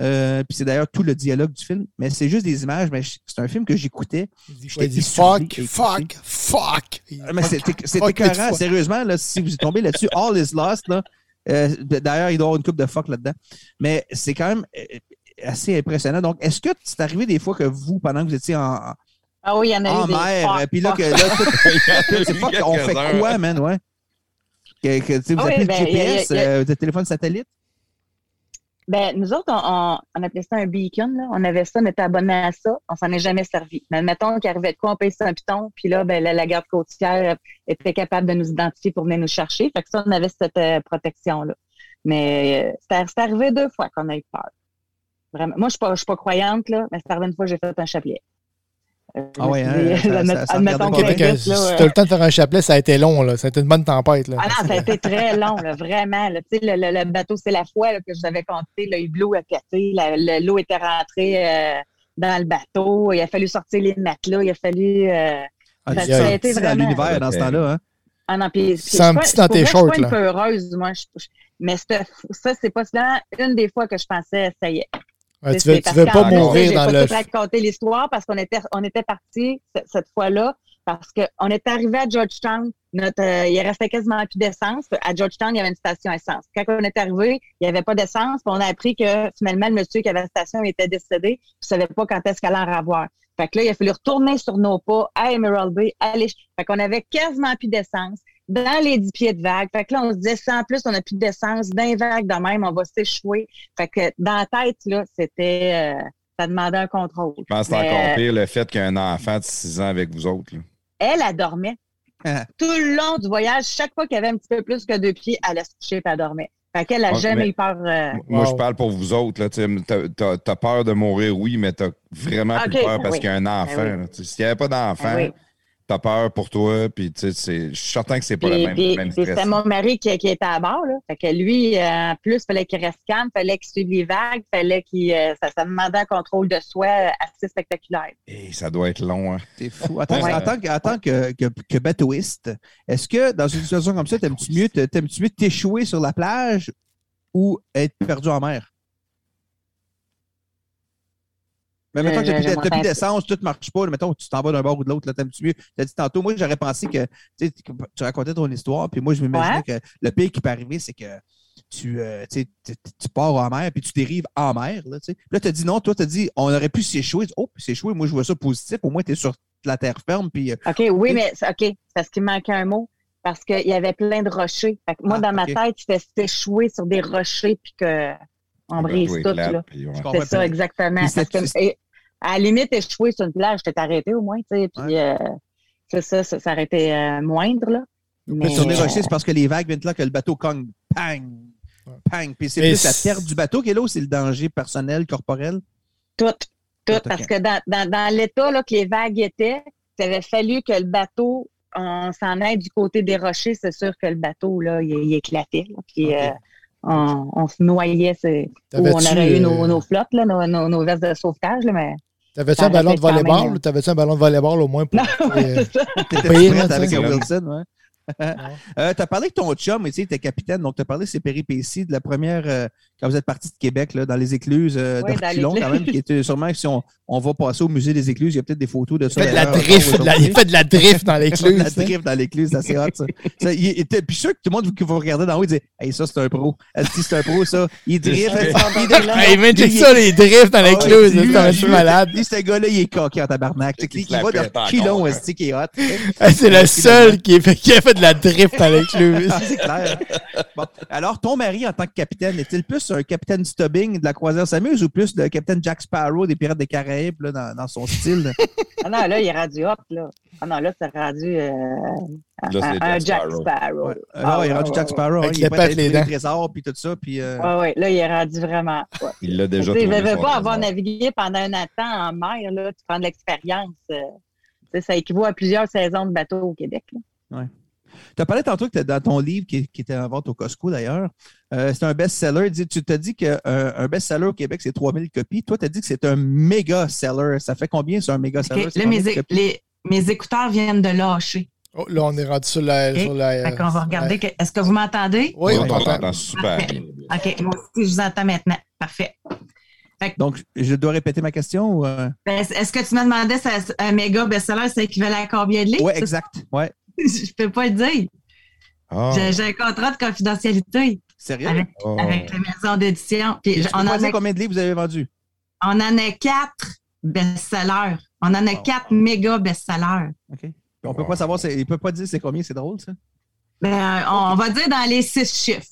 Euh, puis c'est d'ailleurs tout le dialogue du film. Mais c'est juste des images. Mais c'est un film que j'écoutais. Il dit fuck, fuck, fuck. Mais c'est, c'est écœurant. Sérieusement, là, si vous tombez là-dessus, All is Lost. Là, euh, d'ailleurs, il doit y avoir une coupe de fuck là-dedans. Mais c'est quand même assez impressionnant. Donc, est-ce que c'est arrivé des fois que vous, pendant que vous étiez en... Ah oui, il y en a en eu des mer, puis là, que, là tout, c'est pas qu'on fait heures. Quoi, man, ouais? Que, que, tu sais, vous oh, appelez ben, le G P S, le euh, téléphone satellite? Ben, nous autres, on, on appelait ça un beacon, là. On avait ça, on était abonné à ça, on s'en est jamais servi. Mais mettons qu'il arrivait de quoi, on payait ça un piton, puis là, ben, la, la garde côtière était capable de nous identifier pour venir nous chercher. Fait que ça, on avait cette euh, protection-là. Mais euh, c'est arrivé deux fois qu'on a eu peur. Vraiment. Moi, je suis pas, je suis pas croyante, là, mais c'est arrivé une fois, j'ai fait un chapelet. Euh, ah oui, hein, admettons que si tu as le temps de faire un chapelet, ça a été long, là. Ça a été une bonne tempête, là. Ah non, ça a été très long, là, vraiment. Là. Tu sais, le, le, le bateau, c'est la foi là, que je vous avais compté. Là, l'eau a pété, la, le, l'eau était rentrée euh, dans le bateau. Il a fallu sortir les matelas. Il a fallu. Euh, ah, ça, ça a été vraiment. Dans l'univers dans ce temps-là, hein? Ah non, puis. Sans petit dans tes shorts, là. Je suis pas un peu heureuse, moi. Je, je, mais ça, c'est pas seulement une des fois que je pensais, ça y est. Ouais, tu veux, tu veux pas mourir j'ai dans pas le... Je vais te raconter l'histoire parce qu'on était, on était partis cette, cette fois-là parce qu'on est arrivé à Georgetown. Notre, euh, il restait quasiment plus d'essence. À Georgetown, il y avait une station essence. Quand on est arrivé, il n'y avait pas d'essence. On a appris que finalement, le monsieur qui avait la station était décédé. On ne savait pas quand est-ce qu'elle allait en avoir. Fait que là, il a fallu retourner sur nos pas à Emerald Bay. Aller... Fait qu'on avait quasiment plus d'essence dans les dix pieds de vague. Fait que là, on se disait, sans plus, on n'a plus d'essence, d'un vague de même, on va s'échouer. Fait que dans la tête, là, c'était... Euh, ça demandait un contrôle. Je pense que c'est encore pire le fait qu'il y a un enfant de six ans avec vous autres. Là. Elle, elle dormait. Tout le long du voyage, chaque fois qu'elle avait un petit peu plus que deux pieds, elle allait se coucher et elle dormait. Fait qu'elle n'a jamais eu peur. Euh... Moi, wow. je parle pour vous autres. Là, t'as, t'as peur de mourir, oui, mais t'as vraiment okay. plus peur parce oui. qu'il y a un enfant. Ben oui. S'il n'y avait pas d'enfant, ben oui. t'as peur pour toi. Puis, tu sais, je suis certain que c'est pas puis, la même, puis, même stress. C'était mon mari qui, qui était à bord. Là. Fait que lui, en euh, plus, il fallait qu'il reste calme, il fallait qu'il suive les vagues, fallait qu'il, euh, ça, ça demandait un contrôle de soi assez spectaculaire. Et ça doit être long. Hein. C'est fou. Attends, ouais. En tant, en tant que, que, que bateauiste, est-ce que dans une situation comme ça, t'aimes-tu mieux, t'aimes-tu mieux t'échouer sur la plage ou être perdu en mer? Mais mettons que t'as plus, plus d'essence, tout ne marche pas. Mettons tu t'en vas d'un bord ou de l'autre, là, t'aimes-tu mieux? Tu as dit tantôt, moi, j'aurais pensé que tu racontais ton histoire, puis moi, je m'imaginais ouais. que le pire qui peut arriver, c'est que tu, euh, tu pars en mer, puis tu dérives en mer. Là, tu là, t'as dit non, toi, t'as dit, on aurait pu s'échouer. Oh, s'échouer, moi, je vois ça positif. Au moins, t'es sur la terre ferme, puis... OK, oui, mais OK, c'est parce qu'il manquait un mot. Parce qu'il y avait plein de rochers. Fait que moi, ah, dans okay. ma tête, c'était s'échouer sur des rochers, puis que... On brise tout, là. Là. Ouais. C'est ça, exactement. Parce que, et, à la limite, échouer sur une plage, t'es arrêté au moins, tu sais, puis ouais. euh, c'est ça, ça, ça aurait été euh, moindre, là. Mais sur les rochers, c'est parce que les vagues viennent là que le bateau cogne, pang, pang. Puis c'est et plus c'est... la perte du bateau qui est là ou c'est le danger personnel, corporel? Tout, tout, tout parce okay. que dans, dans, dans l'état là, que les vagues étaient, il avait fallu que le bateau, on s'en aille du côté des rochers, c'est sûr que le bateau, là, il, il éclatait, là, puis... Okay. Euh, On, on se noyait, c'est, où on aurait eu nos, nos flottes, là, nos, nos, nos vestes de sauvetage. Là, mais t'avais-tu un ballon de volleyball? T'avais-tu un ballon de volleyball au moins pour, non, euh, pour payer? Prête avec Wilson, ouais. euh, t'as parlé de ton chum, tu sais, t'es capitaine, donc t'as parlé de ses péripéties de la première, euh, quand vous êtes parti de Québec, là, dans les écluses euh, oui, d'Arquilon, quand même, qui était sûrement, si on, on va passer au musée des écluses, il y a peut-être des photos de ça. Il fait de la drift, la, il fait de la drift dans l'écluse. Il fait de la drift dans l'écluse, c'est assez hot, ça. ça il, et puis sûr que tout le monde qui va regarder d'en haut, il dit « Hey, ça, c'est un pro. Si c'est un pro, ça. Il drift. » Il imagine ça, les drifts dans l'écluse, c'est un peu malade. Ce gars-là, il est coqué en tabarnak. Il va de kilon, c'est qui est hot. C'est le seul qui a fait de la drift avec lui. C'est clair. Hein? Bon. Alors, ton mari, en tant que capitaine, est-il plus un capitaine Stubbing de la croisière s'amuse ou plus le capitaine Jack Sparrow des Pirates des Caraïbes là, dans, dans son style? Ah non, là, il est rendu hop, là. Ah non, là, c'est rendu euh, là, un Jack Sparrow. Jack Sparrow. Ouais. Ah, ah ouais, il est rendu ouais, Jack Sparrow. Ouais. Hein, il est prêt à trouver des trésors puis tout ça. Puis, euh... ouais, ouais, là, il est rendu vraiment... Ouais. Il l'a déjà trouvé. Il ne veut pas avoir navigué pendant un an de temps en mer. Là, tu prends de l'expérience. Euh, ça équivaut à plusieurs saisons de bateau au Québec. Là. Ouais. Tu as parlé tantôt que dans ton livre, qui, qui était en vente au Costco d'ailleurs, euh, c'est un best-seller. Tu t'as dit qu'un euh, best-seller au Québec, c'est trois mille copies. Toi, tu as dit que c'est un méga-seller. Ça fait combien, c'est un méga-seller? Okay. Là, mes, é- les, mes écouteurs viennent de lâcher. Oh, là, on est rendu sur la... Okay. Sur la fait qu'on va regarder. La... Que, est-ce que vous m'entendez? Oui, on t'entend super. OK, moi aussi, je vous entends maintenant. Parfait. Que, donc, je dois répéter ma question? Ou euh... ben, est-ce que tu me demandais si un méga best-seller, ça équivalait à combien de livres? Oui, exact. Oui. Je ne peux pas le dire. Oh. J'ai, j'ai un contrat de confidentialité. Sérieux? Avec, oh. avec la maison d'édition. Puis on en a... Combien de livres vous avez vendus? On en a quatre best-sellers. On en a oh. quatre méga best-sellers. OK. On ne peut pas savoir, c'est, il ne peut pas dire c'est combien, c'est drôle, ça? Ben, on, on va dire dans les six chiffres.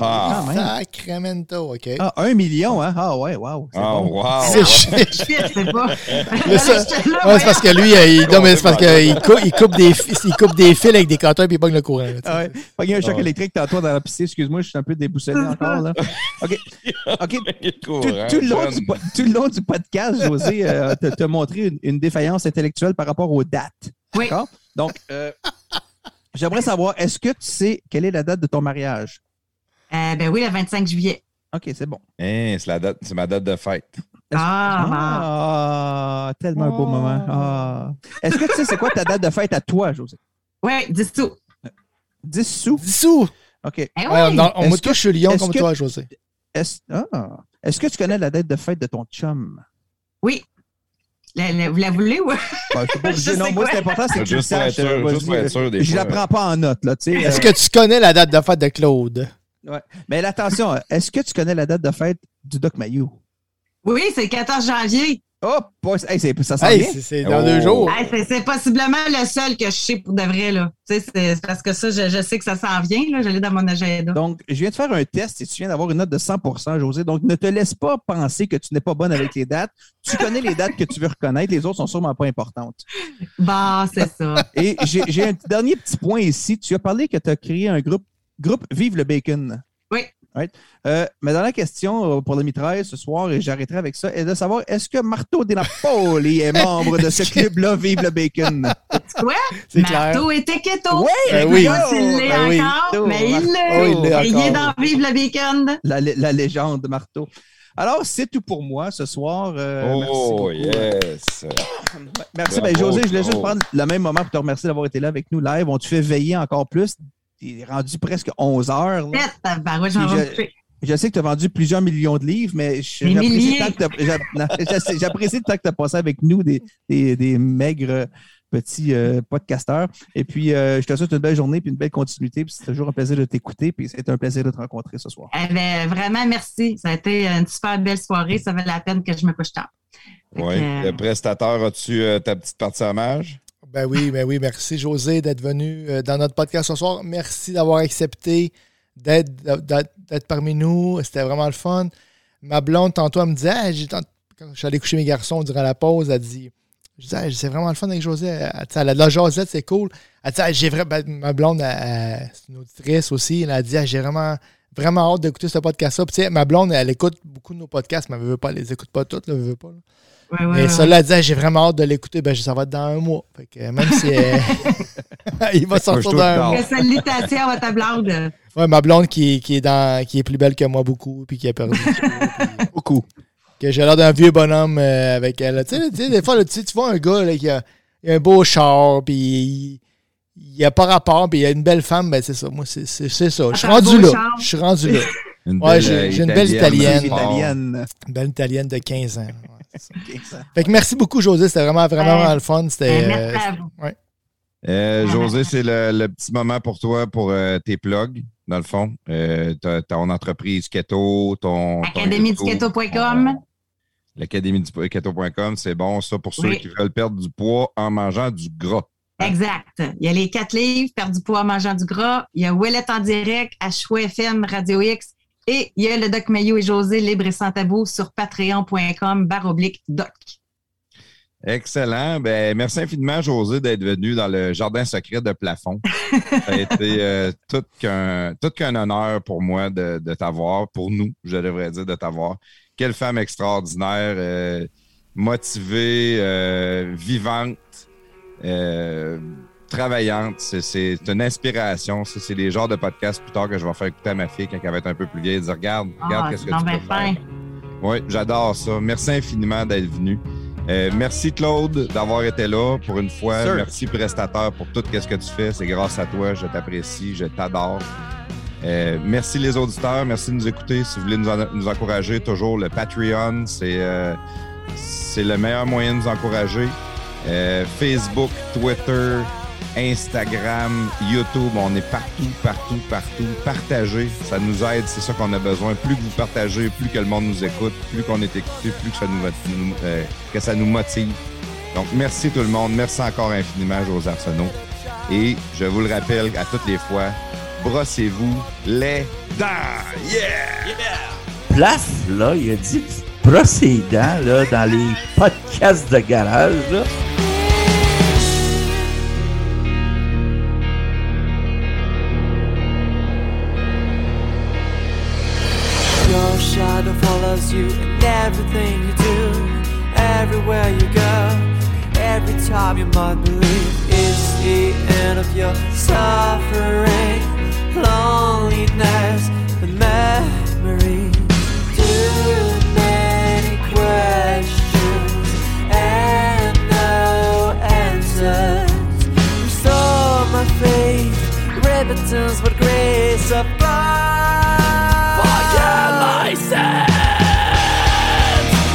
Ah, Sacramento, OK. Ah, un million, hein? Ah, ouais, wow. C'est ah, bon. Wow. C'est shit. C'est pas. Mais ça, ouais, c'est parce que lui, il, non, mais c'est parce qu'il coupe, il coupe, des, il coupe des fils avec des cantons et il pogne le courant. Là, ah, ouais. Il y a un choc ah. électrique tantôt dans la piscine. Excuse-moi, je suis un peu déboussolé encore, là. OK. OK. Tout, tout, le long du, tout le long du podcast, Josée, euh, te, te montrer une, une défaillance intellectuelle par rapport aux dates. Oui. D'accord? Donc, euh, j'aimerais savoir, est-ce que tu sais quelle est la date de ton mariage? Euh, ben oui, le vingt-cinq juillet. OK, c'est bon. Hey, c'est, la date, c'est ma date de fête. Ah, ah, ah! Tellement un beau moment. Ah. Est-ce que tu sais c'est quoi ta date de fête à toi, Josée? Oui, dix sous. dix sous? dix sous! OK. Eh oui. Ouais, non, on me touche le lion comme que, toi, Josée. Est-ce, ah, est-ce que tu connais la date de fête de ton chum? Oui. La, la, vous la voulez ou? Ben, je pas je non, sais moi, quoi. C'est important, c'est que je, je sache. Je la prends pas en note, là, tu sais. Est-ce que tu connais la date de fête de Claude? Ouais. Mais attention, est-ce que tu connais la date de fête du Doc Mailloux? Oui, c'est le quatorze janvier. Oh, hey, c'est, ça sent hey, bien. C'est, c'est dans oh. deux jours. Hey, c'est, c'est possiblement le seul que je sais pour de vrai. Là. C'est, c'est parce que ça, je, je sais que ça s'en vient. Là. Je l'ai dans mon agenda. Donc, je viens de faire un test et tu viens d'avoir une note de cent pour cent, Josée. Donc, ne te laisse pas penser que tu n'es pas bonne avec les dates. Tu connais les dates que tu veux reconnaître. Les autres sont sûrement pas importantes. Bah, bon, c'est ça. Et j'ai, j'ai un dernier petit point ici. Tu as parlé que tu as créé un groupe Groupe Vive le Bacon. Right. Euh, ma dernière question pour la mitraille ce soir, et j'arrêterai avec ça, est de savoir est-ce que Marteau de Napoli est membre de ce club-là, Vive le Bacon? Quoi? C'est Marteau clair. Était keto. Oui, ben oui. Oh, il l'est ben encore, oui. Mais il l'est. Oh, il l'est et il est dans Vive le Bacon. La, la légende de Marteau. Alors, c'est tout pour moi ce soir. Euh, oh, merci yes! Merci. Ben, Josée, je voulais juste prendre le même moment pour te remercier d'avoir été là avec nous live. On te fait veiller encore plus. Il est rendu presque onze heures. Ben, ouais, je, je, je sais que tu as vendu plusieurs millions de livres, mais je, j'apprécie, le j'apprécie le temps que tu as passé avec nous, des, des, des maigres petits euh, podcasteurs. Et puis, euh, je te souhaite une belle journée et une belle continuité. Puis c'est toujours un plaisir de t'écouter. Puis c'est un plaisir de te rencontrer ce soir. Eh bien, vraiment, merci. Ça a été une super belle soirée. Ça valait la peine que je me couche tard. Oui. Euh... Le prestataire, as-tu euh, ta petite partie à marge? Ben oui, ben oui, merci Josée d'être venue dans notre podcast ce soir. Merci d'avoir accepté d'être, d'être, d'être parmi nous. C'était vraiment le fun. Ma blonde, tantôt, elle me disait, hey, j'ai tant... quand je suis allé coucher mes garçons durant la pause, elle dit, je disais, hey, c'est vraiment le fun avec Josée. Elle dit, la Josette, c'est cool. Elle dit, hey, j'ai vraiment, ma blonde, elle, elle, c'est une auditrice aussi. Elle a dit, hey, j'ai vraiment, vraiment hâte d'écouter ce podcast-là. Puis, tu sais, ma blonde, elle écoute beaucoup de nos podcasts, mais elle ne veut pas, elle les écoute pas toutes, là, elle veut pas. Là. Ouais, ouais, mais celle-là disait, j'ai vraiment hâte de l'écouter. Ben, ça va être dans un mois. Fait que même si elle... il va sortir dans un mois. Salutation à ta blonde. Oui, ma blonde qui, qui, est dans, qui est plus belle que moi beaucoup, puis qui a perdu puis... beaucoup. Que j'ai l'air d'un vieux bonhomme euh, avec elle. Tu sais, des fois, là, tu vois un gars là, qui a, a un beau char, puis il n'a pas rapport, puis il a une belle femme. Ben, c'est ça. Moi, c'est, c'est, c'est ça. Je suis rendu là. Je suis rendu là. Ouais, j'ai, j'ai une belle italienne. italienne. Une belle italienne de quinze ans. Ouais. Okay, ça. Fait que merci beaucoup, Josée. C'était vraiment, vraiment, vraiment le fun. C'était, euh, c'était... Ouais. Euh, Josée, c'est le, le petit moment pour toi, pour euh, tes plugs, dans le fond. Euh, t'as, t'as ton entreprise keto, ton... académie du keto point com. L'académie du keto point com, c'est bon, ça, pour ceux oui. qui veulent perdre du poids en mangeant du gras. Exact. Il y a les quatre livres, Perdre du poids en mangeant du gras. Il y a Ouellet en direct, à CHOI F M, Radio X. Et il y a le Doc Mailloux et Josée, libres et sans tabou, sur patreon point com, barre oblique doc. Excellent. Ben, merci infiniment, Josée, d'être venue dans le jardin secret de Plafons. Ça a été euh, tout, qu'un, tout qu'un honneur pour moi de, de t'avoir, pour nous, je devrais dire, de t'avoir. Quelle femme extraordinaire, euh, motivée, euh, vivante, euh, travaillante, c'est, c'est une inspiration. Ça, c'est les genres de podcasts plus tard que je vais faire écouter à ma fille quand elle va être un peu plus vieille et dire regarde, regarde ah, qu'est-ce que tu peux faire. Oui, j'adore ça. Merci infiniment d'être venu. Euh, merci Claude d'avoir été là pour une fois. Sure. Merci prestataire pour tout ce que tu fais. C'est grâce à toi. Je t'apprécie. Je t'adore. Euh, merci les auditeurs. Merci de nous écouter. Si vous voulez nous, en, nous encourager, toujours le Patreon. C'est, euh, c'est le meilleur moyen de nous encourager. Euh, Facebook, Twitter... Instagram, YouTube, on est partout, partout, partout. Partagez, ça nous aide, c'est ça qu'on a besoin. Plus que vous partagez, plus que le monde nous écoute, plus qu'on est écouté, plus que ça nous, euh, que ça nous motive. Donc, merci tout le monde. Merci encore infiniment, Josée Arsenault. Et je vous le rappelle à toutes les fois, brossez-vous les dents! Yeah! yeah! Place, là, il a dit brosser les dents, là, dans les podcasts de garage, là. Shadow follows you in everything you do, everywhere you go, every time you might believe it's the end of your suffering, loneliness, and memories. Too many questions and no answers. Restore my faith, repentance with grace applied.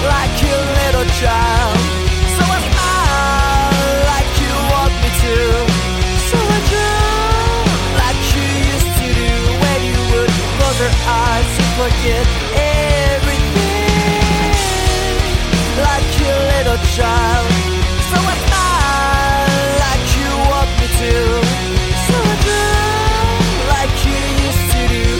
Like your little child, so I smile like you want me to. So I dream like you used to do when you would close your eyes and forget everything. Like your little child, so I smile like you want me to. So I dream like you used to do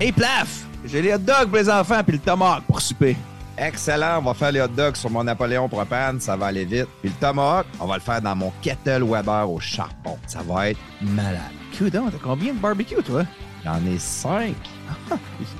Et Plaf! J'ai les hot dogs pour les enfants puis le tomahawk pour souper. Excellent, on va faire les hot dogs sur mon Napoléon propane, ça va aller vite. Puis le tomahawk, on va le faire dans mon kettle Weber au charbon. Ça va être malade. Coudon, t'as combien de barbecue, toi? J'en ai cinq.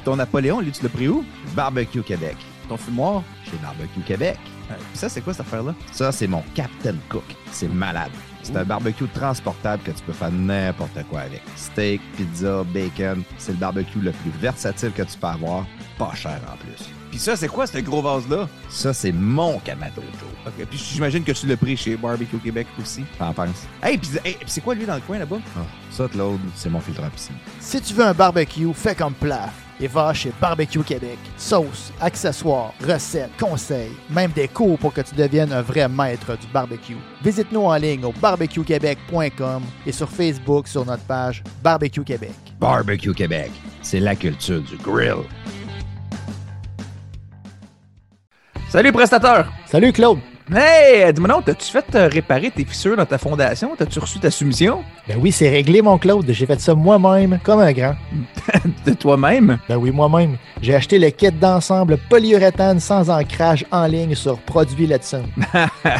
Ton Napoléon, lui, tu l'as pris où? Barbecue Québec. Ton fumoir? Chez Barbecue Québec. Euh, ça, c'est quoi cette affaire-là? Ça, c'est mon Captain Cook. C'est malade. C'est un barbecue transportable que tu peux faire n'importe quoi avec. Steak, pizza, bacon. C'est le barbecue le plus versatile que tu peux avoir. Pas cher en plus. Puis ça, c'est quoi ce gros vase-là? Ça, c'est mon Kamado Joe. OK. Puis j'imagine que tu l'as pris chez Barbecue Québec aussi. T'en penses? Hey, puis hey, c'est quoi lui dans le coin là-bas? Ah, ça, Claude, c'est mon filtre à piscine. Si tu veux un barbecue, fais comme Plaf. Et va chez Barbecue Québec. Sauces, accessoires, recettes, conseils, même des cours pour que tu deviennes un vrai maître du barbecue. Visite-nous en ligne au barbecue québec point com et sur Facebook sur notre page Barbecue Québec. Barbecue Québec, c'est la culture du grill. Salut, prestateur! Salut, Claude! Hey, dis-moi non, t'as-tu fait réparer tes fissures dans ta fondation? T'as-tu reçu ta soumission? Ben oui, c'est réglé, mon Claude. J'ai fait ça moi-même, comme un grand. De toi-même? Ben oui, moi-même. J'ai acheté le kit d'ensemble polyuréthane sans ancrage en ligne sur Produits Ledson.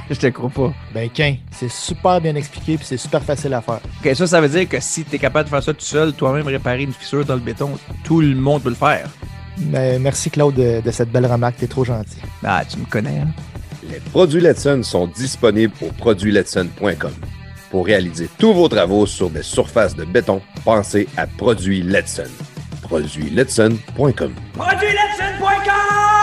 Je te crois pas. Ben, qu'un, c'est super bien expliqué puis c'est super facile à faire. OK, ça, ça veut dire que si t'es capable de faire ça tout seul, toi-même réparer une fissure dans le béton, tout le monde peut le faire. Ben, merci, Claude, de, de cette belle remarque. T'es trop gentil. Ah, tu me connais, hein? Les produits Ledson sont disponibles au produits ledson point com. Pour réaliser tous vos travaux sur des surfaces de béton, pensez à Produits Ledson. produits ledson point com. produits ledson point com